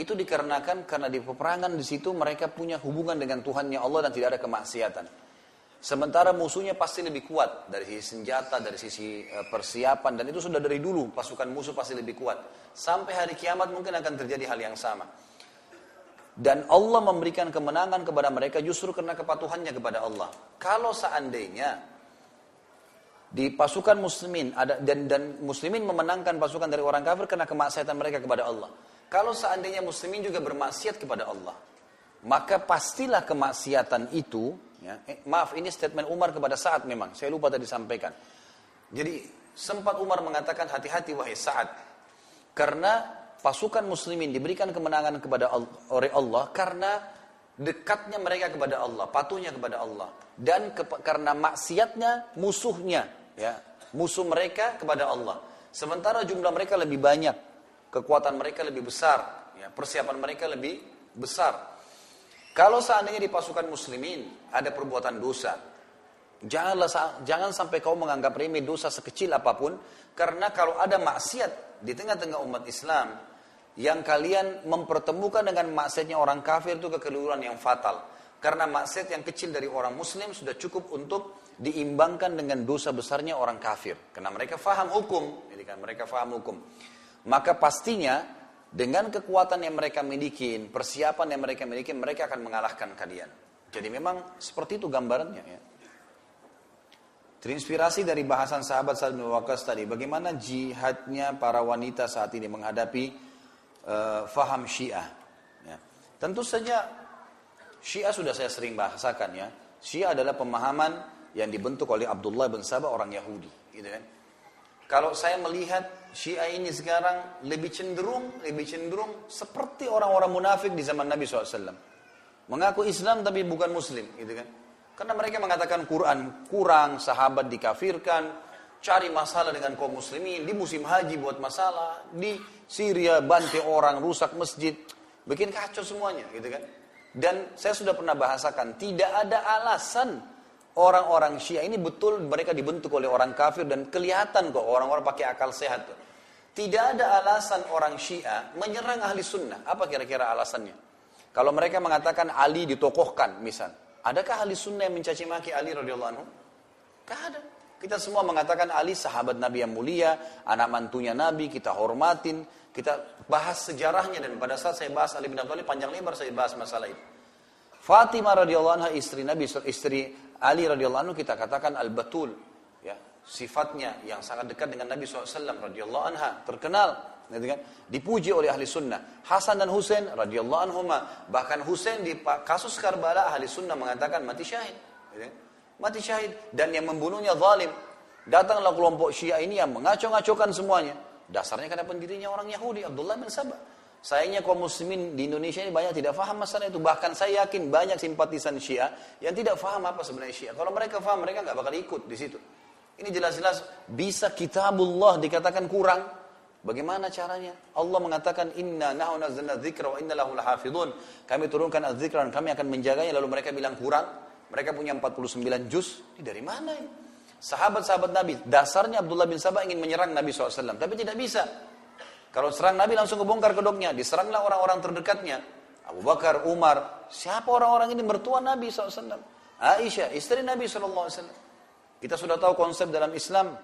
Itu dikarenakan karena di peperangan di situ mereka punya hubungan dengan Tuhannya Allah dan tidak ada kemaksiatan. Sementara musuhnya pasti lebih kuat dari sisi senjata, dari sisi persiapan, dan itu sudah dari dulu pasukan musuh pasti lebih kuat. Sampai hari kiamat mungkin akan terjadi hal yang sama. Dan Allah memberikan kemenangan kepada mereka justru karena kepatuhannya kepada Allah. Kalau seandainya di pasukan muslimin ada dan dan muslimin memenangkan pasukan dari orang kafir karena kemaksiatan mereka kepada Allah. Kalau seandainya muslimin juga bermaksiat kepada Allah, maka pastilah kemaksiatan itu, ya, eh, maaf, ini statement Umar kepada Sa'ad memang. Saya lupa tadi sampaikan. Jadi sempat Umar mengatakan, hati-hati wahai Sa'ad, karena pasukan muslimin diberikan kemenangan kepada Allah, oleh Allah karena dekatnya mereka kepada Allah, patuhnya kepada Allah, dan ke, karena maksiatnya musuhnya, ya, musuh mereka kepada Allah. Sementara jumlah mereka lebih banyak, kekuatan mereka lebih besar, ya, persiapan mereka lebih besar. Kalau seandainya di pasukan muslimin ada perbuatan dosa, janganlah, jangan sampai kau menganggap remeh dosa sekecil apapun, karena kalau ada maksiat di tengah-tengah umat Islam yang kalian mempertemukan dengan maksiatnya orang kafir, itu kekeliruan yang fatal. Karena maksiat yang kecil dari orang muslim sudah cukup untuk diimbangkan dengan dosa besarnya orang kafir. Karena mereka faham hukum. Jadi kan mereka faham hukum. Maka pastinya dengan kekuatan yang mereka miliki, persiapan yang mereka miliki, mereka akan mengalahkan kalian. Jadi memang seperti itu gambarannya, ya. Terinspirasi dari bahasan sahabat Sa'ad bin Waqqas tadi, bagaimana jihadnya para wanita saat ini menghadapi Uh, faham Syiah, ya. Tentu saja Syiah sudah saya sering bahasakan, ya. Syiah adalah pemahaman yang dibentuk oleh Abdullah bin Sabah, orang Yahudi, gitu kan. Kalau saya melihat Syiah ini sekarang lebih cenderung lebih cenderung seperti orang-orang munafik di zaman Nabi shallallahu alaihi wasallam, mengaku Islam tapi bukan Muslim, gitu kan. Karena mereka mengatakan Quran kurang, sahabat dikafirkan, cari masalah dengan kaum muslimin, di musim haji buat masalah, di Syria bantai orang, rusak masjid, bikin kacau semuanya, gitu kan. Dan saya sudah pernah bahasakan, tidak ada alasan orang-orang Syiah ini, betul mereka dibentuk oleh orang kafir dan kelihatan kok orang-orang pakai akal sehat. Tidak ada alasan orang Syiah menyerang ahli sunnah. Apa kira-kira alasannya? Kalau mereka mengatakan Ali ditokohkan, misal, adakah ahli sunnah yang mencaci maki Ali radhiyallahu anhu? Tidak ada. Kita semua mengatakan Ali sahabat Nabi yang mulia, anak mantunya Nabi, kita hormatin, kita bahas sejarahnya. Dan pada saat saya bahas Ali bin Abi Thalib, panjang lebar saya bahas masalah itu. Fatimah radhiyallahu anha istri Nabi, istri Ali radhiyallahu anhu, kita katakan al-batul, ya, sifatnya yang sangat dekat dengan Nabi shallallahu alaihi wasallam radhiyallahu anha, terkenal, dipuji oleh ahli sunnah. Hasan dan Husain radhiyallahu anhuma, bahkan Husain di kasus Karbala ahli sunnah mengatakan mati syahid, gitu. Mati syahid, dan yang membunuhnya zalim. Datanglah kelompok Syiah ini yang mengacau-ngacaukan semuanya. Dasarnya karena pendirinya orang Yahudi, Abdullah bin Sabah. Sayangnya kaum muslimin di Indonesia ini banyak tidak faham masalah itu. Bahkan saya yakin banyak simpatisan Syiah yang tidak faham apa sebenarnya Syiah. Kalau mereka faham, mereka nggak bakal ikut di situ. Ini jelas-jelas bisa kitabullah dikatakan kurang. Bagaimana caranya? Allah mengatakan inna nahnu nazzalna dzikra wa inna lahu lahafidun. Kami turunkan az-dzikra dan kami akan menjaganya, lalu mereka bilang kurang. Mereka punya empat puluh sembilan juz. Ini dari mana ini? Sahabat-sahabat Nabi. Dasarnya Abdullah bin Sabah ingin menyerang Nabi shallallahu alaihi wasallam. Tapi tidak bisa. Kalau serang Nabi langsung kebongkar kedoknya. Diseranglah orang-orang terdekatnya. Abu Bakar, Umar. Siapa orang-orang ini? Mertua Nabi shallallahu alaihi wasallam. Aisyah, istri Nabi shallallahu alaihi wasallam. Kita sudah tahu konsep dalam Islam.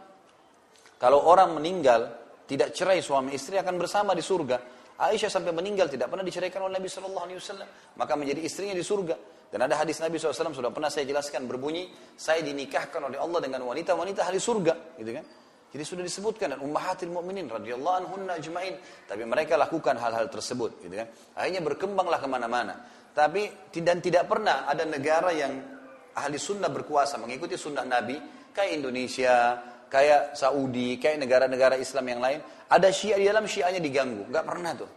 Kalau orang meninggal, tidak cerai suami istri, akan bersama di surga. Aisyah sampai meninggal tidak pernah diceraikan oleh Nabi shallallahu alaihi wasallam. Maka menjadi istrinya di surga. Dan ada hadis Nabi shallallahu alaihi wasallam sudah pernah saya jelaskan berbunyi, saya dinikahkan oleh Allah dengan wanita-wanita ahli surga, gitu kan? Jadi sudah disebutkan, dan ummahatil mu'minin radhiyallahu anhunna ajma'in. Tapi mereka lakukan hal-hal tersebut, gitu kan? Akhirnya berkembanglah kemana-mana. Tapi dan tidak pernah ada negara yang ahli sunnah berkuasa mengikuti sunnah Nabi kayak Indonesia, kayak Saudi, kayak negara-negara Islam yang lain. Ada Syiah di dalam, Syiahnya diganggu, nggak pernah tuh.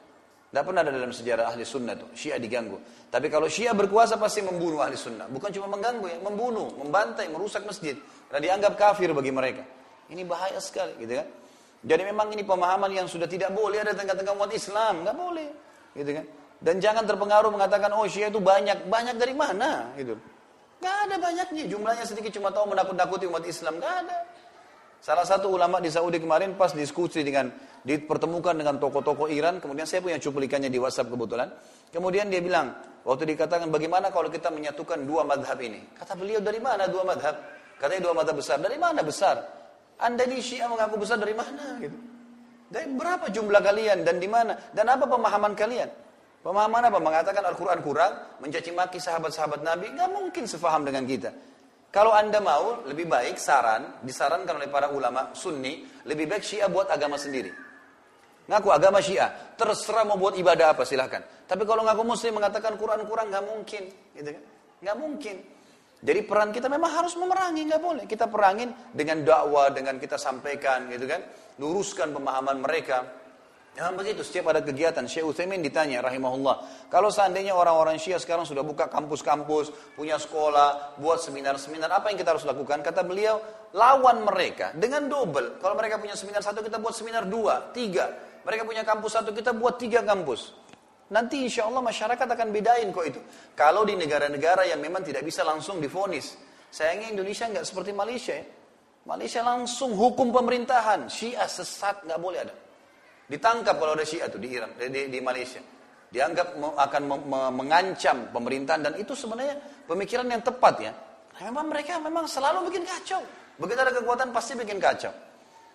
Tidak pernah ada dalam sejarah ahli sunnah tuh Syiah diganggu. Tapi kalau Syiah berkuasa pasti membunuh ahli sunnah. Bukan cuma mengganggu, ya, membunuh, membantai, merusak masjid. Karena dianggap kafir bagi mereka. Ini bahaya sekali, gitu kan. Jadi memang ini pemahaman yang sudah tidak boleh ada tengah-tengah umat Islam, nggak boleh, gitu kan. Dan jangan terpengaruh mengatakan oh Syiah itu banyak, banyak dari mana, gitu. Nggak ada banyaknya, jumlahnya sedikit, cuma tahu menakut-nakuti umat Islam, nggak ada. Salah satu ulama di Saudi kemarin pas diskusi dengan, dipertemukan dengan tokoh-tokoh Iran, kemudian saya punya cuplikannya di WhatsApp kebetulan. Kemudian dia bilang, waktu dikatakan bagaimana kalau kita menyatukan dua madhab ini? Kata beliau, dari mana dua madhab? Katanya dua madhab besar. Dari mana besar? Anda di Syiah mengaku besar dari mana? Gitu. Dari berapa jumlah kalian dan di mana? Dan apa pemahaman kalian? Pemahaman apa? Mengatakan Al-Quran kurang, mencaci maki sahabat-sahabat Nabi, nggak mungkin sefaham dengan kita. Kalau Anda mau, lebih baik saran, disarankan oleh para ulama sunni, lebih baik Syiah buat agama sendiri. Ngaku agama Syiah, terserah mau buat ibadah apa, silahkan. Tapi kalau ngaku muslim mengatakan Quran kurang, nggak mungkin, gitu kan? Nggak mungkin. Jadi peran kita memang harus memerangi, nggak boleh. Kita perangin dengan dakwah, dengan kita sampaikan, gitu kan? Luruskan pemahaman mereka. Memang begitu, setiap ada kegiatan. Syekh Utsaimin ditanya, rahimahullah, kalau seandainya orang-orang Syiah sekarang sudah buka kampus-kampus, punya sekolah, buat seminar-seminar, apa yang kita harus lakukan? Kata beliau, lawan mereka dengan double. Kalau mereka punya seminar satu, kita buat seminar dua, tiga. Mereka punya kampus satu, kita buat tiga kampus. Nanti insya Allah masyarakat akan bedain kok itu. Kalau di negara-negara yang memang tidak bisa langsung divonis. Sayangnya Indonesia nggak seperti Malaysia ya. Malaysia langsung hukum pemerintahan. Syiah sesat nggak boleh ada. Ditangkap kalau ada Syiah tuh di Iran, di, di, di Malaysia. Dianggap akan mem, mengancam pemerintahan. Dan itu sebenarnya pemikiran yang tepat ya. Memang mereka memang selalu bikin kacau. Begitu ada kekuatan pasti bikin kacau.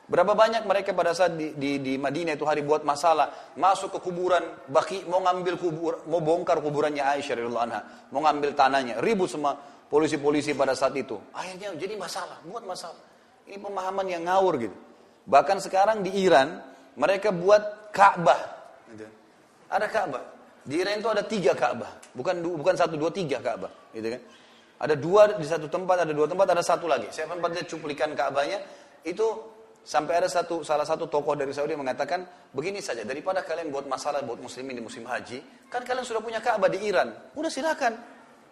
Berapa banyak mereka pada saat di, di, di Madinah itu hari buat masalah, masuk ke kuburan, baki mau ngambil kubur, mau bongkar kuburannya Aisyah radhiyallahu anha, mau ngambil tanahnya, ribut sama polisi-polisi pada saat itu. Akhirnya jadi masalah, buat masalah. Ini pemahaman yang ngawur gitu. Bahkan sekarang di Iran mereka buat Ka'bah. Ada Ka'bah. Di Iran itu ada tiga Ka'bah, bukan bukan satu dua tiga Ka'bah, gitu kan? Ada dua di satu tempat, ada dua tempat, ada satu lagi. Saya pernah baca cuplikan Ka'bahnya itu. Sampai ada satu salah satu tokoh dari Saudi mengatakan, begini saja, daripada kalian buat masalah buat muslimin di musim haji, kan kalian sudah punya Ka'bah di Iran, udah silakan,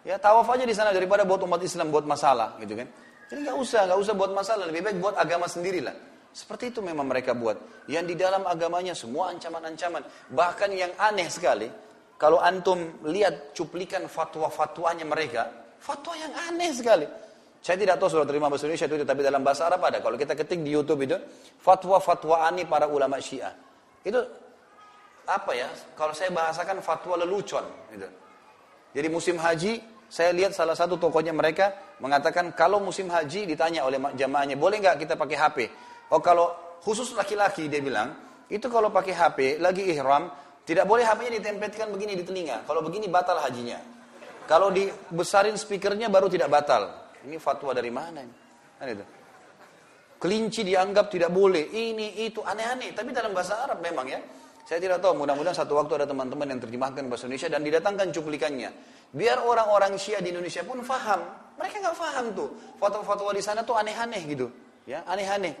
ya tawaf aja di sana daripada buat umat Islam buat masalah, gitu kan? Jadi nggak usah, nggak usah buat masalah, lebih baik buat agama sendirilah. Seperti itu memang mereka buat. Yang di dalam agamanya semua ancaman-ancaman, bahkan yang aneh sekali, kalau antum lihat cuplikan fatwa-fatwanya mereka, fatwa yang aneh sekali. Saya tidak tahu sudah terima bahasa Indonesia itu, tapi dalam bahasa Arab ada. Kalau kita ketik di YouTube itu, fatwa-fatwaani para ulama Syiah. Itu, apa ya, kalau saya bahasakan fatwa lelucon. Gitu. Jadi musim haji, saya lihat salah satu tokohnya mereka mengatakan, kalau musim haji ditanya oleh jamaahnya, boleh nggak kita pakai H P? Oh kalau khusus laki-laki, dia bilang, itu kalau pakai H P, lagi ihram, tidak boleh H P-nya ditempetkan begini di telinga. Kalau begini batal hajinya. Kalau dibesarin speakernya baru tidak batal. Ini fatwa dari mana ini? Itu. Kelinci dianggap tidak boleh. Ini, itu, aneh-aneh. Tapi dalam bahasa Arab memang ya. Saya tidak tahu, mudah-mudahan satu waktu ada teman-teman yang terjemahkan bahasa Indonesia dan didatangkan cuplikannya. Biar orang-orang Syiah di Indonesia pun faham. Mereka nggak faham tuh. Fatwa-fatwa di sana tuh aneh-aneh gitu. Ya, aneh-aneh.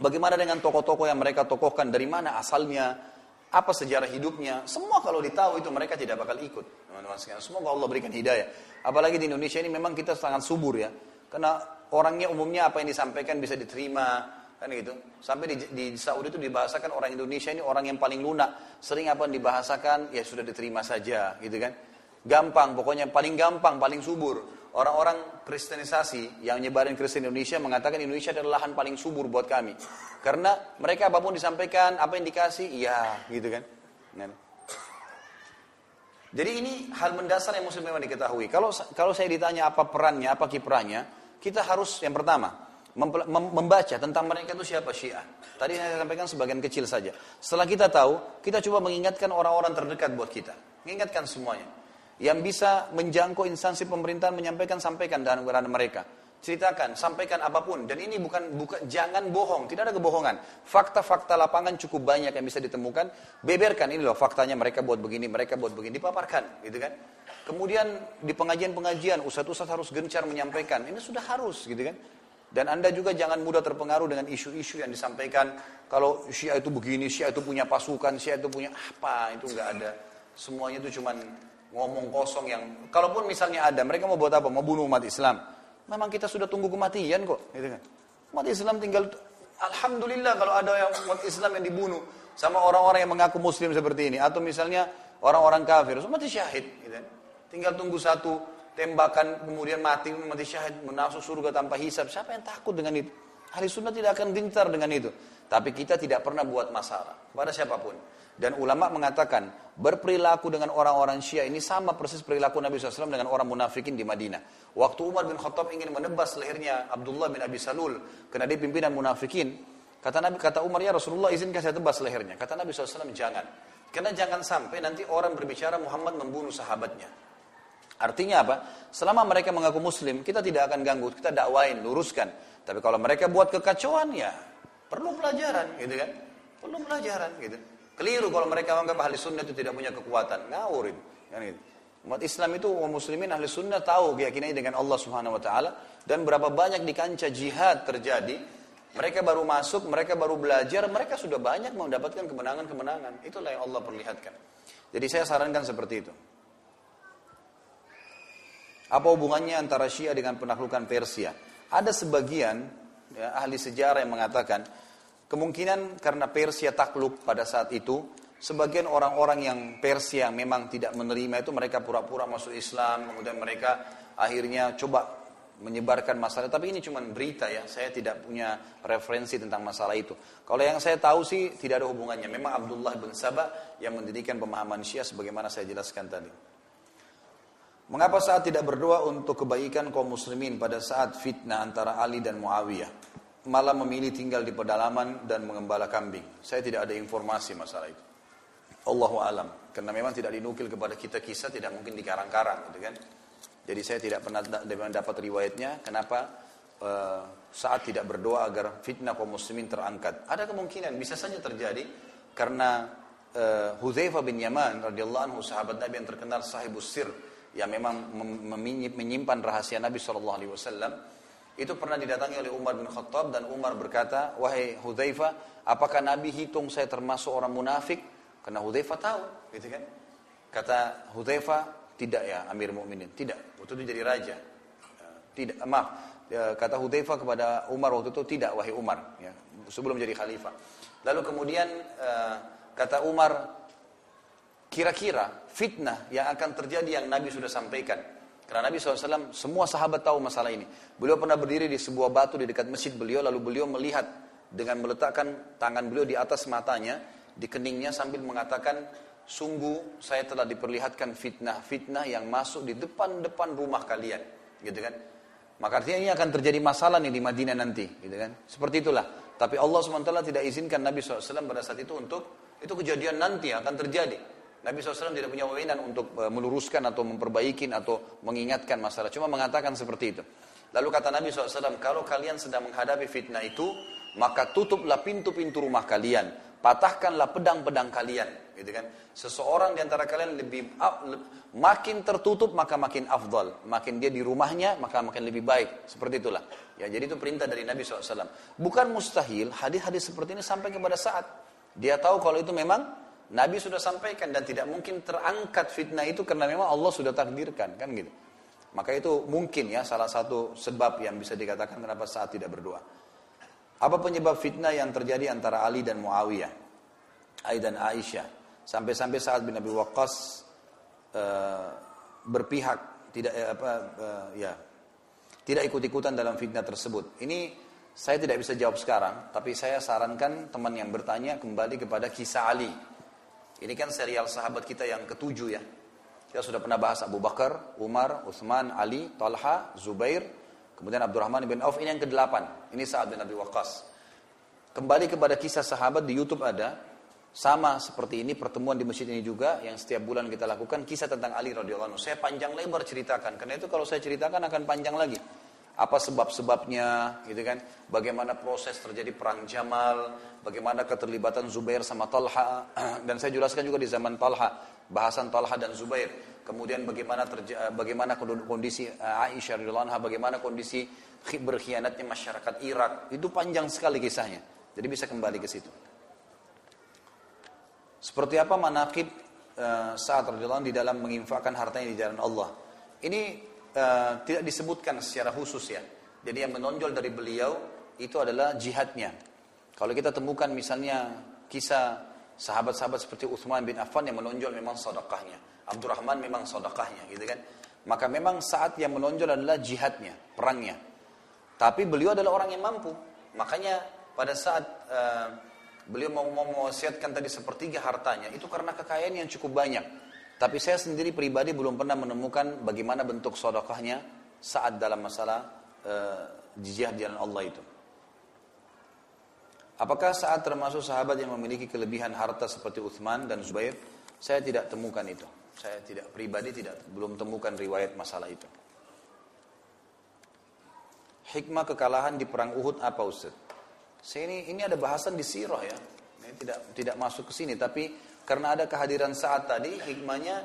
Bagaimana dengan tokoh-tokoh yang mereka tokohkan? Dari mana asalnya? Apa sejarah hidupnya? Semua kalau ditahu itu mereka tidak bakal ikut. Teman-teman sekalian, semoga Allah berikan hidayah. Apalagi di Indonesia ini memang kita sangat subur ya. Karena orangnya umumnya apa yang disampaikan bisa diterima, kan gitu. Sampai di, di Saudi itu dibahasakan orang Indonesia ini orang yang paling lunak. Sering apa yang dibahasakan, ya sudah diterima saja, gitu kan. Gampang, pokoknya paling gampang, paling subur. Orang-orang Kristenisasi yang nyebarin Kristen Indonesia mengatakan Indonesia adalah lahan paling subur buat kami. Karena mereka apapun disampaikan, apa yang dikasih, iya, gitu kan. Nah. Jadi ini hal mendasar yang muslim memang diketahui. Kalau kalau saya ditanya apa perannya, apa kiprahnya, kita harus yang pertama mem- mem- membaca tentang mereka itu siapa Syiah. Tadi saya sampaikan sebagian kecil saja. Setelah kita tahu, kita coba mengingatkan orang-orang terdekat buat kita. Mengingatkan semuanya. Yang bisa menjangkau instansi pemerintahan menyampaikan, sampaikan dan keadaan mereka. Ceritakan, sampaikan apapun. Dan ini bukan, bukan jangan bohong, tidak ada kebohongan. Fakta-fakta lapangan cukup banyak yang bisa ditemukan. Beberkan, ini loh faktanya mereka buat begini, mereka buat begini, dipaparkan, gitu kan. Kemudian di pengajian-pengajian, ustadz-ustadz harus gencar menyampaikan. Ini sudah harus, gitu kan. Dan Anda juga jangan mudah terpengaruh dengan isu-isu yang disampaikan. Kalau Syiah itu begini, Syiah itu punya pasukan, Syiah itu punya apa, itu nggak ada. Semuanya itu cuman ngomong kosong yang, kalaupun misalnya ada, mereka mau buat apa? Mau bunuh umat Islam. Memang kita sudah tunggu kematian kok, gitu kan? Umat Islam tinggal, alhamdulillah kalau ada yang umat Islam yang dibunuh sama orang-orang yang mengaku Muslim seperti ini, atau misalnya orang-orang kafir, mati syahid, gitu kan? Tinggal tunggu satu tembakan kemudian mati, mati syahid, masuk surga tanpa hisab. Siapa yang takut dengan itu? Ahli sunnah tidak akan gencar dengan itu. Tapi kita tidak pernah buat masalah kepada siapapun. Dan ulama mengatakan, berperilaku dengan orang-orang Syiah ini sama persis perilaku Nabi shallallahu alaihi wasallam dengan orang munafikin di Madinah. Waktu Umar bin Khattab ingin menebas lehernya Abdullah bin Abi Salul, karena dia pimpinan munafikin, kata Nabi, kata Umar, ya Rasulullah izinkan saya tebas lehernya. Kata Nabi shallallahu alaihi wasallam, jangan. Karena jangan sampai nanti orang berbicara Muhammad membunuh sahabatnya. Artinya apa? Selama mereka mengaku Muslim, kita tidak akan ganggu, kita dakwain, luruskan. Tapi kalau mereka buat kekacauan, ya perlu pelajaran, gitu kan? Perlu pelajaran, gitu. Keliru kalau mereka menganggap ahli sunnah itu tidak punya kekuatan. Ngawur itu. Umat Islam itu, umat muslimin ahli sunnah tahu keyakinannya dengan Allah subhanahu wa ta'ala. Dan berapa banyak di kancah jihad terjadi. Mereka baru masuk, mereka baru belajar, mereka sudah banyak mendapatkan kemenangan-kemenangan. Itulah yang Allah perlihatkan. Jadi saya sarankan seperti itu. Apa hubungannya antara Syiah dengan penaklukan Persia? Ada sebagian ya, ahli sejarah yang mengatakan, kemungkinan karena Persia takluk pada saat itu, sebagian orang-orang yang Persia memang tidak menerima itu, mereka pura-pura masuk Islam, kemudian mereka akhirnya coba menyebarkan masalah, tapi ini cuma berita ya, saya tidak punya referensi tentang masalah itu. Kalau yang saya tahu sih tidak ada hubungannya. Memang Abdullah bin Saba yang mendirikan pemahaman Syiah sebagaimana saya jelaskan tadi. Mengapa saat tidak berdoa untuk kebaikan kaum muslimin pada saat fitnah antara Ali dan Muawiyah, malah memilih tinggal di pedalaman dan mengembala kambing? Saya tidak ada informasi masalah itu. Allahu alam, karena memang tidak dinukil kepada kita kisah, tidak mungkin dikarang-karang gitu kan. Jadi saya tidak pernah dapat riwayatnya, kenapa e, saat tidak berdoa agar fitnah kaum muslimin terangkat. Ada kemungkinan, bisa saja terjadi, karena e, Hudzaifah bin Yaman radhiyallahu anhu, sahabat Nabi yang terkenal sahibus sir, yang memang menyimpan rahasia Nabi shallallahu alaihi wasallam, itu pernah didatangi oleh Umar bin Khattab, dan Umar berkata, wahai Hudzaifah, apakah Nabi hitung saya termasuk orang munafik? Karena Hudzaifah tahu, gitu kan. Kata Hudzaifah, tidak ya Amir Mu'minin, tidak. Waktu itu jadi raja. Tidak, maaf. Kata Hudzaifah kepada Umar waktu itu, tidak wahai Umar, ya, sebelum jadi khalifah. Lalu kemudian kata Umar, kira-kira fitnah yang akan terjadi yang Nabi sudah sampaikan. Karena Nabi shallallahu alaihi wasallam, semua sahabat tahu masalah ini. Beliau pernah berdiri di sebuah batu di dekat masjid beliau, lalu beliau melihat dengan meletakkan tangan beliau di atas matanya, di keningnya sambil mengatakan, sungguh saya telah diperlihatkan fitnah-fitnah yang masuk di depan-depan rumah kalian, gitu kan? Maka artinya ini akan terjadi masalah nih di Madinah nanti, gitu kan? Seperti itulah. Tapi Allah subhanahu wa taala tidak izinkan Nabi shallallahu alaihi wasallam pada saat itu untuk itu kejadian nanti akan terjadi. Nabi shallallahu alaihi wasallam tidak punya wewenang untuk meluruskan atau memperbaikin atau mengingatkan masalah. Cuma mengatakan seperti itu. Lalu kata Nabi shallallahu alaihi wasallam, kalau kalian sedang menghadapi fitnah itu, maka tutuplah pintu-pintu rumah kalian. Patahkanlah pedang-pedang kalian, gitu kan? Seseorang di antara kalian lebih makin tertutup maka makin afdal, makin dia di rumahnya maka makin lebih baik, seperti itulah. Ya, jadi itu perintah dari Nabi shallallahu alaihi wasallam. Bukan mustahil hadis-hadis seperti ini sampai kepada saat dia tahu kalau itu memang Nabi sudah sampaikan dan tidak mungkin terangkat fitnah itu karena memang Allah sudah takdirkan, kan gitu. Maka itu mungkin ya salah satu sebab yang bisa dikatakan kenapa saat tidak berdoa. Apa penyebab fitnah yang terjadi antara Ali dan Muawiyah, Ali dan Aisyah, sampai-sampai Sa'ad bin Abi Waqqas e, berpihak tidak e, apa e, ya tidak ikut-ikutan dalam fitnah tersebut. Ini saya tidak bisa jawab sekarang, tapi saya sarankan teman yang bertanya kembali kepada kisah Ali. Ini kan serial sahabat kita yang ketujuh ya. Kita sudah pernah bahas Abu Bakar, Umar, Utsman, Ali, Talha, Zubair, kemudian Abdurrahman bin Auf, ini yang kedelapan. Ini Sa'ad bin Abi Waqqas. Kembali kepada kisah sahabat di YouTube ada. Sama seperti ini, pertemuan di masjid ini juga, yang setiap bulan kita lakukan, kisah tentang Ali radhiyallahu anhu. Saya panjang lebar ceritakan, karena itu kalau saya ceritakan akan panjang lagi. Apa sebab-sebabnya, gitu kan. Bagaimana proses terjadi perang Jamal, bagaimana keterlibatan Zubair sama Talha. Dan saya jelaskan juga di zaman Talha, bahasan Talha dan Zubair. Kemudian bagaimana terja- bagaimana kondisi Aisyah radhiyallahu anha, bagaimana kondisi berkhianatnya masyarakat Irak. Itu panjang sekali kisahnya. Jadi bisa kembali ke situ. Seperti apa manaqib uh, Sa'ad radhiyallahu anhu di dalam menginfakkan hartanya di jalan Allah. Ini uh, tidak disebutkan secara khusus ya. Jadi yang menonjol dari beliau itu adalah jihadnya. Kalau kita temukan misalnya kisah sahabat-sahabat seperti Utsman bin Affan yang menonjol memang sedekahnya. Abdurrahman memang sedekahnya, gitu kan. Maka memang saat yang menonjol adalah jihadnya, perangnya. Tapi beliau adalah orang yang mampu. Makanya pada saat uh, beliau mau mewasiatkan tadi sepertiga hartanya, itu karena kekayaan yang cukup banyak. Tapi saya sendiri pribadi belum pernah menemukan bagaimana bentuk sedekahnya saat dalam masalah uh, jihad jalan Allah itu. Apakah saat termasuk sahabat yang memiliki kelebihan harta seperti Utsman dan Zubair? Saya tidak temukan itu. Saya tidak pribadi tidak belum temukan riwayat masalah itu. Hikmah kekalahan di perang Uhud apa Ustaz? Saya ini ini ada bahasan di sirah ya. Ini tidak tidak masuk ke sini, tapi karena ada kehadiran Sa'ad tadi, hikmahnya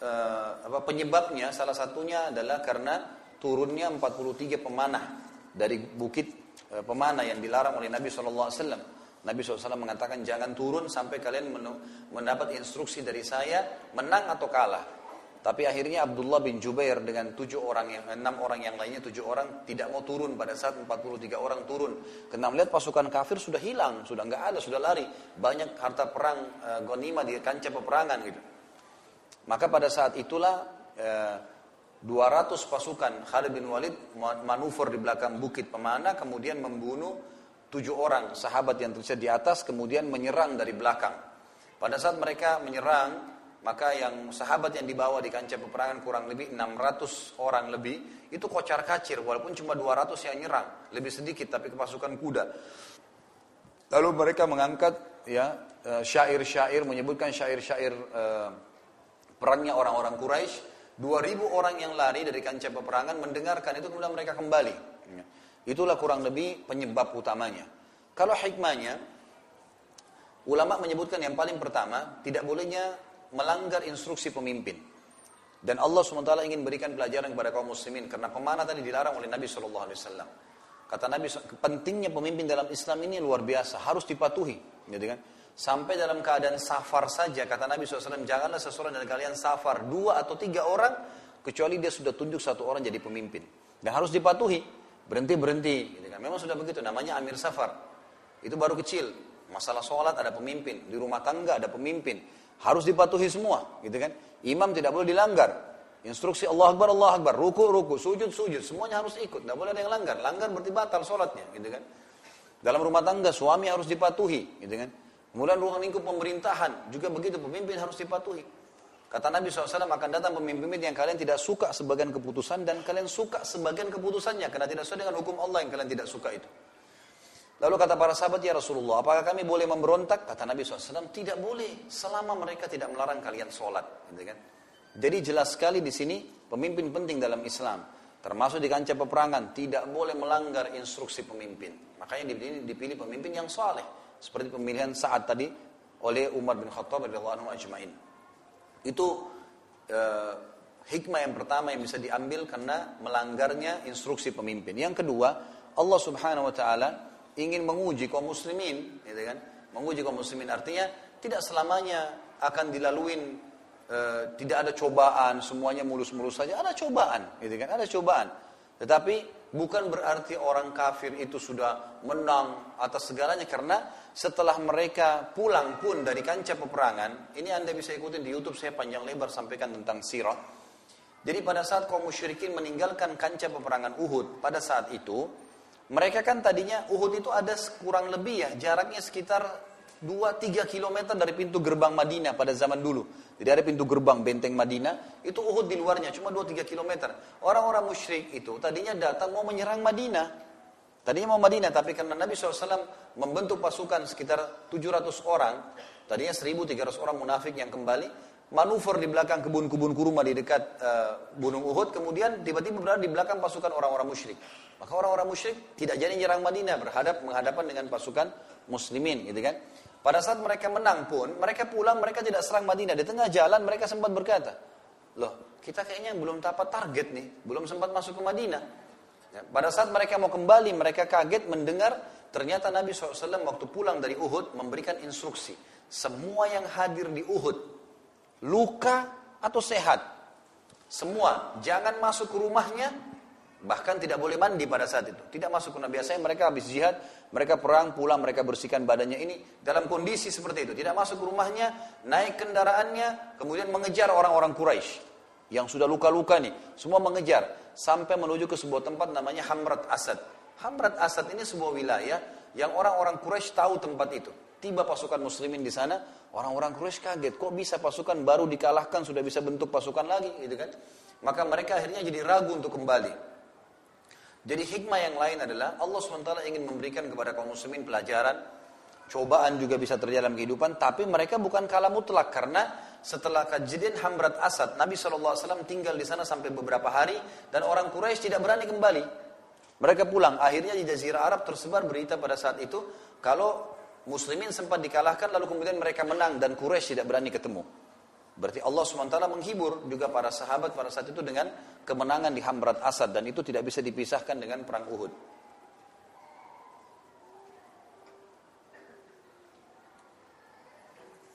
eh, apa penyebabnya salah satunya adalah karena turunnya empat puluh tiga pemanah dari bukit pemanah yang dilarang oleh Nabi shallallahu alaihi wasallam. Nabi shallallahu alaihi wasallam mengatakan, jangan turun sampai kalian mendapat instruksi dari saya menang atau kalah. Tapi akhirnya Abdullah bin Jubair dengan tujuh orang yang enam orang yang lainnya tujuh orang tidak mau turun pada saat empat puluh tiga orang turun. Karena melihat pasukan kafir sudah hilang, sudah nggak ada, sudah lari, banyak harta perang e, ghanimah di kancah peperangan gitu. Maka pada saat itulah e, dua ratus pasukan Khalid bin Walid manuver di belakang bukit pemanah, kemudian membunuh tujuh orang sahabat yang terlihat di atas, kemudian menyerang dari belakang. Pada saat mereka menyerang, maka yang sahabat yang dibawa di kancah peperangan kurang lebih enam ratus orang lebih, itu kocar-kacir, walaupun cuma dua ratus yang nyerang, lebih sedikit tapi kepasukan kuda. Lalu mereka mengangkat ya syair-syair, menyebutkan syair-syair eh, perangnya orang-orang Quraisy. dua ribu orang yang lari dari kancah peperangan mendengarkan itu, kemudian mereka kembali. Itulah kurang lebih penyebab utamanya. Kalau hikmahnya, ulama menyebutkan yang paling pertama, tidak bolehnya melanggar instruksi pemimpin. Dan Allah subhanahu wa taala ingin berikan pelajaran kepada kaum muslimin, karena pemanah tadi dilarang oleh Nabi shallallahu alaihi wasallam. Kata Nabi, pentingnya pemimpin dalam Islam ini luar biasa, harus dipatuhi. Gitu kan? Sampai dalam keadaan safar saja, kata Nabi shallallahu alaihi wasallam, janganlah seseorang dari kalian safar dua atau tiga orang, kecuali dia sudah tunjuk satu orang jadi pemimpin. Dan harus dipatuhi, berhenti-berhenti. Gitu kan? Memang sudah begitu, namanya amir safar. Itu baru kecil. Masalah sholat ada pemimpin, di rumah tangga ada pemimpin. Harus dipatuhi semua, gitu kan? Imam tidak boleh dilanggar. Instruksi Allah Akbar, Allah Akbar, ruku, ruku, sujud, sujud, semuanya harus ikut. Tidak boleh ada yang langgar. Langgar berarti batal sholatnya, gitu kan? Dalam rumah tangga suami harus dipatuhi, gitu kan? Kemudian ruang lingkup pemerintahan juga begitu, pemimpin harus dipatuhi. Kata Nabi shallallahu alaihi wasallam, akan datang pemimpin yang kalian tidak suka sebagian keputusan dan kalian suka sebagian keputusannya, karena tidak sesuai dengan hukum Allah yang kalian tidak suka itu. Lalu kata para sahabat, ya Rasulullah, apakah kami boleh memberontak? Kata Nabi shallallahu alaihi wasallam, tidak boleh, selama mereka tidak melarang kalian sholat. Gitu kan? Jadi jelas sekali di sini, pemimpin penting dalam Islam. Termasuk di kancah peperangan, tidak boleh melanggar instruksi pemimpin. Makanya dipilih, dipilih pemimpin yang saleh. Seperti pemilihan Sa'ad tadi oleh Umar bin Khattab radhiyallahu anhu ajma'in. Itu eh, hikmah yang pertama yang bisa diambil karena melanggarnya instruksi pemimpin. Yang kedua, Allah subhanahu wa ta'ala ingin menguji kaum muslimin, gitu kan? Menguji kaum muslimin artinya tidak selamanya akan dilaluin, e, tidak ada cobaan, semuanya mulus-mulus saja. Ada cobaan, gitu kan? Ada cobaan. Tetapi bukan berarti orang kafir itu sudah menang atas segalanya, karena setelah mereka pulang pun dari kancah peperangan, ini Anda bisa ikutin di YouTube, saya panjang lebar sampaikan tentang sirah. Jadi pada saat kaum musyrikin meninggalkan kancah peperangan Uhud, pada saat itu mereka kan tadinya Uhud itu ada kurang lebih ya jaraknya sekitar dua tiga kilometer dari pintu gerbang Madinah pada zaman dulu. Jadi ada pintu gerbang benteng Madinah, itu Uhud di luarnya cuma dua tiga kilometer. Orang-orang musyrik itu tadinya datang mau menyerang Madinah. Tadinya mau Madinah, tapi karena Nabi shallallahu alaihi wasallam membentuk pasukan sekitar tujuh ratus orang, tadinya seribu tiga ratus orang munafik yang kembali, manuver di belakang kebun-kebun kurma di dekat uh, Gunung Uhud, kemudian tiba-tiba berada di belakang pasukan orang-orang musyrik. Maka orang-orang musyrik tidak jadi nyerang Madinah, berhadap menghadapan dengan pasukan muslimin, gitu kan? Pada saat mereka menang pun, mereka pulang, mereka tidak serang Madinah. Di tengah jalan mereka sempat berkata, "Loh, kita kayaknya belum dapat target nih, belum sempat masuk ke Madinah." Ya, pada saat mereka mau kembali, mereka kaget mendengar ternyata Nabi shallallahu alaihi wasallam waktu pulang dari Uhud memberikan instruksi, semua yang hadir di Uhud luka atau sehat, semua jangan masuk ke rumahnya, bahkan tidak boleh mandi pada saat itu. Tidak masuk ke rumah. Biasanya mereka habis jihad, mereka perang, pulang, mereka bersihkan badannya ini dalam kondisi seperti itu. Tidak masuk ke rumahnya, naik kendaraannya, kemudian mengejar orang-orang Quraisy yang sudah luka-luka nih. Semua mengejar sampai menuju ke sebuah tempat namanya Hamrat Asad. Hamrat Asad ini sebuah wilayah yang orang-orang Quraisy tahu tempat itu. Tiba pasukan muslimin di sana, orang-orang Quraisy kaget, kok bisa pasukan baru dikalahkan sudah bisa bentuk pasukan lagi, gitu kan? Maka mereka akhirnya jadi ragu untuk kembali. Jadi hikmah yang lain adalah Allah subhanahu wa taala ingin memberikan kepada kaum muslimin pelajaran, cobaan juga bisa terjadi dalam kehidupan, tapi mereka bukan kalah mutlak, karena setelah kejadian Hamrat Asad, Nabi shallallahu alaihi wasallam tinggal di sana sampai beberapa hari, dan orang Quraisy tidak berani kembali. Mereka pulang, akhirnya di Jazirah Arab tersebar berita pada saat itu, kalau muslimin sempat dikalahkan lalu kemudian mereka menang dan Quraisy tidak berani ketemu. Berarti Allah subhanahu wa taala menghibur juga para sahabat pada saat itu dengan kemenangan di Hamrat Asad, dan itu tidak bisa dipisahkan dengan perang Uhud.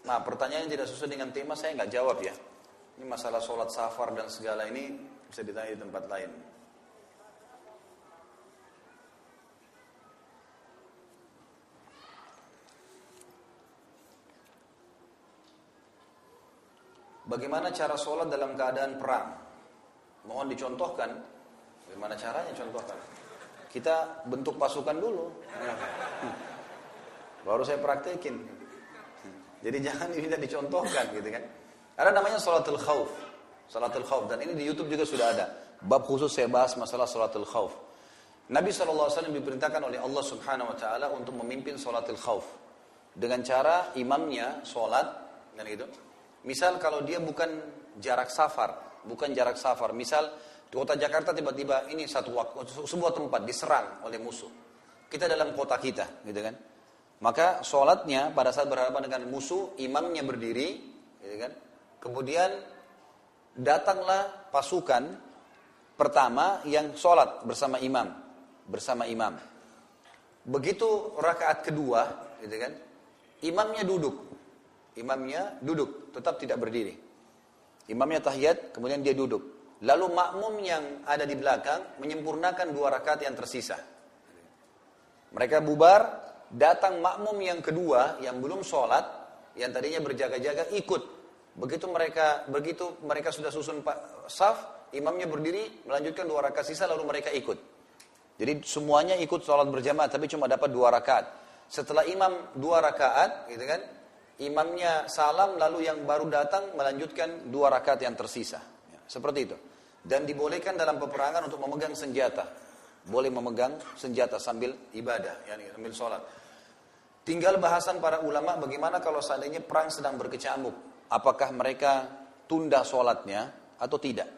Nah, pertanyaan yang tidak sesuai dengan tema saya nggak jawab ya. Ini masalah sholat safar dan segala ini bisa ditanya di tempat lain. Bagaimana cara sholat dalam keadaan perang? Mohon dicontohkan. Bagaimana caranya contohkan? Kita bentuk pasukan dulu. Baru saya praktekin. Jadi jangan minta dicontohkan gitu kan. Ada namanya sholatul khauf. Sholatul khauf. Dan ini di YouTube juga sudah ada. Bab khusus saya bahas masalah sholatul khauf. Nabi shallallahu alaihi wasallam diperintahkan oleh Allah subhanahu wa ta'ala untuk memimpin sholatul khauf. Dengan cara imamnya sholat. Dan gitu. Misal kalau dia bukan jarak safar, bukan jarak safar. Misal di kota Jakarta tiba-tiba ini satu waktu, sebuah tempat diserang oleh musuh. Kita dalam kota kita, gitu kan? Maka sholatnya pada saat berhadapan dengan musuh, imamnya berdiri, gitu kan? Kemudian datanglah pasukan pertama yang sholat bersama imam, bersama imam. Begitu rakaat kedua, gitu kan? Imamnya duduk. Imamnya duduk, tetap tidak berdiri. Imamnya tahiyat, kemudian dia duduk. Lalu makmum yang ada di belakang menyempurnakan dua rakaat yang tersisa. Mereka bubar, datang makmum yang kedua yang belum sholat, yang tadinya berjaga-jaga ikut. Begitu mereka begitu mereka sudah susun saf, imamnya berdiri melanjutkan dua rakaat sisa lalu mereka ikut. Jadi semuanya ikut sholat berjamaah tapi cuma dapat dua rakaat. Setelah imam dua rakaat, gitu kan? Imamnya salam lalu yang baru datang melanjutkan dua rakaat yang tersisa. Ya, seperti itu. Dan dibolehkan dalam peperangan untuk memegang senjata. Boleh memegang senjata sambil ibadah, ya, sambil sholat. Tinggal bahasan para ulama bagaimana kalau seandainya perang sedang berkecamuk. Apakah mereka tunda sholatnya atau tidak.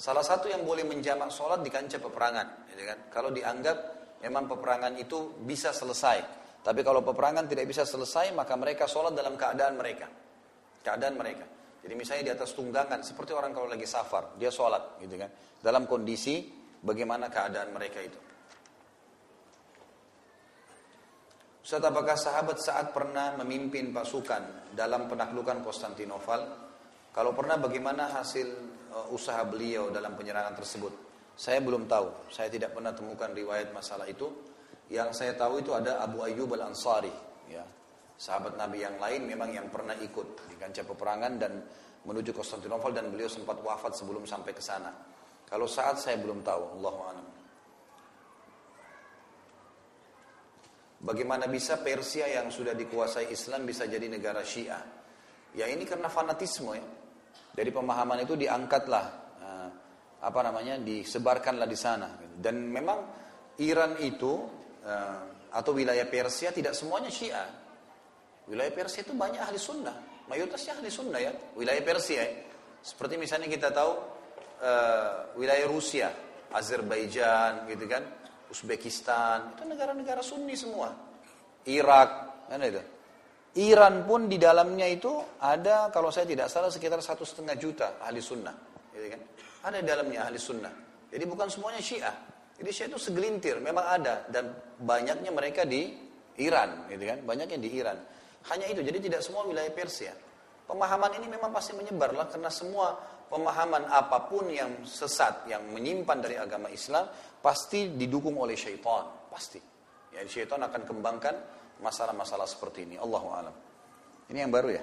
Salah satu yang boleh menjamak sholat di kancah peperangan. Ya, kan? Kalau dianggap memang peperangan itu bisa selesai. Tapi kalau peperangan tidak bisa selesai, maka mereka sholat dalam keadaan mereka. Keadaan mereka. Jadi misalnya di atas tunggangan, seperti orang kalau lagi safar, dia sholat, gitu kan. Dalam kondisi bagaimana keadaan mereka itu. Ustaz, apakah sahabat Sa'ad pernah memimpin pasukan dalam penaklukan Konstantinopel? Kalau pernah, bagaimana hasil usaha beliau dalam penyerangan tersebut? Saya belum tahu. Saya tidak pernah temukan riwayat masalah itu. Yang saya tahu itu ada Abu Ayyub al-Ansari, ya. Sahabat Nabi yang lain memang yang pernah ikut di kancah peperangan dan menuju Konstantinopel dan beliau sempat wafat sebelum sampai ke sana. Kalau saat saya belum tahu, Allahu a'lam. Bagaimana bisa Persia yang sudah dikuasai Islam bisa jadi negara Syiah? Ya ini karena fanatisme ya. Dari pemahaman itu diangkatlah apa namanya disebarkanlah di sana. Dan memang Iran itu atau wilayah Persia tidak semuanya Syiah. Wilayah Persia itu banyak ahli sunnah, mayoritasnya ahli sunnah ya. Wilayah Persia, ya. Seperti misalnya kita tahu uh, wilayah Rusia, Azerbaijan, gitu kan, Uzbekistan, itu negara-negara Sunni semua. Irak, kan itu. Iran pun di dalamnya itu ada, kalau saya tidak salah sekitar satu setengah juta ahli sunnah, gitu kan. Ada di dalamnya ahli sunnah. Jadi bukan semuanya Syiah. Jadi Syiah itu segelintir, memang ada dan banyaknya mereka di Iran, gitu kan? Banyaknya di Iran. Hanya itu, jadi tidak semua wilayah Persia. Pemahaman ini memang pasti menyebarlah karena semua pemahaman apapun yang sesat, yang menyimpan dari agama Islam pasti didukung oleh syaitan, pasti. Ya, syaitan akan kembangkan masalah-masalah seperti ini. Allahu a'lam. Ini yang baru ya.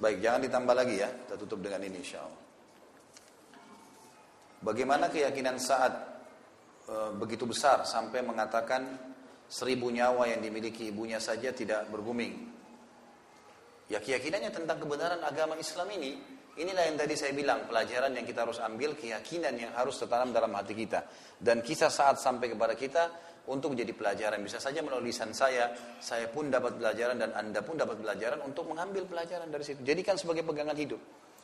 Baik, jangan ditambah lagi ya. Kita tutup dengan ini insyaallah. Bagaimana keyakinan Sa'ad e, begitu besar sampai mengatakan seribu nyawa yang dimiliki ibunya saja tidak berguming? Ya keyakinannya tentang kebenaran agama Islam ini, inilah yang tadi saya bilang pelajaran yang kita harus ambil, keyakinan yang harus tertanam dalam hati kita. Dan kisah Sa'ad sampai kepada kita untuk menjadi pelajaran. Bisa saja melalui lisan saya, saya pun dapat pelajaran dan Anda pun dapat pelajaran untuk mengambil pelajaran dari situ. Jadikan sebagai pegangan hidup.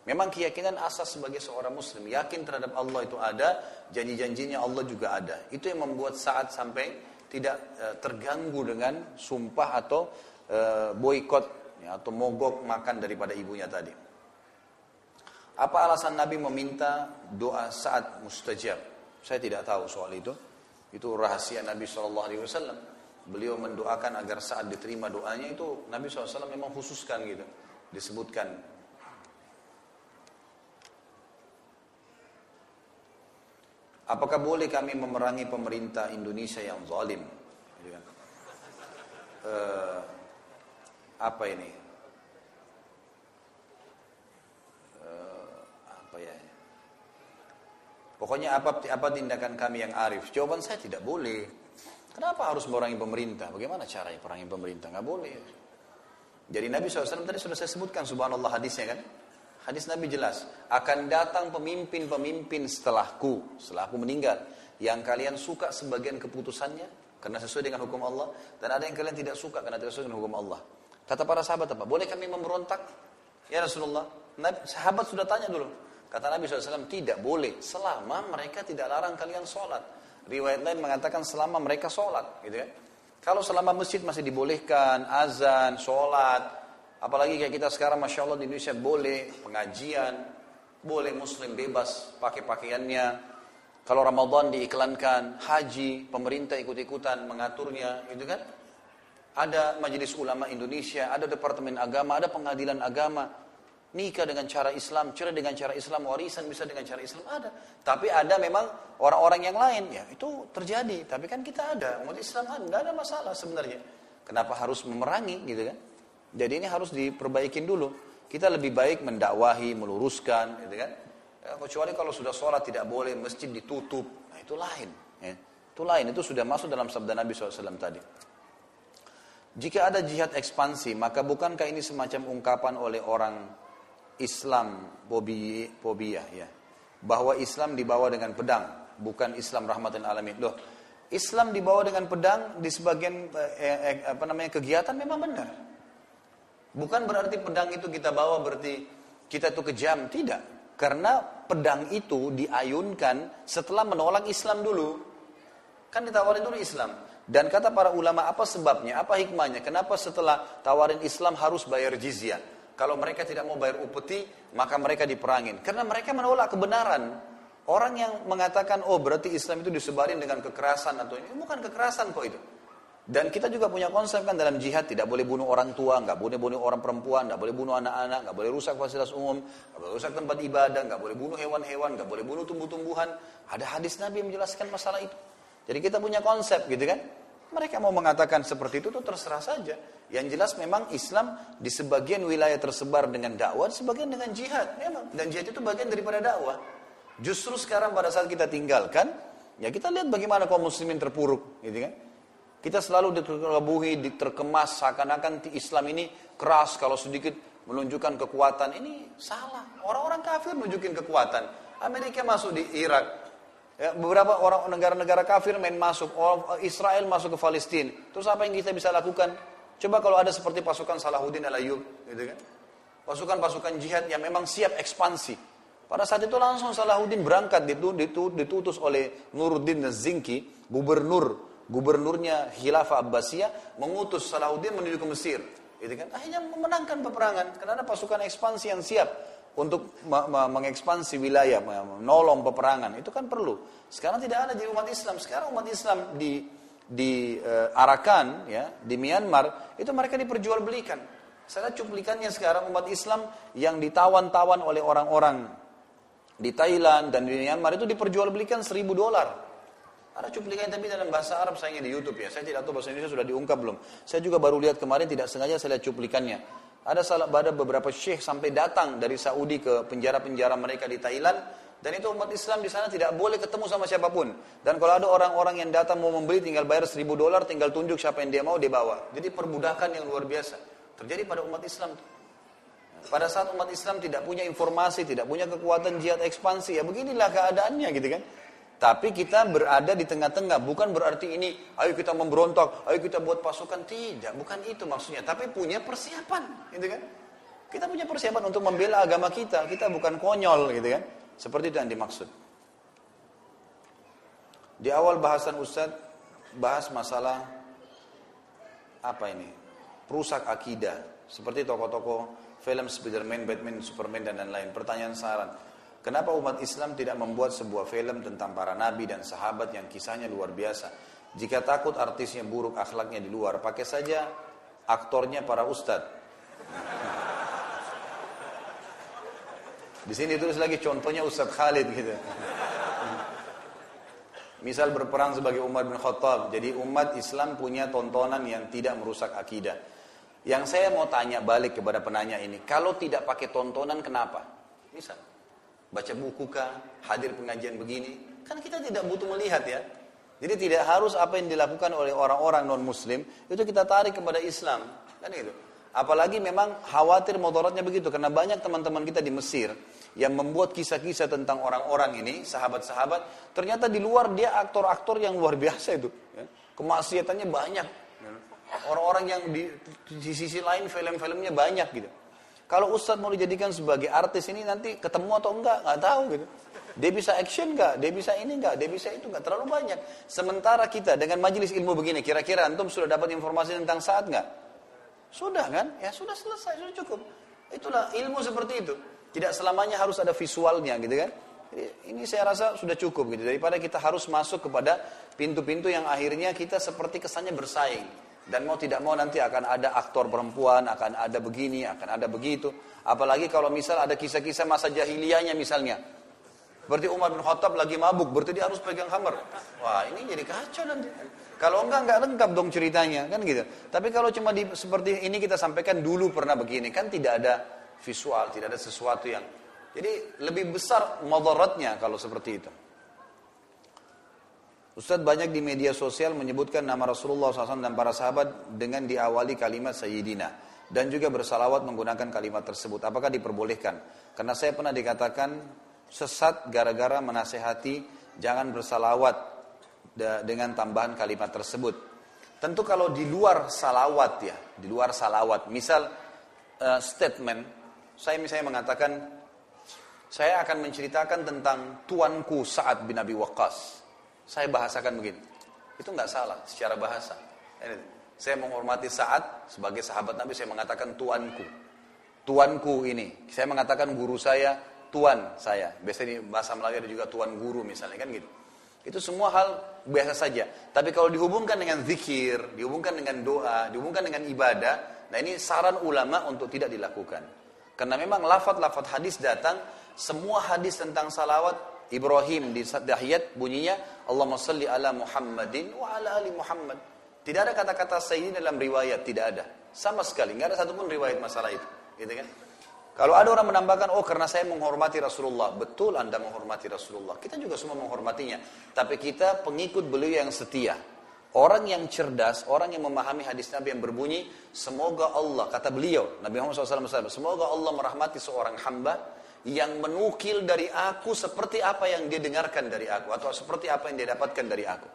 Memang keyakinan asas sebagai seorang muslim, yakin terhadap Allah itu ada, janji-janjinya Allah juga ada. Itu yang membuat Sa'ad sampai tidak e, terganggu dengan sumpah atau e, boikot ya, atau mogok makan daripada ibunya tadi. Apa alasan Nabi meminta doa Sa'ad mustajab? Saya tidak tahu soal itu. Itu rahasia Nabi shallallahu alaihi wasallam. beliau mendoakan agar saat diterima doanya itu Nabi shallallahu alaihi wasallam memang khususkan gitu, disebutkan. Apakah boleh kami memerangi pemerintah Indonesia yang zalim? Uh, apa ini? Uh, apa ya? Pokoknya apa apa tindakan kami yang arif? Jawaban saya tidak boleh. Kenapa harus memerangi pemerintah? Bagaimana caranya perangi pemerintah? Nggak boleh. Jadi Nabi shallallahu alaihi wasallam tadi sudah saya sebutkan, subhanallah hadisnya kan? Hadis Nabi jelas, akan datang pemimpin-pemimpin setelahku, setelah aku meninggal, yang kalian suka sebagian keputusannya, karena sesuai dengan hukum Allah, dan ada yang kalian tidak suka, karena tidak sesuai dengan hukum Allah. Kata para sahabat apa? Boleh kami memberontak? Ya Rasulullah, Nabi, sahabat sudah tanya dulu. Kata Nabi shallallahu alaihi wasallam, tidak boleh, selama mereka tidak larang kalian sholat. Riwayat lain mengatakan selama mereka sholat, gitu kan? Kalau selama masjid masih dibolehkan, azan, sholat, apalagi kayak kita sekarang, Masya Allah, di Indonesia boleh pengajian, boleh muslim bebas pakai pakaiannya. Kalau Ramadan diiklankan, haji, pemerintah ikut-ikutan mengaturnya, gitu kan. Ada majelis ulama Indonesia, ada departemen agama, ada pengadilan agama. Nikah dengan cara Islam, cerai dengan cara Islam, warisan bisa dengan cara Islam, ada. Tapi ada memang orang-orang yang lain, ya itu terjadi. Tapi kan kita ada, umat Islam ada, nggak ada masalah sebenarnya. Kenapa harus memerangi, gitu kan. Jadi ini harus diperbaikin dulu. Kita lebih baik mendakwahi, meluruskan, gitu kan? Ya, kecuali kalau sudah sholat tidak boleh, masjid ditutup, nah itu lain. Ya. Itu lain, itu sudah masuk dalam sabda Nabi shallallahu alaihi wasallam tadi. Jika ada jihad ekspansi, maka bukankah ini semacam ungkapan oleh orang Islam pobiyah, ya, bahwa Islam dibawa dengan pedang, bukan Islam rahmatan alamin. Loh, Islam dibawa dengan pedang di sebagian eh, eh, apa namanya kegiatan memang benar. Bukan berarti pedang itu kita bawa berarti kita itu kejam, tidak. Karena pedang itu diayunkan setelah menolak Islam dulu. Kan ditawarin dulu Islam. Dan kata para ulama, apa sebabnya, apa hikmahnya, kenapa setelah tawarin Islam harus bayar jizyah. Kalau mereka tidak mau bayar upeti, maka mereka diperangin. Karena mereka menolak kebenaran. Orang yang mengatakan, oh berarti Islam itu disebarin dengan kekerasan atau ini, bukan kekerasan kok itu. Dan kita juga punya konsep kan dalam jihad, tidak boleh bunuh orang tua, nggak boleh bunuh orang perempuan, nggak boleh bunuh anak-anak, nggak boleh rusak fasilitas umum, nggak boleh rusak tempat ibadah, nggak boleh bunuh hewan-hewan, nggak boleh bunuh tumbuh-tumbuhan. Ada hadis Nabi yang menjelaskan masalah itu. Jadi kita punya konsep gitu kan. Mereka mau mengatakan seperti itu tuh terserah saja. Yang jelas memang Islam di sebagian wilayah tersebar dengan dakwah, sebagian dengan jihad. Memang. Dan jihad itu bagian daripada dakwah. Justru sekarang pada saat kita tinggalkan, ya kita lihat bagaimana kaum muslimin terpuruk, gitu kan. Kita selalu diterkebuhi, diterkemas, seakan-akan Islam ini keras, kalau sedikit menunjukkan kekuatan. Ini salah. Orang-orang kafir nunjukin kekuatan. Amerika masuk di Irak. Ya, beberapa orang negara-negara kafir main masuk. Israel masuk ke Palestina. Terus apa yang kita bisa lakukan? Coba kalau ada seperti pasukan Salahuddin Al-Ayyub, gitu kan? Pasukan-pasukan jihad yang memang siap ekspansi. Pada saat itu langsung Salahuddin berangkat, ditutus oleh Nuruddin Az-Zinki, gubernur. Gubernurnya Khilafah Abbasiyah mengutus Salahuddin menuju ke Mesir, gitu kan? Akhirnya memenangkan peperangan karena ada pasukan ekspansi yang siap untuk ma- ma- mengekspansi wilayah, menolong peperangan. Itu kan perlu. Sekarang tidak ada di umat Islam. Sekarang umat Islam di di uh, Arakan, ya, di Myanmar itu mereka diperjualbelikan. Saya lihat cuplikannya sekarang umat Islam yang ditawan-tawan oleh orang-orang di Thailand dan di Myanmar itu diperjualbelikan seribu dolar. Ada cuplikan tapi dalam bahasa Arab sayangnya di YouTube ya. Saya tidak tahu bahasa Indonesia sudah diungkap belum. Saya juga baru lihat kemarin tidak sengaja saya lihat cuplikannya. Ada salah ada beberapa syekh sampai datang dari Saudi ke penjara-penjara mereka di Thailand dan itu umat Islam di sana tidak boleh ketemu sama siapapun. Dan kalau ada orang-orang yang datang mau membeli tinggal bayar seribu dolar, tinggal tunjuk siapa yang dia mau dia bawa. Jadi perbudakan yang luar biasa terjadi pada umat Islam. Pada saat umat Islam tidak punya informasi, tidak punya kekuatan jihad ekspansi, ya beginilah keadaannya gitu kan. Tapi kita berada di tengah-tengah, bukan berarti ini, ayo kita memberontak, ayo kita buat pasukan, tidak, bukan itu maksudnya. Tapi punya persiapan, gitu kan? Kita punya persiapan untuk membela agama kita, kita bukan konyol, gitu kan? Seperti itu yang dimaksud. Di awal bahasan Ustadz bahas masalah apa ini? Perusak akidah, seperti tokoh-tokoh film Spiderman, Batman, Superman dan lain-lain. Pertanyaan saran. Kenapa umat Islam tidak membuat sebuah film tentang para nabi dan sahabat yang kisahnya luar biasa? Jika takut artisnya buruk akhlaknya di luar, pakai saja aktornya para ustadz. Di sini tulis lagi contohnya Ustadz Khalid gitu. Misal berperang sebagai Umar bin Khattab. Jadi umat Islam punya tontonan yang tidak merusak akidah. Yang saya mau tanya balik kepada penanya ini, kalau tidak pakai tontonan kenapa? Misal, baca buku kah? Hadir pengajian begini? Kan kita tidak butuh melihat ya. Jadi tidak harus apa yang dilakukan oleh orang-orang non-muslim, itu kita tarik kepada Islam. Kan gitu. Apalagi memang khawatir mudaratnya begitu. Karena banyak teman-teman kita di Mesir yang membuat kisah-kisah tentang orang-orang ini, sahabat-sahabat, ternyata di luar dia aktor-aktor yang luar biasa itu. Kemaksiatannya banyak. Orang-orang yang di, di sisi lain film-filmnya banyak gitu. Kalau Ustadz mau dijadikan sebagai artis ini nanti ketemu atau enggak, enggak tahu gitu. Dia bisa action enggak, dia bisa ini enggak, dia bisa itu enggak, terlalu banyak. Sementara kita dengan majelis ilmu begini, kira-kira antum sudah dapat informasi tentang saat enggak? Sudah kan? Ya sudah selesai, sudah cukup. Itulah ilmu seperti itu. Tidak selamanya harus ada visualnya gitu kan. Ini saya rasa sudah cukup gitu. Daripada kita harus masuk kepada pintu-pintu yang akhirnya kita seperti kesannya bersaing. Dan mau tidak mau nanti akan ada aktor perempuan, akan ada begini, akan ada begitu. Apalagi kalau misal ada kisah-kisah masa jahiliyahnya misalnya. Berarti Umar bin Khattab lagi mabuk, berarti dia harus pegang hammer. Wah ini jadi kacau nanti. Kalau enggak, enggak lengkap dong ceritanya kan gitu. Tapi kalau cuma di, seperti ini kita sampaikan dulu pernah begini kan tidak ada visual, tidak ada sesuatu yang jadi lebih besar mudaratnya kalau seperti itu. Ustaz, banyak di media sosial menyebutkan nama Rasulullah shallallahu alaihi wasallam dan para sahabat dengan diawali kalimat Sayyidina dan juga bersalawat menggunakan kalimat tersebut. Apakah diperbolehkan? Karena saya pernah dikatakan sesat gara-gara menasehati jangan bersalawat dengan tambahan kalimat tersebut. Tentu kalau di luar salawat ya, di luar salawat. Misal Uh, statement, saya misalnya mengatakan saya akan menceritakan tentang tuanku Sa'ad bin Abi Waqqas, saya bahasakan begini, itu nggak salah secara bahasa. Saya menghormati Sa'ad sebagai sahabat Nabi, saya mengatakan tuanku, tuanku ini, saya mengatakan guru saya, tuan saya, biasanya di bahasa Melayu ada juga tuan guru misalnya kan gitu. Itu semua hal biasa saja, tapi kalau dihubungkan dengan zikir, dihubungkan dengan doa, dihubungkan dengan ibadah. Nah ini saran ulama untuk tidak dilakukan. Karena memang lafad-lafad hadis datang, semua hadis tentang salawat, Ibrahim di Dahiyat bunyinya, Allahumma salli ala Muhammadin wa ala ali Muhammad. Tidak ada kata-kata Sayyidin dalam riwayat, tidak ada. Sama sekali, tidak ada satupun riwayat masalah itu. Gitu kan? Kalau ada orang menambahkan, oh karena saya menghormati Rasulullah. Betul Anda menghormati Rasulullah. Kita juga semua menghormatinya. Tapi kita pengikut beliau yang setia. Orang yang cerdas, orang yang memahami hadis Nabi yang berbunyi, semoga Allah, kata beliau, Nabi Muhammad shallallahu alaihi wasallam, semoga Allah merahmati seorang hamba yang menukil dari aku seperti apa yang dia dengarkan dari aku, atau seperti apa yang dia dapatkan dari aku.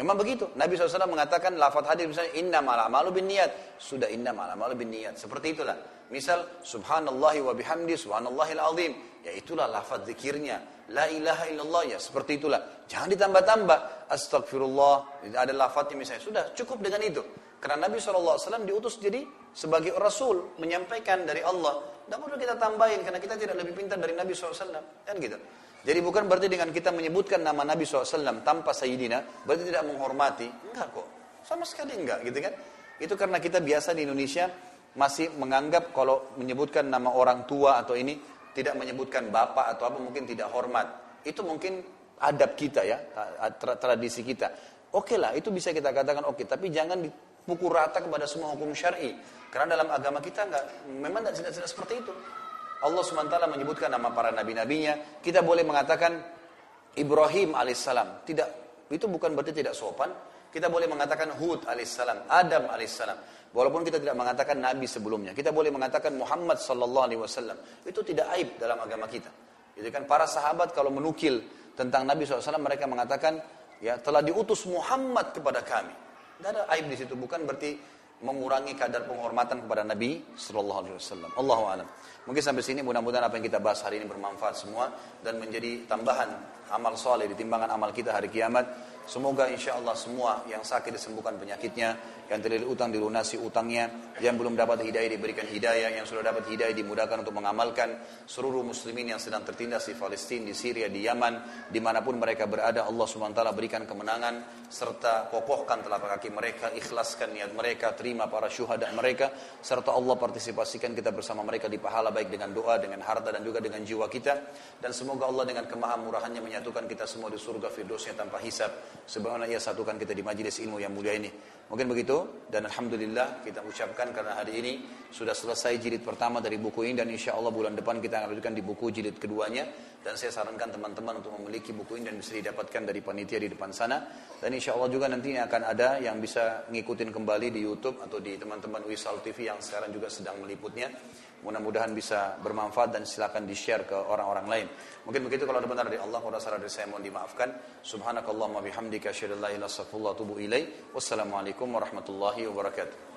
Memang begitu, Nabi shallallahu alaihi wasallam mengatakan, lafadz hadis misalnya, innamal a'malu binniyat, sudah innamal a'malu binniyat, seperti itulah. Misal, subhanallahi wa bihamdi, subhanallahil azim, ya itulah lafadz zikirnya. La ilaha illallah, ya seperti itulah. Jangan ditambah-tambah. Astagfirullah, ada lafadznya misalnya. Sudah, cukup dengan itu. Karena Nabi shallallahu alaihi wasallam diutus jadi sebagai Rasul, menyampaikan dari Allah. Tidak perlu kita tambahin, karena kita tidak lebih pintar dari Nabi shallallahu alaihi wasallam. Kan gitu. Jadi bukan berarti dengan kita menyebutkan nama Nabi shallallahu alaihi wasallam tanpa Sayyidina, berarti tidak menghormati. Enggak kok, sama sekali enggak gitu kan. Itu karena kita biasa di Indonesia masih menganggap kalau menyebutkan nama orang tua atau ini, tidak menyebutkan bapak atau apa, mungkin tidak hormat. Itu mungkin adab kita ya, tra- tradisi kita. Oke lah, itu bisa kita katakan oke, tapi jangan dipukul rata kepada semua hukum syar'i. Karena dalam agama kita enggak, memang tidak tidak seperti itu. Allah Subhanahu wa taala menyebutkan nama para nabi-nabinya. Kita boleh mengatakan Ibrahim alaihissalam. Tidak, itu bukan berarti tidak sopan. Kita boleh mengatakan Hud alaihissalam, Adam alaihissalam. Walaupun kita tidak mengatakan Nabi sebelumnya. Kita boleh mengatakan Muhammad sallallahu alaihi wasallam. Itu tidak aib dalam agama kita. Jadi kan para sahabat kalau menukil tentang Nabi shallallahu alaihi wasallam, mereka mengatakan, ya telah diutus Muhammad kepada kami. Tidak ada aib di situ. Bukan berarti mengurangi kadar penghormatan kepada Nabi sallallahu alaihi wasallam. Allahu a'lam. Mungkin sampai sini mudah-mudahan apa yang kita bahas hari ini bermanfaat semua dan menjadi tambahan amal soleh di timbangan amal kita hari kiamat. Semoga insya Allah semua yang sakit disembuhkan penyakitnya, yang terlilit utang dilunasi utangnya, yang belum dapat hidayah diberikan hidayah, yang sudah dapat hidayah dimudahkan untuk mengamalkan. Seluruh muslimin yang sedang tertindas di Palestina, di Syria, di Yaman, dimanapun mereka berada, Allah subhanahu wa taala berikan kemenangan serta kokohkan telapak kaki mereka, ikhlaskan niat mereka, terima para syuhada mereka, serta Allah partisipasikan kita bersama mereka di pahala baik dengan doa, dengan harta dan juga dengan jiwa kita. Dan semoga Allah dengan kemahamurahannya menyatukan kita semua di surga firdausnya tanpa hisab. Sebagaimana ia satukan kita di majelis ilmu yang mulia ini. Mungkin begitu, dan alhamdulillah kita ucapkan karena hari ini sudah selesai jilid pertama dari buku ini, dan insya Allah bulan depan kita akan lanjutkan di buku jilid keduanya. Dan saya sarankan teman-teman untuk memiliki buku ini dan bisa didapatkan dari panitia di depan sana. Dan insya Allah juga nantinya akan ada yang bisa ngikutin kembali di YouTube atau di teman-teman Wisal T V yang sekarang juga sedang meliputnya. Mudah-mudahan bisa bermanfaat dan silakan di-share ke orang-orang lain. Mungkin begitu, kalau ada benar dari Allah, kalau salah dari saya mohon dimaafkan. Subhanakallahumma bihamdika asyhadu an la ilaha illa anta astaghfiruka wa atubu ilaik. Wassalamualaikum warahmatullahi wabarakatuh.